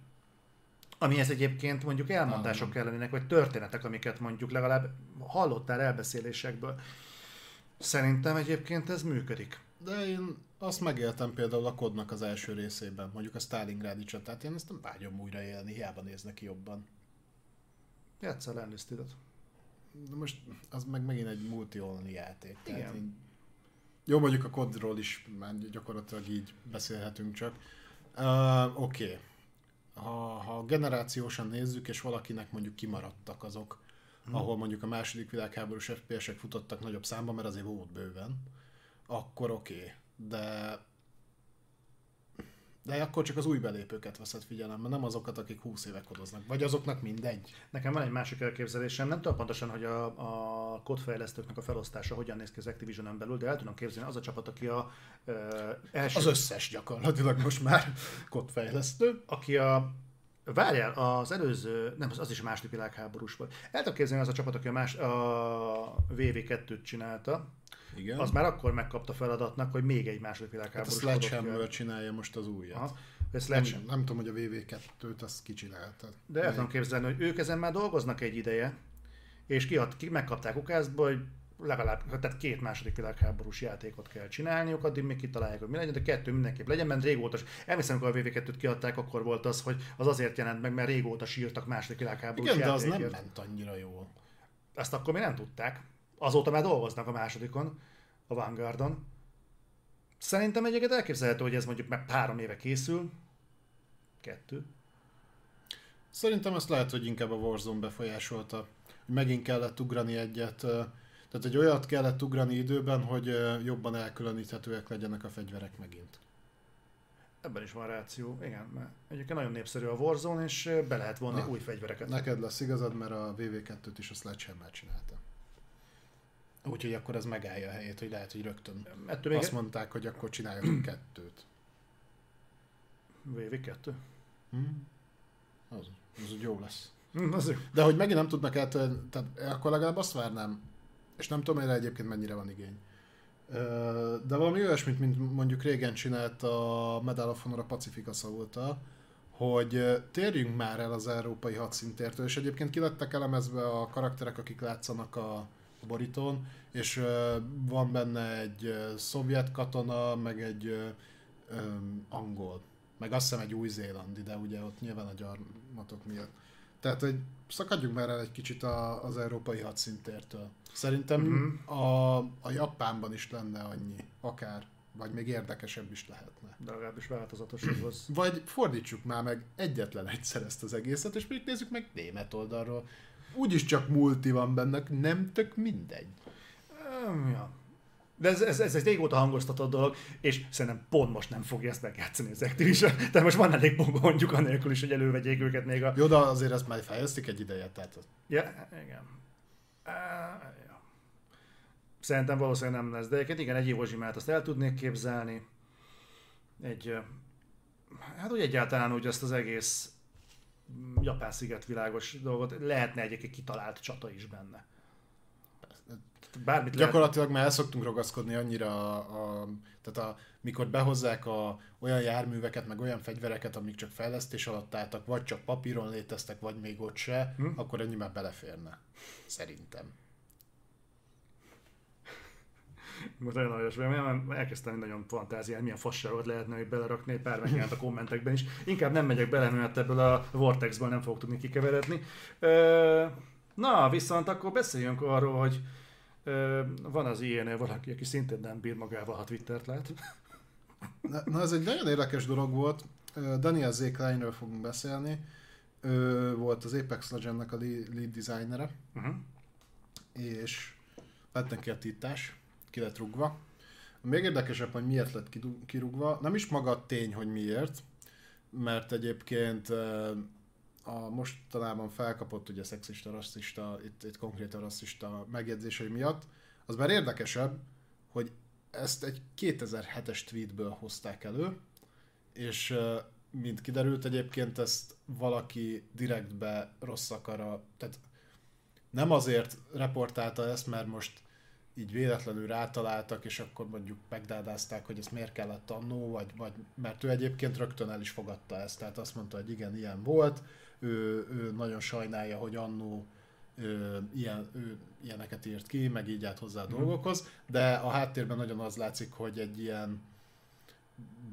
amihez egyébként mondjuk elmondások ellenének, vagy történetek, amiket mondjuk legalább hallottál elbeszélésekből. Szerintem egyébként ez működik. De én azt megéltem például a kodnak az első részében, mondjuk a sztálingrádi csatát, én ezt nem vágyom újraélni, hiába néznek ki jobban. Játsszál Enlisted-et. De most az meg megint egy multi-only játék. Tehát így... Jó, mondjuk a kodról is már gyakorlatilag így beszélhetünk csak. Uh, Oké. Okay. Ha, ha generációsan nézzük, és valakinek mondjuk kimaradtak azok, hmm. ahol mondjuk a második világháborús ef pé esek futottak nagyobb számban, mert azért volt bőven, akkor oké. Okay. De... De akkor csak az új belépőket veszed figyelembe, nem azokat, akik húsz éve kodoznak. Vagy azoknak mindegy. Nekem van egy másik elképzelésem, nem tudom pontosan, hogy a, a kodfejlesztőknek a felosztása hogyan néz ki az Activision-on belül, de el tudom képzelni, az a csapat, aki a ö, első... Az összes gyakorlatilag most már kodfejlesztő. Aki a... Várjál, az előző... Nem, az is a második világháborús volt. El tudom képzelni, az a csapat, aki a, más, a vé vé kettőt csinálta. Igen. Az már akkor megkapta feladatnak, hogy még egy második világháborús hát a Sledgehammer csinálja most az újat. Aha, nem, sem, nem tudom, hogy a vé vé kettőt azt kicsinálta. De el tudom képzelni, hogy ők ezen már dolgoznak egy ideje, és kiad, ki, megkapták ukázba, hogy legalább tehát két második világháborús játékot kell csinálniuk, addig még kitalálják, hogy mi legyen, de kettő mindenképp legyen, mert régóta... Elviszem, amikor a vé vé kettőt kiadták, akkor volt az, hogy az azért jelent meg, mert régóta sírtak második világháborús igen, játékért. Igen, de az nem ment annyira jól. Ezt akkor még nem tudták. Azóta már dolgoznak a másodikon, a Vanguardon. Szerintem egyébként elképzelhető, hogy ez mondjuk meg három éve készül. Kettő. Szerintem ezt lehet, hogy inkább a Warzone befolyásolta. Megint kellett ugrani egyet. Tehát egy olyat kellett ugrani időben, hogy jobban elkülöníthetőek legyenek a fegyverek megint. Ebben is van ráció, igen, mert egyébként nagyon népszerű a Warzone, és be lehet vonni Na, új fegyvereket. Neked lesz igazad, mert a vé vé kettőt is a Sledgehammer csinálta. Úgyhogy akkor ez megállja a helyét, hogy lehet, hogy rögtön még azt mondták, hogy akkor csináljunk kettőt. vé vé kettő? Hmm. Az, az úgy jó lesz. De hogy megint nem tudnak el, tehát akkor legalább azt várnám. És nem tudom, erre egyébként mennyire van igény. De valami olyasmit, mint mondjuk régen csinált a Medal of Honor a Pacifica Szavulta, hogy térjünk már el az európai hadszíntértől, és egyébként kilettek elemezve a karakterek, akik látszanak a borítón, és van benne egy szovjet katona, meg egy um, angol, meg azt hiszem egy új-zélandi, de ugye ott nyilván a gyarmatok miatt. Tehát, hogy szakadjunk már el egy kicsit a, az európai hadszíntértől. Szerintem mm-hmm. a, a Japánban is lenne annyi, akár, vagy még érdekesebb is lehetne. De legalábbis változatosabb az. Vagy fordítsuk már meg egyetlen egyszer ezt az egészet, és még nézzük meg német oldalról. Úgyis csak multi van bennek, nem tök mindegy. Ja. De ez, ez, ez egy régóta hangoztatott dolog, és szerintem pont most nem fogja ezt megjátszani az Activision. Tehát most van elég mondjuk anélkül is, hogy elővegyék őket még a... Jó, de azért ezt már fejlesztik egy ideje, tehát... Ja, igen. Uh, ja. Szerintem valószínűleg nem lesz, de egyébként igen, egy Józsimát azt el tudnék képzelni. Egy... Hát úgy egyáltalán úgy azt az egész japán szigetvilágos dolgot, lehetne egyébként kitalált csata is benne. Bármit gyakorlatilag lehet... már el szoktunk ragaszkodni annyira, a, a, tehát a, mikor behozzák a, olyan járműveket, meg olyan fegyvereket, amik csak fejlesztés alatt álltak, vagy csak papíron léteztek, vagy még ott se, hm? akkor ennyi már beleférne. Szerintem. Most nagyon nagyos vagyok, mert elkezdtem nagyon fantáziálni, milyen fasságot lehetne még belerakni, pár megjelent a kommentekben is. Inkább nem megyek bele, mert ebből a vortexből nem fogok tudni kikeveredni. Na, viszont akkor beszéljünk arról, hogy van az ilyenél valaki, aki szintén nem bír magával, ha Twittert lát. Na, na ez egy nagyon érdekes dolog volt. Daniel Z. Kleinről fogunk beszélni. Ő volt az Apex Legendnek a lead designere. Uh-huh. És lett neki a titás, ki lett rúgva. Még érdekesebb, hogy miért lett kirúgva. Nem is maga a tény, hogy miért, mert egyébként a mostanában felkapott ugye szexista, rasszista, itt, itt konkrétan rasszista megjegyzései miatt, az már érdekesebb, hogy ezt egy kétezer-hetes tweetből hozták elő, és mint kiderült egyébként ezt valaki direktbe rossz akara, tehát nem azért reportálta ezt, mert most így véletlenül rátaláltak, és akkor mondjuk megdádázták, hogy ezt miért kellett annó, vagy, vagy, mert ő egyébként rögtön el is fogadta ezt, tehát azt mondta, hogy igen, ilyen volt, ő, ő nagyon sajnálja, hogy annó ő, ilyen, ő ilyeneket írt ki, meg így állt hozzá a dolgokhoz, de a háttérben nagyon az látszik, hogy egy ilyen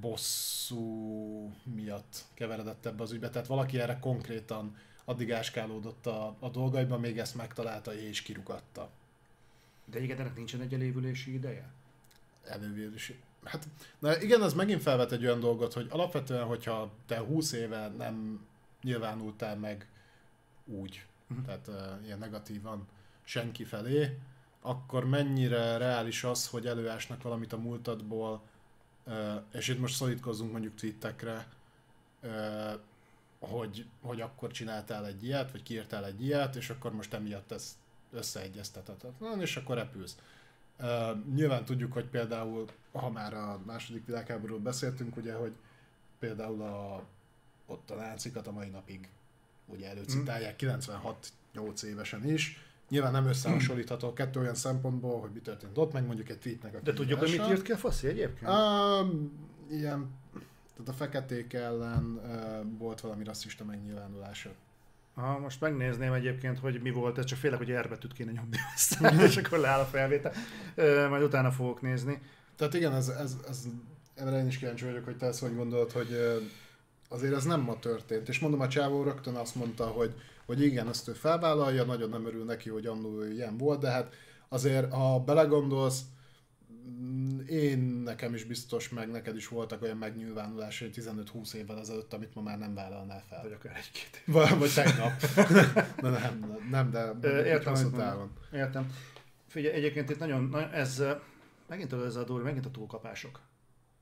bosszú miatt keveredett ebbe az ügybe, tehát valaki erre konkrétan addig áskálódott a, a dolgaiban, még ezt megtalálta és kirugatta. De igen, ennek nincsen egy elévülési ideje? Elévülési... Hát, na igen, ez megint felvet egy olyan dolgot, hogy alapvetően, hogyha te húsz éve nem nyilvánultál meg úgy, uh-huh. tehát uh, ilyen negatívan senki felé, akkor mennyire reális az, hogy előásnak valamit a múltadból, uh, és itt most szorítkozzunk mondjuk twittekre, uh, hogy, hogy akkor csináltál egy ilyet, vagy kiírtál egy ilyet, és akkor most emiatt ezt összeegyeztethetetlen, és akkor repülsz. Uh, nyilván tudjuk, hogy például, ha már a második világháborúról beszéltünk, ugye, hogy például a, ott a nácikat a mai napig ugye előcitálják, kilencvenhat nyolc évesen is. Nyilván nem összehasonlítható kettő olyan szempontból, hogy mi történt ott, meg mondjuk egy tweetnek a... De tudjuk, hogy mit írt ki a faszi egyébként? Uh, ilyen, tehát a feketék ellen uh, volt valami rasszista megnyilvánulása. Ha most megnézném egyébként, hogy mi volt ez, csak félek, hogy R-betűt kéne nyomni aztán, és akkor leáll a felvétel. Majd utána fogok nézni. Tehát igen, ez, ez, ez, erre én is kíváncsi vagyok, hogy te ezt hogy gondolod, hogy azért ez nem ma történt. És mondom, a csávó rögtön azt mondta, hogy, hogy igen, ezt ő felvállalja, nagyon nem örül neki, hogy annó ilyen volt, de hát azért, ha belegondolsz, én nekem is biztos, meg neked is voltak olyan megnyilvánulásai tizenöt-húsz évvel ezelőtt, amit ma már nem vállalnál fel. Vagy akár egy-két év. Vagy tegnap. Na, nem, nem, de értem, hosszú távon. Értem. Figyelj, egyébként itt nagyon, nagyon ez, megint ez a dolog, megint a túlkapások.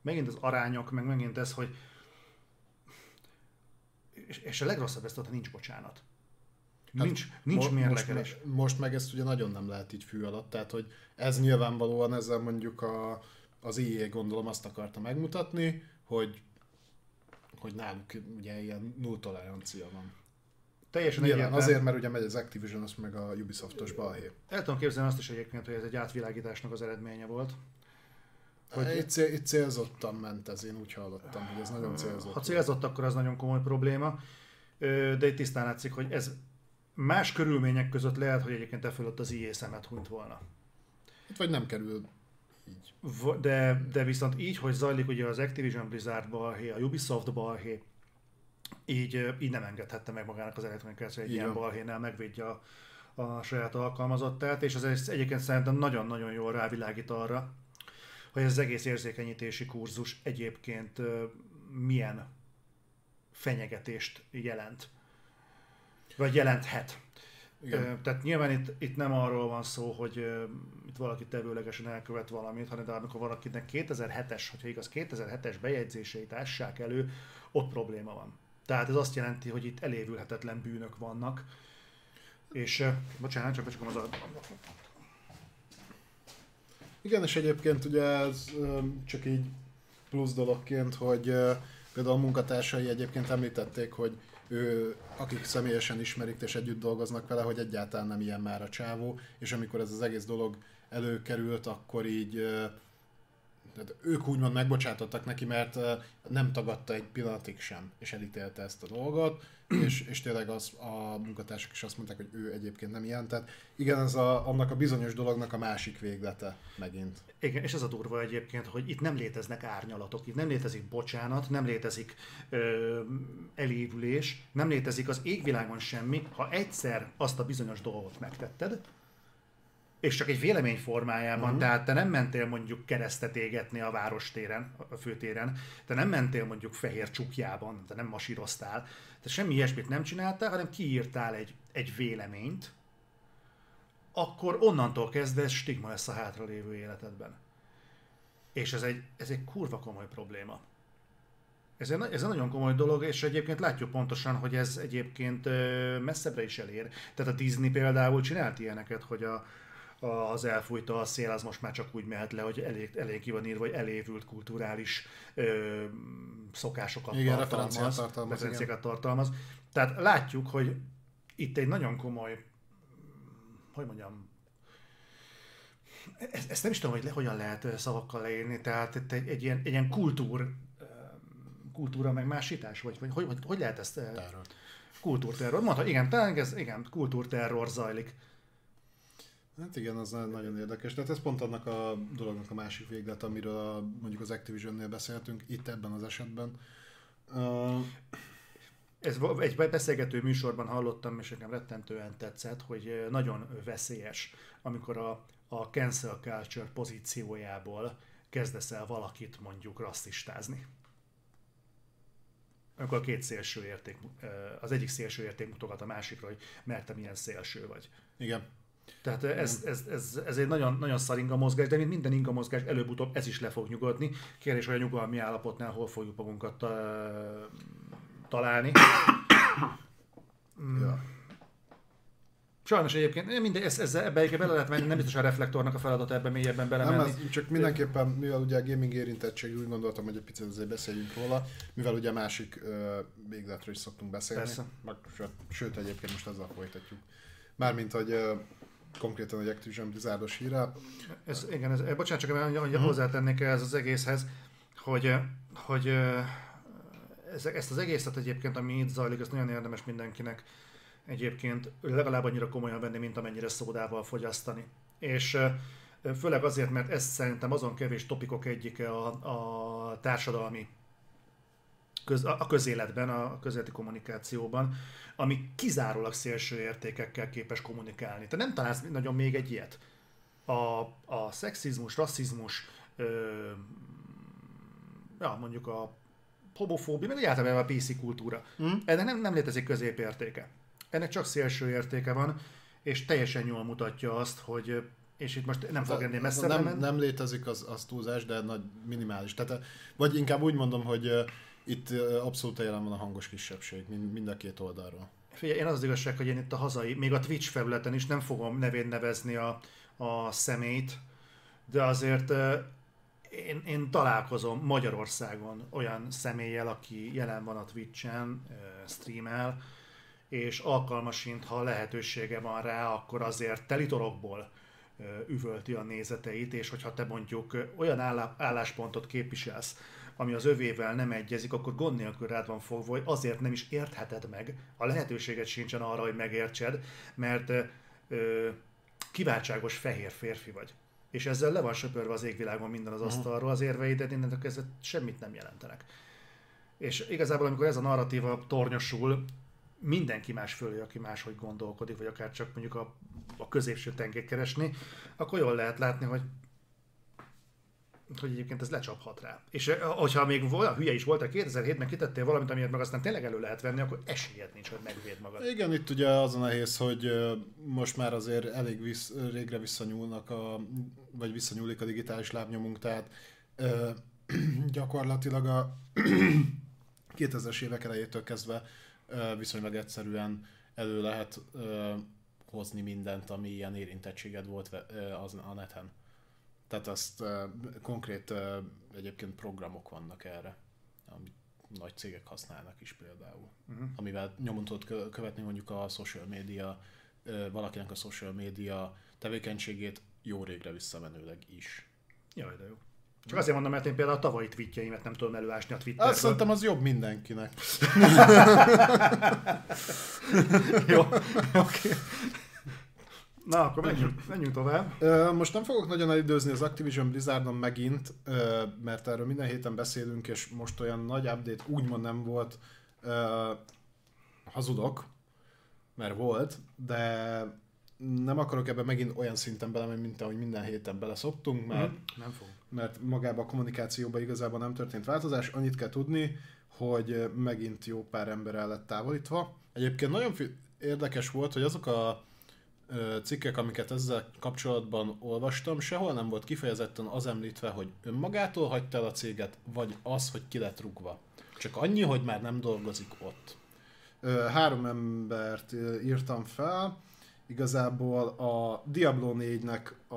Megint az arányok, meg megint ez, hogy és, és a legrosszabb ezt ott, nincs bocsánat. Hát nincs nincs mérlekelés. Most, most meg ezt ugye nagyon nem lehet így fű alatt, tehát hogy ez nyilvánvalóan ezzel mondjuk a, az í á gondolom azt akarta megmutatni, hogy, hogy náluk ugye ilyen null tolerancia van. Teljesen nyilván azért, mert ugye megy az Activision, az meg a Ubisoftos balhé. El tudom képzelni azt is egyébként, hogy ez egy átvilágításnak az eredménye volt. Hogy... Itt, cél, itt célzottan ment ez, én úgy hallottam, hogy ez nagyon célzott. Ha célzott, akkor az nagyon komoly probléma, de itt tisztán látszik, hogy ez más körülmények között lehet, hogy egyébként e fölött az í á szemet hunyt volna. Vagy nem kerül így. De, de viszont így, hogy zajlik ugye az Activision Blizzard balhé, a Ubisoft balhé, így, így nem engedhette meg magának az Electronic Arts, hogy egy ilyen balhénál megvédje a, a saját alkalmazottát, és ez egyébként szerintem nagyon-nagyon jól rávilágít arra, hogy az egész érzékenyítési kurzus egyébként milyen fenyegetést jelent, vagy jelenthet. Igen. Tehát nyilván itt, itt nem arról van szó, hogy itt valaki tevőlegesen elkövet valamit, hanem de amikor valakinek kétezer-hetes, hogyha igaz, kétezer-hetes bejegyzéseit ássák elő, ott probléma van. Tehát ez azt jelenti, hogy itt elévülhetetlen bűnök vannak, és bocsánat, csak becsukom az a... Igen, és egyébként ugye ez csak így plusz dologként, hogy például a munkatársai egyébként említették, hogy ő, akik személyesen ismerik és együtt dolgoznak vele, hogy egyáltalán nem ilyen már a csávó, és amikor ez az egész dolog előkerült, akkor így ők úgymond megbocsátottak neki, mert nem tagadta egy pillanatig sem, és elítélte ezt a dolgot, és, és tényleg az, a munkatársak is azt mondták, hogy ő egyébként nem ilyen, tehát igen, ez a, annak a bizonyos dolognak a másik véglete megint. Igen, és ez a durva egyébként, hogy itt nem léteznek árnyalatok, itt nem létezik bocsánat, nem létezik ö, elévülés, nem létezik az égvilágon semmi, ha egyszer azt a bizonyos dolgot megtetted, és csak egy vélemény formájában, uh-huh. tehát te nem mentél mondjuk keresztet égetni a várostéren, a főtéren, te nem mentél mondjuk fehér csukjában, te nem masíroztál, te semmi ilyesmit nem csináltál, hanem kiírtál egy, egy véleményt, akkor onnantól kezdve stigma lesz a hátralévő életedben. És ez egy, ez egy kurva komoly probléma. Ez egy, ez egy nagyon komoly dolog, és egyébként látjuk pontosan, hogy ez egyébként messzebbre is elér. Tehát a Disney például csinált ilyeneket, hogy a az elfújta a szél, az most már csak úgy mehet le, hogy elég, elég ki van írva, hogy elévült kulturális ö, szokásokat igen, tartalmaz, referenciákat tartalmaz. Tehát látjuk, hogy itt egy nagyon komoly, hogy mondjam, ezt, ezt nem is tudom, hogy le, hogyan lehet szavakkal leírni, tehát itt egy, egy, ilyen, egy ilyen kultúr, kultúra megmásítás, vagy, vagy hogy, hogy, hogy lehet ezt? Terror. Kultúrterror. Mondta, igen, talán ez igen, kultúrterror zajlik. Hát igen, az nagyon érdekes. Tehát ez pont annak a dolognak a másik véglet, amiről a, mondjuk az Activision-nél beszéltünk, itt ebben az esetben. Uh... Ez egy beszélgető műsorban hallottam, és nekem rettentően tetszett, hogy nagyon veszélyes, amikor a, a cancel culture pozíciójából kezdesz el valakit mondjuk rasszistázni. Amikor a két szélső érték, az egyik szélső érték mutogat a másikra, hogy mert te milyen szélső vagy. Igen. Tehát ez, ez, ez, ez egy nagyon, nagyon szar ingamozgás, de mint minden ingamozgás, előbb-utóbb ez is le fog nyugodni. Kérdés, hogy a nyugalmi állapotnál hol fogjuk magunkat uh, találni. Mm. Ja. Sajnos egyébként, minden, ez, ez, ebbe bele lehet menni, nem biztos a reflektornak a feladata ebben mélyebben belemenni. Nem, ez csak mindenképpen, mivel ugye a gaming érintettség, úgy gondoltam, hogy egy picit azért beszéljünk róla, mivel ugye a másik uh, végletről is szoktunk beszélni. Persze. Sőt, egyébként most ezzel folytatjuk. Mármint, hogy uh, konkrétan egy Activision Blizzardos hírrel. Ez, igen, ez, bocsánat, csak hogy uh-huh. hozzátennék ez az egészhez, hogy, hogy ez, ezt az egészet egyébként, ami itt zajlik, ez nagyon érdemes mindenkinek egyébként legalább annyira komolyan venni, mint amennyire szódával fogyasztani. És főleg azért, mert ez szerintem azon kevés topikok egyike a, a társadalmi köz, a közéletben, a közéleti kommunikációban, ami kizárólag szélső értékekkel képes kommunikálni. Te nem találsz nagyon még egy ilyet. A, a szexizmus, rasszizmus, ö, ja, mondjuk a homofóbia, meg egyáltalán a pé cé kultúra. Hmm. Ennek nem, nem létezik középértéke. Ennek csak szélső értéke van, és teljesen jól mutatja azt, hogy és itt most nem fog ennél messzebben menni. Nem létezik az, az túlzás, de nagy minimális. Tehát, vagy inkább úgy mondom, hogy itt abszolút jelen van a hangos kisebbség, mind a két oldalról. Figyelj, én az, az igazság, hogy én itt a hazai, még a Twitch felületen is nem fogom nevén nevezni a, a szemét, de azért én, én találkozom Magyarországon olyan személlyel, aki jelen van a Twitchen, streamel, és alkalmasint, ha lehetősége van rá, akkor azért telitorokból üvölti a nézeteit, és hogyha te mondjuk olyan álláspontot képviselsz, ami az övével nem egyezik, akkor gond nélkül rád van fogva, hogy azért nem is értheted meg, a lehetőséged sincsen arra, hogy megértsed, mert ö, kiváltságos fehér férfi vagy. És ezzel le van söpörve az égvilágon minden az asztalról, az érveidet, innentől kezdve semmit nem jelentenek. És igazából, amikor ez a narratíva tornyosul, mindenki más fölé, aki máshogy gondolkodik, vagy akár csak mondjuk a, a középső tengét keresni, akkor jól lehet látni, hogy hogy egyébként ez lecsaphat rá. És hogyha még olyan hülye is voltál, kétezer-hétben kitettél valamit, amiért meg aztán tényleg elő lehet venni, akkor esélyed nincs, hogy megvéd magad. Igen, itt ugye az a nehéz, hogy most már azért elég visz, régre visszanyúlnak, a, vagy visszanyúlik a digitális lábnyomunk, tehát ö, gyakorlatilag a kétezres évek elejétől kezdve ö, viszonylag egyszerűen elő lehet ö, hozni mindent, ami ilyen érintettséged volt ö, az, a neten. Tehát azt uh, konkrét uh, egyébként programok vannak erre, amit nagy cégek használnak is például. Uh-huh. Amivel nyomon tudod követni mondjuk a social media, uh, valakinek a social media tevékenységét jó régre visszamenőleg is. Jaj, de jó. Csak azért mondom, mert én például a tavalyi tweetjeimet nem tudom előásni a Twitterről. Azt szerintem az jobb mindenkinek. Jó, oké. Na, akkor menjünk, menjünk tovább. Most nem fogok nagyon elidőzni az Activision Blizzardon megint, mert erről minden héten beszélünk, és most olyan nagy update úgymond nem volt. Hazudok, mert volt, de nem akarok ebben megint olyan szinten belemenni, mint ahogy minden héten beleszoktunk, mert, nem fog. Mert magában a kommunikációban igazából nem történt változás. Annyit kell tudni, hogy megint jó pár ember el lett távolítva. Egyébként nagyon érdekes volt, hogy azok a cikkek, amiket ezzel kapcsolatban olvastam, sehol nem volt kifejezetten az említve, hogy önmagától hagyta el a céget, vagy az, hogy ki lett rúgva. Csak annyi, hogy már nem dolgozik ott. Három embert írtam fel, igazából a Diablo négynek a,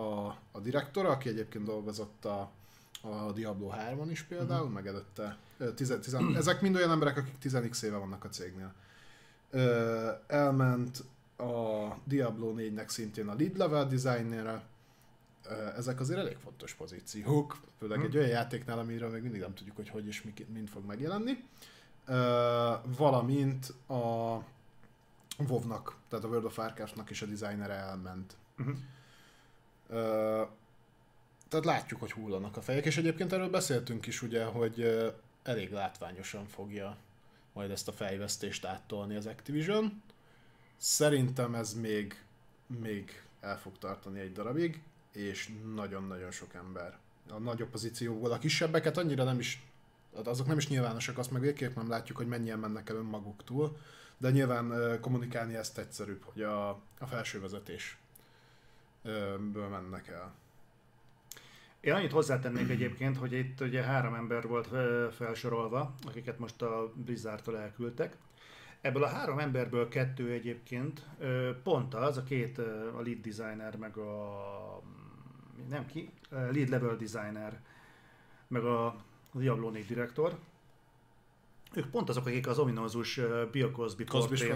a direktora, aki egyébként dolgozott a, a Diablo hármon is például, uh-huh. meg előtte. Tiz, tizen, ezek mind olyan emberek, akik tíz-x éve vannak a cégnél. Elment a Diablo négynek szintén a lead level designere, ezek azért elég fontos pozíciók, főleg hmm. egy olyan játéknál, amiről még mindig nem tudjuk, hogy hogy és mind fog megjelenni, valamint a WoW-nak, tehát a World of Warcraft-nak is a designere elment. Hmm. Tehát látjuk, hogy hullanak a fejek, és egyébként erről beszéltünk is ugye, hogy elég látványosan fogja majd ezt a fejvesztést áttolni az Activision. Szerintem ez még, még el fog tartani egy darabig, és nagyon-nagyon sok ember. A nagyobb pozícióból a kisebbeket annyira nem is, azok nem is nyilvánosak, azt meg végképp nem látjuk, hogy mennyien mennek el önmaguktól, de nyilván kommunikálni ezt egyszerűbb, hogy a, a felső vezetésből mennek el. Én annyit hozzátennék egyébként, hogy itt ugye három ember volt felsorolva, akiket most a Blizzardtól elküldtek. Ebből a három emberből kettő egyébként, pont az, a két, a lead designer, meg a, nem ki, lead level designer, meg a Diablo négy direktor, ők pont azok, akik az ominózus Bill Cosby portré,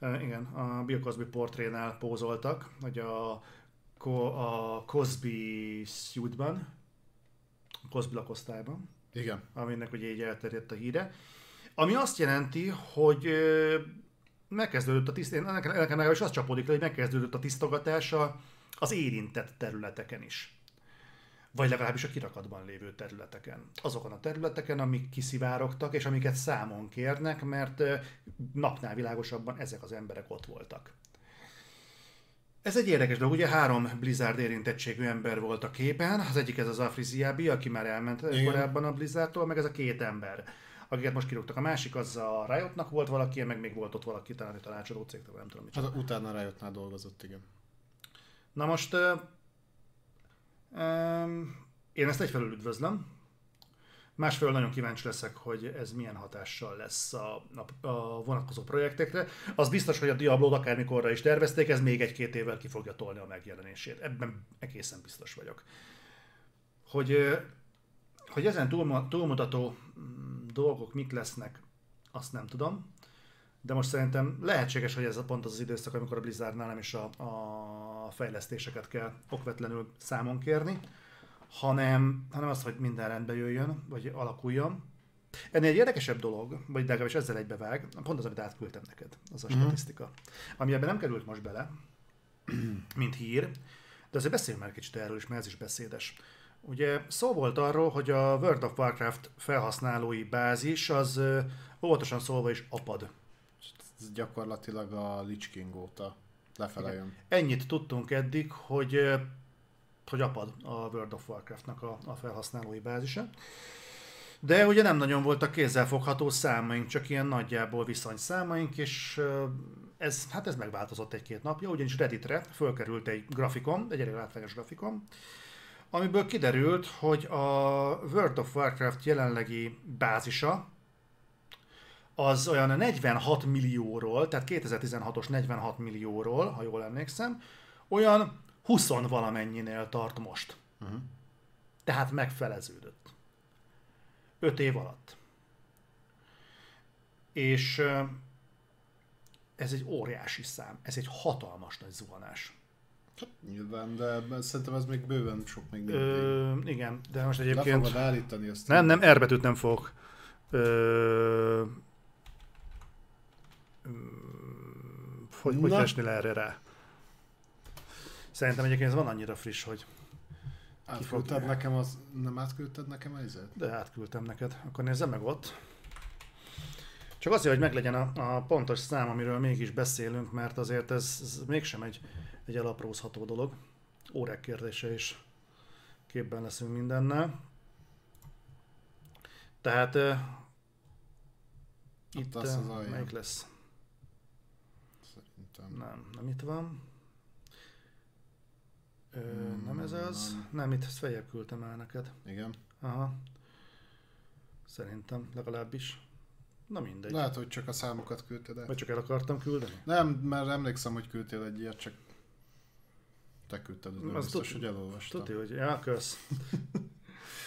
igen, a Bill Cosby portrénál pózoltak, hogy a, a Cosby suitban, a Cosby lakosztályban, igen. Aminek ugye így elterjedt a híre. Ami azt jelenti, hogy megkezdődött a tiszt... nekem is azt csapódik le, hogy megkezdődött a tisztogatása az érintett területeken is. Vagy legalábbis a kirakatban lévő területeken. Azokon a területeken, amik kiszivárogtak, és amiket számon kérnek, mert napnál világosabban ezek az emberek ott voltak. Ez egy érdekes dolog, ugye három Blizzard érintettségű ember volt a képen, az egyik ez az Afriziábi, aki már elment igen. korábban a Blizzardtól, meg ez a két ember, akiket most kirúgtak. A másik az a Riotnak volt valaki, meg még volt ott valaki, talán egy tanácsadó cégtől, nem tudom mit csinálni. Hát utána Riotnál dolgozott, igen. Na most uh, um, én ezt egyfelől üdvözlöm, másfelől nagyon kíváncsi leszek, hogy ez milyen hatással lesz a, a, a vonatkozó projektekre. Az biztos, hogy a Diablo-t akármikorra is tervezték, ez még egy-két évvel ki fogja tolni a megjelenését. Ebben egészen biztos vagyok. Hogy, hogy ezen túlmutató dolgok mik lesznek, azt nem tudom. de most szerintem lehetséges, hogy ez a pont az, az időszak, amikor a Blizzardnál nem is a, a fejlesztéseket kell okvetlenül számon kérni, hanem, hanem az, hogy minden rendbe jöjjön, vagy alakuljon. Ennél egy érdekesebb dolog, vagy legalábbis ezzel egybevág, pont az, amit átküldtem neked, az a statisztika, mm-hmm. ami ebben nem került most bele, mint hír, de azért beszéljünk már kicsit erről is, mert ez is beszédes. Ugye szó volt arról, hogy a World of Warcraft felhasználói bázis az óvatosan szólva is apad. Ez gyakorlatilag a Lich King óta lefele jön. Ennyit tudtunk eddig, hogy, hogy apad a World of Warcraftnak a, a felhasználói bázisa. De ugye nem nagyon voltak kézzelfogható számaink, csak ilyen nagyjából viszonyszámaink, és ez, hát ez megváltozott egy-két napja, ugyanis Redditre fölkerült egy grafikon, egy elég látványos grafikon, amiből kiderült, hogy a World of Warcraft jelenlegi bázisa az olyan negyvenhat millióról, tehát kétezer-tizenhatos negyvenhat millióról, ha jól emlékszem, olyan húsz valamennyinél tart most. Uh-huh. Tehát megfeleződött. öt év alatt. És ez egy óriási szám, ez egy hatalmas nagy zuhanás. Nyilván, de szerintem ez még bőven sok még nem. Ö, igen, de most egyébként... Le fogod állítani ezt? Nem, nem, R betűt nem fogok. Ö... Hogy, hogy lesnél erre rá? Szerintem egyébként ez van annyira friss, hogy... Átküldted nekem az... Nem átküldted nekem ezzel? De átküldtem neked. Akkor nézzem meg ott. Csak azért, hogy meglegyen a, a pontos szám, amiről mégis beszélünk, mert azért ez, ez mégsem egy, egy elaprózható dolog. Órák kérdése is képben leszünk mindennel. Tehát uh, itt az uh, melyik lesz? Szerintem. Nem, nem itt van. Ö, hmm, nem ez az? Nem, nem itt feljebb küldtem el neked. Igen? Aha. Szerintem legalábbis. Na mindegy. Lehet, hogy csak a számokat küldted el. Vagy csak el akartam küldeni? Nem, mert emlékszem, hogy küldtél egy ilyet, csak te küldted, de biztos, tud, hogy elolvastam. Tudti, hogy... Ja, kösz.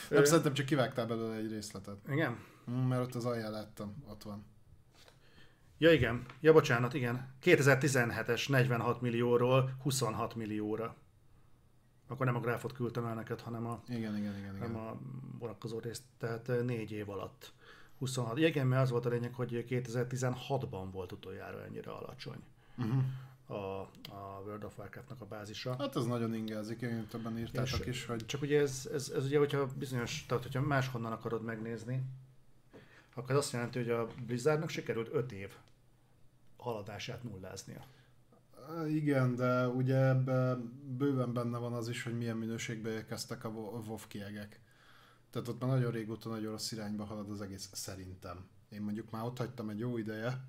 Nem, szerintem csak kivágtál belőle egy részletet. Igen? Mert ott az alján láttam, ott van. Ja igen, ja bocsánat, igen. kétezer-tizenhetes negyvenhat millióról huszonhat millióra. Akkor nem a gráfot küldtem el neked, hanem a, igen, igen, igen, igen. a vonatkozó részt, tehát négy év alatt. huszonhat. Igen, mert az volt a lényeg, hogy kétezer-tizenhatban volt utoljára ennyire alacsony uh-huh. a, a World of Warcraft-nak a bázisa. Hát ez nagyon ingázik, én többen írtátok is, hogy... Csak ugye ez, ez, ez ugye, hogyha bizonyos, tehát hogyha máshonnan akarod megnézni, akkor ez azt jelenti, hogy a Blizzardnak sikerült öt év haladását nulláznia. Igen, de ugye ebben bőven benne van az is, hogy milyen minőségben érkeztek a WoW-kiegek. Tehát ott már nagyon régóta nagyon rossz irányba halad az egész, szerintem. Én mondjuk már ott hagytam egy jó ideje,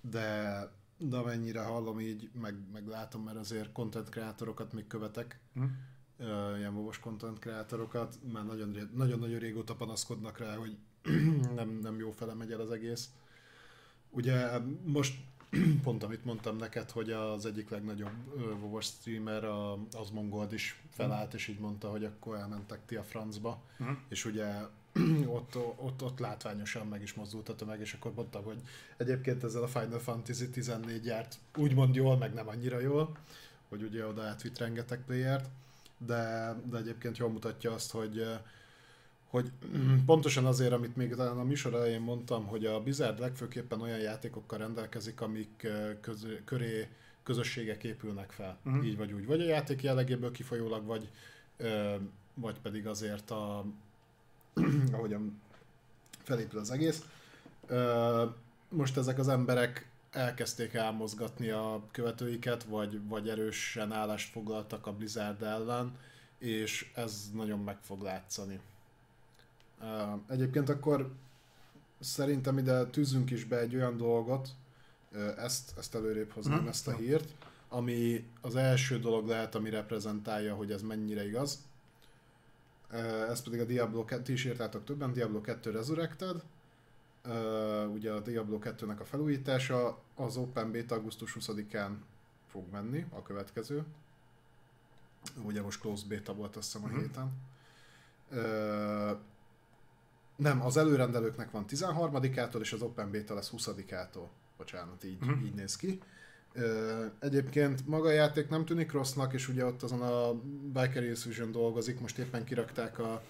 de, de amennyire hallom így, meg, meg látom, mert azért content kreátorokat még követek, hm? uh, ilyen bobos content kreátorokat, már nagyon-nagyon régóta panaszkodnak rá, hogy nem, nem jó fele megy el az egész. Ugye most pont amit mondtam neked, hogy az egyik legnagyobb vovos streamer, az Mongold is felállt, és így mondta, hogy akkor elmentek ti a francba, uh-huh. és ugye ott, ott, ott látványosan meg is mozdult a tömeg, és akkor mondtam, hogy egyébként ezzel a Final Fantasy tizennégy járt úgymond jól, meg nem annyira jól, hogy ugye oda átvitt rengeteg playert, de, de egyébként jól mutatja azt, hogy hogy pontosan azért, amit még talán a műsor elején mondtam, hogy a Blizzard legfőképpen olyan játékokkal rendelkezik, amik köz, köré közösségek épülnek fel, uh-huh. így vagy úgy. Vagy a játék jellegéből kifolyólag, vagy, vagy pedig azért, a, ahogyan felépül az egész. Most ezek az emberek elkezdték elmozgatni a követőiket, vagy, vagy erősen állást foglaltak a Blizzard ellen, és ez nagyon meg fog látszani. Uh, egyébként akkor szerintem ide tűzünk is be egy olyan dolgot, ezt, ezt előrébb hoznám, uh-huh. ezt a hírt, ami az első dolog lehet, ami reprezentálja, hogy ez mennyire igaz. Uh, ez pedig a Diablo kettő, ti is írtátok többen, Diablo kettő Resurrected, uh, ugye a Diablo kettőnek a felújítása, az Open Beta augusztus huszadikán fog menni, a következő. Ugye most Closed Beta volt, azt hiszem, a uh-huh. héten. Uh, Nem, az előrendelőknek van tizenharmadikától, és az Open Beta lesz huszadikától. bocsánat, így, mm. így néz ki. Egyébként maga a játék nem tűnik rossznak, és ugye ott azon a Vicarious Vision dolgozik, most éppen kirakták a...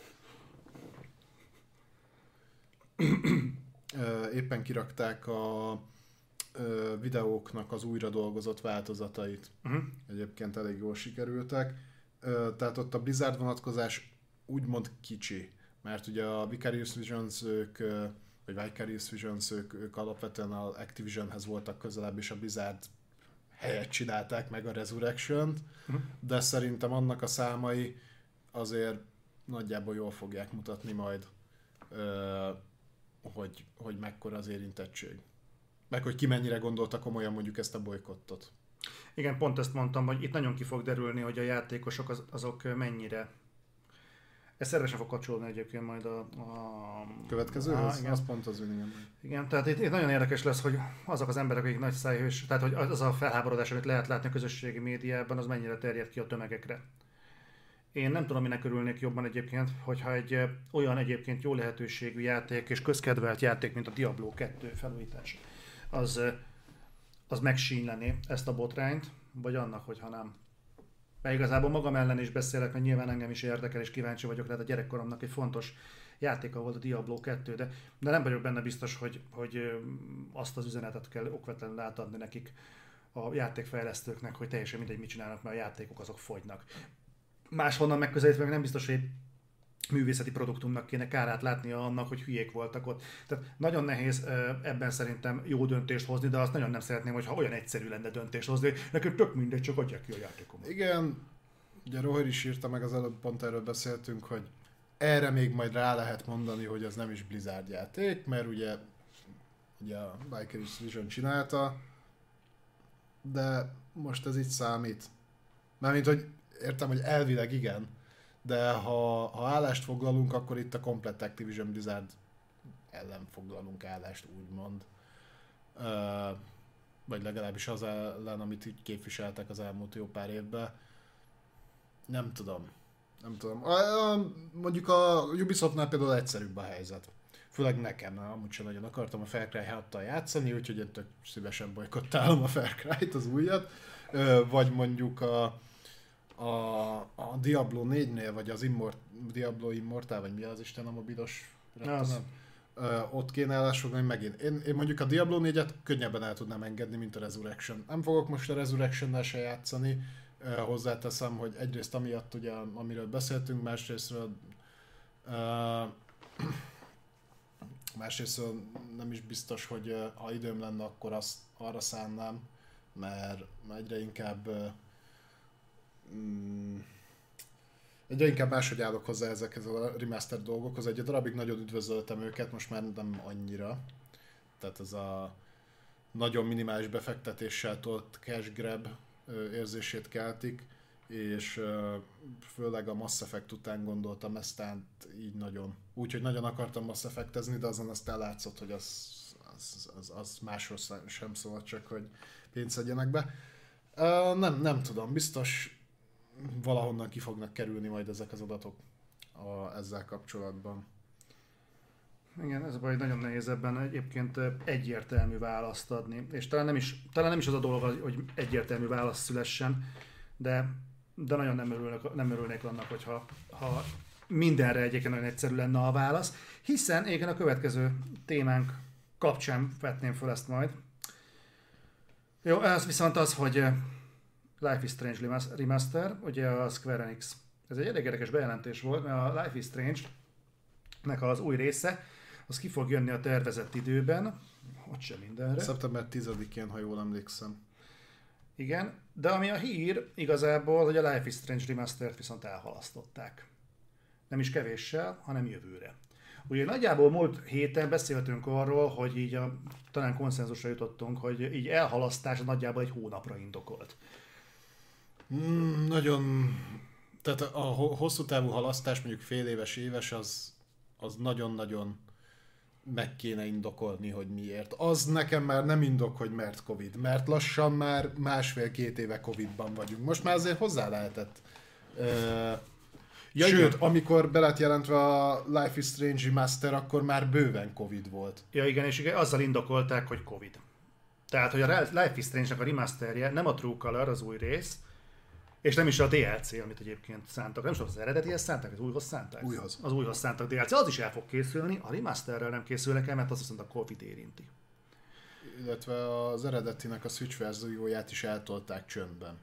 éppen kirakták a videóknak az újra dolgozott változatait. Uh-huh. Egyébként elég jól sikerültek. Tehát ott a Blizzard vonatkozás úgymond kicsi, mert ugye a Vicarious Visions ők, vagy Vicarious Visions ők, ők alapvetően az Activisionhez voltak közelebb, és a Blizzard helyett csinálták meg a Resurrection-t, uh-huh. de szerintem annak a számai azért nagyjából jól fogják mutatni majd, hogy, hogy mekkora az érintettség. Meg hogy ki mennyire gondolta komolyan mondjuk ezt a bojkottot. Igen, pont ezt mondtam, hogy itt nagyon ki fog derülni, hogy a játékosok az, azok mennyire. Ez szervesen fog kapcsolódni egyébként majd a... a... következőhöz? Igen. Az pont az ünnyen. Igen, tehát itt, itt nagyon érdekes lesz, hogy azok az emberek, akik nagy szájhős, tehát hogy az a felháborodás, amit lehet látni a közösségi médiában, az mennyire terjed ki a tömegekre. Én nem tudom, minek örülnék jobban egyébként, hogyha egy olyan egyébként jó lehetőségű játék és közkedvelt játék, mint a Diablo kettő felújítás, az, az megsínyleni ezt a botrányt, vagy annak, hogyha nem. Mert igazából magam ellen is beszélek, mert nyilván engem is érdekel és kíváncsi vagyok, tehát a gyerekkoromnak egy fontos játéka volt a Diablo kettő, de, de nem vagyok benne biztos, hogy, hogy azt az üzenetet kell okvetlenül átadni nekik, a játékfejlesztőknek, hogy teljesen mindegy mit csinálnak, mert a játékok azok fogynak. Máshonnan megközelítve nem biztos, hogy művészeti produktumnak kéne kárát látnia annak, hogy hülyék voltak ott. Tehát nagyon nehéz ebben szerintem jó döntést hozni, de azt nagyon nem szeretném, hogyha olyan egyszerű lenne döntést hozni, nekem tök mindegy, csak adják ki a játékomat. Igen, ugye Rohir is írta meg, az előbb pont erről beszéltünk, hogy erre még majd rá lehet mondani, hogy az nem is Blizzard játék, mert ugye, ugye a Vicarious Vision csinálta, de most ez így számít. Mármint, hogy értem, hogy elvileg igen, de ha, ha állást foglalunk, akkor itt a komplett Activision Blizzard ellen foglalunk állást, úgymond. Ö, vagy legalábbis az ellen, amit így képviseltek az elmúlt jó pár évben. Nem tudom. Nem tudom. Mondjuk a Ubisoftnál például egyszerűbb a helyzet. Főleg nekem, amúgy sem nagyon akartam a Far Cry hattal játszani, úgyhogy én tök szívesen bojkottálom a Far Cry-t, az újat. Ö, vagy mondjuk a A, a Diablo négynél, vagy az Immort, Diablo Immortal, vagy mi az Isten a mobilos rettenem, ott kéne elásfoglalni megint. Én, én mondjuk a Diablo négyet könnyebben el tudnám engedni, mint a Resurrection. Nem fogok most a Resurrection-nel se játszani, ö, hozzáteszem, hogy egyrészt amiatt, ugye, amiről beszéltünk, másrésztről, ö, másrésztről nem is biztos, hogy ha időm lenne, akkor azt arra szánnám, mert egyre inkább Mm. egyre inkább máshogy állok hozzá ezekhez a remaster dolgokhoz. Egy darabig nagyon üdvözöltem őket, most már nem annyira. Tehát ez a nagyon minimális befektetéssel tolt cash grab érzését keltik, és főleg a Mass Effect után gondoltam ezt át így nagyon. Úgyhogy nagyon akartam Mass Effectezni, de azon azt ellátszott, hogy az, az, az, az másról sem szólt, csak hogy pénzt adjanak be. Uh, nem, nem tudom, biztos valahonnan ki fognak kerülni majd ezek az adatok a, ezzel kapcsolatban. Igen, ez a baj, nagyon nehéz ebben egyébként egyértelmű választ adni, és talán nem is, talán nem is az a dolog, hogy egyértelmű válasz szülessen, de, de nagyon nem örülnek, nem örülnék annak, hogyha ha mindenre egyébként nagyon egyszerű lenne a válasz, hiszen igen, a következő témánk kapcsán vetném fel ezt majd. Jó, ez viszont az, hogy Life is Strange remaster, ugye a Square Enix. Ez egy elég érdekes bejelentés volt, mert a Life is Strange-nek az új része, az ki fog jönni a tervezett időben, ott sem mindenre. szeptember tizedikén, ha jól emlékszem. Igen, de ami a hír igazából, hogy a Life is Strange remastert viszont elhalasztották. Nem is kevéssel, hanem jövőre. Ugye nagyjából múlt héten beszéltünk arról, hogy így a, talán konszenzusra jutottunk, hogy így elhalasztás nagyjából egy hónapra indokolt. Mm, nagyon... Tehát a hosszú távú halasztás, mondjuk fél éves, éves, az, az nagyon-nagyon meg kéne indokolni, hogy miért. Az nekem már nem indok, hogy mert Covid, mert lassan már másfél-két éve Covidban vagyunk. Most már azért hozzá lehetett... Ö... Ja, sőt, igen. Amikor be lett jelentve a Life is Strange Remaster, akkor már bőven Covid volt. Ja igen, és igen, azzal indokolták, hogy Covid. Tehát, hogy a Life is Strange-nek a remasterje nem a True Color, az új rész, és nem is a dé el cé, amit egyébként szántak. Nem is az eredetihez szánták, az újhoz szánták. Újhoz. Az újhoz szántak dé el cé, az is el fog készülni, a remasterrel nem készülnek el, mert azt hiszem a Covid érinti. Illetve az eredetinek a Switch verzióját is eltolták csöndben.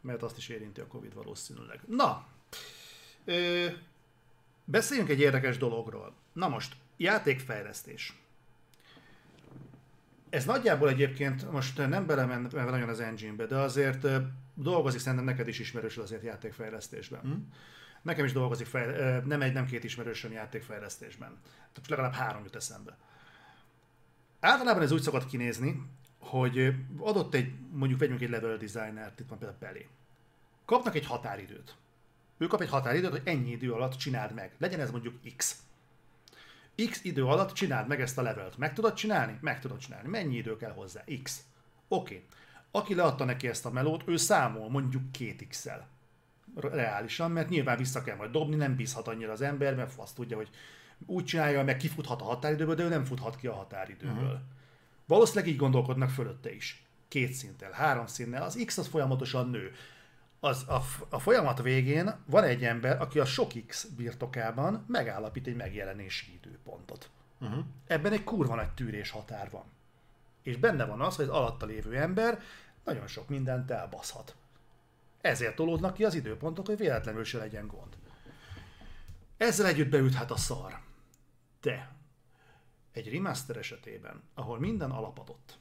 Mert azt is érinti a Covid valószínűleg. Na, ö, beszéljünk egy érdekes dologról. Na most, játékfejlesztés. Ez nagyjából egyébként, most nem belementem nagyon az engine-be, de azért dolgozik, szerintem neked is ismerősöd azért játékfejlesztésben. Mm. Nekem is dolgozik fejl- nem egy, nem két ismerősöm játékfejlesztésben. Tehát legalább három jut eszembe. Általában ez úgy szokott kinézni, hogy adott egy, mondjuk vegyünk egy level designert, itt van például belé. Kapnak egy határidőt. Ő kap egy határidőt, hogy ennyi idő alatt csináld meg. Legyen ez mondjuk X. X idő alatt csináld meg ezt a levelt. Meg tudod csinálni? Meg tudod csinálni. Mennyi idő kell hozzá? X. Oké. Okay. Aki leadta neki ezt a melót, ő számol mondjuk két ikszel. Reálisan, mert nyilván vissza kell majd dobni, nem bízhat annyira az ember, mert azt tudja, hogy úgy csinálja, meg kifuthat a határidőből, de ő nem futhat ki a határidőből. Uh-huh. Valószínűleg így gondolkodnak fölötte is. Két szinttel, három színnel. Az X az folyamatosan nő. Az, a, a folyamat végén van egy ember, aki a sok X birtokában megállapít egy megjelenési időpontot. Uh-huh. Ebben egy kurva nagy tűrés határ van. És benne van az, hogy az alatta lévő ember nagyon sok mindent elbaszhat. Ezért tolódnak ki az időpontok, hogy véletlenül se legyen gond. Ezzel együtt beüthet a szar. De egy remaster esetében, ahol minden alapadott,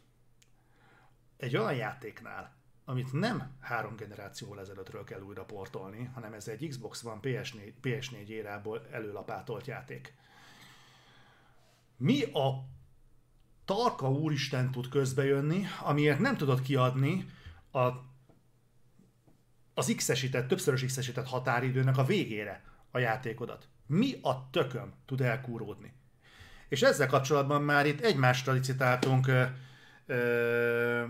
egy olyan játéknál, amit nem három generációval ezelőttről kell újra portolni, hanem ez egy Xbox One pé es négy, pé es négy érából előlapátolt játék. Mi a tarka úristen tud közbejönni, amiért nem tudod kiadni a, az x-esített, többszörös x-esített határidőnek a végére a játékodat? Mi a tököm tud elkúródni? És ezzel kapcsolatban már itt egymásra licitáltunk ö, ö,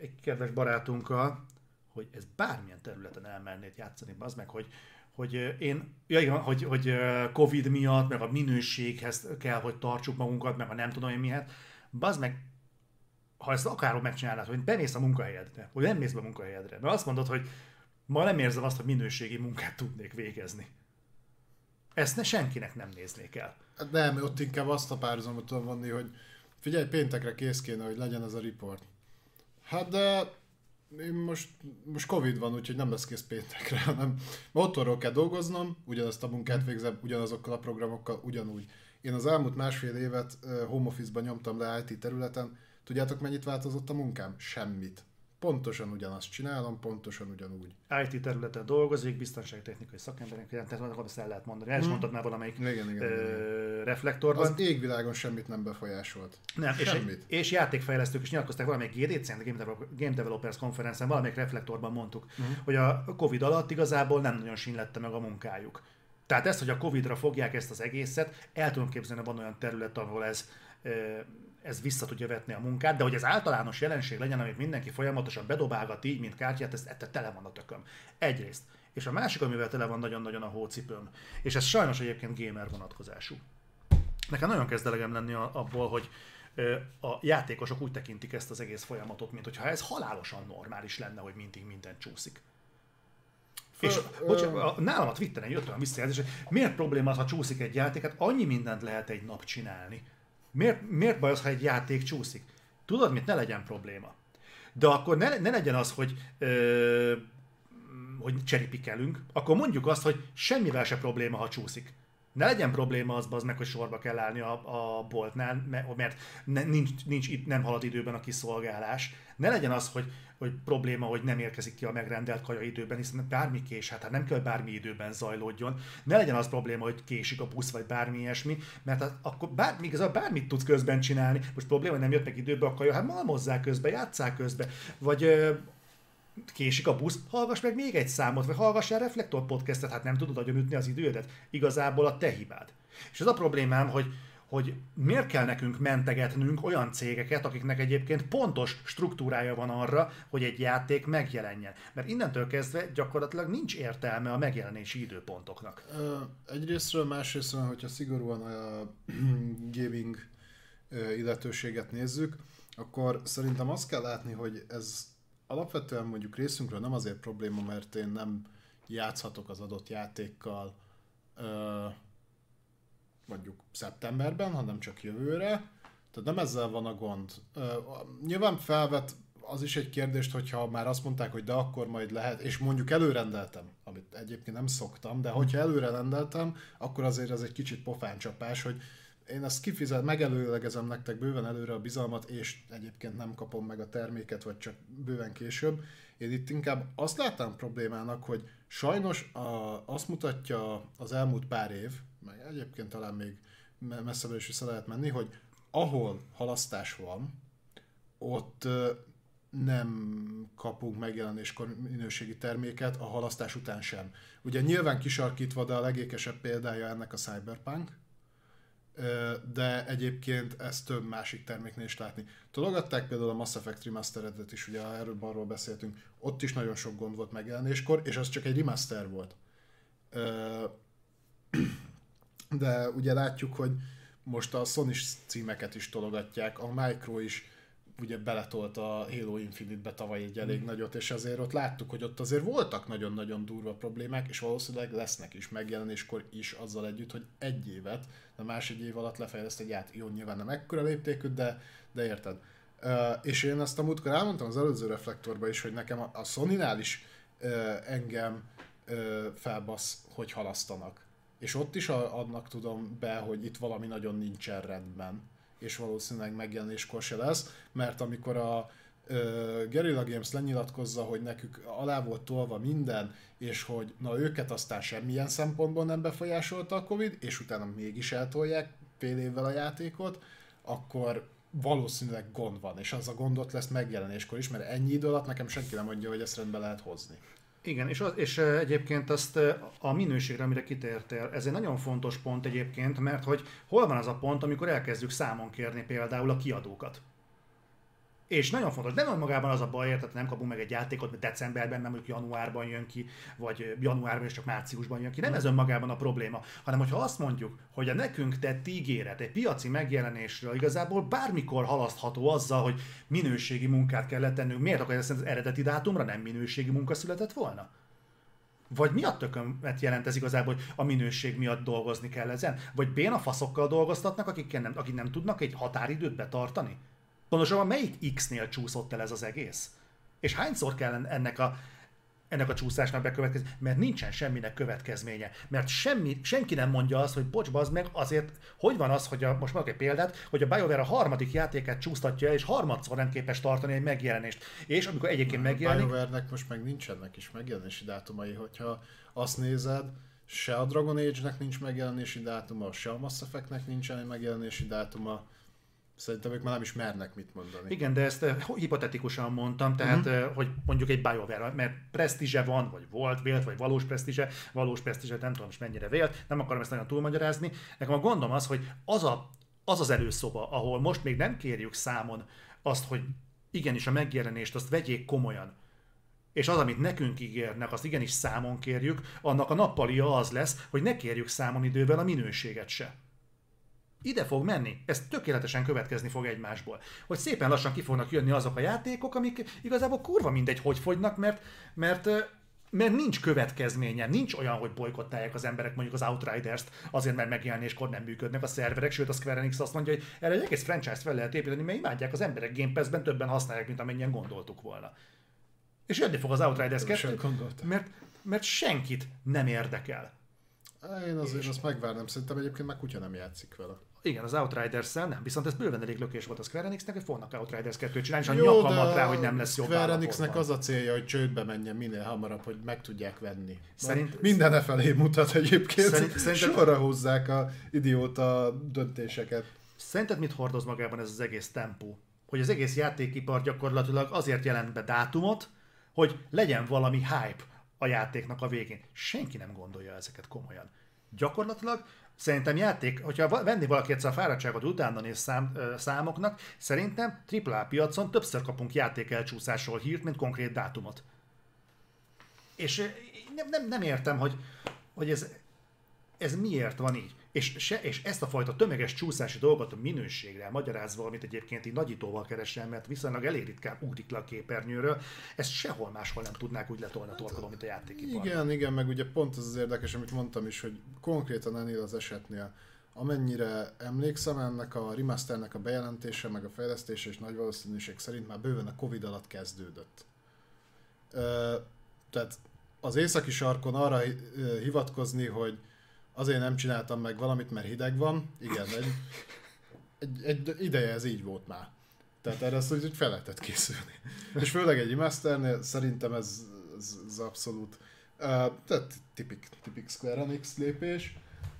egy kedves barátunkkal, hogy ez bármilyen területen elmernéd játszani, az meg, hogy, hogy én, ja igen, hogy, hogy Covid miatt, meg a minőséghez kell, hogy tartsuk magunkat, meg a nem tudom én mihet, bazd meg, ha ezt akárhol megcsinálnád, hogy bemész a munkahelyedre, hogy nem mész be a munkahelyedre, mert azt mondod, hogy ma nem érzem azt, hogy minőségi munkát tudnék végezni. Ezt ne senkinek nem néznék el. Hát nem, ott inkább azt a párhuzamot tudom vonni, hogy figyelj, péntekre kész kéne, hogy legyen ez a report. Hát de most, most Covid van, úgyhogy nem lesz kész péntekre, hanem otthonról kell dolgoznom, ugyanazt a munkát végzem, ugyanazokkal a programokkal, ugyanúgy. Én az elmúlt másfél évet home office-ban nyomtam le i té területen, tudjátok mennyit változott a munkám? Semmit. Pontosan ugyanazt csinálom, pontosan ugyanúgy. i té területen dolgozik, biztonságtechnikai szakemberek, tehát azt el lehet mondani. El is mondtad már valamelyik igen, igen, ö, reflektorban. Az égvilágon semmit nem befolyásolt. Nem, semmit. És, és játékfejlesztők is nyilatkozták valamelyik gé dé cén, Game Developers konferencen, valamelyik reflektorban mondtuk, uh-huh. hogy a Covid alatt igazából nem nagyon sínylette meg a munkájuk. Tehát ezt, hogy a Covidra fogják ezt az egészet, el tudom képzelni, van olyan terület, ahol ez... ez vissza tudja vetni a munkát, de hogy ez általános jelenség legyen, amit mindenki folyamatosan bedobálgat így, mint kártyát, ez tele van a tököm. Egyrészt. És a másik, amivel tele van nagyon-nagyon a hócipőm. És ez sajnos egyébként gamer vonatkozású. Nekem nagyon kezd elegem lenni abból, hogy a játékosok úgy tekintik ezt az egész folyamatot, mint hogyha ez halálosan normális lenne, hogy mindig minden csúszik. Föl, és bocsánat, nálam a Twitteren jött olyan visszajelzés, hogy miért probléma az, ha csúszik egy játék, hát annyi mindent lehet egy nap csinálni. Miért, miért baj az, ha egy játék csúszik? Tudod mit? Ne legyen probléma. De akkor ne, ne legyen az, hogy, ö, hogy cseripikelünk. Akkor mondjuk azt, hogy semmivel se probléma, ha csúszik. Ne legyen probléma az, bazd meg, hogy sorba kell állni a, a boltnál, mert nincs, nincs, nem halad időben a kiszolgálás. Ne legyen az, hogy, hogy probléma, hogy nem érkezik ki a megrendelt kaja időben, hiszen bármi kés, hát nem kell bármi időben zajlódjon. Ne legyen az probléma, hogy késik a busz, vagy bármi ilyesmi, mert akkor bármi, igazából bármit tudsz közben csinálni. Most probléma, hogy nem jött meg időben a kaja, hát malmozzál közben, játsszál közben, vagy... késik a busz, hallgass meg még egy számot, vagy hallgass el Reflektor podcastet, hát nem tudod agyonütni az idődet. Igazából a te hibád. És ez a problémám, hogy, hogy miért kell nekünk mentegetnünk olyan cégeket, akiknek egyébként pontos struktúrája van arra, hogy egy játék megjelenjen. Mert innentől kezdve gyakorlatilag nincs értelme a megjelenési időpontoknak. Egyrésztről, másrésztről, hogyha szigorúan a gaming illetőséget nézzük, akkor szerintem azt kell látni, hogy ez alapvetően mondjuk részünkről nem azért probléma, mert én nem játszhatok az adott játékkal mondjuk szeptemberben, hanem csak jövőre. Tehát nem ezzel van a gond. Nyilván felvet az is egy kérdést, hogyha már azt mondták, hogy de akkor majd lehet, és mondjuk előrendeltem, amit egyébként nem szoktam, de hogyha előrendeltem, akkor azért ez egy kicsit pofáncsapás, hogy én ezt kifizet, megelőlegezem nektek bőven előre a bizalmat, és egyébként nem kapom meg a terméket, vagy csak bőven később. Én itt inkább azt láttam problémának, hogy sajnos a, azt mutatja az elmúlt pár év, meg egyébként talán még messzebbre is vissza lehet menni, hogy ahol halasztás van, ott nem kapunk megjelenéskor minőségi terméket, a halasztás után sem. Ugye nyilván kisarkítva, de a legékesebb példája ennek a Cyberpunk, de egyébként ezt több másik terméknél is látni. Tologatták például a Mass Effect Remasteredet is, ugye erről arról beszéltünk, ott is nagyon sok gond volt megjelenéskor, és az csak egy remaster volt. De ugye látjuk, hogy most a Sony címeket is tologatják, a Micro is ugye beletolt a Halo Infinite-be tavaly egy elég mm. nagyot, és azért ott láttuk, hogy ott azért voltak nagyon-nagyon durva problémák, és valószínűleg lesznek is megjelenéskor is azzal együtt, hogy egy évet, de más egy év alatt lefejleszt egy ját. Jó, nyilván nem ekkora léptékű, de, de érted. Uh, és én ezt a múltkor elmondtam az előző reflektorban is, hogy nekem a, a Sonynál is uh, engem uh, felbasz, hogy halasztanak. És ott is annak tudom be, hogy itt valami nagyon nincsen rendben, és valószínűleg megjelenéskor se lesz, mert amikor a ö, Guerrilla Games lenyilatkozza, hogy nekük alá volt tolva minden, és hogy na őket aztán semmilyen szempontból nem befolyásolta a Covid, és utána mégis eltolják fél évvel a játékot, akkor valószínűleg gond van, és az a gondot lesz megjelenéskor is, mert ennyi idő alatt nekem senki nem mondja, hogy ezt rendbe lehet hozni. Igen, és, az, és egyébként azt a minőségre, amire kitértél, ez egy nagyon fontos pont egyébként, mert hogy hol van az a pont, amikor elkezdjük számon kérni például a kiadókat. És nagyon fontos, nem magában az a baj, tehát nem kapunk meg egy játékot, mert decemberben, nem mondjuk januárban jön ki, vagy januárban és csak márciusban jön ki, nem ez önmagában a probléma, hanem hogyha azt mondjuk, hogy a nekünk tett ígéret egy piaci megjelenésről igazából bármikor halasztható azzal, hogy minőségi munkát kellett tennünk, miért akkor ez az eredeti dátumra nem minőségi munka született volna? Vagy mi a tökömet jelent ez igazából, hogy a minőség miatt dolgozni kell ezen? Vagy béna faszokkal dolgoztatnak, akik nem, akik nem tudnak egy határidőt betartani? Pontosabban melyik X-nél csúszott el ez az egész? És hányszor kell ennek a, ennek a csúszásnak bekövetkezni? Mert nincsen semminek következménye. Mert semmi, senki nem mondja azt, hogy bocs, bazd meg, azért, hogy van az, hogy a, most mondok egy példát, hogy a BioWare a harmadik játékát csúsztatja el, és harmadszor nem képes tartani egy megjelenést. És amikor egyébként megjelenik... A BioWare-nek most meg nincsenek is megjelenési dátumai, hogyha azt nézed, se a Dragon Age-nek nincs megjelenési dátuma, se a Mass Effect-nek nincsen megjelenési dátuma. Szerintem ők már nem is mernek mit mondani. Igen, de ezt hipotetikusan mondtam, tehát uh-huh. hogy mondjuk egy BioWare, mert presztízse van, vagy volt, vélt, vagy valós presztízse, valós presztízse, nem tudom is mennyire vélt, nem akarom ezt nagyon túlmagyarázni. Nekem a gondom az, hogy az, a, az az előszoba, ahol most még nem kérjük számon azt, hogy igenis a megjelenést azt vegyék komolyan, és az, amit nekünk ígérnek, azt igenis számon kérjük, annak a nappalia az lesz, hogy ne kérjük számon idővel a minőséget se. Ide fog menni, ez tökéletesen következni fog egymásból. Hogy szépen lassan ki fognak jönni azok a játékok, amik igazából kurva mindegy, hogy fogynak, mert, mert, mert nincs következménye, nincs olyan, hogy bojkottálják az emberek mondjuk az Outriders-t, azért mert megjelenéskor nem működnek a szerverek, sőt a Square Enix azt mondja, hogy erre egy egész franchise-t fel lehet építeni, mert imádják az emberek, Game Pass-ben többen használják, mint amennyien gondoltuk volna. És jönni fog az Outriders kettő, mert, mert senkit nem érdekel. Én azért és... azt megvárnám, szerintem egyébként már kutya nem játszik vele. Igen, az Outriders-szel nem, viszont ez bőven elég lökés volt a Square Enixnek, hogy fognak Outriders kettőt csinálni, és jó, a nyakamat rá, hogy nem lesz jobb állapotban. Square Enixnek az a célja, hogy csődbe menjen minél hamarabb, hogy meg tudják venni. Szerint... Mindenfelé mutat egyébként, Szerint... Szerintem... sorra hozzák a idióta döntéseket. Szerinted mit hordoz magában ez az egész tempó? Hogy az egész játékipar gyakorlatilag azért jelent be dátumot, hogy legyen valami hype a játéknak a végén. Senki nem gondolja ezeket komolyan. Gyakorlatilag szerintem játék, hogyha venni valaki egyszer a fáradtságot utána néz szám, ö, számoknak, szerintem á á á piacon többször kapunk játékelcsúszásról hírt, mint konkrét dátumot. És nem, nem, nem értem, hogy, hogy ez, ez miért van így? És, se, és ezt a fajta tömeges csúszási dolgot a minőségre magyarázva, amit egyébként így nagyítóval keresem, mert viszonylag elég ritkán ugrik le a képernyőről, ezt sehol máshol nem tudnák úgy letolni a torkodon, mint a játékiparban. Igen, igen, meg ugye pont ez az érdekes, amit mondtam is, hogy konkrétan ennél az esetnél, amennyire emlékszem, ennek a remasternek a bejelentése, meg a fejlesztése és nagy valószínűség szerint már bőven a Covid alatt kezdődött. Ö, tehát az északi sarkon arra hivatkozni, hogy azért nem csináltam meg valamit, mert hideg van, igen, egy, egy, egy ideje ez így volt már. Tehát erre azt úgy fel lehetett készülni. És főleg egy remasternél szerintem ez, ez, ez abszolút uh, tehát tipik, tipik Square Enix lépés.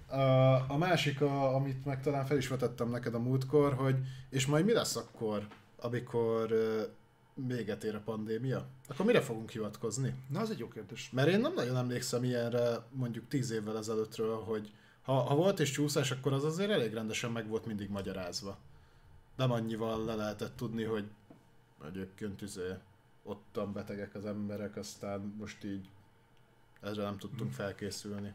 Uh, a másik, a, amit meg talán fel is vetettem neked a múltkor, hogy és majd mi lesz akkor, amikor uh, véget ér a pandémia? Akkor mire fogunk hivatkozni? Na, az egy jó kérdés. Mert én nem nagyon emlékszem ilyenre mondjuk tíz évvel ezelőttről, hogy ha, ha volt és csúszás, akkor az azért elég rendesen meg volt mindig magyarázva. Nem annyival le lehetett tudni, hogy egyébként izé, ottan betegek az emberek, aztán most így ezre nem tudtunk hmm. felkészülni.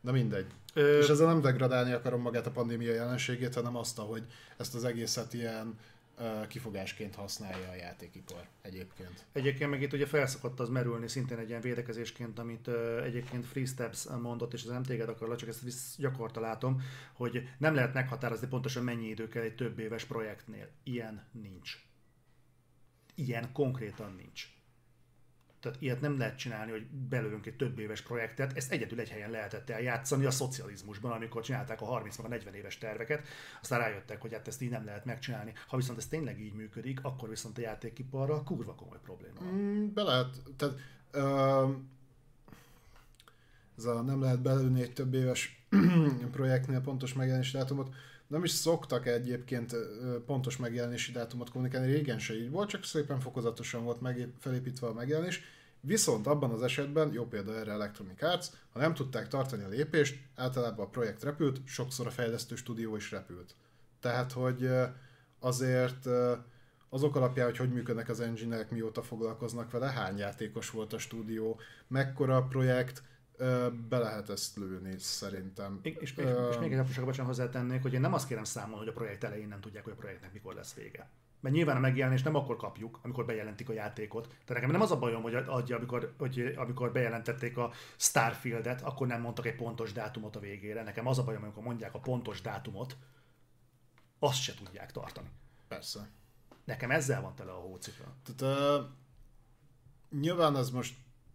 Na mindegy. Ö... És ezzel nem degradálni akarom magát a pandémia jelenségét, hanem azt, hogy ezt az egészet ilyen kifogásként használja a játékipar egyébként. Egyébként meg itt ugye felszokott az merülni szintén egy ilyen védekezésként, amit uh, egyébként Freesteps mondott, és ez nem téged akarlak, csak ezt visz, gyakorta látom, hogy nem lehet meghatározni pontosan mennyi idő kell egy több éves projektnél. Ilyen nincs. Ilyen konkrétan nincs. Tehát ilyet nem lehet csinálni, hogy belőlünk egy több éves projektet, ezt egyedül egy helyen lehetett eljátszani a szocializmusban, amikor csinálták a harminc meg a negyven éves terveket, aztán rájöttek, hogy hát ezt így nem lehet megcsinálni. Ha viszont ez tényleg így működik, akkor viszont a játékiparral kurva komoly probléma van. Mm, be lehet, tehát ö, ez a nem lehet belőni egy több éves projektnél pontos megjelenési dátumot, nem is szoktak egyébként pontos megjelenési dátumot kommunikálni, régen se így volt, csak szépen fokozatosan volt megép, felépítve a megjelenés, viszont abban az esetben, jó példa erre Electronic Arts, ha nem tudták tartani a lépést, általában a projekt repült, sokszor a fejlesztő stúdió is repült. Tehát, hogy azért azok alapján, hogy hogy működnek az engineerek, mióta foglalkoznak vele, hány játékos volt a stúdió, mekkora a projekt, be lehet ezt lőni, szerintem. És, és, és, és még egy apróságot bocsánat hozzátennék, hogy én nem azt kérem számon, hogy a projekt elején nem tudják, hogy a projektnek mikor lesz vége. Mert nyilván a megjelenést nem akkor kapjuk, amikor bejelentik a játékot. Tehát nekem nem az a bajom, hogy adja, amikor, hogy, amikor bejelentették a Starfieldet, akkor nem mondtak egy pontos dátumot a végére. Nekem az a bajom, amikor mondják a pontos dátumot, azt se tudják tartani. Persze. Nekem ezzel van tele a hócipő. Tehát uh, nyilván ez most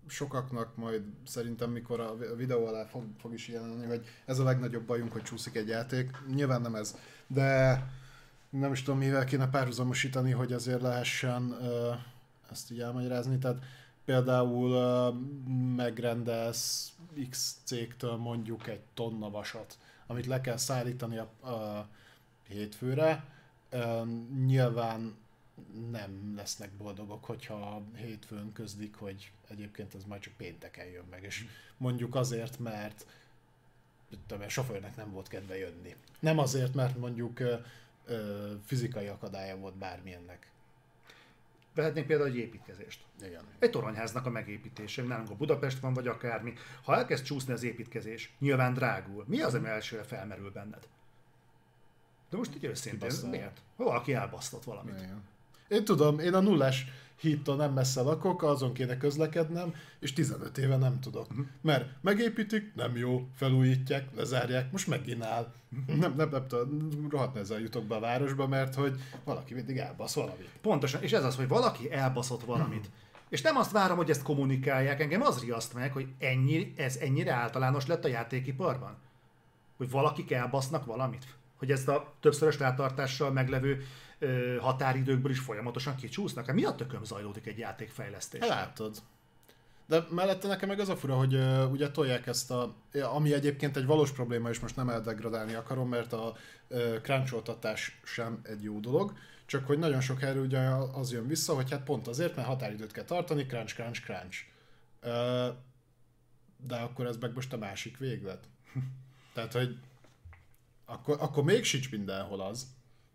sokaknak majd szerintem, mikor a videó alá fog, fog is jelenni, hogy ez a legnagyobb bajunk, hogy csúszik egy játék. Nyilván nem ez, de nem is tudom, mivel kéne párhuzamosítani, hogy azért lehessen ezt így elmagyarázni. Tehát például megrendelsz X cégtől mondjuk egy tonna vasat, amit le kell szállítani a, a hétfőre. Nyilván nem lesznek boldogok, hogyha hétfőn közlik, hogy egyébként ez majd csak pénteken jön meg, és mondjuk azért, mert tudom, a sofőrnek nem volt kedve jönni. Nem azért, mert mondjuk ö, ö, fizikai akadálya volt bármilyennek. Vehetnénk például egy építkezést. Igen. Egy toronyháznak a megépítése, nálunk a Budapest van, vagy akármi. Ha elkezd csúszni az építkezés, nyilván drágul. Mi az, ami elsőre felmerül benned? De most így őszintén, miért? Valaki elbasztott valamit. Igen. Én tudom, én a nullás hídtól nem messze lakok, azon kéne közlekednem, és tizenöt éve nem tudok. Uh-huh. Mert megépítik, nem jó, felújítják, lezárják, most megint áll. Uh-huh. Nem, nem, nem tudom, rohadt nehezen jutok be a városba, mert hogy valaki mindig elbasz valamit. Pontosan, és ez az, hogy valaki elbaszott valamit. Uh-huh. És nem azt várom, hogy ezt kommunikálják, engem az riaszt meg, hogy ennyi, ez ennyire általános lett a játékiparban. Hogy valakik elbasznak valamit. Hogy ezt a többszörös rátartással meglevő ö, határidőkből is folyamatosan kicsúsznak. Mi a tököm zajlódik egy játékfejlesztésre? Látod. De mellette nekem meg az a fura, hogy ö, ugye tolják ezt a... Ami egyébként egy valós probléma, és most nem eldegradálni akarom, mert a ö, cruncholtatás sem egy jó dolog. Csak hogy nagyon sok erő ugye az jön vissza, hogy hát pont azért, mert határidőt kell tartani, crunch, crunch, crunch. Ö, de akkor ez meg most a másik véglet. Tehát, hogy... Akkor, akkor még sincs mindenhol az,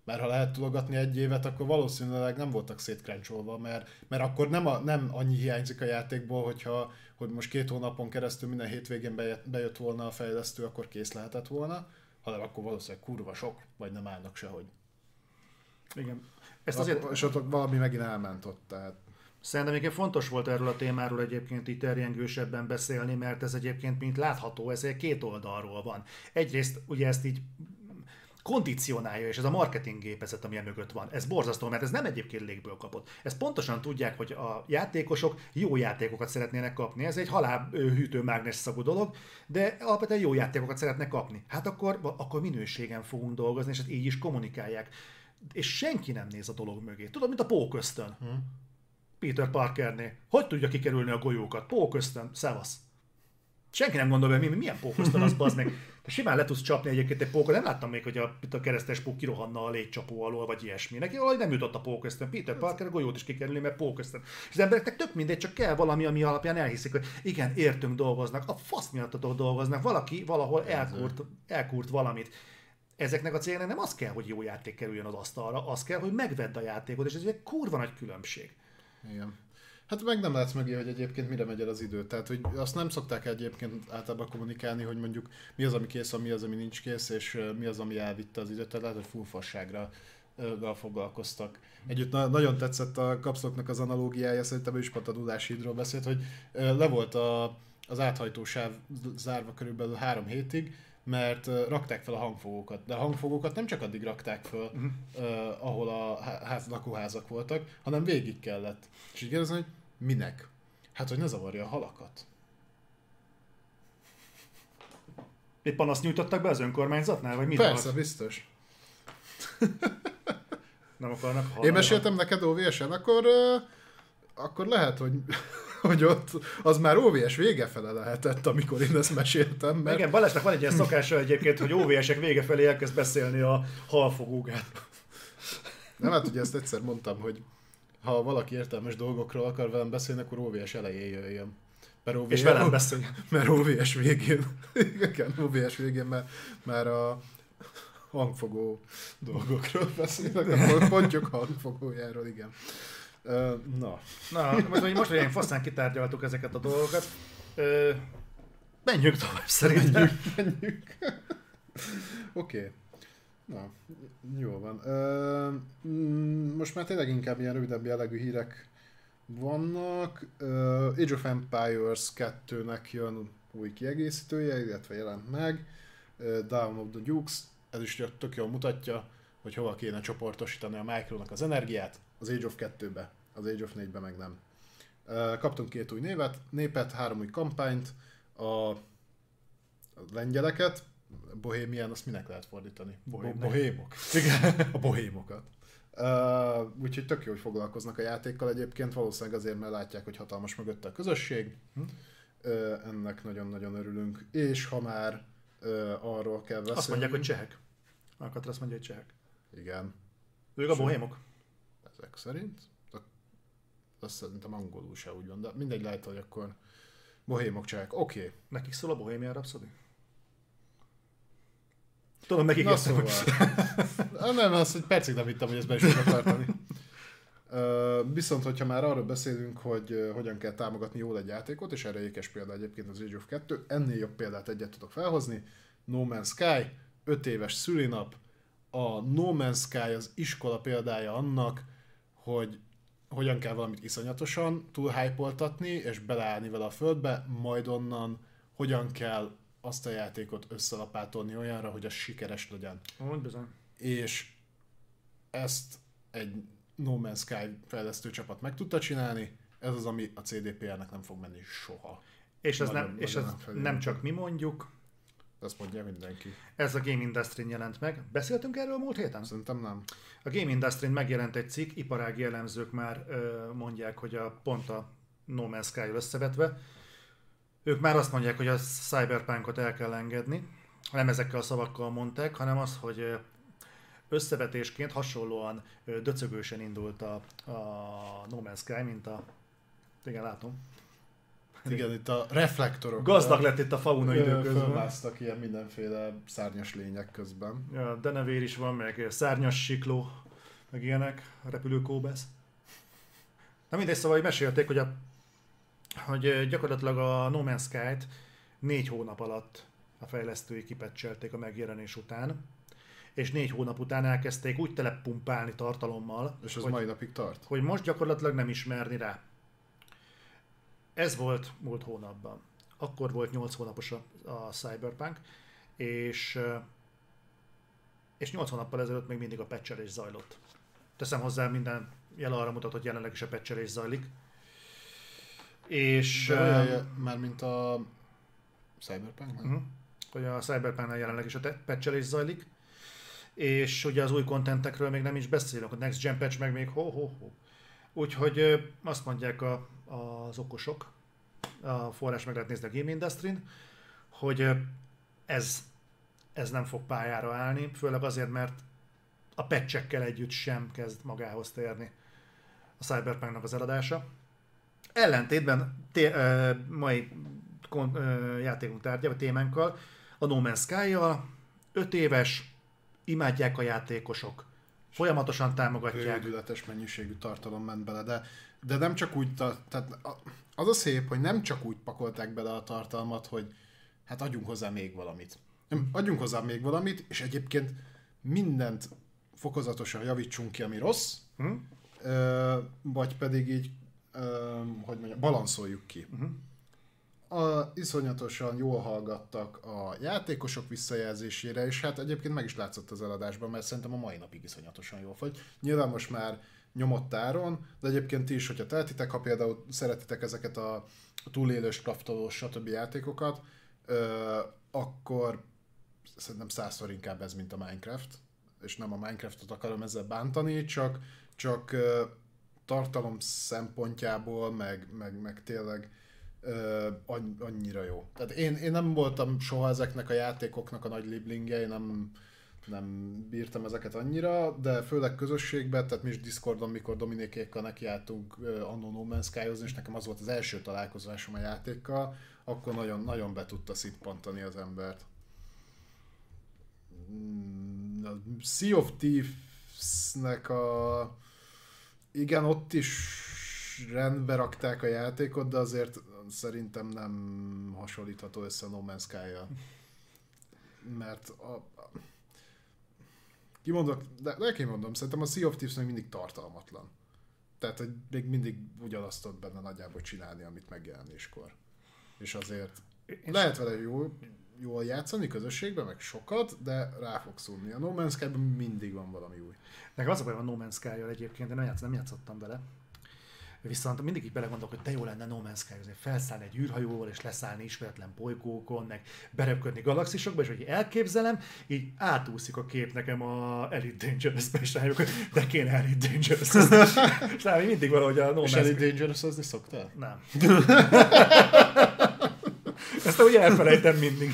Mert ha lehet tudogatni egy évet, akkor valószínűleg nem voltak szétkráncsolva, mert, mert akkor nem, a, nem annyi hiányzik a játékból, hogyha, hogy most két hónapon keresztül minden hétvégén bejött volna a fejlesztő, akkor kész lehetett volna, hanem akkor valószínűleg kurva sok, vagy nem állnak sehogy. Igen. Ezt azért... És ott valami megint elment ott, tehát... Szerintem egyébként fontos volt erről a témáról egyébként így terjengősebben beszélni, mert ez egyébként, mint látható, ez egy két oldalról van. Egyrészt ugye ezt így kondicionálja, és ez a marketinggépezet, ami mögött van. Ez borzasztó, mert ez nem egyébként légből kapott. Ezt pontosan tudják, hogy a játékosok jó játékokat szeretnének kapni. Ez egy halál hűtőmágnes szagú dolog, de alapvetően jó játékokat szeretnek kapni. Hát akkor, akkor minőségen fogunk dolgozni, és ezt így is kommunikálják. És senki nem néz a dolog mögé. Tudod, mint a pókösztön. Hmm. Peter Parkernél. Hogy tudja kikerülni a golyókat? Pókösztön, szevasz. Senki nem gondolja, hogy mi, milyen pókösztön az, bazd meg. De simán le tudsz csapni egyébként egy pókot. Nem láttam még, hogy a, a keresztes pók kirohanna a légycsapó alól, vagy ilyesmi. Neki valahogy nem jutott a pókösztön. Peter Parker a golyót is kikerülni, mert pókösztön. És az embereknek tök mindegy, csak kell valami, ami alapján elhiszik, hogy igen, értünk, dolgoznak, a fasz miattatok dolgoznak, valaki valahol elkúrt, elkúrt valamit. Ezeknek a cégeknek nem az kell, hogy jó játék kerüljön az asztalra, az kell, hogy megvedd a játékot, és ez egy kurva nagy különbség. Igen. Hát meg nem látsz mögé, hogy egyébként mire megy el az idő. Tehát, hogy azt nem szokták egyébként általában kommunikálni, hogy mondjuk mi az, ami kész, mi az, ami nincs kész, és mi az, ami elvitte az időt. Tehát lehet, hogy full fasságra foglalkoztak. Együtt na- nagyon tetszett a kapszoknak az analógiája, szerintem ő is pont a dudáshídról beszélt, hogy le volt a, az áthajtósáv zárva körülbelül három hétig, mert rakták fel a hangfogókat. De a hangfogókat nem csak addig rakták fel, uh-huh. uh, ahol a ház, lakóházak voltak, hanem végig kellett. És így kérdezni, hogy minek? Hát, hogy ne zavarja a halakat. Épp panaszt nyújtottak be az önkormányzatnál, vagy mit? Persze, volt? Biztos. Nem akarnak hallani. Én meséltem neked ó vé esen, akkor, uh, akkor lehet, hogy... hogy ott az már ó vé es vége fele lehetett, amikor én ezt meséltem. Mert... Igen, Balázsnak van egy ilyen szokása egyébként, hogy ó vé esek vége felé elkezd beszélni a halfogógát. Nem, hát ugye ezt egyszer mondtam, hogy ha valaki értelmes dolgokról akar velem beszélni, akkor ó vé es elején jöjjön. ó vé es... És velem beszélni. Mert ó vé es végén, igen, ó vé es végén már, már a hangfogó dolgokról beszélnek, akkor mondjuk hangfogójáról, igen. Uh, na. Na, most, most olyan faszán kitárgyaltuk ezeket a dolgokat. Uh, menjünk tovább szerintem. Menjünk, menjünk. Oké. Okay. Na, jól van. Uh, most már tényleg inkább ilyen rövidebb jellegű hírek vannak. Uh, Age of Empires kettőnek jön új kiegészítője, illetve jelent meg. Uh, Dawn of the Dukes. Ez is tök jól mutatja, hogy hova kéne csoportosítani a Micronak az energiát. Az Age of kettőbe, az Age of négybe meg nem. Kaptunk két új névet, népet, három új kampányt, a lengyeleket, Bohémián, azt minek lehet fordítani? Bohém, bohémok. Igen, a bohémokat. Úgyhogy tök jó, hogy foglalkoznak a játékkal egyébként, valószínűleg azért, mert látják, hogy hatalmas mögötte a közösség. Ennek nagyon-nagyon örülünk. És ha már arról kell beszélni... Azt mondják, hogy csehek. Alcatraz mondja, hogy csehek. Igen. Ők a bohémok. Ezek szerint, azt szerintem angolul se úgy van, de mindegy, lehet, hogy akkor bohémok csehek, oké. Okay. Nekik szól a Bohémián Rhapsody? Tudom, nekik ezt szóval. Nem, azt egy percig nem hittem, hogy ezt be is fogok tartani. uh, viszont, hogyha már arról beszélünk, hogy uh, hogyan kell támogatni jól egy játékot, és erre ékes példa egyébként az Age of kettő, ennél jobb példát egyet tudok felhozni, No Man's Sky, öt éves szülinap, a No Man's Sky az iskola példája annak, hogy hogyan kell valamit iszonyatosan túlhypoltatni, és beleállni vele a földbe, majd onnan hogyan kell azt a játékot összelapátolni olyanra, hogy az sikeres legyen. Mondj bizony. És ezt egy No Man's Sky fejlesztő csapat meg tudta csinálni, ez az, ami a cé dé pé er-nek nem fog menni soha. És ez, nagyon, nem, és ez nem csak mi mondjuk, ezt mondja mindenki. Ez a Game Industryn jelent meg. Beszéltünk erről múlt héten? Szerintem nem. A Game Industryn megjelent egy cikk, iparági elemzők már ö, mondják, hogy a pont a No Man's Sky-jól összevetve, ők már azt mondják, hogy a Cyberpunkot el kell engedni. Nem ezekkel a szavakkal mondták, hanem az, hogy összevetésként hasonlóan döcögősen indult a, a No Man's Sky, mint a... Igen, látom. Igen, itt a reflektorok. Gazdag lett itt a fauna időközben. Fölmásztak ilyen mindenféle szárnyas lények közben. Ja, denevér is van, meg szárnyas sikló, meg ilyenek, repülőkóbesz. Na mindegy, szóval hogy mesélték, hogy, a, hogy gyakorlatilag a No Man's Sky-t négy hónap alatt a fejlesztői kipatchelték a megjelenés után, és négy hónap után elkezdték úgy telepumpálni tartalommal, és ez hogy, mai napig tart. Hogy most gyakorlatilag nem ismerni rá. Ez volt múlt hónapban. Akkor volt nyolc hónapos a, a Cyberpunk, és, és nyolc hónappal ezelőtt még mindig a patchelés zajlott. Teszem hozzá, minden jel arra mutat, hogy jelenleg is a patchelés zajlik. És... Olyan, már mint a Cyberpunk? Hogy a Cyberpunknál jelenleg is a patchelés zajlik. És ugye az új kontentekről még nem is beszélünk, a Next Gen patch meg még ho-ho-ho. Úgyhogy azt mondják a, az okosok, a forrás meg lehet nézni a Game Industry-n, hogy ez, ez nem fog pályára állni, főleg azért, mert a patchekkel együtt sem kezd magához térni a Cyberpunknak az eladása. Ellentétben té- mai kon- játékunk tárgyával, témánkkal, a No Man's Sky-jal öt éves, imádják a játékosok, folyamatosan támogatják. Őrületes mennyiségű tartalom ment bele, de, de nem csak úgy, tehát az a szép, hogy nem csak úgy pakolták bele a tartalmat, hogy hát adjunk hozzá még valamit. Nem, adjunk hozzá még valamit, és egyébként mindent fokozatosan javítsunk ki, ami rossz, uh-huh. ö, vagy pedig így, ö, hogy mondjam, balanszoljuk ki. Uh-huh. A, iszonyatosan jól hallgattak a játékosok visszajelzésére, és hát egyébként meg is látszott az eladásban, mert szerintem a mai napig iszonyatosan jól fogy. Nyilván most már nyomott áron, de egyébként ti is, hogyha tehetitek, ha például szeretitek ezeket a túlélős, kraftolós, stb. Játékokat, ö, akkor szerintem százszor inkább ez, mint a Minecraft, és nem a Minecraftot akarom ezzel bántani, csak, csak ö, tartalom szempontjából, meg, meg, meg tényleg annyira jó. Tehát én, én nem voltam soha ezeknek a játékoknak a nagy liblingje, nem, nem bírtam ezeket annyira, de főleg közösségben, tehát mi is Discordon, mikor Dominikékkal nekiálltunk anno No Man's Sky-ozni, és nekem az volt az első találkozásom a játékkal, akkor nagyon, nagyon be tudta szippantani az embert. A Sea of Thieves-nek a... igen, ott is rendbe rakták a játékot, de azért szerintem nem hasonlítható össze a No Man's Sky-jal. Mert a... a kimondok, de, de kimondom, szerintem a Sea of Thieves még mindig tartalmatlan. Tehát, hogy még mindig ugyanazt ott benne nagyjából csinálni, amit megjelenéskor. És azért én lehet vele jól, jól játszani közösségben, meg sokat, de rá fog szólni. A No Man's Sky-ben mindig van valami új. Nekem az a baj van a No Man's Sky-jal egyébként, de nem, játsz, nem játszottam vele. Viszont mindig így belegondolok, hogy de jó lenne No Man's Sky-ozni, felszállni egy űrhajóval és leszállni ismeretlen bolygókon, meg beröpködni galaxisokba, és hogy elképzelem, így átúszik a kép nekem a Elite Dangerous-be, és rájuk, de kéne Elite Dangerous-ozni. És nálam mindig valahogy a No Man's Sky... És Elite Dangerous-ozni szoktál? Nem. Ezt úgy elfelejtem mindig.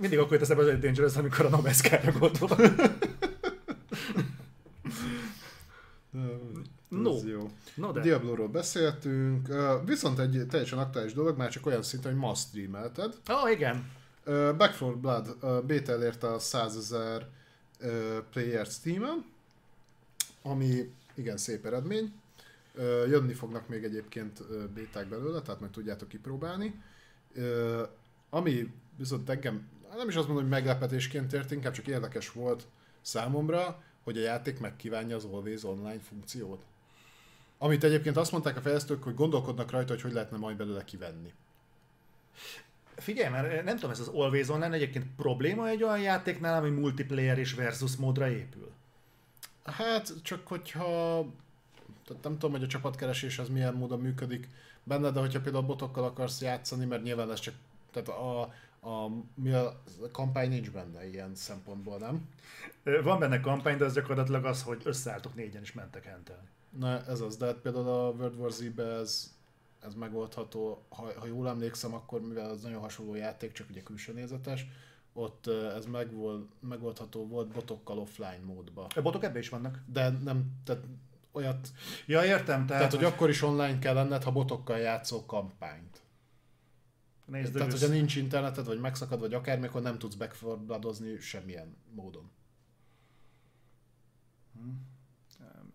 Mindig akkor teszem az Elite Dangerous, amikor a No Man's Sky-ra gondolom. No. No, de. Diablóról beszéltünk, viszont egy teljesen aktuális dolog, már csak olyan szinten, hogy ma streamelted. Oh, igen. Back four Blood beta elérte a százezer player Steamen, ami igen szép eredmény. Jönni fognak még egyébként béták belőle, tehát meg tudjátok kipróbálni. Ami viszont engem, nem is azt mondom, hogy meglepetésként ért, inkább csak érdekes volt számomra, hogy a játék megkívánja az Always Online funkciót. Amit egyébként azt mondták a fejlesztők, hogy gondolkodnak rajta, hogy hogy lehetne majd belőle kivenni. Figyelj, mert nem tudom, ez az Always Online egyébként probléma egy olyan játéknál, ami multiplayer és versus módra épül? Hát, csak hogyha... Tehát nem tudom, hogy a csapatkeresés az milyen módon működik benne, de hogyha például botokkal akarsz játszani, mert nyilván ez csak... Tehát a... A, mi a, a kampány nincs benne ilyen szempontból, nem? Van benne kampány, de ez gyakorlatilag az, hogy összeálltok négyen és mentek hentelni. Na ez az, de hát például a World War Z-ben ez, ez megoldható, ha, ha jól emlékszem, akkor mivel az nagyon hasonló játék, csak ugye külső nézetes, ott ez megvold, megoldható volt botokkal offline módba. A botok ebben is vannak? De nem, tehát olyat... Ja, értem, tehát... Tehát, hogy akkor is online kell lenned, ha botokkal játszol kampányt. Nézd, tehát, hogyha nincs interneted, vagy megszakad, vagy akármikor nem tudsz Back four Bloodozni semmilyen módon.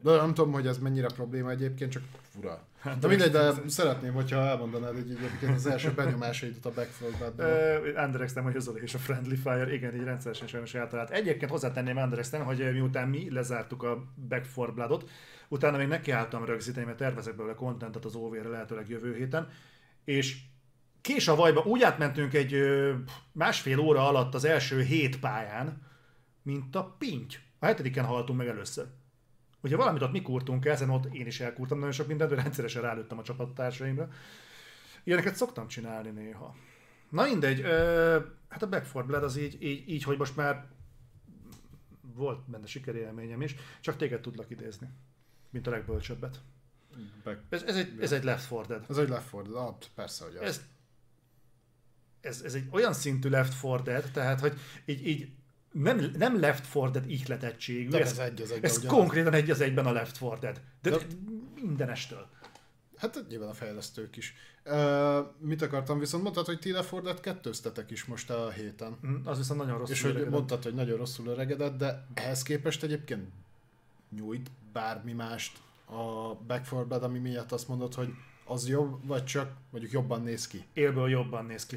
De nem tudom, hogy ez mennyire probléma egyébként, csak fura. De mindegy, de szeretném, hogyha elmondanád így egyébként az első benyomásaidat a Back four Bloodból. Andrextem, hogy az és a Friendly Fire, igen, így rendszeresen sajnos eltalált. Egyébként hozzátenném Andrextem, hogy miután mi lezártuk a Back four Bloodot, utána még nekiálltam rögzíteni, mert tervezek belőle kontentet az o vé-re lehetőleg jövő héten, és kés a vajba, úgy átmentünk egy másfél óra alatt az első hét pályán, mint a pinty. A hetediken haltunk meg először. Ugye valamit ott mi kurtunk el, ezen ott én is elkurtam nagyon sok mindent, de rendszeresen rálőttem a csapattársaimra. Ilyeneket szoktam csinálni néha. Na mindegy, ö, hát a Back four Blood az így, így, így, hogy most már volt benne sikerélményem is, csak téged tudlak idézni, mint a legbölcsöbbet. Ez, ez, egy, ez egy Left four Dead. Ez egy Left four Dead, ah, persze, hogy az. Ez, ez, ez egy olyan szintű Left four Dead, tehát, hogy így, így Nem, nem Left four Dead ihletettségű, ez, ez, egy az egyben, ez konkrétan egy az egyben a Left four Dead, de, de mindenestől. Hát egyébként a fejlesztők is. Uh, mit akartam viszont? Mondtad, hogy ti Left four Dead kettőztetek is most a héten. Mm, az viszont nagyon rosszul. És hogy mondtad, hogy nagyon rosszul öregedett, de ehhez képest egyébként nyújt bármi mást a Back four Blood, ami miatt azt mondod, hogy az jobb, vagy csak mondjuk jobban néz ki? Élből jobban néz ki.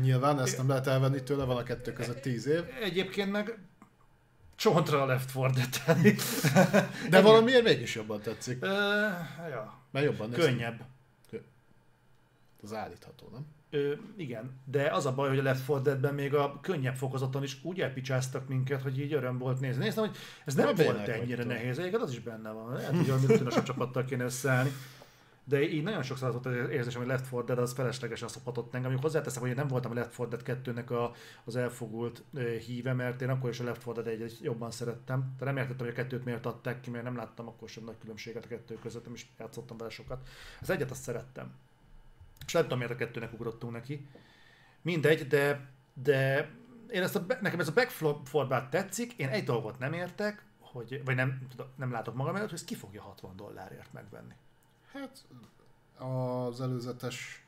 Nyilván ezt nem lehet elvenni tőle, van a kettő között tíz év. Egyébként meg csontra a Left four Dead. De valamiért mégis jobban tetszik. Uh, ja. Mert jobban néz ki. Könnyebb. Az állítható, nem? Ö, igen, de az a baj, hogy a Left four Deadben még a könnyebb fokozaton is úgy elpicsáztak minket, hogy így öröm volt nézni. Néztem, hogy ez nem de volt ennyire nehéz. Egyébként az is benne van. Lehet, hogy olyan minutinosabb csapattal kéne összeállni. De így nagyon sokszor az volt az érzésem, hogy Left four Dead az feleslegesen szopatott engem. Amikor hozzáteszem, hogy én nem voltam a Left four Dead kettőnek a, az elfogult híve, mert én akkor is a Left four Dead egyet jobban szerettem. De nem értettem, hogy a kettőt miért adták ki, mert nem láttam akkor sem nagy különbséget a kettő között, nem is játszottam vele sokat. Az egyet azt szerettem. És nem tudom, miért a kettőnek ugrottunk neki. Mindegy, de, de én ezt a, nekem ez a Back four Blood tetszik, én egy dolgot nem értek, hogy, vagy nem, nem látok magam előtt, hogy ezt ki fogja hatvan dollárért megvenni. Hát az előzetes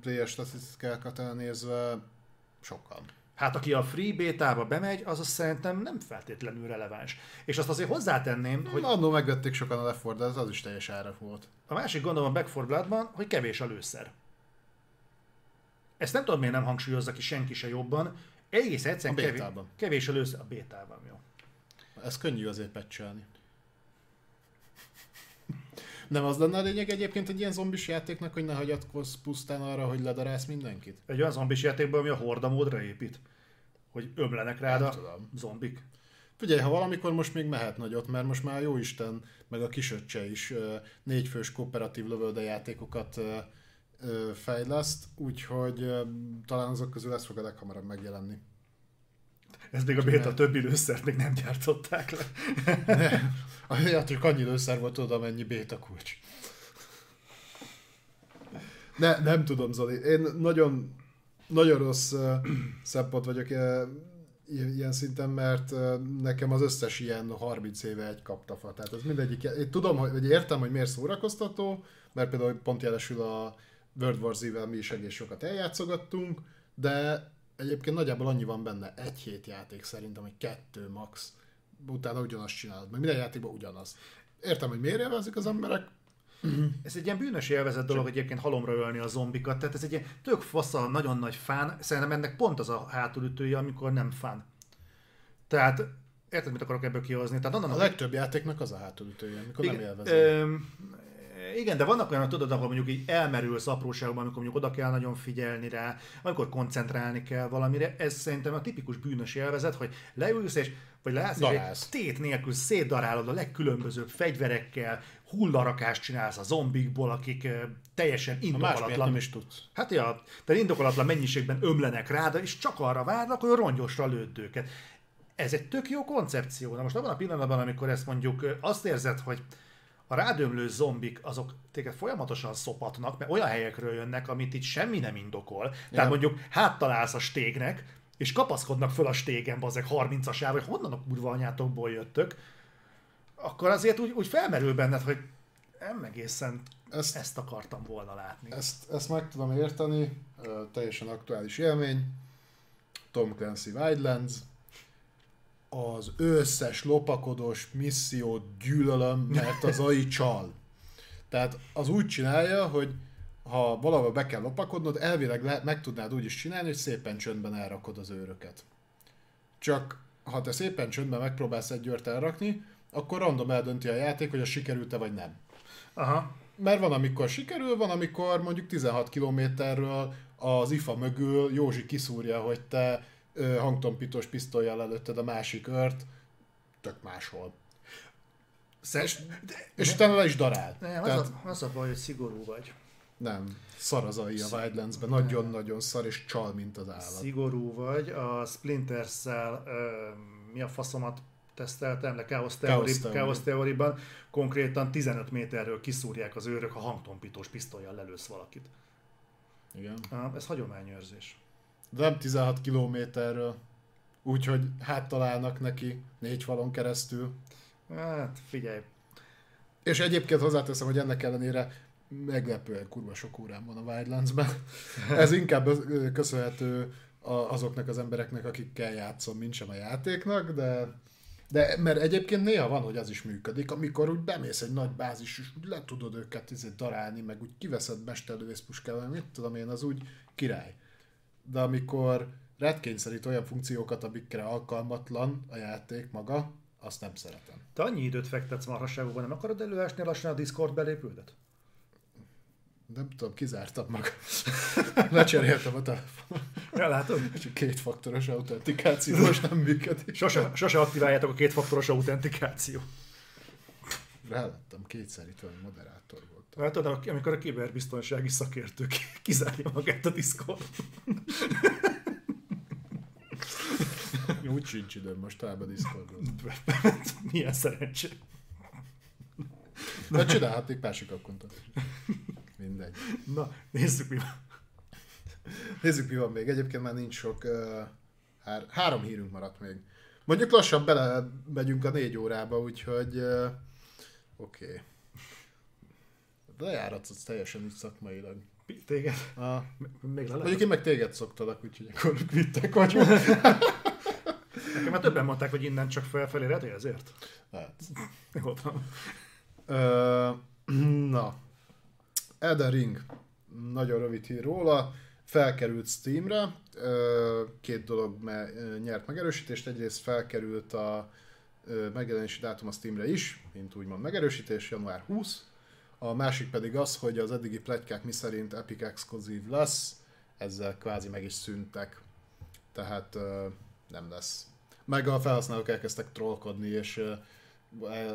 player statisztikákat elnézve sokan. Hát aki a free bétába bemegy, az azt szerintem nem feltétlenül releváns. És azt azért hozzátenném, hogy... Annól megvették sokan a Left four Dead, az is teljes ára volt. A másik gondom a Back four Bloodban, hogy kevés a lőszer. Ezt nem tudom, miért nem hangsúlyozza ki senki se jobban. Egész egyszerűen kevés, kevés a lőszer. A bétában, jó. Ez könnyű azért patchelni. Nem az lenne a lényeg egyébként egy ilyen zombis játéknak, hogy ne hagyatkozz pusztán arra, hogy ledarálsz mindenkit? Egy olyan zombis játékban, ami a horda módra épít, hogy ömlenek rád a zombik. Figyelj, ha valamikor most még mehet nagyot, mert most már jó Isten, meg a kisöccse is négyfős kooperatív lövölde játékokat fejleszt, úgyhogy talán azok közül ez fog a leghamarabb megjelenni. Ez még a béta többi lőszert még nem gyártották le. Nem. A játék annyi lőszer volt, oda mennyi béta kulcs. Ne, nem tudom, Zoli. Én nagyon, nagyon rossz uh, szempont vagyok uh, ilyen szinten, mert uh, nekem az összes ilyen harminc éve egy kaptafa. Tehát ez mindegyik. Én tudom, hogy, vagy értem, hogy miért szórakoztató, mert például pont jelesül a World War Z-vel mi is egész sokat eljátszogattunk, de egyébként nagyjából annyi van benne, egy hét játék szerintem, hogy kettő max, utána ugyanazt csinálod, meg minden játékban ugyanaz. Értem, hogy miért élvezik az emberek? Ez egy ilyen bűnös élvezett dolog egyébként halomra ölni a zombikat, tehát ez egy ilyen tök fasza, nagyon nagy fán, szerintem ennek pont az a hátulütője, amikor nem fán. Tehát érted, mit akarok ebből kihozni? Tehát annak, a legtöbb játéknak az a hátulütője, amikor igen, nem élvezik. Igen, de vannak olyan, tudod, ahol mondjuk így elmerülsz apróságban, amikor mondjuk oda kell nagyon figyelni rá, amikor koncentrálni kell valamire. Ez szerintem a tipikus bűnös élvezet, hogy leülsz és, vagy leállsz, és tét nélkül szétdarálod a legkülönbözőbb fegyverekkel, hullarakást csinálsz a zombikból, akik teljesen indokolatlan. Is tudsz. Hát ja, de indokolatlan mennyiségben ömlenek rád, és csak arra várnak, hogy rongyosra lőd őket. Ez egy tök jó koncepció. Na most abban a pillanatban, amikor ezt mondjuk azt érzed, hogy a rádömlő zombik, azok téged folyamatosan szopatnak, mert olyan helyekről jönnek, amit itt semmi nem indokol. Igen. Tehát mondjuk háttal állsz a stégnek, és kapaszkodnak föl a stégen, bazeg harmincasával, hogy honnan a kurva anyátokból jöttök, akkor azért úgy, úgy felmerül benned, hogy nem egészen Ezt, ezt akartam volna látni. Ezt, ezt meg tudom érteni, teljesen aktuális élmény. Tom Clancy Wildlands. Az összes lopakodós missziót gyűlölöm, mert az á i csal. Tehát az úgy csinálja, hogy ha valahol be kell lopakodnod, elvileg le, meg tudnád úgy is csinálni, hogy szépen csöndben elrakod az őröket. Csak ha te szépen csöndben megpróbálsz egy őrt elrakni, akkor random eldönti a játék, hogy az sikerült-e vagy nem. Aha. Mert van, amikor sikerül, van, amikor mondjuk tizenhat kilométerről az ifa mögül Józsi kiszúrja, hogy te hangtompítós pisztollyal lelőtted a másik ört, tök máshol. Szes, de, és de, utána le is darál. Nem, tehát, az, a, az a baj, hogy szigorú vagy. Nem, szar az á i a Wildlands-ben, nagyon-nagyon szar, és csal, mint az állat. Szigorú vagy, a Splinter Cell, mi a faszomat teszteltem, de Chaos Theory, Chaos Theory-ban konkrétan tizenöt méterről kiszúrják az őrök, ha hangtompítós pisztollyal lelősz valakit. Igen. Ez hagyományőrzés. De nem tizenhat kilométerről, úgyhogy háttalálnak neki négy falon keresztül. Hát figyelj. És egyébként hozzáteszem, hogy ennek ellenére meglepően kurva sok órán van a Wildlands-ben. Ez inkább köszönhető azoknak az embereknek, akikkel játszom, mint sem a játéknak, de, de mert egyébként néha van, hogy az is működik, amikor úgy bemész egy nagy bázis, és úgy le tudod őket izé darálni, meg úgy kiveszed mesterlövészpuskával, mit tudom én, az úgy király. De amikor rád kényszerít olyan funkciókat, amikre alkalmatlan a játék maga, azt nem szeretem. Te annyi időt fektetsz marhasságokban, nem akarod előásni lassan a Discord belépődet? Nem tudom, kizártam magam. Lecseréltem a telefon. Ja, látod? Csak kétfaktoros autentikáció most nem működik. Sose, sose aktiváljátok a kétfaktoros autentikáció. Rálettem kétszer, itt van moderátor voltam. Látod, amikor a kiberbiztonsági szakértő kizárja magát a Discord. Úgy sincs időm most áll be Discordon. Milyen szerencse. De csinálhatnék másik akkontot. Mindegy. Na, nézzük mi van. Nézzük mi van még. Egyébként már nincs sok. Uh, hár, három hírünk maradt még. Mondjuk lassan bele megyünk a négy órába, úgyhogy uh, oké. Okay. Lejáratsz teljesen így szakmailag. Téged? Ah. Még le Mondjuk én meg téged szoktalak, úgyhogy akkor vittek vagyunk. Nekem már többen mondták, hogy innen csak felfelé redél, ezért? Hát. Jól van. Na. Elden Ring. Nagyon rövid hír róla. Felkerült Steamre. Két dolog nyert megerősítést. Egyrészt felkerült a megjelenési dátum a Steamre is, mint úgymond megerősítés, január huszadika. A másik pedig az, hogy az eddigi pletykák miszerint Epic exkluzív lesz, ezzel kvázi meg is szűntek. Tehát nem lesz. Meg a felhasználók elkezdtek trollkodni, és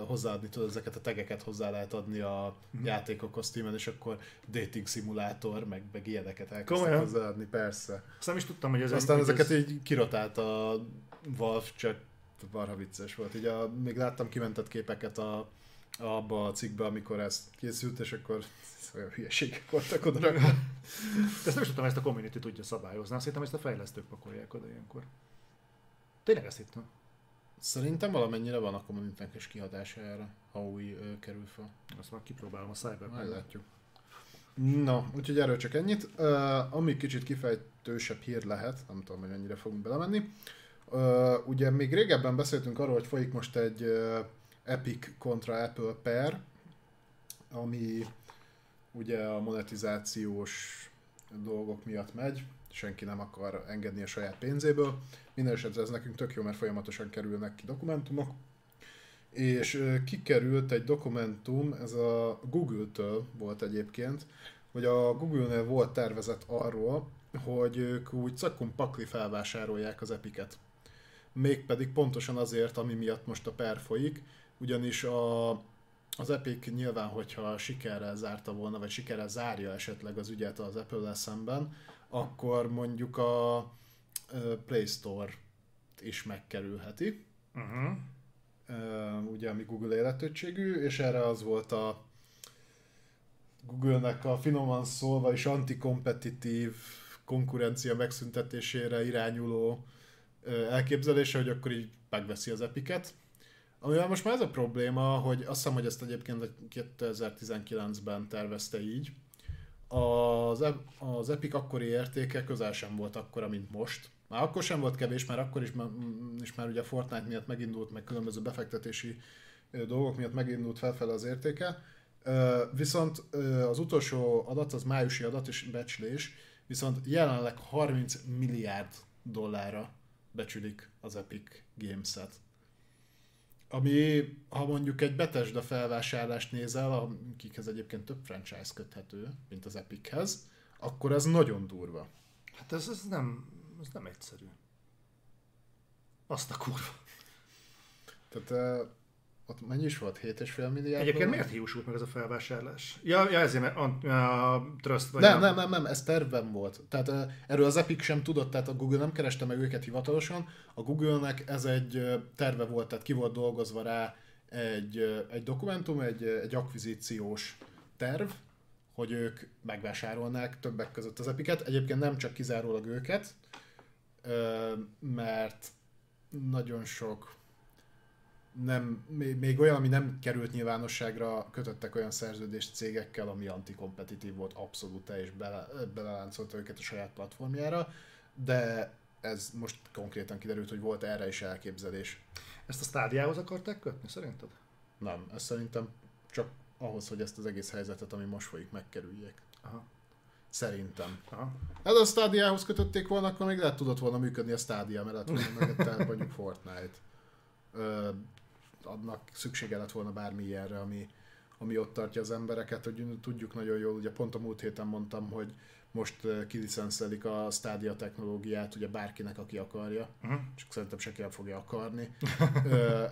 hozzáadni tudod, ezeket a tegeket hozzá lehet adni a mm. játékokhoz Steamen, és akkor dating szimulátor, meg, meg ilyeneket elkezdtek Komolyan. hozzáadni, persze. Azt nem is tudtam, hogy ez... Aztán ezeket ez... így kirotált a Valve, csak barha vicces volt. Így a, még láttam kimentett képeket a abba a cikkbe, amikor ez készült, és akkor olyan hülyeségek voltak oda. Ezt nem is tudtam, ezt a community tudja szabályozni. Azt hittem, ezt a fejlesztők pakolják oda ilyenkor. Tényleg ezt hittem. Szerintem valamennyire van a community-nek kihatása erre, ha új ö, kerül fel. Azt már kipróbálom a Cyberpunk. Látjuk. Na, úgyhogy erről csak ennyit. Uh, ami kicsit kifejtősebb hír lehet, nem tudom, hogy mennyire fogunk belemenni. Uh, ugye még régebben beszéltünk arról, hogy folyik most egy uh, Epic kontra Apple per, ami ugye a monetizációs dolgok miatt megy, senki nem akar engedni a saját pénzéből. Minden esetre ez nekünk tök jó, mert folyamatosan kerülnek ki dokumentumok. És kikerült egy dokumentum, ez a Google-től volt egyébként, hogy a Google-nél volt tervezet arról, hogy ők úgy szakkon pakli felvásárolják az Epicet. Mégpedig pontosan azért, ami miatt most a per folyik, ugyanis a, az Epic nyilván, hogyha sikerrel zárta volna, vagy sikerrel zárja esetleg az ügyet az Apple-lel szemben, akkor mondjuk a Play Store is megkerülheti. Uh-huh. Ugye, ami Google életöttségű, és erre az volt a Google-nek a finoman szólva is antikompetitív konkurencia megszüntetésére irányuló elképzelése, hogy akkor így megveszi az Epicet. Amivel most már ez a probléma, hogy azt hiszem, hogy ezt egyébként kétezer-tizenkilencben tervezte így. Az, az Epic akkori értéke közel sem volt akkora, mint most. Már akkor sem volt kevés, már akkor is, és már ugye Fortnite miatt megindult, meg különböző befektetési dolgok miatt megindult felfele az értéke. Viszont az utolsó adat, az májusi adat és becslés, viszont jelenleg harminc milliárd dollárra becsülik az Epic Games-et. Ami, ha mondjuk egy Bethesda felvásárlást nézel, akikhez egyébként több franchise köthető, mint az Epichez, akkor ez nagyon durva. Hát ez, ez, nem, ez nem egyszerű. Azt a kurva. Tehát eh, ott mennyi is volt? hét egész öt milliárd? Egyébként miért hiúsult meg ez a felvásárlás? Ja, ja ezért, mert a, a, a Trust vagy... Nem, nem, nem, nem, ez tervben volt. Tehát eh, erről az Epic sem tudott, tehát a Google nem kereste meg őket hivatalosan. A Google-nek ez egy terve volt, tehát ki volt dolgozva rá egy, egy dokumentum, egy, egy akvizíciós terv, hogy ők megvásárolnák többek között az Epicet. Egyébként nem csak kizárólag őket, mert nagyon sok nem, még olyan, ami nem került nyilvánosságra, kötöttek olyan szerződést cégekkel, ami antikompetitív volt abszolút, és bele, beleláncolta őket a saját platformjára, de ez most konkrétan kiderült, hogy volt erre is elképzelés. Ezt a Stádiához akarták kötni, szerinted? Nem, ez szerintem csak ahhoz, hogy ezt az egész helyzetet, ami most folyik, megkerüljék. Aha. Szerintem. Aha. Ez a Stádiához kötötték volna, akkor még lehet tudott volna működni a Stádia, mert lehet volna megette mondjuk Fortnite. Ö, annak szüksége lett volna bármi ilyenre, ami, ami ott tartja az embereket, hogy tudjuk nagyon jól, ugye pont a múlt héten mondtam, hogy most kiliszenszelik a Stadia technológiát, ugye bárkinek, aki akarja, uh-huh. csak szerintem senki el fogja akarni.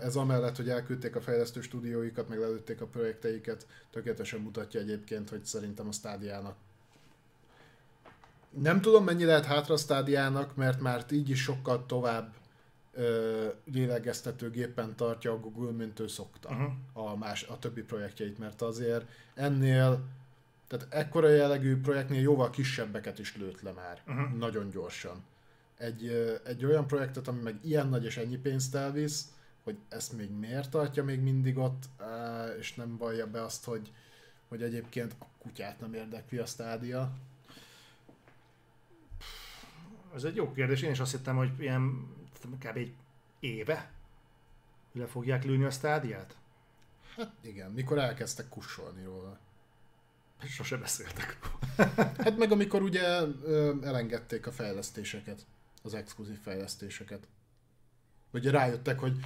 Ez amellett, hogy elküldték a fejlesztő stúdióikat, meg lelőtték a projekteiket, tökéletesen mutatja egyébként, hogy szerintem a Stadiának. Nem tudom, mennyi lehet hátra a Stadiának, mert már így is sokkal tovább lélegeztető gépen tartja a Google, mint ő szokta uh-huh. a, más, a többi projektjeit, mert azért ennél tehát ekkora jellegű projektnél jóval kisebbeket is lőtt le már, uh-huh. nagyon gyorsan. Egy, egy olyan projektet, ami meg ilyen nagy és ennyi pénzt elvisz, hogy ezt még miért tartja még mindig ott, és nem vallja be azt, hogy, hogy egyébként a kutyát nem érdekli a Stadia. Ez egy jó kérdés, én is azt hittem, hogy ilyen kb. Egy éve le fogják lőni a Stadiát. Hát igen, mikor elkezdtek kussolni róla. Sose beszéltek. Hát meg amikor ugye elengedték a fejlesztéseket, az exkluzív fejlesztéseket. Ugye rájöttek, hogy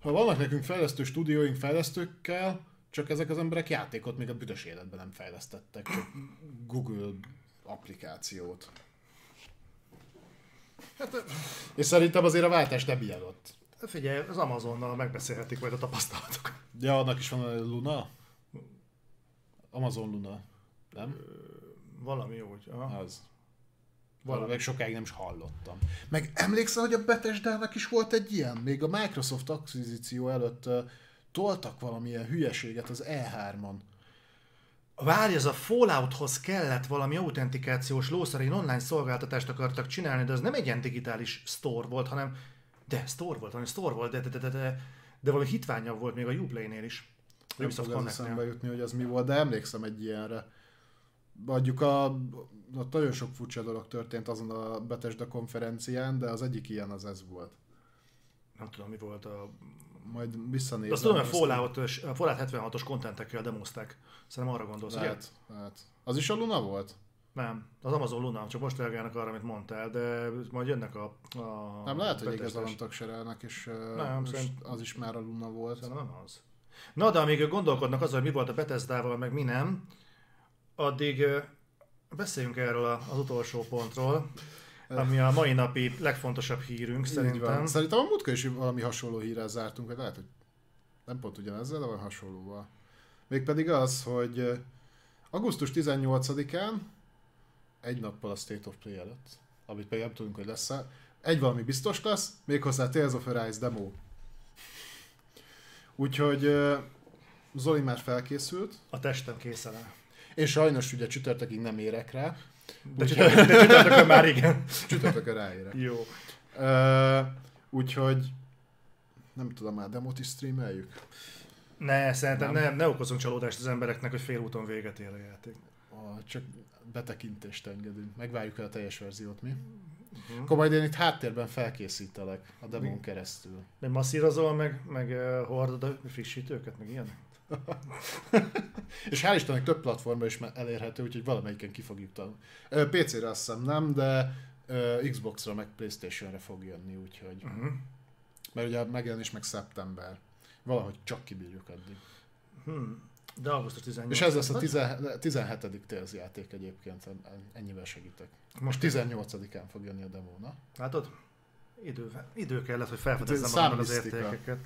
ha vannak nekünk fejlesztő stúdióink fejlesztőkkel, csak ezek az emberek játékot még a büdös életben nem fejlesztettek, csak Google applikációt. Hát, és szerintem azért a váltás nem ilyen ott. Figyelj, az Amazonnal megbeszélhetik majd a tapasztalatok. Ja, annak is van Luna? Amazon Luna. Nem? Valami úgy. Aha. Az. Valami. Meg sokáig nem is hallottam. Meg emlékszel, hogy a Bethesdának is volt egy ilyen? Még a Microsoft akvizíció előtt uh, toltak valamilyen hülyeséget az E hármon. Várj, ez a Fallouthoz kellett valami autentikációs lószer, egy online szolgáltatást akartak csinálni, de az nem egy ilyen digitális store volt, hanem... De, store volt, hanem store volt, de, de, de, de, de, de valami hitványabb volt még a Uplaynél is. Nem fog eszembe jutni, hogy az mi volt, de emlékszem egy ilyenre. Mondjuk a, a nagyon sok furcsa dolog történt azon a Bethesda konferencián, de az egyik ilyen az ez volt. Nem tudom, mi volt a... Majd visszanézem. Azt tudom, hogy a Fallout hetvenhatos kontentekkel demozták. Szerintem arra gondolsz, lehet, lehet. Az is a Luna volt? Nem, az Amazon Luna, csak most reagálnak arra, amit mondtál, de majd jönnek a... a nem, lehet, hogy igazolomtak serelnek, és, nem, és szerint... az is már a Luna volt. Nem az. Na, de amíg gondolkodnak azzal, hogy mi volt a Bethesdával, meg mi nem, addig beszéljünk erről az utolsó pontról, ami a mai napi legfontosabb hírünk szerintem. Szerintem a múltkor is valami hasonló hírrel zártunk, hogy lehet, hogy nem pont ugyanezzel, de van hasonlóval. Mégpedig az, hogy augusztus tizennyolcadikán, egy nappal a State of Play előtt, amit pedig nem tudunk, hogy lesz-e, egy valami biztos lesz, méghozzá Tales of Arise demo. Úgyhogy Zoli már felkészült. A testem készen áll. Én sajnos ugye csütörtökig nem érek rá. De, úgy, csütörtök, de csütörtökön már igen. Csütörtökön ráérek. Jó. Uh, úgyhogy nem tudom, már demót is streameljük? Ne, szerintem nem, nem, ne okozunk csalódást az embereknek, hogy félúton véget ér a játék. A, csak betekintést engedünk. Megvárjuk el a teljes verziót, mi? Uh-huh. Akkor majd én itt háttérben felkészítelek a demón mi? Keresztül. De masszírozol, meg, meg uh, hordod a frissítőket, meg ilyenek? És hál' Istennek több platformra is elérhető, úgyhogy valamelyiken ki fog jutani. pé cére azt hiszem nem, de uh, Xboxra meg PlayStationre fog jönni, úgyhogy... Uh-huh. Mert ugye megjelenés meg szeptember. Valahogy csak kibírjuk addig. Hmm. De augusztus tizennyolcadika. És ez lesz a tizenhetedik Tales játék egyébként, ennyivel segítek. Most tizennyolcadikán fog jönni a demóna. Látod? Idő, idő kellett, hogy felfedezzem magam az értékeket.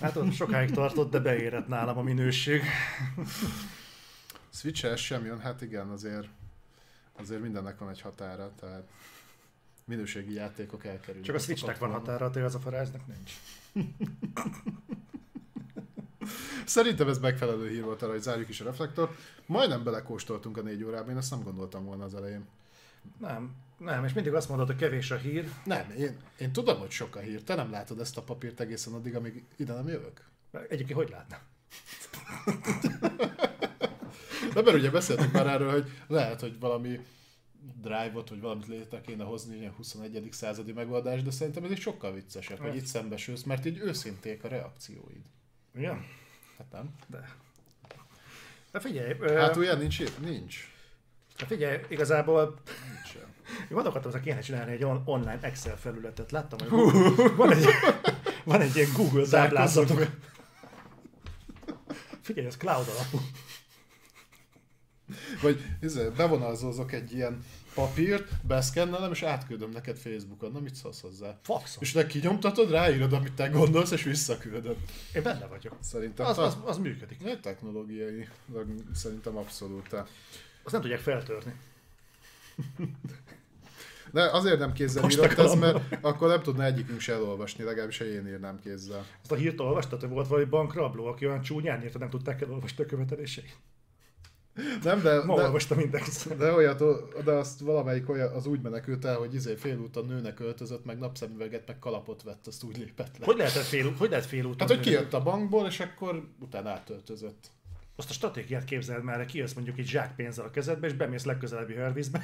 Látod, sokáig tartott, de beérett nálam a minőség. Switch-el sem jön, hát igen, azért, azért mindennek van egy határa, tehát minőségi játékok elkerülnek. Csak a Switchnek van határa, tényleg az a Faráznak nincs. Szerintem ez megfelelő hír volt arra, hogy zárjuk is a reflektort. Majdnem belekóstoltunk a négy órába, én ezt nem gondoltam volna az elején. Nem, nem, és mindig azt mondod, hogy kevés a hír. Nem, én, én tudom, hogy sok a hír. Te nem látod ezt a papírt egészen addig, amíg ide nem jövök? Egyébként hogy látnám? De mert ugye beszéltünk már erről, hogy lehet, hogy valami drive-ot, vagy valamit létre kéne hozni, ilyen huszonegyedik századi megoldás, de szerintem ez is sokkal viccesebb, hogy itt szembesülsz, mert így őszinték a reakcióid. Igen? Hát nem. De, de figyelj... Hát olyan nincs itt? Nincs. Hát figyelj, igazából... Nincsen. Én gondolkodtam, hogy kéne csinálni egy on- online Excel felületet. Láttam, hogy Google... van, egy, van egy ilyen Google táblázatok. Figyelj, ez cloud alapú. Vagy bevonalzózok egy ilyen papírt, beszkennelem és átküldöm neked Facebookon. Na mit szólsz hozzá? Faxon. És neki kinyomtatod, ráírod, amit te gondolsz, és visszaküldöd. Én benne vagyok. Szerintem az, az, az működik. Egy technológiai, szerintem abszolút. Azt nem tudják feltörni. De azért nem kézzel írott ez, mert akkor nem tudna egyikünk se elolvasni, legalábbis én írnám kézzel. Azt a hírt olvastad, hogy volt valami bankrabló, aki olyan csúnyán írta, nem tudták elolvasni a követeléseit. Nem, de, ma olvastam indexet. De olyat, de azt valamelyik olyan, az úgy menekült el, hogy izé félúton nőnek öltözött, meg napszemüveget, meg kalapot vett, azt úgy lépett le. Hogy lehet fél, hogy lehet félúton? Hát, hogy kijött a bankból, és akkor utána átöltözött. Azt a stratégiát képzeld már, hogy kijössz mondjuk egy zsákpénzzel a kezedbe, és bemész legközelebbi hörvízbe,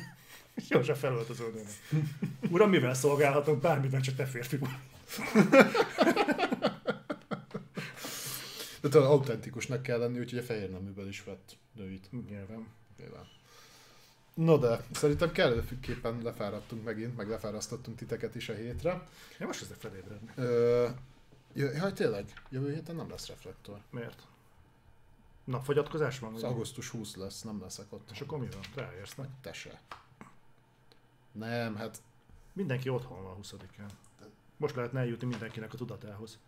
és József felöltözöl nőnek. Uram, mivel szolgálhatunk? Bármiben, csak te férfi úr. De talán autentikusnak kell lenni, úgyhogy a fehér neműből is vett nőit. Nyilván. Nyilván. No de, szerintem kellőképpen lefáradtunk megint, meg lefárasztottunk titeket is a hétre. Ja, most ezzel felébredni. Ö, jaj, tényleg, jövő héten nem lesz reflektor. Miért? Napfogyatkozás van? Szóval augusztus huszadika lesz, nem leszek ott. És akkor mi van? Te elérsz, ne? Te se. Nem, hát... Mindenki otthon van huszadikán. Most lehetne eljutni mindenkinek a tudatához.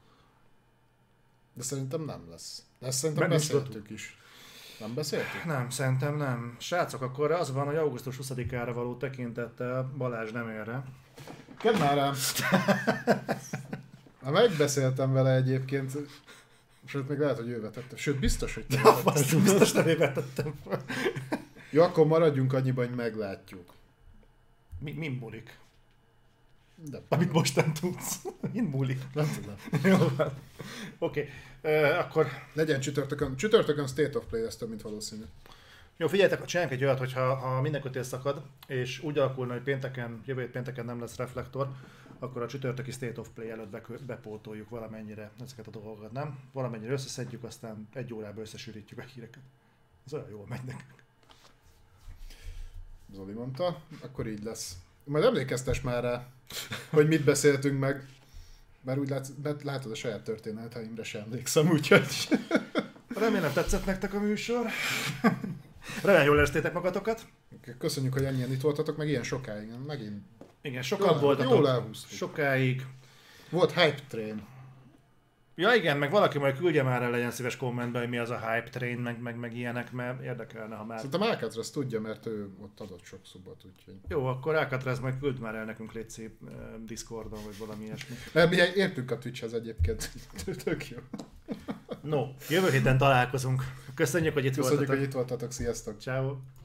De szerintem nem lesz. De ezt szerintem Benne beszéltük is, is. Nem beszéltük? Nem, szerintem nem. Srácok, akkor az van, hogy augusztus huszadikára való tekintettel Balázs nem ér rá. Kedd már rám! Megbeszéltem vele egyébként, sőt még lehet, hogy ő vetettem. Sőt, biztos, hogy te vetettem. Biztos nem én vetettem. Jó, akkor maradjunk annyiban, hogy meglátjuk. Mi, mi múlik? De, amit most nem tudsz. Mind múlik. Nem tudom. Jó van. Oké. Okay. Uh, akkor legyen csütörtökön. Csütörtökön State of Play, ez több, mint valószínű. Jó, figyeljetek, csináljunk egy olyat, hogy ha, ha minden kötél szakad, és úgy alakulna, hogy pénteken, jövő hét pénteken nem lesz reflektor, akkor a csütörtöki State of Play előtt be, bepótoljuk valamennyire ezeket a dolgokat, nem? Valamennyire összeszedjük, aztán egy órába összesűrítjük a híreket. Ez olyan jól megy nekünk. Zoli mondta, akkor így lesz. Majd emlékeztes már rá, hogy mit beszéltünk meg. Bár úgy látsz, látod a saját történelmeimre sem emlékszem, úgyhogy... Remélem tetszett nektek a műsor. Remélem jól éreztétek magatokat. Köszönjük, hogy ennyien itt voltatok, meg ilyen sokáig. Megint. Igen, sokan voltatok. Jól elhúztuk. Sokáig. Volt hype train. Ja igen, meg valaki majd küldje már el, legyen szíves kommentbe, hogy mi az a hype train, meg, meg, meg ilyenek, mert érdekelne, ha már... Szerintem Alcatraz tudja, mert ő ott adott sok szobat, úgyhogy... Jó, akkor Alcatraz majd küld már el nekünk, légy szép, uh, Discordon, vagy valami ilyesmi. Mert mi értünk a Twitchhez egyébként, tök jó. No, jövő héten találkozunk. Köszönjük, hogy itt Köszönjük, voltatok. Köszönjük, hogy itt voltatok, sziasztok. Ciao.